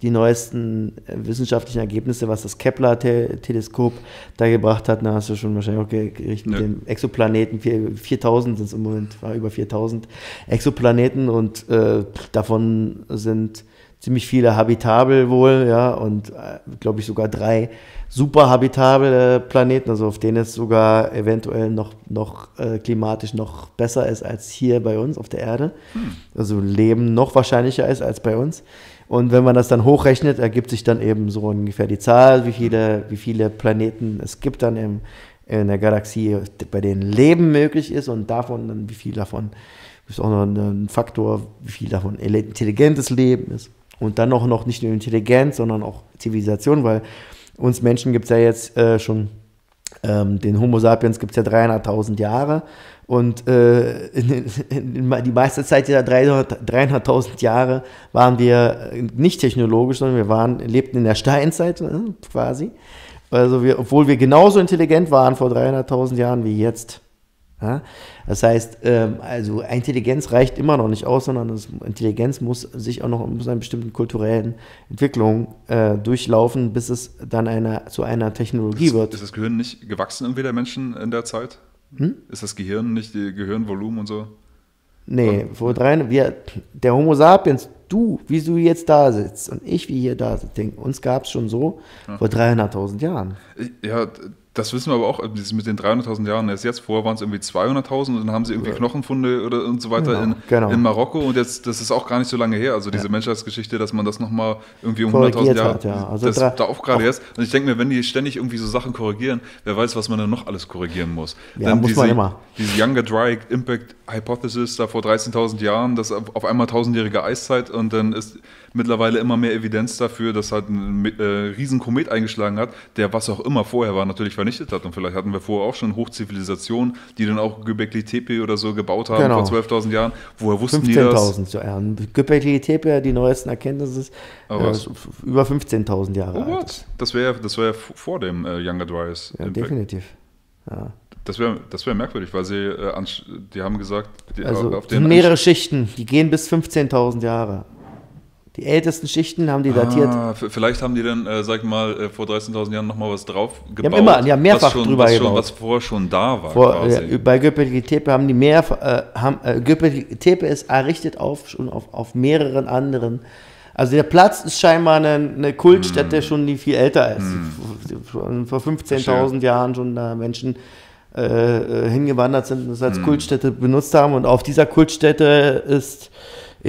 die neuesten wissenschaftlichen Ergebnisse, was das Kepler-Teleskop da gebracht hat, da hast du schon wahrscheinlich auch gekriegt mit dem Exoplaneten, 4000 sind es im Moment, war über 4000 Exoplaneten und davon sind ziemlich viele habitabel wohl, ja, und glaube ich sogar 3 super habitable Planeten, also auf denen es sogar eventuell noch klimatisch noch besser ist als hier bei uns auf der Erde. Also Leben noch wahrscheinlicher ist als bei uns. Und wenn man das dann hochrechnet, ergibt sich dann eben so ungefähr die Zahl, wie viele Planeten es gibt dann in der Galaxie, bei denen Leben möglich ist und davon dann wie viel davon, ist auch noch ein Faktor, wie viel davon intelligentes Leben ist. Und dann noch nicht nur Intelligenz, sondern auch Zivilisation, weil uns Menschen gibt es ja jetzt schon, den Homo sapiens gibt es ja 300.000 Jahre und die meiste Zeit dieser 300.000 Jahre waren wir nicht technologisch, sondern lebten in der Steinzeit quasi. Also obwohl wir genauso intelligent waren vor 300.000 Jahren wie jetzt. Ja? Das heißt, also Intelligenz reicht immer noch nicht aus, sondern Intelligenz muss sich auch noch einer bestimmten kulturellen Entwicklung durchlaufen, bis es dann zu einer Technologie wird. Ist das Gehirn nicht gewachsen irgendwie der Menschen in der Zeit? Ist das Gehirn nicht die Gehirnvolumen und so? Nee, der Homo sapiens, wie du jetzt da sitzt und ich, wie hier da sitzt, uns gab es schon so vor 300.000 Jahren. Ja, das wissen wir aber auch, mit den 300.000 Jahren erst jetzt. Vorher waren es irgendwie 200.000 und dann haben sie irgendwie Knochenfunde und so weiter in Marokko. Und jetzt, das ist auch gar nicht so lange her. Also diese Menschheitsgeschichte, dass man das nochmal irgendwie um 100.000 Jahre hat, also das da auch gerade jetzt. Und ich denke mir, wenn die ständig irgendwie so Sachen korrigieren, wer weiß, was man dann noch alles korrigieren muss. Ja, dann muss man immer. Diese Younger Dryas Impact Hypothesis da vor 13.000 Jahren, dass auf einmal 1000-jährige Eiszeit und dann ist mittlerweile immer mehr Evidenz dafür, dass halt ein Riesenkomet eingeschlagen hat, der was auch immer vorher war, natürlich vernichtet hat. Und vielleicht hatten wir vorher auch schon Hochzivilisationen, die dann auch Göbekli Tepe oder so gebaut haben vor 12.000 Jahren. Woher wussten die das? 15.000 Jahren. Göbekli Tepe, die neuesten Erkenntnisse, über 15.000 Jahre alt. Das wäre vor dem Younger Dryas. Ja, definitiv. Ja. Das wäre merkwürdig, weil sie, die haben gesagt... mehrere Schichten, die gehen bis 15.000 Jahre. Die ältesten Schichten haben die datiert. Vielleicht haben die dann, sag ich mal, vor 13.000 Jahren nochmal was drauf gebaut. Die haben mehrfach drüber gebaut. Was vorher schon da war. Bei Göbekli Tepe haben die Göbekli Tepe ist errichtet auf mehreren anderen. Also der Platz ist scheinbar eine Kultstätte, die viel älter ist. Vor 15.000 Jahren schon da Menschen hingewandert sind und es als Kultstätte benutzt haben. Und auf dieser Kultstätte ist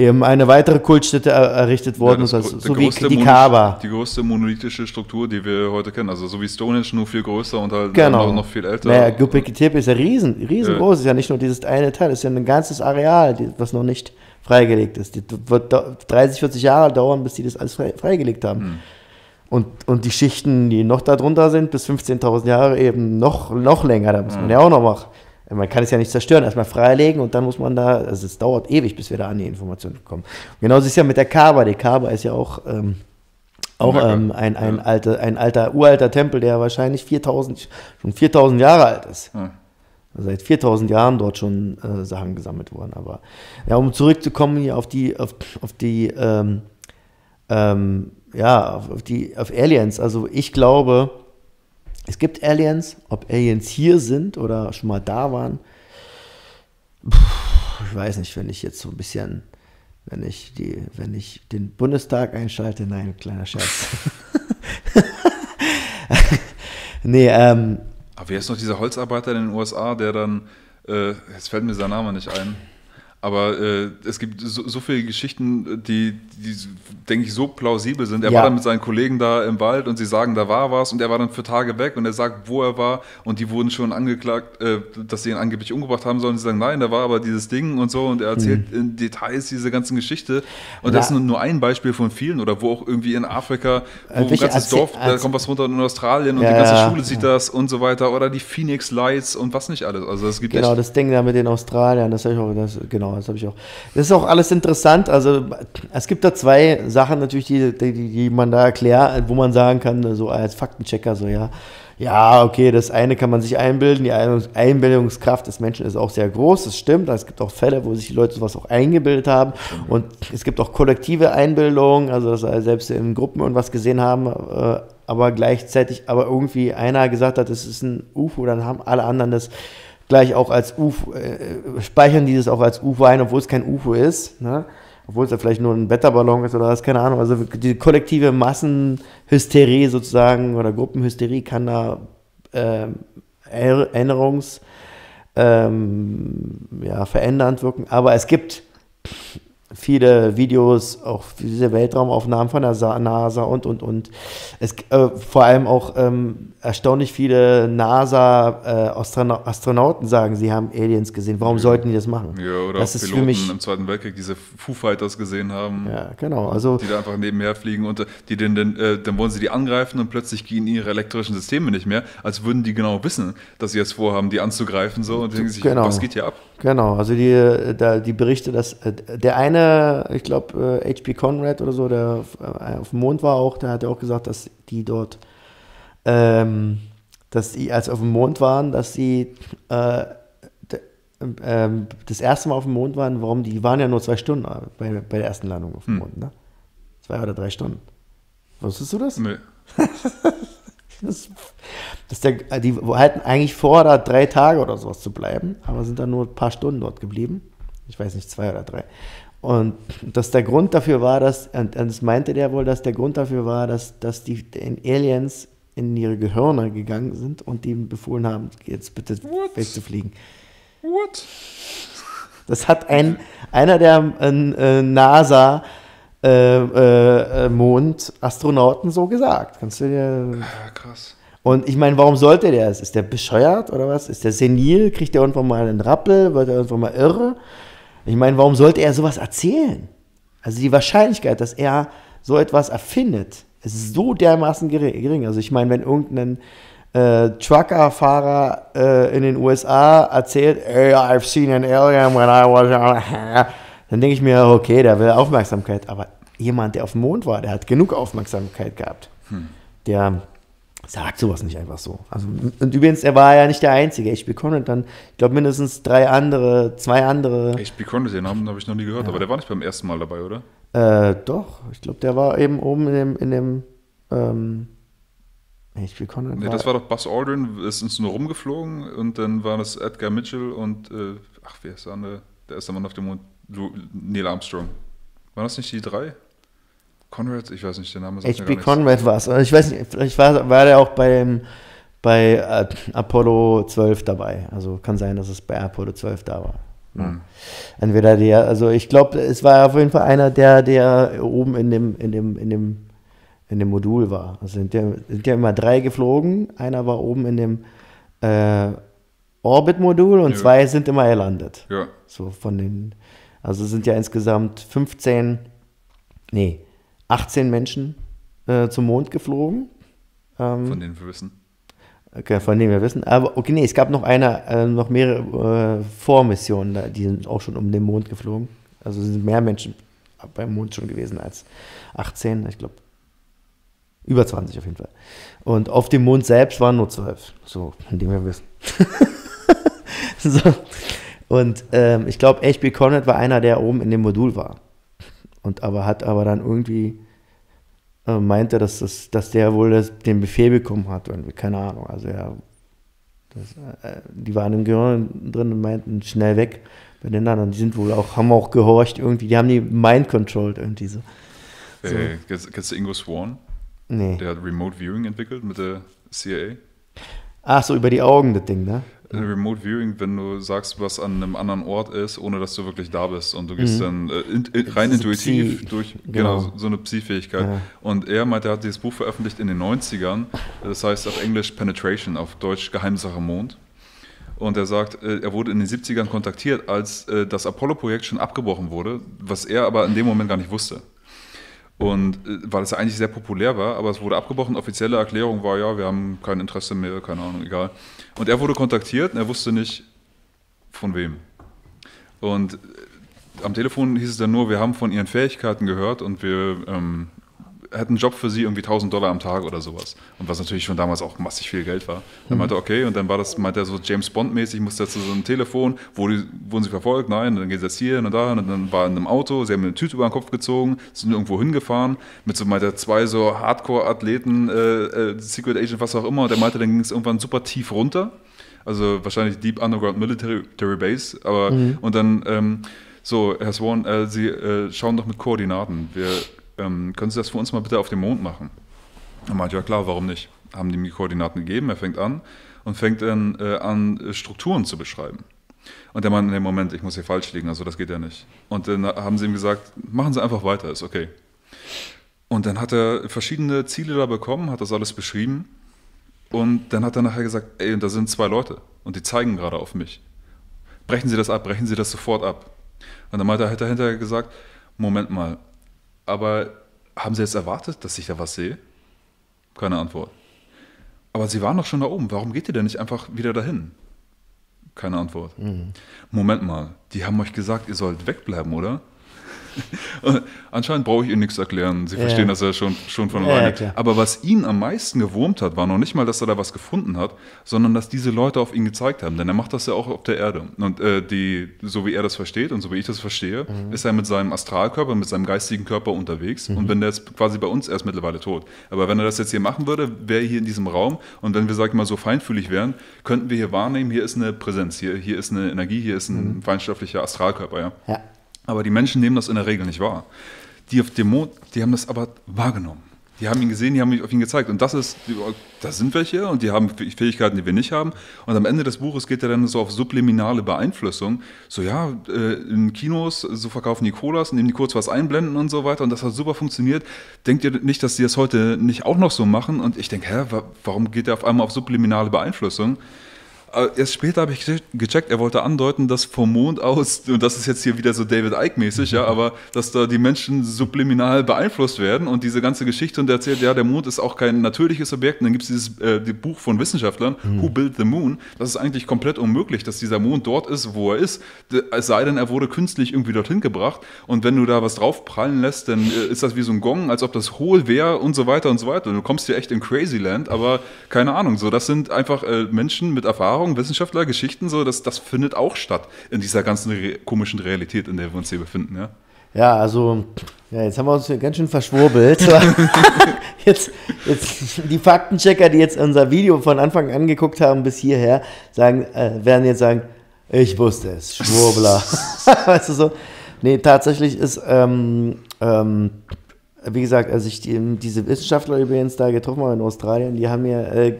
eben eine weitere Kultstätte errichtet worden ist, also so wie die Kaaba. Die größte monolithische Struktur, die wir heute kennen, also so wie Stonehenge, nur viel größer und halt noch viel älter. Naja, Göbekli Tepe ist ja riesengroß, ist ja nicht nur dieses eine Teil, ist ja ein ganzes Areal, was noch nicht freigelegt ist. Die wird 30, 40 Jahre dauern, bis die das alles freigelegt haben. Hm. Und die Schichten, die noch darunter sind, bis 15.000 Jahre eben noch länger, da muss man ja auch noch machen. Man kann es ja nicht zerstören, erstmal freilegen und dann muss man da, also es dauert ewig, bis wir da an die Informationen kommen. Und genauso ist es ja mit der Kaaba. Die Kaaba ist ja auch ein uralter Tempel, der wahrscheinlich 4000 Jahre alt ist. Ja. Also seit 4000 Jahren dort schon Sachen gesammelt wurden. Aber ja, um zurückzukommen hier auf Aliens. Also ich glaube, es gibt Aliens, ob Aliens hier sind oder schon mal da waren. Puh, ich weiß nicht, wenn ich jetzt so ein bisschen, wenn ich den Bundestag einschalte, nein, kleiner Scherz. Aber wer ist noch dieser Holzarbeiter in den USA, der dann, jetzt fällt mir sein Name nicht ein. Aber es gibt so viele Geschichten, die denke ich, so plausibel sind. Er war dann mit seinen Kollegen da im Wald und sie sagen, da war was. Und er war dann für Tage weg und er sagt, wo er war. Und die wurden schon angeklagt, dass sie ihn angeblich umgebracht haben sollen. Und sie sagen, nein, da war aber dieses Ding und so. Und er erzählt in Details diese ganzen Geschichte. Und das ist nur ein Beispiel von vielen. Oder wo auch irgendwie in Afrika, wo ein ganzes Dorf, da kommt was runter in Australien und die ganze Schule sieht das und so weiter. Oder die Phoenix Lights und was nicht alles. Also es gibt echt das Ding da mit den Australiern, das habe ich auch, das habe ich auch. Das ist auch alles interessant. Also es gibt da zwei Sachen natürlich, die man da erklärt, wo man sagen kann, so als Faktenchecker, so ja, okay, das eine kann man sich einbilden, die Einbildungskraft des Menschen ist auch sehr groß, das stimmt. Es gibt auch Fälle, wo sich die Leute sowas auch eingebildet haben und es gibt auch kollektive Einbildungen, also dass selbst in Gruppen und was gesehen haben, aber gleichzeitig irgendwie einer gesagt hat, das ist ein UFO, dann haben alle anderen das gleich auch als UFO, speichern die das auch als UFO ein, obwohl es kein UFO ist, ne? Obwohl es ja vielleicht nur ein Wetterballon ist oder was, keine Ahnung. Also die kollektive Massenhysterie sozusagen oder Gruppenhysterie kann da verändernd wirken. Aber es gibt viele Videos, auch diese Weltraumaufnahmen von der NASA und. Es, vor allem auch erstaunlich viele NASA-Astronauten sagen, sie haben Aliens gesehen. Warum sollten die das machen? Ja, oder das auch Piloten für mich, im Zweiten Weltkrieg diese Foo Fighters gesehen haben. Ja, genau. Also, die da einfach nebenher fliegen und dann wollen sie die angreifen und plötzlich gehen ihre elektrischen Systeme nicht mehr, als würden die genau wissen, dass sie jetzt vorhaben, die anzugreifen. So, und denken sich, was geht hier ab? Genau, also die Berichte, dass der eine, ich glaube, H.P. Conrad oder so, der auf dem Mond war auch, der hat ja auch gesagt, dass die dort, als sie auf dem Mond waren, dass sie das erste Mal auf dem Mond waren, die waren ja nur 2 Stunden bei der ersten Landung auf dem Mond, ne? 2 oder 3 Stunden. Wusstest du das? Nee. Die hatten eigentlich vor, da 3 Tage oder sowas zu bleiben, aber sind dann nur ein paar Stunden dort geblieben. Ich weiß nicht, 2 oder 3. Und dass der Grund dafür war, dass der Grund dafür war, dass die Aliens in ihre Gehirne gegangen sind und ihnen befohlen haben, jetzt bitte wegzufliegen. What? Das hat einer der NASA- Mondarastronauten so gesagt. Kannst du dir. Krass. Und ich meine, warum sollte der das? Ist der bescheuert oder was? Ist der senil? Kriegt der irgendwann mal einen Rappel? Wird er irgendwann mal irre? Ich meine, warum sollte er sowas erzählen? Also die Wahrscheinlichkeit, dass er so etwas erfindet, ist so dermaßen gering. Also ich meine, wenn irgendein Truckerfahrer in den USA erzählt, hey, I've seen an alien when I was. Dann denke ich mir, okay, der will Aufmerksamkeit. Aber jemand, der auf dem Mond war, der hat genug Aufmerksamkeit gehabt. Der sagt sowas nicht einfach so. Also, und übrigens, er war ja nicht der Einzige. H.P. Conrad dann, ich glaube, mindestens 2 andere. H.P. Conrad, den Namen habe ich noch nie gehört, aber der war nicht beim ersten Mal dabei, oder? Doch, ich glaube, der war eben oben in dem H.P. Conrad. Nee, das war doch Buzz Aldrin, ist nur rumgeflogen und dann waren das Edgar Mitchell und, wer ist der andere? Der erste Mann auf dem Mond. Neil Armstrong. Waren das nicht die 3? Conrad? Ich weiß nicht, der Name sagt mir gar nichts. H.P. Conrad war es. Ich weiß nicht, vielleicht war der auch bei Apollo 12 dabei. Also kann sein, dass es bei Apollo 12 da war. Mhm. Entweder der, also ich glaube, es war auf jeden Fall einer, der oben in dem Modul war. Also sind ja immer drei geflogen, einer war oben in dem Orbit-Modul und zwei sind immer gelandet. Ja. So von den, also sind ja insgesamt 18 Menschen zum Mond geflogen. Von denen wir wissen. Okay, von denen wir wissen. Aber okay, es gab noch mehrere Vormissionen, die sind auch schon um den Mond geflogen. Also sind mehr Menschen beim Mond schon gewesen als 18, ich glaube. Über 20 auf jeden Fall. Und auf dem Mond selbst waren nur 12. So, von dem wir wissen. So. Und ich glaube, H.B. Conrad war einer, der oben in dem Modul war. Und hat aber dann irgendwie meinte, dass der wohl den Befehl bekommen hat. Und, keine Ahnung. Also ja, die waren im Gehirn drin und meinten, schnell weg bei den anderen. Die haben auch gehorcht irgendwie. Die haben die mind-controlled irgendwie so. So. Kennst du Ingo Swan? Nee. Der hat Remote Viewing entwickelt mit der CIA. Ach so, über die Augen das Ding, ne? Remote Viewing, wenn du sagst, was an einem anderen Ort ist, ohne dass du wirklich da bist. Und du gehst dann rein intuitiv durch so eine Psi-Fähigkeit. Ja. Und er meinte, er hat dieses Buch veröffentlicht in den 90ern. Das heißt auf Englisch Penetration, auf Deutsch Geheimsache Mond. Und er sagt, er wurde in den 70ern kontaktiert, als das Apollo-Projekt schon abgebrochen wurde, was er aber in dem Moment gar nicht wusste. Und weil es ja eigentlich sehr populär war, aber es wurde abgebrochen. Offizielle Erklärung war, ja, wir haben kein Interesse mehr, keine Ahnung, egal. Und er wurde kontaktiert und er wusste nicht, von wem. Und am Telefon hieß es dann nur, wir haben von ihren Fähigkeiten gehört und wir hätten einen Job für sie, irgendwie $1.000 am Tag oder sowas. Und was natürlich schon damals auch massig viel Geld war. Dann meinte er, okay, und dann war das, meinte er so James-Bond-mäßig, musste er zu so einem Telefon, wurden sie verfolgt? Nein, dann geht es jetzt hier und da hin. Und dann war er in einem Auto, sie haben eine Tüte über den Kopf gezogen, sind irgendwo hingefahren, mit so, meinte er, zwei so Hardcore-Athleten, Secret Agent, was auch immer. Und er meinte, dann ging es irgendwann super tief runter, also wahrscheinlich Deep Underground Military Base, aber und dann so, Herr Swan, Sie schauen doch mit Koordinaten, wir können Sie das für uns mal bitte auf dem Mond machen? Er meinte, ja klar, warum nicht? Haben die mir Koordinaten gegeben, er fängt an und fängt dann an, Strukturen zu beschreiben. Und der meinte, in dem Moment, ich muss hier falsch liegen, also das geht ja nicht. Und dann haben sie ihm gesagt, machen Sie einfach weiter, ist okay. Und dann hat er verschiedene Ziele da bekommen, hat das alles beschrieben und dann hat er nachher gesagt, ey, da sind zwei Leute und die zeigen gerade auf mich. Brechen Sie das ab, brechen Sie das sofort ab. Und dann meinte er, hat er hinterher gesagt, Moment mal, aber haben Sie jetzt erwartet, dass ich da was sehe? Keine Antwort. Aber Sie waren doch schon da oben. Warum geht ihr denn nicht einfach wieder dahin? Keine Antwort. Moment mal, die haben euch gesagt, ihr sollt wegbleiben, oder? Anscheinend brauche ich Ihnen nichts erklären. Sie verstehen das ja schon von alleine. Ja, aber was ihn am meisten gewurmt hat, war noch nicht mal, dass er da was gefunden hat, sondern dass diese Leute auf ihn gezeigt haben. Denn er macht das ja auch auf der Erde. Und so wie er das versteht und so wie ich das verstehe, ist er mit seinem Astralkörper, mit seinem geistigen Körper unterwegs. Und wenn der jetzt quasi bei uns, er ist mittlerweile tot. Aber wenn er das jetzt hier machen würde, wäre er hier in diesem Raum. Und wenn wir, sag ich mal, so feinfühlig wären, könnten wir hier wahrnehmen, hier ist eine Präsenz, hier ist eine Energie, hier ist ein feinstofflicher Astralkörper. Ja. Aber die Menschen nehmen das in der Regel nicht wahr. Die auf dem Mond, die haben das aber wahrgenommen. Die haben ihn gesehen, die haben auf ihn gezeigt. Und das sind welche und die haben Fähigkeiten, die wir nicht haben. Und am Ende des Buches geht er dann so auf subliminale Beeinflussung. So ja, in Kinos, so verkaufen die Colas, nehmen die kurz was einblenden und so weiter. Und das hat super funktioniert. Denkt ihr nicht, dass die das heute nicht auch noch so machen? Und ich denke, warum geht er auf einmal auf subliminale Beeinflussung? Erst später habe ich gecheckt, er wollte andeuten, dass vom Mond aus, und das ist jetzt hier wieder so David Icke-mäßig, aber dass da die Menschen subliminal beeinflusst werden und diese ganze Geschichte und er erzählt, ja, der Mond ist auch kein natürliches Objekt. Und dann gibt es dieses die Buch von Wissenschaftlern, Who Built the Moon? Das ist eigentlich komplett unmöglich, dass dieser Mond dort ist, wo er ist. Es sei denn, er wurde künstlich irgendwie dorthin gebracht und wenn du da was drauf prallen lässt, dann ist das wie so ein Gong, als ob das hohl wäre und so weiter und so weiter. Und du kommst hier echt in Crazyland, aber keine Ahnung. So, das sind einfach Menschen mit Erfahrung, Wissenschaftler, Geschichten, so, das findet auch statt in dieser ganzen komischen Realität, in der wir uns hier befinden, ja? Ja, also, ja, jetzt haben wir uns ganz schön verschwurbelt. jetzt die Faktenchecker, die jetzt unser Video von Anfang an geguckt haben bis hierher, werden jetzt sagen, ich wusste es, Schwurbler. Weißt du so? Nee, tatsächlich ist, wie gesagt, als ich diese Wissenschaftler übrigens da getroffen habe in Australien, die haben mir...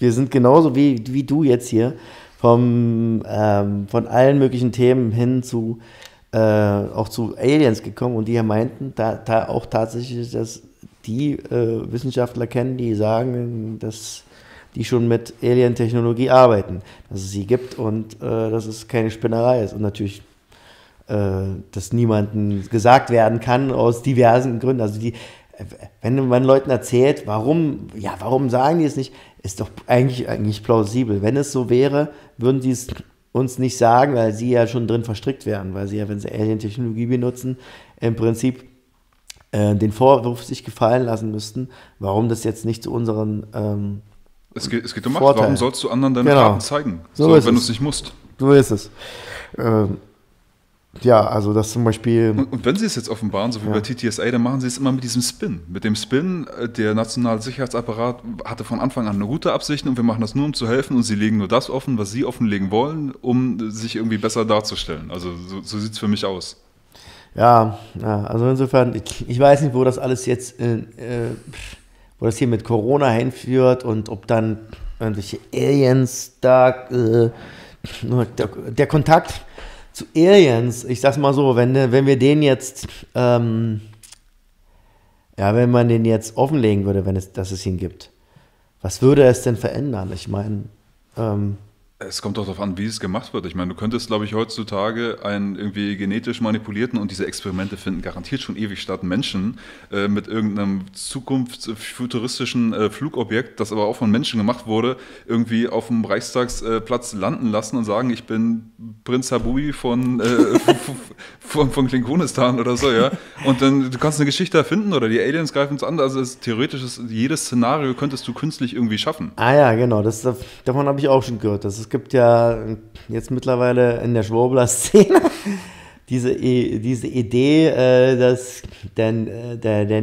Wir sind genauso wie du jetzt hier. von allen möglichen Themen hin zu auch zu Aliens gekommen, und die meinten da auch tatsächlich, dass die Wissenschaftler kennen, die sagen, dass die schon mit Alien-Technologie arbeiten, dass es sie gibt und dass es keine Spinnerei ist. Und natürlich, dass niemandem gesagt werden kann aus diversen Gründen. Also wenn man Leuten erzählt, warum sagen die es nicht, ist doch eigentlich plausibel. Wenn es so wäre, würden sie es uns nicht sagen, weil sie ja schon drin verstrickt werden, weil sie ja, wenn sie Alien-Technologie benutzen, im Prinzip den Vorwurf sich gefallen lassen müssten, warum das jetzt nicht zu unseren es geht um Macht. Warum sollst du anderen deine Karten zeigen, wenn du es nicht musst? So ist es. Ja, also das zum Beispiel... Und wenn sie es jetzt offenbaren, so wie bei TTSA, dann machen sie es immer mit diesem Spin. Mit dem Spin, der nationale Sicherheitsapparat hatte von Anfang an eine gute Absicht und wir machen das nur, um zu helfen, und sie legen nur das offen, was sie offenlegen wollen, um sich irgendwie besser darzustellen. Also so sieht es für mich aus. Ja, also insofern, ich weiß nicht, wo das alles jetzt... wo das hier mit Corona hinführt und ob dann irgendwelche Aliens da, der Kontakt zu Aliens, ich sag's mal so, wenn wir den jetzt, wenn man den jetzt offenlegen würde, dass es ihn gibt, was würde es denn verändern? Ich meine, es kommt doch darauf an, wie es gemacht wird. Ich meine, du könntest, glaube ich, heutzutage einen irgendwie genetisch manipulierten, und diese Experimente finden garantiert schon ewig statt, Menschen mit irgendeinem zukunftsfuturistischen Flugobjekt, das aber auch von Menschen gemacht wurde, irgendwie auf dem Reichstagsplatz landen lassen und sagen, ich bin Prinz Habui von Klingonistan oder so, ja. Und dann du kannst eine Geschichte erfinden oder die Aliens greifen uns an. Also theoretisch ist jedes Szenario könntest du künstlich irgendwie schaffen. Ah ja, genau. Davon habe ich auch schon gehört. Es gibt ja jetzt mittlerweile in der Schwurbler-Szene diese Idee, dass das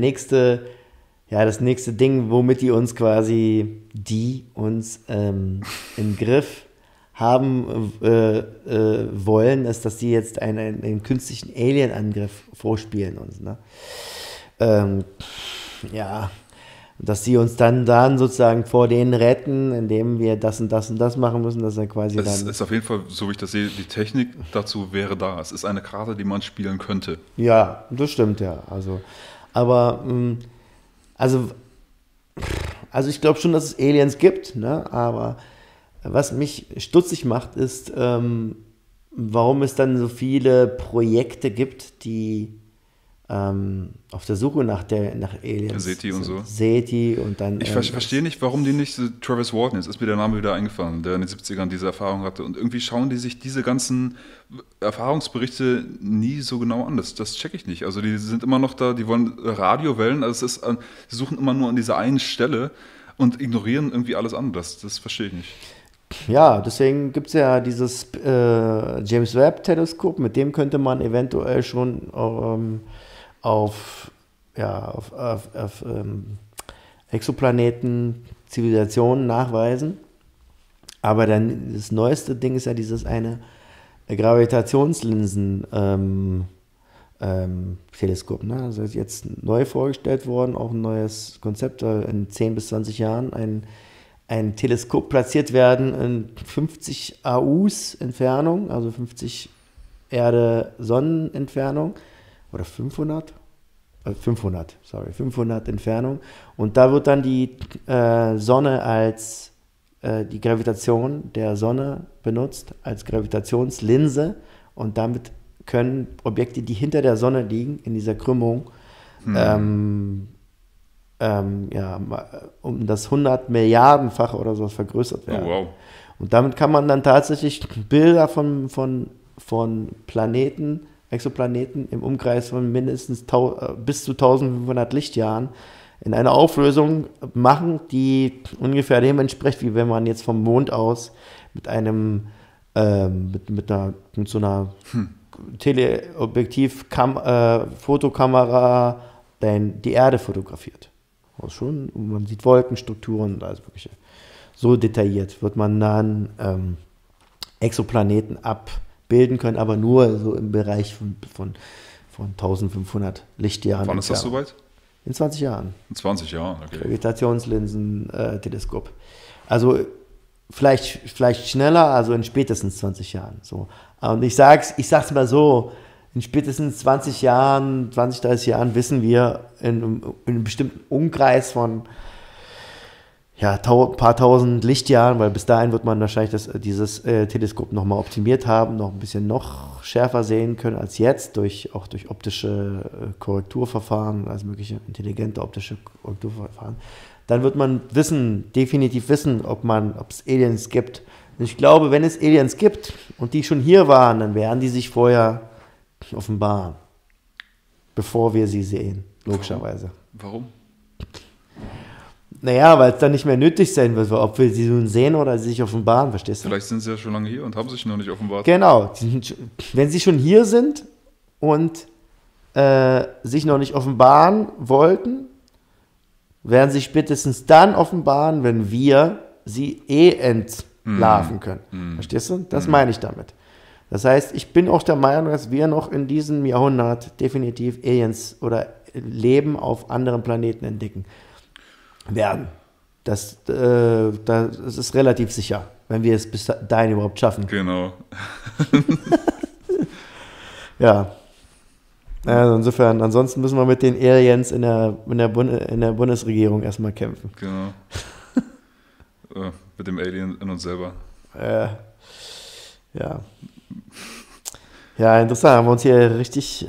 nächste Ding, womit die uns im Griff haben wollen, ist, dass die jetzt einen künstlichen Alien-Angriff vorspielen uns. Ne? Dass sie uns dann sozusagen vor denen retten, indem wir das und das und das machen müssen, dass er quasi dann... Es ist auf jeden Fall, so wie ich das sehe, die Technik dazu wäre da. Es ist eine Karte, die man spielen könnte. Ja, das stimmt, ja. Also ich glaube schon, dass es Aliens gibt, ne? Aber was mich stutzig macht, ist, warum es dann so viele Projekte gibt, die... auf der Suche nach Aliens. Ja, SETI und so. SETI und dann... Ich verstehe nicht, warum die nicht... Travis Walton, jetzt ist mir der Name wieder eingefallen, der in den 70ern diese Erfahrung hatte. Und irgendwie schauen die sich diese ganzen Erfahrungsberichte nie so genau an. Das checke ich nicht. Also die sind immer noch da, die wollen Radiowellen. Also sie suchen immer nur an dieser einen Stelle und ignorieren irgendwie alles anders. Das verstehe ich nicht. Ja, deswegen gibt es ja dieses James-Webb-Teleskop. Mit dem könnte man eventuell schon... auf Exoplaneten Zivilisationen nachweisen. Aber dann das neueste Ding ist ja dieses eine Gravitationslinsen Teleskop. Ne? Also jetzt neu vorgestellt worden, auch ein neues Konzept, in 10 bis 20 Jahren ein Teleskop platziert werden in 50 AUs Entfernung, also 50 Erde-Sonnen-Entfernung. Oder 500 Entfernung. Und da wird dann die Sonne als, die Gravitation der Sonne benutzt, als Gravitationslinse. Und damit können Objekte, die hinter der Sonne liegen, in dieser Krümmung, um das 100-Milliardenfache oder so vergrößert werden. Oh, wow. Und damit kann man dann tatsächlich Bilder von Planeten, Exoplaneten im Umkreis von mindestens bis zu 1500 Lichtjahren in einer Auflösung machen, die ungefähr dem entspricht, wie wenn man jetzt vom Mond aus mit so einer Teleobjektiv-Fotokamera die Erde fotografiert. Schon, man sieht Wolkenstrukturen und alles Mögliche. So detailliert wird man dann Exoplaneten abbilden können, aber nur so im Bereich von 1500 Lichtjahren. Wann ist das soweit? In 20 Jahren. In 20 Jahren, okay. Gravitationslinsen-Teleskop. Also vielleicht schneller, also in spätestens 20 Jahren. So. Und ich sag's mal so, in spätestens 20 Jahren, 20, 30 Jahren wissen wir in einem bestimmten Umkreis von ja, paar tausend Lichtjahren, weil bis dahin wird man wahrscheinlich dieses Teleskop nochmal optimiert haben, noch ein bisschen noch schärfer sehen können als jetzt, auch durch optische Korrekturverfahren, also mögliche intelligente optische Korrekturverfahren. Dann wird man definitiv wissen, ob es Aliens gibt. Und ich glaube, wenn es Aliens gibt und die schon hier waren, dann werden die sich vorher offenbaren, bevor wir sie sehen, logischerweise. Warum? Naja, weil es dann nicht mehr nötig sein wird, ob wir sie nun sehen oder sie sich offenbaren, verstehst du? Vielleicht sind sie ja schon lange hier und haben sich noch nicht offenbart. Genau, wenn sie schon hier sind und sich noch nicht offenbaren wollten, werden sie spätestens dann offenbaren, wenn wir sie entlarven können. Verstehst du? Das meine ich damit. Das heißt, ich bin auch der Meinung, dass wir noch in diesem Jahrhundert definitiv Aliens oder Leben auf anderen Planeten entdecken werden. Das ist relativ sicher, wenn wir es bis dahin überhaupt schaffen. Genau. Ja. Also insofern, ansonsten müssen wir mit den Aliens in der Bundesregierung erstmal kämpfen. Genau. Mit dem Alien in uns selber. Ja. Ja, interessant. Haben wir uns hier richtig...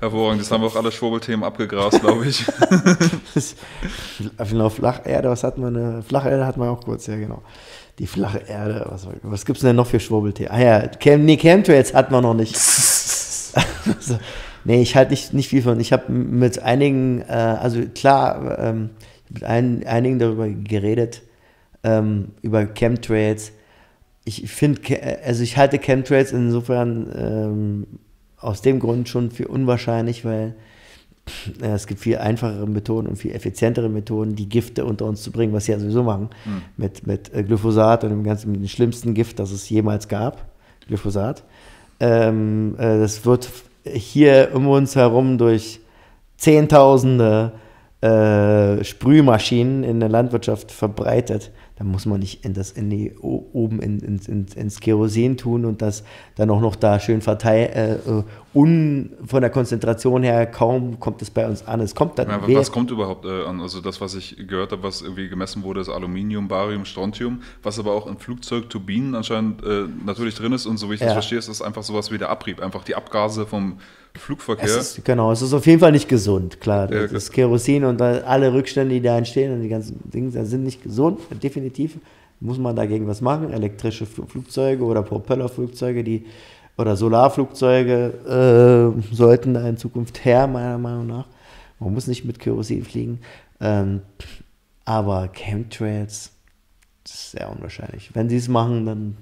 Hervorragend. Das haben wir auch alle Schwurbelthemen abgegrast, glaube ich. Genau, Flacherde, was hatten wir? Eine Flacherde hatten wir auch kurz, ja genau. Die flache Erde, was gibt es denn noch für Schwurbelthemen? Ah ja, Chemtrails hatten wir noch nicht. Also, nee, ich halte nicht viel von. Ich habe mit einigen, einigen darüber geredet, über Chemtrails. Ich finde, also ich halte Chemtrails insofern aus dem Grund schon für unwahrscheinlich, weil es gibt viel einfachere Methoden und viel effizientere Methoden, die Gifte unter uns zu bringen, was sie ja sowieso machen, mit Glyphosat und dem ganzen, mit dem schlimmsten Gift, das es jemals gab, Glyphosat. Das wird hier um uns herum durch Zehntausende Sprühmaschinen in der Landwirtschaft verbreitet. Da muss man nicht ins Kerosin tun und das dann auch noch da schön von der Konzentration her kaum kommt es bei uns an. Es kommt dann was kommt überhaupt an? Also das, was ich gehört habe, was irgendwie gemessen wurde, ist Aluminium, Barium, Strontium, was aber auch in Flugzeugturbinen anscheinend natürlich drin ist und so wie ich das verstehe, ist das einfach sowas wie der Abrieb, einfach die Abgase vom Flugverkehr. Es ist auf jeden Fall nicht gesund, klar. Das ist Kerosin und alle Rückstände, die da entstehen und die ganzen Dinge sind nicht gesund. Definitiv muss man dagegen was machen. Elektrische Flugzeuge oder Propellerflugzeuge oder Solarflugzeuge sollten da in Zukunft her, meiner Meinung nach. Man muss nicht mit Kerosin fliegen. Aber Chemtrails, das ist sehr unwahrscheinlich. Wenn sie es machen, dann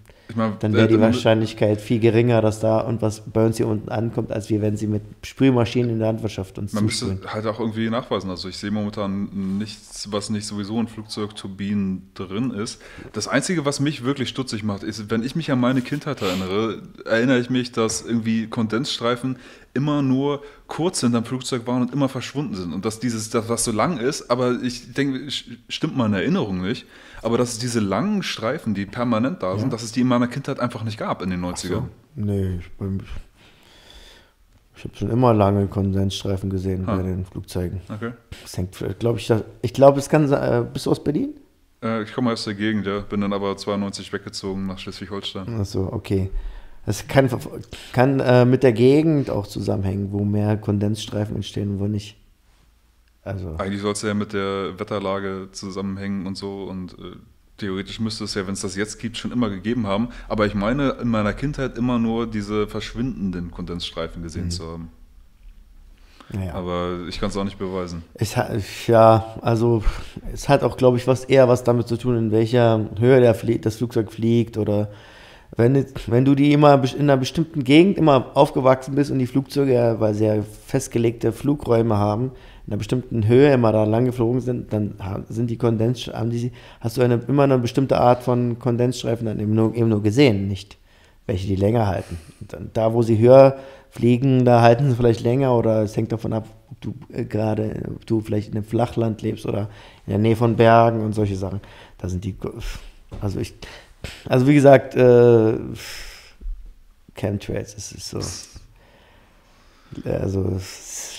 wäre die Wahrscheinlichkeit viel geringer, dass da und was bei uns hier unten ankommt, als wenn sie mit Sprühmaschinen in der Landwirtschaft uns zusprühen. Man müsste halt auch irgendwie nachweisen. Also ich sehe momentan nichts, was nicht sowieso in Flugzeugturbinen drin ist. Das Einzige, was mich wirklich stutzig macht, ist, wenn ich mich an meine Kindheit erinnere ich mich, dass irgendwie Kondensstreifen immer nur kurz hinterm Flugzeug waren und immer verschwunden sind. Und dass das, was so lang ist, aber ich denke, stimmt meine Erinnerung nicht, aber dass es diese langen Streifen, die permanent da sind, dass es die in meiner Kindheit einfach nicht gab in den 90ern. So. Nee, ich habe schon immer lange Kondensstreifen gesehen bei den Flugzeugen. Okay. Das hängt, ich glaube, es kann sein, bist du aus Berlin? Ich komme aus der Gegend, ja. Bin dann aber 92 weggezogen nach Schleswig-Holstein. Ach so, okay. Das kann mit der Gegend auch zusammenhängen, wo mehr Kondensstreifen entstehen und wo nicht. Also. Eigentlich soll es ja mit der Wetterlage zusammenhängen und so und theoretisch müsste es ja, wenn es das jetzt gibt, schon immer gegeben haben. Aber ich meine, in meiner Kindheit immer nur diese verschwindenden Kondensstreifen gesehen zu haben. Naja. Aber ich kann es auch nicht beweisen. Es hat auch, glaube ich, eher was damit zu tun, in welcher Höhe das Flugzeug fliegt oder... Wenn du immer in einer bestimmten Gegend immer aufgewachsen bist und die Flugzeuge, weil sie ja festgelegte Flugräume haben, in einer bestimmten Höhe immer da lang geflogen sind, dann hast du immer eine bestimmte Art von Kondensstreifen dann eben nur gesehen, nicht welche die länger halten. Und da, wo sie höher fliegen, da halten sie vielleicht länger oder es hängt davon ab, ob du vielleicht in einem Flachland lebst oder in der Nähe von Bergen und solche Sachen. Da sind die... Also ich... Also wie gesagt, Chemtrails, das ist so. Also,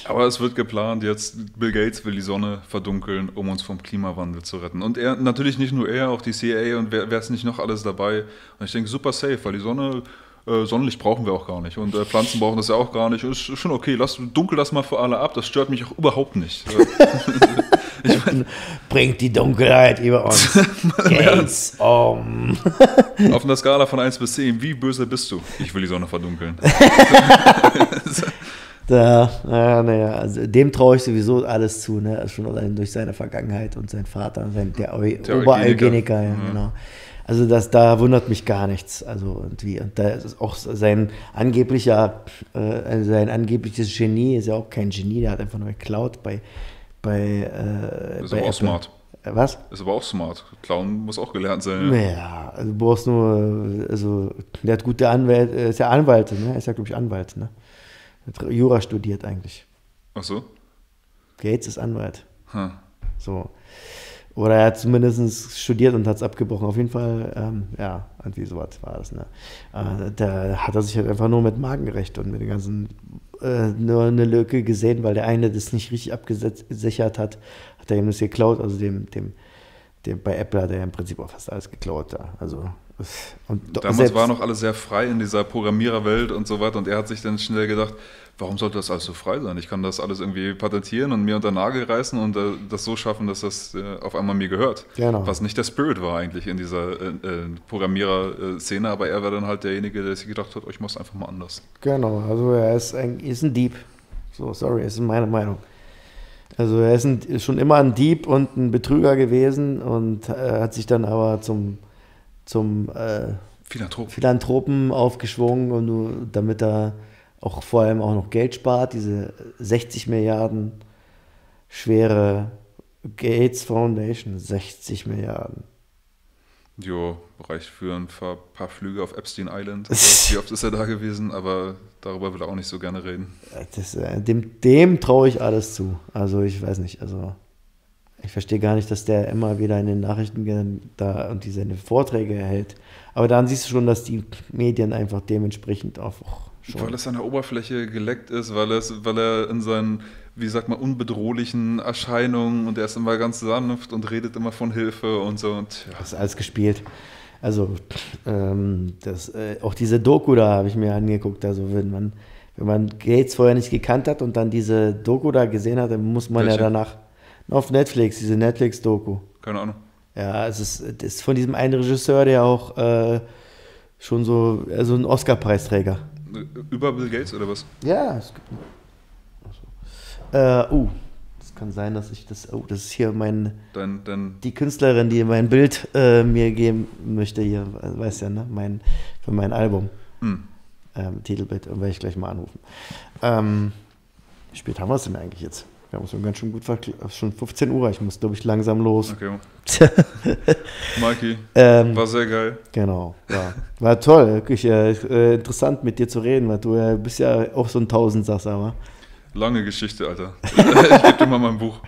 aber es wird geplant, jetzt Bill Gates will die Sonne verdunkeln, um uns vom Klimawandel zu retten. Und er, natürlich nicht nur er, auch die CIA und wer ist nicht noch alles dabei. Und ich denke, super safe, weil die Sonne, Sonnenlicht brauchen wir auch gar nicht. Und Pflanzen brauchen das ja auch gar nicht. Ist schon okay, dunkel das mal für alle ab, das stört mich auch überhaupt nicht. Ich mein, bringt die Dunkelheit über uns. Gates um. Auf einer Skala von 1 bis 10, wie böse bist du? Ich will die Sonne verdunkeln. Naja, also dem traue ich sowieso alles zu, ne? Schon allein durch seine Vergangenheit und sein Vater, der Obereugeniker. Ja, genau. Also da wundert mich gar nichts. Also und da ist auch sein angebliches Genie ist ja auch kein Genie, der hat einfach nur geklaut ist bei aber Apple. Auch smart. Was? Ist aber auch smart. Klauen muss auch gelernt sein. Ja, naja, also du brauchst nur, also der hat gute Anwälte, ist ja Anwalt, ne? Ist ja, glaube ich, Anwalt, ne? Hat Jura studiert eigentlich. Ach so? Gates ist Anwalt. Hm. So. Oder er hat zumindest studiert und hat es abgebrochen. Auf jeden Fall, ja, irgendwie sowas war das. Ne? Da hat er sich halt einfach nur mit Magenrecht und mit den ganzen, nur eine Lücke gesehen, weil der eine das nicht richtig abgesichert hat, hat er ihm das geklaut. Also bei Apple hat er im Prinzip auch fast alles geklaut da. Also. Und damals war noch alles sehr frei in dieser Programmiererwelt und so weiter und er hat sich dann schnell gedacht, warum sollte das alles so frei sein? Ich kann das alles irgendwie patentieren und mir unter den Nagel reißen und das so schaffen, dass das auf einmal mir gehört. Genau. Was nicht der Spirit war eigentlich in dieser Programmierer-Szene, aber er war dann halt derjenige, der sich gedacht hat, ich mach's einfach mal anders. Genau, also er ist ein Dieb. So, sorry, das ist meine Meinung. Also er ist schon immer ein Dieb und ein Betrüger gewesen und hat sich dann aber zum Philanthropen aufgeschwungen, und nur, damit er auch vor allem auch noch Geld spart, diese 60 Milliarden schwere Gates Foundation, 60 Milliarden. Jo, reicht für ein paar Flüge auf Epstein Island. Wie oft ist er da gewesen, aber darüber will er auch nicht so gerne reden. Dem traue ich alles zu. Also ich weiß nicht, also... Ich verstehe gar nicht, dass der immer wieder in den Nachrichten da und die seine Vorträge erhält. Aber dann siehst du schon, dass die Medien einfach dementsprechend auch schon... Weil es an der Oberfläche geleckt ist, weil er in seinen, wie sagt man, unbedrohlichen Erscheinungen und er ist immer ganz sanft und redet immer von Hilfe und so. Und ja. Das ist alles gespielt. Also auch diese Doku da habe ich mir angeguckt, also wenn man Gates vorher nicht gekannt hat und dann diese Doku da gesehen hat, dann muss man ja danach... Auf Netflix, diese Netflix-Doku. Keine Ahnung. Ja, es ist von diesem einen Regisseur, der auch schon so also ein Oscar-Preisträger. Über Bill Gates oder was? Ja, es gibt. Das kann sein, dass ich das. Oh, das ist hier die Künstlerin, die mein Bild mir geben möchte, hier, weiß ja, ne? Für mein Album. Hm. Titelbild, werde ich gleich mal anrufen. Wie spät haben wir es denn eigentlich jetzt? Wir haben uns ganz schön gut schon 15 Uhr, ich muss, glaube ich, langsam los. Okay. Mikey, war sehr geil. Genau, ja. War toll, wirklich interessant mit dir zu reden, weil du bist ja auch so ein Tausendsasser, wa? Lange Geschichte, Alter. Ich gebe dir mal mein Buch.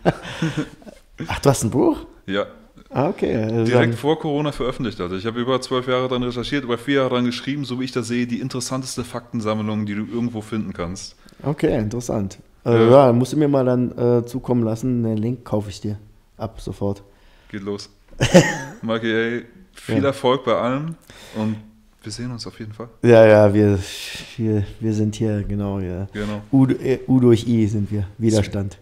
Ach, du hast ein Buch? Ja. Ah, okay. Direkt vor Corona veröffentlicht, Alter. Ich habe über 12 Jahre dran recherchiert, über 4 Jahre dran geschrieben, so wie ich das sehe, die interessanteste Faktensammlung, die du irgendwo finden kannst. Okay, interessant. Ja, musst du mir mal dann zukommen lassen. Den Link kaufe ich dir ab sofort. Geht los. Marki, ey, viel Erfolg bei allem und wir sehen uns auf jeden Fall. Ja, wir sind hier, genau. U durch I sind wir. Widerstand.